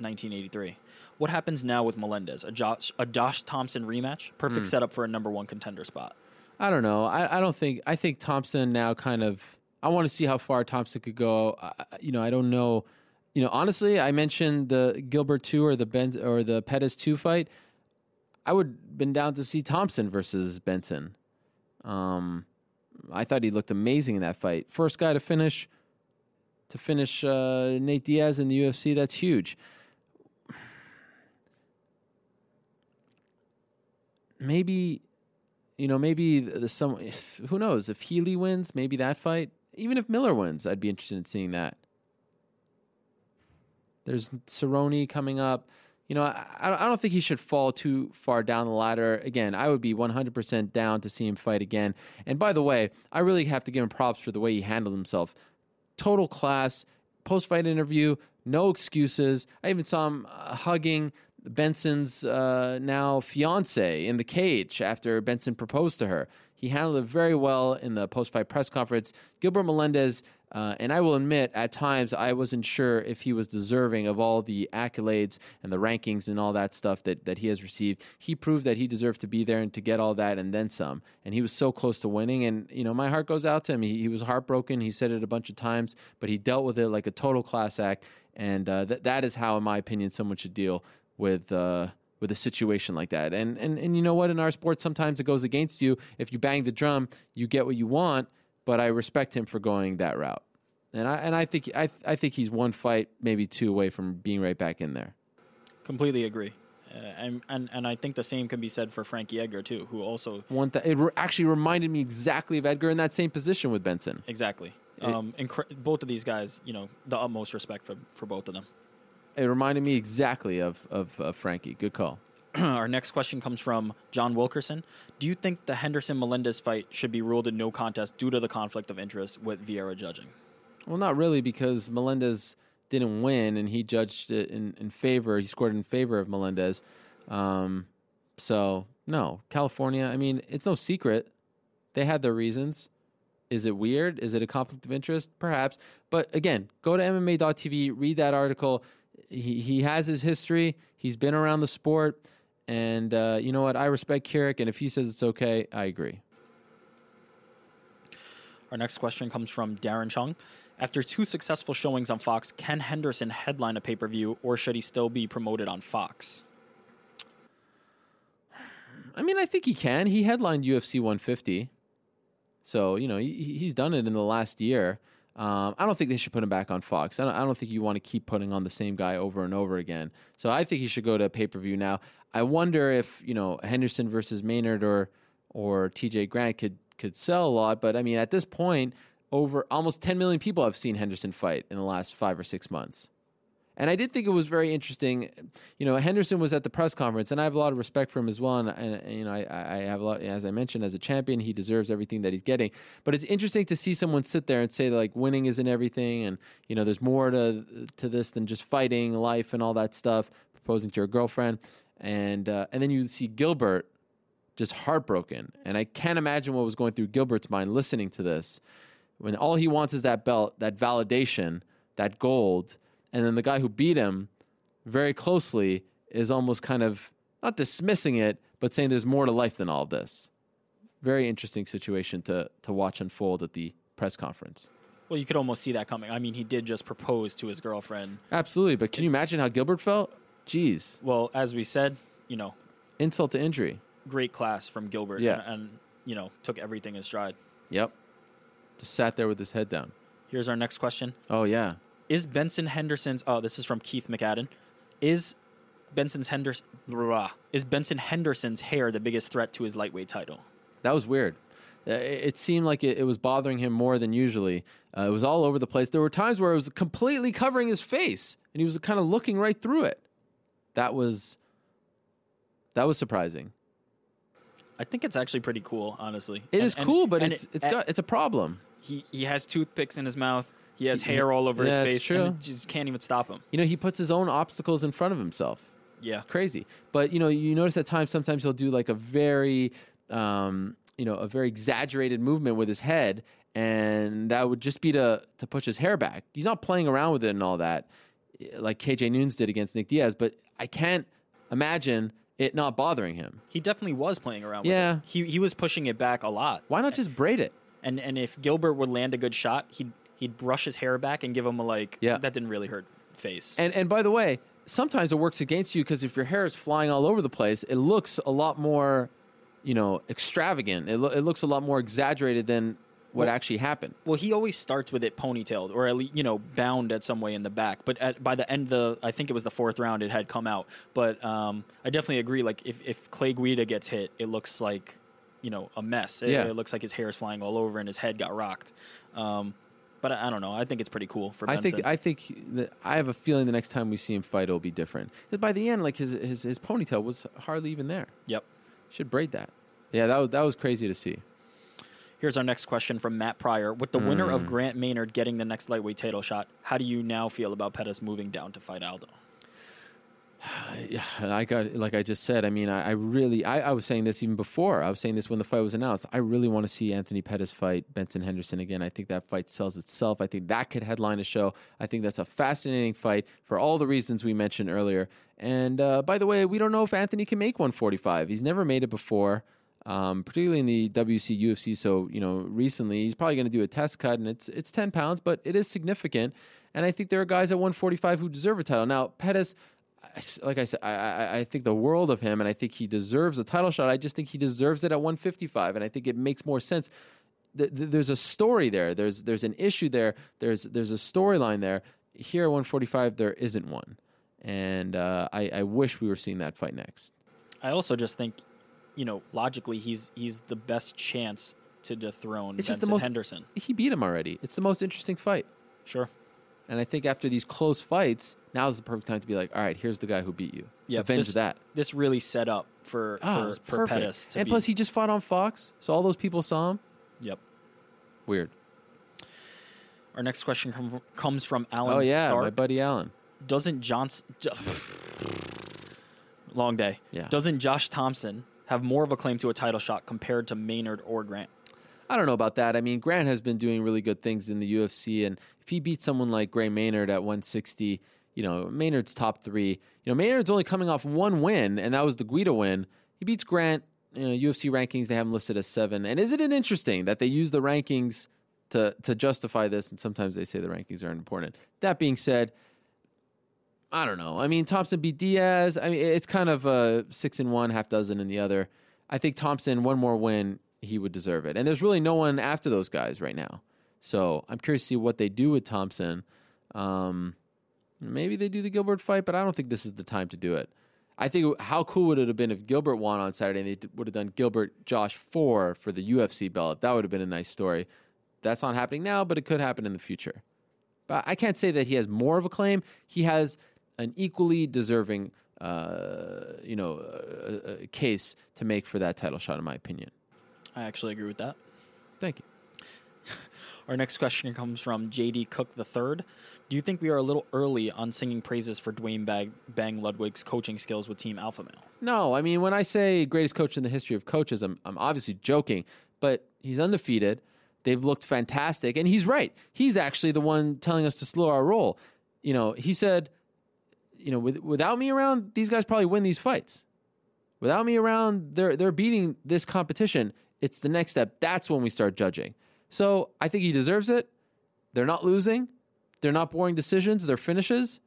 nineteen eighty-three. What happens now with Melendez? A Josh, a Josh Thompson rematch? Perfect mm. setup for a number one contender spot. I don't know. I, I don't think... I think Thompson now kind of... I want to see how far Thompson could go. I, you know, I don't know. You know, honestly, I mentioned the Gilbert two or the Ben or the Pettis two fight. I would have been down to see Thompson versus Benson. Um, I thought he looked amazing in that fight. First guy to finish to finish uh, Nate Diaz in the U F C. That's huge. Maybe, you know, maybe the, the some. If, who knows if Healy wins? Maybe that fight. Even if Miller wins, I'd be interested in seeing that. There's Cerrone coming up. You know, I, I don't think he should fall too far down the ladder. Again, I would be one hundred percent down to see him fight again. And by the way, I really have to give him props for the way he handled himself. Total class, post-fight interview, no excuses. I even saw him uh, hugging Benson's uh, now fiance in the cage after Benson proposed to her. He handled it very well in the post-fight press conference. Gilbert Melendez... Uh, and I will admit, at times, I wasn't sure if he was deserving of all the accolades and the rankings and all that stuff that, that he has received. He proved that he deserved to be there and to get all that and then some. And he was so close to winning. And, you know, my heart goes out to him. He, he was heartbroken. He said it a bunch of times, but he dealt with it like a total class act. And uh, th- that is how, in my opinion, someone should deal with... Uh, with a situation like that. And, and, and you know what? In our sport, sometimes it goes against you. If you bang the drum, you get what you want. But I respect him for going that route, and I and I think I I think he's one fight, maybe two away from being right back in there. Completely agree, uh, and and and I think the same can be said for Frankie Edgar too, who also one th- it re- actually reminded me exactly of Edgar in that same position with Benson. Exactly, it, um, incre- both of these guys, you know, the utmost respect for for both of them. It reminded me exactly of of, of Frankie. Good call. Our next question comes from John Wilkerson. Do you think the Henderson-Melendez fight should be ruled a no contest due to the conflict of interest with Vieira judging? Well, not really, because Melendez didn't win, and he judged it in, in favor. He scored in favor of Melendez. Um, so, no. California, I mean, it's no secret. They had their reasons. Is it weird? Is it a conflict of interest? Perhaps. But, again, go to M M A dot T V, read that article. He, he has his history. He's been around the sport. And uh, you know what? I respect Carrick, and if he says it's okay, I agree. Our next question comes from Darren Chung. After two successful showings on Fox, can Henderson headline a pay-per-view, or should he still be promoted on Fox? I mean, I think he can. He headlined U F C one fifty. So, you know, he, he's done it in the last year. Um, I don't think they should put him back on Fox. I don't, I don't think you want to keep putting on the same guy over and over again. So I think he should go to pay-per-view now. I wonder if, you know, Henderson versus Maynard or or T J Grant could, could sell a lot. But, I mean, at this point, over almost ten million people have seen Henderson fight in the last five or six months. And I did think it was very interesting. You know, Henderson was at the press conference, and I have a lot of respect for him as well. And, and you know, I, I have a lot, as I mentioned, as a champion, he deserves everything that he's getting. But it's interesting to see someone sit there and say, like, winning isn't everything, and, you know, there's more to to this than just fighting, life, and all that stuff, proposing to your girlfriend. And, uh, and then you see Gilbert just heartbroken. And I can't imagine what was going through Gilbert's mind listening to this, when all he wants is that belt, that validation, that gold. And then the guy who beat him very closely is almost kind of not dismissing it, but saying there's more to life than all of this. Very interesting situation to to watch unfold at the press conference. Well, you could almost see that coming. I mean, he did just propose to his girlfriend. Absolutely. But can you imagine how Gilbert felt? Jeez. Well, as we said, you know, insult to injury. Great class from Gilbert. Yeah. And, and you know, took everything in stride. Yep. Just sat there with his head down. Here's our next question. Oh, yeah. Is Benson Henderson's... Oh, this is from Keith McAdden. Is Benson's Henderson... Blah, is Benson Henderson's hair the biggest threat to his lightweight title? That was weird. It seemed like it, it was bothering him more than usually. Uh, it was all over the place. There were times where it was completely covering his face, and he was kind of looking right through it. That was... That was surprising. I think it's actually pretty cool, honestly. It and, is and, cool, but it's it, it's got it's a problem. He He has toothpicks in his mouth. He has hair all over yeah, his face. It's true. And it just can't even stop him. You know, he puts his own obstacles in front of himself. Yeah. It's crazy. But, you know, you notice at times sometimes he'll do like a very, um, you know, a very exaggerated movement with his head. And that would just be to, to push his hair back. He's not playing around with it and all that, like K J Noons did against Nick Diaz. But I can't imagine it not bothering him. He definitely was playing around yeah. with it. He, he was pushing it back a lot. Why not just braid it? And, and if Gilbert would land a good shot, he'd... He'd brush his hair back and give him a, like, yeah. that didn't really hurt face. And and by the way, sometimes it works against you because if your hair is flying all over the place, it looks a lot more, you know, extravagant. It, lo- it looks a lot more exaggerated than what well, actually happened. Well, he always starts with it ponytailed or, at least, you know, bound at some way in the back. But at, by the end of the, I think it was the fourth round, it had come out. But um, I definitely agree. Like, if, if Clay Guida gets hit, it looks like, you know, a mess. It, yeah. it looks like his hair is flying all over and his head got rocked. Um But I don't know. I think it's pretty cool for Benson. I think I think that I have a feeling the next time we see him fight, it'll be different. Because by the end, like his, his his ponytail was hardly even there. Yep. Should braid that. Yeah, that was that was crazy to see. Here's our next question from Matt Pryor. With the mm. winner of Grant Maynard getting the next lightweight title shot, how do you now feel about Pettis moving down to fight Aldo? I got like I just said. I mean, I, I really I, I was saying this even before. I was saying this when the fight was announced. I really want to see Anthony Pettis fight Benson Henderson again. I think that fight sells itself. I think that could headline a show. I think that's a fascinating fight for all the reasons we mentioned earlier. And uh, by the way, we don't know if Anthony can make one forty-five. He's never made it before, um, particularly in the W B C, U F C. So you know, recently he's probably going to do a test cut, and it's it's ten pounds, but it is significant. And I think there are guys at one forty-five who deserve a title. Now Pettis. Like I said, I, I think the world of him, and I think he deserves a title shot. I just think he deserves it at one fifty-five, and I think it makes more sense. Th- th- there's a story there. There's there's an issue there. There's there's a storyline there. Here at one forty-five, there isn't one, and uh, I, I wish we were seeing that fight next. I also just think, you know, logically, he's he's the best chance to dethrone it's Benson just the most, Henderson. He beat him already. It's the most interesting fight. Sure. And I think after these close fights, now's the perfect time to be like, all right, here's the guy who beat you. Yeah, Avenge this, that. This really set up for, oh, for, for Pettis. To and beat. Plus, he just fought on Fox, so all those people saw him. Yep. Weird. Our next question com- comes from Alan Stark. Oh, yeah, Stark. My buddy Alan. Doesn't Johnson... Jo- Long day. Yeah. Doesn't Josh Thompson have more of a claim to a title shot compared to Maynard or Grant? I don't know about that. I mean, Grant has been doing really good things in the U F C, and if he beats someone like Gray Maynard at one sixty, you know, Maynard's top three. You know, Maynard's only coming off one win, and that was the Guida win. He beats Grant. You know, U F C rankings, they have him listed as seven. And isn't it interesting that they use the rankings to, to justify this, and sometimes they say the rankings aren't important? That being said, I don't know. I mean, Thompson beat Diaz. I mean, it's kind of a six and one, half dozen in the other. I think Thompson, one more win, he would deserve it. And there's really no one after those guys right now. So I'm curious to see what they do with Thompson. Um, maybe they do the Gilbert fight, but I don't think this is the time to do it. I think how cool would it have been if Gilbert won on Saturday and they would have done Gilbert Josh four for the U F C belt. That would have been a nice story. That's not happening now, but it could happen in the future. But I can't say that he has more of a claim. He has an equally deserving, uh, you know, uh, uh, case to make for that title shot, in my opinion. I actually agree with that. Thank you. Our next question comes from J D Cook the third. Do you think we are a little early on singing praises for Dwayne Bang, Bang Ludwig's coaching skills with Team Alpha Male? No, I mean, when I say greatest coach in the history of coaches, I'm, I'm obviously joking, but he's undefeated. They've looked fantastic, and he's right. He's actually the one telling us to slow our roll. You know, he said, you know, with, without me around, these guys probably win these fights. Without me around, they're they're beating this competition. It's the next step. That's when we start judging. So I think he deserves it. They're not losing. They're not boring decisions. They're finishes.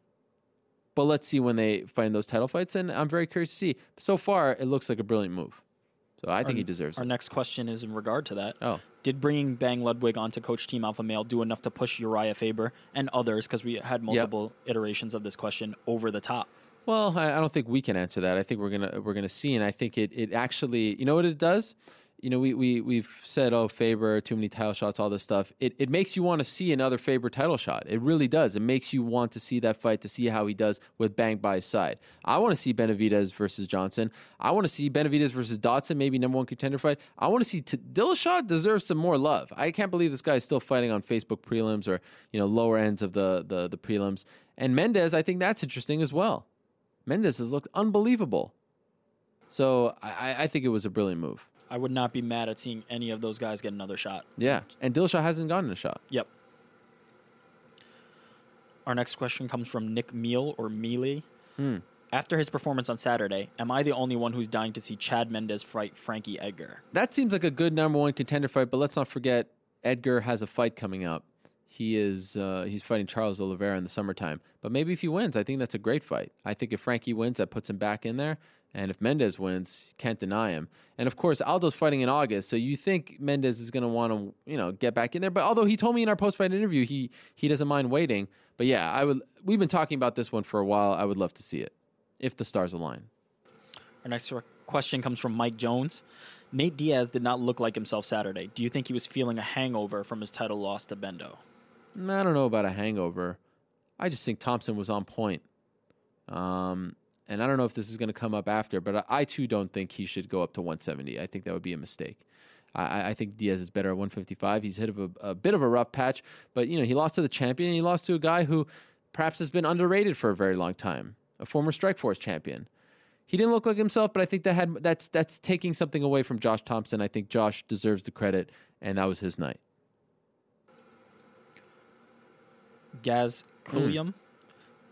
But let's see when they find those title fights. And I'm very curious to see. So far, it looks like a brilliant move. So I think our, he deserves our it. Our next question is in regard to that. Oh. Did bringing Bang Ludwig onto Coach Team Alpha Male do enough to push Uriah Faber and others, because we had multiple yep. iterations of this question, over the top? Well, I, I don't think we can answer that. I think we're gonna we're gonna see, and I think it it actually, you know what it does? You know, we, we, we've said, oh, Faber, too many title shots, all this stuff. It it makes you want to see another Faber title shot. It really does. It makes you want to see that fight, to see how he does with Bang by his side. I want to see Benavidez versus Johnson. I want to see Benavidez versus Dotson, maybe number one contender fight. I want to see T- Dillashaw deserves some more love. I can't believe this guy is still fighting on Facebook prelims, or, you know, lower ends of the, the, the prelims. And Mendez, I think that's interesting as well. Mendez has looked unbelievable. So I, I think it was a brilliant move. I would not be mad at seeing any of those guys get another shot. Yeah, and Dillashaw hasn't gotten a shot. Yep. Our next question comes from Nick Meal, or Mealy. Hmm. After his performance on Saturday, am I the only one who's dying to see Chad Mendez fight Frankie Edgar? That seems like a good number one contender fight, but let's not forget Edgar has a fight coming up. He is uh, he's fighting Charles Oliveira in the summertime. But maybe if he wins, I think that's a great fight. I think if Frankie wins, that puts him back in there. And if Mendez wins, you can't deny him. And, of course, Aldo's fighting in August, so you think Mendez is going to want to, you know, get back in there. But although he told me in our post-fight interview he he doesn't mind waiting. But, yeah, I would. We've been talking about this one for a while. I would love to see it, if the stars align. Our next question comes from Mike Jones. Nate Diaz did not look like himself Saturday. Do you think he was feeling a hangover from his title loss to Bendo? I don't know about a hangover. I just think Thompson was on point. Um... And I don't know if this is going to come up after, but I, too, don't think he should go up to one seventy. I think that would be a mistake. I, I think Diaz is better at one fifty-five. He's hit a, a bit of a rough patch, but, you know, he lost to the champion, and he lost to a guy who perhaps has been underrated for a very long time, a former Strikeforce champion. He didn't look like himself, but I think that had that's that's taking something away from Josh Thompson. I think Josh deserves the credit, and that was his night. Gaz Kuliam. Mm.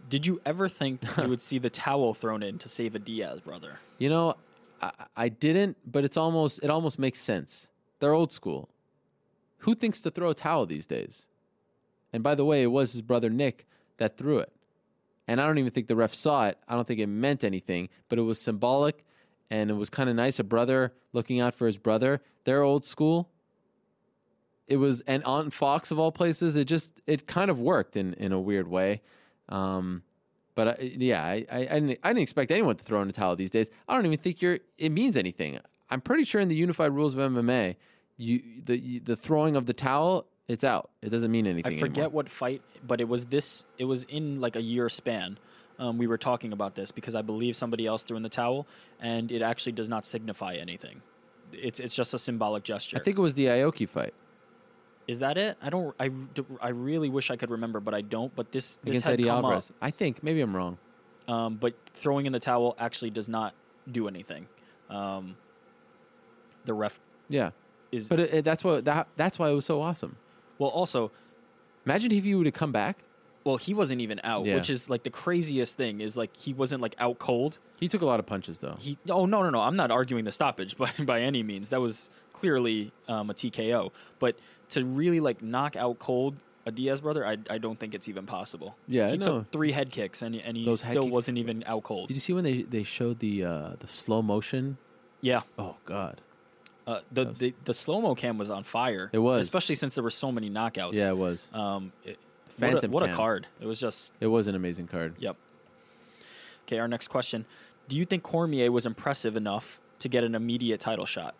Did you ever think you would see the towel thrown in to save a Diaz brother? You know, I, I didn't, but it's almost it almost makes sense. They're old school. Who thinks to throw a towel these days? And by the way, it was his brother Nick that threw it. And I don't even think the ref saw it. I don't think it meant anything, but it was symbolic, and it was kind of nice. A brother looking out for his brother. They're old school. It was, and on Fox of all places, it just it kind of worked in, in a weird way. Um, but I, yeah, I, I, I, didn't, I didn't expect anyone to throw in a towel these days. I don't even think you're, it means anything. I'm pretty sure in the unified rules of M M A, you, the, you, the throwing of the towel, it's out. It doesn't mean anything. I forget anymore. What fight, but it was this, it was in like a year span. Um, we were talking about this because I believe somebody else threw in the towel, and it actually does not signify anything. It's, it's just a symbolic gesture. I think it was the Aoki fight. Is that it? I don't. I, I really wish I could remember, but I don't. But this this against had Eddie come Alvarez. Up. I think maybe I'm wrong. Um, but throwing in the towel actually does not do anything. Um, the ref. Yeah. Is but it, it, that's what that that's why it was so awesome. Well, also, imagine if you would have come back. Well, he wasn't even out, yeah. Which is like the craziest thing. Is like he wasn't like out cold. He took a lot of punches though. He oh no no no. I'm not arguing the stoppage by by any means. That was clearly um, a T K O. But to really like knock out cold a Diaz brother, I I don't think it's even possible. Yeah, he no. took three head kicks and and he Those still wasn't even out cold. Did you see when they they showed the uh, the slow motion Yeah. Oh, God. Uh, the, was... the the slow-mo cam was on fire. It was. Especially since there were so many knockouts. Yeah, it was. Um, it, Phantom what a, what a card. It was just... It was an amazing card. Yep. Okay, our next question. Do you think Cormier was impressive enough to get an immediate title shot?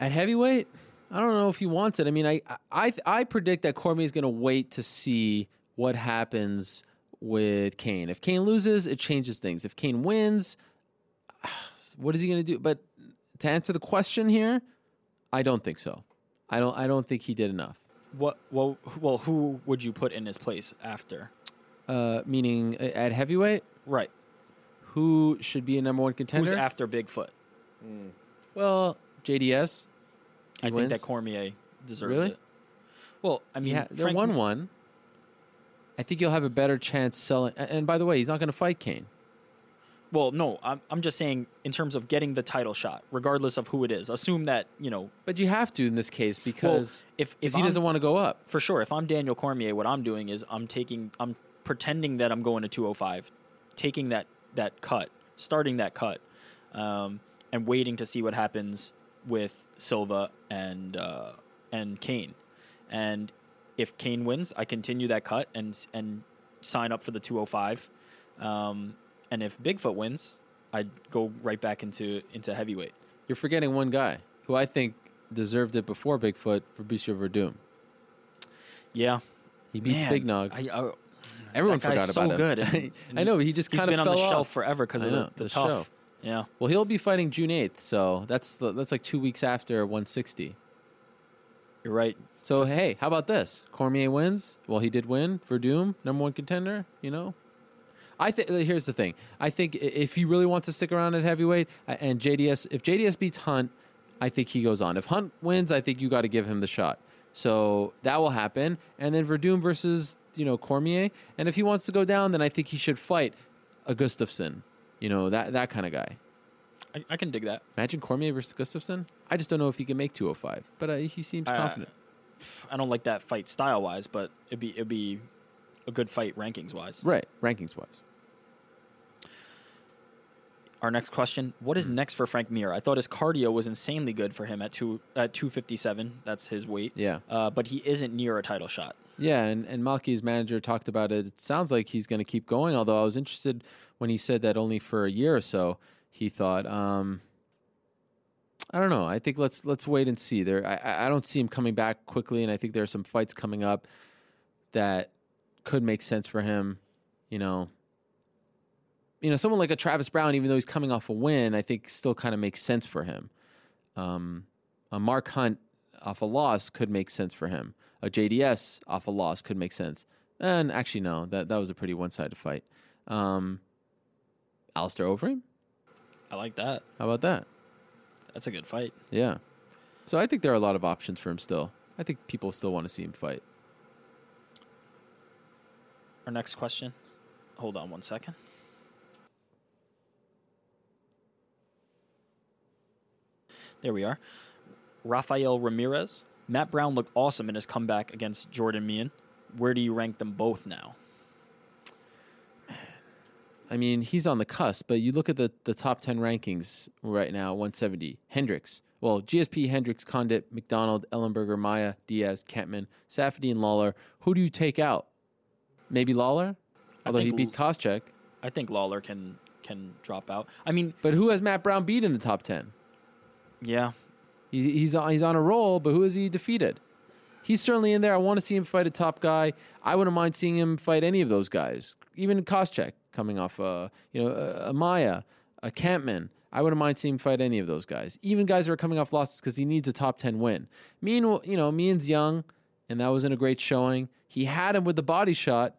At heavyweight? I don't know if he wants it. I mean, I I, I predict that Cormier's going to wait to see what happens with Kane. If Kane loses, it changes things. If Kane wins... What is he going to do? But to answer the question here, I don't think so. I don't. I don't think he did enough. What? Well, well, who would you put in his place after? Uh, meaning at heavyweight, right? Who should be a number one contender? Who's after Bigfoot? Mm. Well, J D S. I wins. think that Cormier deserves really? it. Well, I mean, yeah, they're one one. I think you'll have a better chance selling. And by the way, he's not going to fight Kane. Well, no, I'm I'm just saying in terms of getting the title shot, regardless of who it is. Assume that, you know... But you have to in this case because well, if, if he I'm, doesn't want to go up. For sure. If I'm Daniel Cormier, what I'm doing is I'm taking... I'm pretending that I'm going to two oh five, taking that, that cut, starting that cut, um, and waiting to see what happens with Silva and uh, and Kane. And if Kane wins, I continue that cut and, and sign up for the two oh five. Um... And if Bigfoot wins, I'd go right back into into heavyweight. You're forgetting one guy who I think deserved it before Bigfoot, Fabricio Verdum. Yeah. He beats Man, Big Nog. I, I, Everyone forgot so about good. him. And, and I know, he just kind of fell off. He's been on the shelf forever because of know, the, the, the tough. Show. Yeah. Well, he'll be fighting June eighth, so that's the, that's like two weeks after one sixty. You're right. So, hey, how about this? Cormier wins. Well, he did win. Verdum, number one contender, you know? I think here's the thing. I think if he really wants to stick around at heavyweight, and J D S, if J D S beats Hunt, I think he goes on. If Hunt wins, I think you got to give him the shot. So that will happen. And then Verdum versus you know Cormier, and if he wants to go down, then I think he should fight a Gustafsson. You know that that kind of guy. I, I can dig that. Imagine Cormier versus Gustafsson. I just don't know if he can make two oh five, but uh, he seems uh, confident. I don't like that fight style wise, but it'd be it'd be a good fight rankings wise. Right, rankings wise. Our next question, what is next for Frank Mir? I thought his cardio was insanely good for him at two at two fifty-seven. That's his weight. Yeah. Uh, but he isn't near a title shot. Yeah, and, and Malky's manager talked about it. It sounds like he's going to keep going, although I was interested when he said that only for a year or so, he thought. Um, I don't know. I think let's let's wait and see. There, I, I don't see him coming back quickly, and I think there are some fights coming up that could make sense for him, you know. You know, someone like a Travis Brown, even though he's coming off a win, I think still kind of makes sense for him. Um, a Mark Hunt off a loss could make sense for him. A J D S off a loss could make sense. And actually, no, that that was a pretty one-sided fight. Um, Alistair Overeem? I like that. How about that? That's a good fight. Yeah. So I think there are a lot of options for him still. I think people still want to see him fight. Our next question. Hold on one second. There we are. Rafael Ramirez. Matt Brown looked awesome in his comeback against Jordan Meehan. Where do you rank them both now? I mean, he's on the cusp, but you look at the, the top ten rankings right now, one seventy. Hendricks. Well, G S P, Hendricks, Condit, McDonald, Ellenberger, Maia, Diaz, Kentman, Safdie, and Lawler. Who do you take out? Maybe Lawler? Although he beat Koscheck. I think Lawler can can drop out. I mean, but who has Matt Brown beat in the top ten? Yeah. He, he's, on, he's on a roll, but who has he defeated? He's certainly in there. I want to see him fight a top guy. I wouldn't mind seeing him fight any of those guys. Even Koscheck coming off uh, you know, a, a Maia, a Kampman. I wouldn't mind seeing him fight any of those guys. Even guys who are coming off losses because he needs a top ten win. Mean, you know, Meehan's young, and that wasn't a great showing. He had him with the body shot.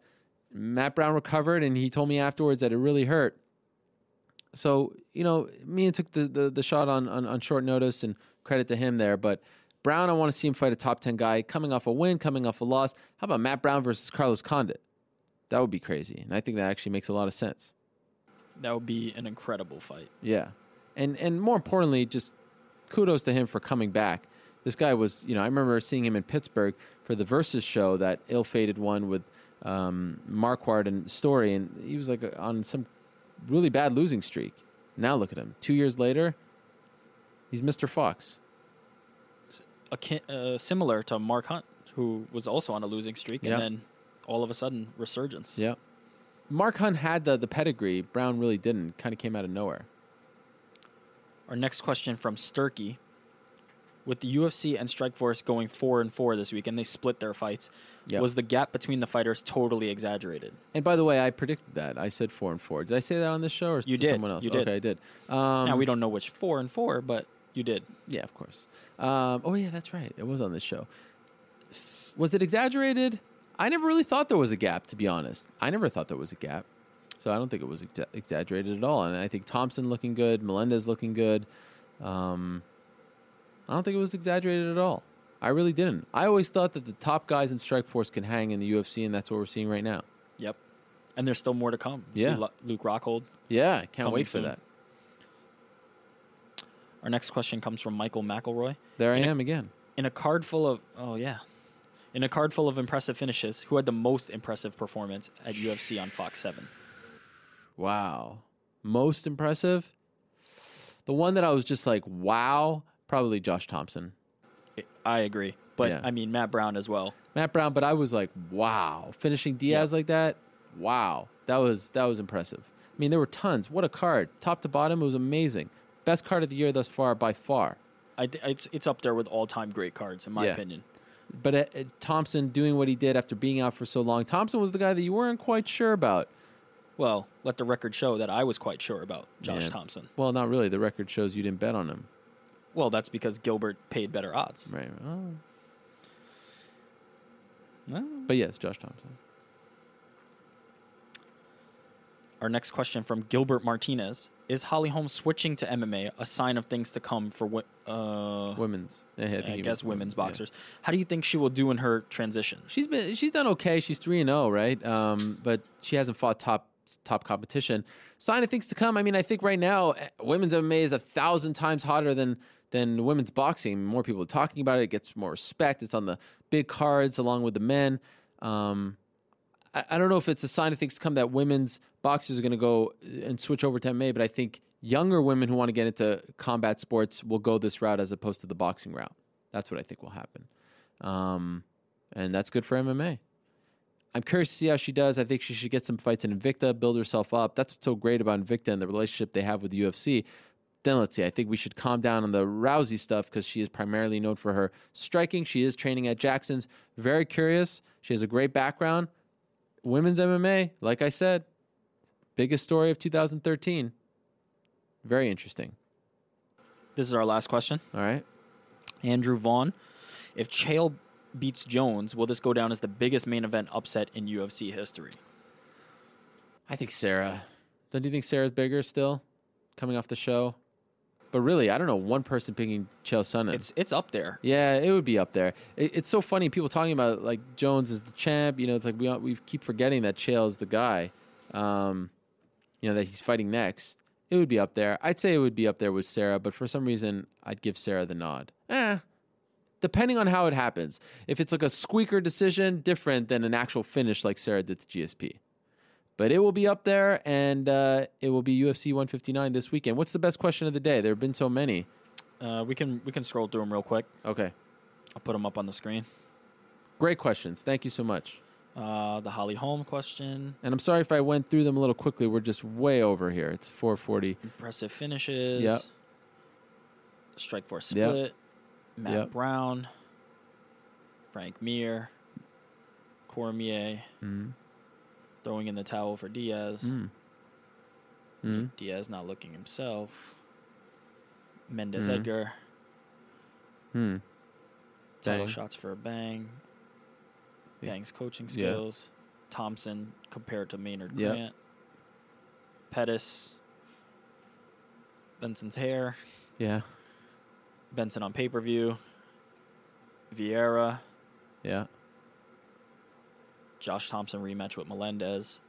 Matt Brown recovered, and he told me afterwards that it really hurt. So, you know, Meehan took the, the, the shot on, on, on short notice, and credit to him there. But Brown, I want to see him fight a top ten guy coming off a win, coming off a loss. How about Matt Brown versus Carlos Condit? That would be crazy. And I think that actually makes a lot of sense. That would be an incredible fight. Yeah. And, and more importantly, just kudos to him for coming back. This guy was, you know, I remember seeing him in Pittsburgh for the Versus show, that ill-fated one with um, Marquardt and Story. And he was like on some really bad losing streak. Now look at him. Two years later, he's Mister Fox. Akin, uh, similar to Mark Hunt, who was also on a losing streak, yep. and then all of a sudden, resurgence. Yeah. Mark Hunt had the, the pedigree. Brown really didn't. Kind of came out of nowhere. Our next question from Sturkey. With the U F C and Strikeforce going four and four this week, and they split their fights, yep. was the gap between the fighters totally exaggerated? And by the way, I predicted that. I said four and four. Did I say that on this show, or you did. Someone else? You did. Okay, I did. Um, now we don't know which four and four, but you did. Yeah, of course. Um, oh yeah, that's right. It was on this show. Was it exaggerated? I never really thought there was a gap, to be honest. I never thought there was a gap, so I don't think it was ex- exaggerated at all. And I think Thompson looking good, Melendez looking good. Um, I don't think it was exaggerated at all. I really didn't. I always thought that the top guys in Strikeforce can hang in the U F C, and that's what we're seeing right now. Yep. And there's still more to come. You yeah. see Luke Rockhold. Yeah, I can't wait for soon. That. Our next question comes from Michael McElroy. There in I am a, again. In a card full of... Oh, yeah. In a card full of impressive finishes, who had the most impressive performance at U F C on Fox seven? Wow. Most impressive? The one that I was just like, wow... Probably Josh Thompson. I agree. But, yeah. I mean, Matt Brown as well. Matt Brown, but I was like, wow. Finishing Diaz yeah. like that? Wow. That was that was impressive. I mean, there were tons. What a card. Top to bottom, it was amazing. Best card of the year thus far by far. I th- it's, it's up there with all-time great cards, in my yeah. opinion. But uh, Thompson doing what he did after being out for so long. Thompson was the guy that you weren't quite sure about. Well, let the record show that I was quite sure about Josh yeah. Thompson. Well, not really. The record shows you didn't bet on him. Well, that's because Gilbert paid better odds. Right. Oh. Well. But yes, Josh Thompson. Our next question from Gilbert Martinez. Is Holly Holm switching to M M A a sign of things to come for wi- uh, women's? Yeah, I, think I guess women's, women's boxers. Yeah. How do you think she will do in her transition? She's been she's done okay. She's three and oh, right? Um, but she hasn't fought top top competition. Sign of things to come. I mean, I think right now women's M M A is a thousand times hotter than than women's boxing. More people are talking about it. It gets more respect. It's on the big cards along with the men. Um, I, I don't know if it's a sign of things to come that women's boxers are going to go and switch over to M M A, but I think younger women who want to get into combat sports will go this route as opposed to the boxing route. That's what I think will happen. Um, and that's good for M M A. I'm curious to see how she does. I think she should get some fights in Invicta, build herself up. That's what's so great about Invicta and the relationship they have with the U F C. Then let's see. I think we should calm down on the Rousey stuff because she is primarily known for her striking. She is training at Jackson's. Very curious. She has a great background. Women's M M A, like I said, biggest story of two thousand thirteen. Very interesting. This is our last question. All right. Andrew Vaughn. If Chael beats Jones, will this go down as the biggest main event upset in U F C history? I think Sarah. Don't you think Sarah's bigger still, coming off the show? But really, I don't know one person picking Chael Sonnen. It's it's up there. Yeah, it would be up there. It, it's so funny people talking about like Jones is the champ. You know, it's like we we keep forgetting that Chael is the guy. Um, you know that he's fighting next. It would be up there. I'd say it would be up there with Sarah, but for some reason, I'd give Sarah the nod. Eh. Depending on how it happens. If it's like a squeaker decision, different than an actual finish like Sarah did to G S P. But it will be up there, and uh, it will be U F C one fifty-nine this weekend. What's the best question of the day? There have been so many. Uh, we can we can scroll through them real quick. Okay. I'll put them up on the screen. Great questions. Thank you so much. Uh, the Holly Holm question. And I'm sorry if I went through them a little quickly. We're just way over here. It's four forty. Impressive finishes. Yep. Strikeforce split. Yep. Matt yep. Brown, Frank Mir, Cormier, mm. throwing in the towel for Diaz. Mm. Mm. Diaz not looking himself. Mendez mm. Edgar. Mm. Title shots for a bang. Yeah. Bang's coaching skills. Yeah. Thompson compared to Maynard yep. Grant. Pettis. Benson's hair. Yeah. Benson on pay-per-view. Vieira. Yeah. Josh Thompson rematch with Melendez.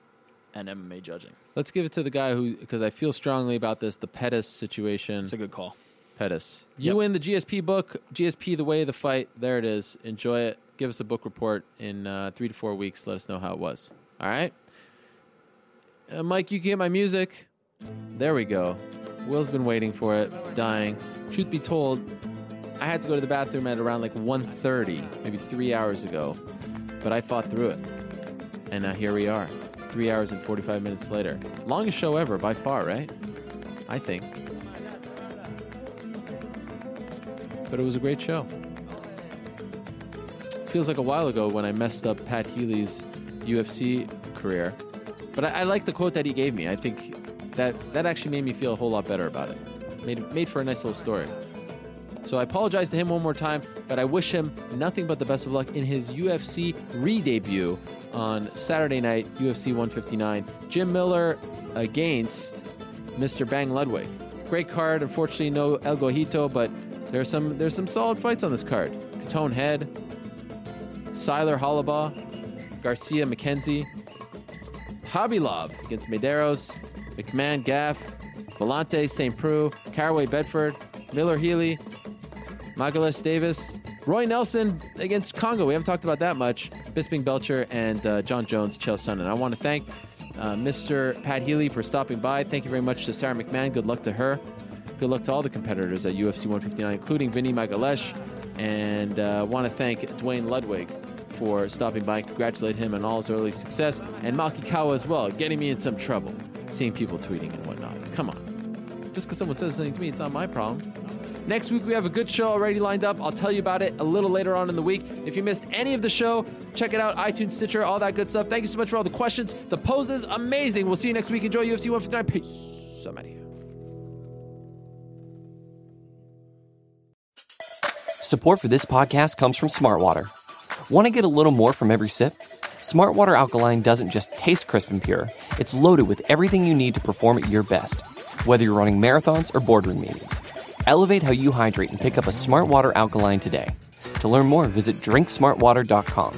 And M M A judging. Let's give it to the guy who, because I feel strongly about this, the Pettis situation. It's a good call. Pettis. You yep. win the G S P book. G S P, The Way of the Fight. There it is. Enjoy it. Give us a book report in uh, three to four weeks. Let us know how it was. All right? Uh, Mike, you can get my music. There we go. Will's been waiting for it, dying. Truth be told, I had to go to the bathroom at around like one thirty, maybe three hours ago. But I fought through it. And now here we are, three hours and forty-five minutes later. Longest show ever, by far, right? I think. But it was a great show. Feels like a while ago when I messed up Pat Healy's U F C career. But I, I like the quote that he gave me. I think that that actually made me feel a whole lot better about it. Made, made for a nice little story. So I apologize to him one more time, but I wish him nothing but the best of luck in his U F C re-debut on Saturday night, U F C one fifty-nine. Jim Miller against Mister Bang Ludwig. Great card. Unfortunately, no El Gojito, but there's some there's some solid fights on this card. Catone Head, Siler Halabaugh, Garcia McKenzie, Khabib against Medeiros, McMahon Gaff, Vellante Saint Preux, Caraway Bedford, Miller Healy, Magalesh Davis, Roy Nelson against Congo. We haven't talked about that much. Bisping Belcher and uh, John Jones, Chael Sonnen. I want to thank uh, Mister Pat Healy for stopping by. Thank you very much to Sarah McMahon. Good luck to her. Good luck to all the competitors at U F C one fifty-nine, including Vinny Magalesh. And I uh, want to thank Dwayne Ludwig for stopping by. Congratulate him on all his early success. And Maki Kawa as well, getting me in some trouble. Seeing people tweeting and whatnot. Come on. Just because someone says something to me, it's not my problem. Next week, we have a good show already lined up. I'll tell you about it a little later on in the week. If you missed any of the show, check it out. iTunes, Stitcher, all that good stuff. Thank you so much for all the questions. The poses, amazing. We'll see you next week. Enjoy U F C one fifty-nine. Peace. So many. Support for this podcast comes from Smartwater. Want to get a little more from every sip? Smartwater Alkaline doesn't just taste crisp and pure. It's loaded with everything you need to perform at your best, whether you're running marathons or boardroom meetings. Elevate how you hydrate and pick up a Smartwater Alkaline today. To learn more, visit drink smart water dot com.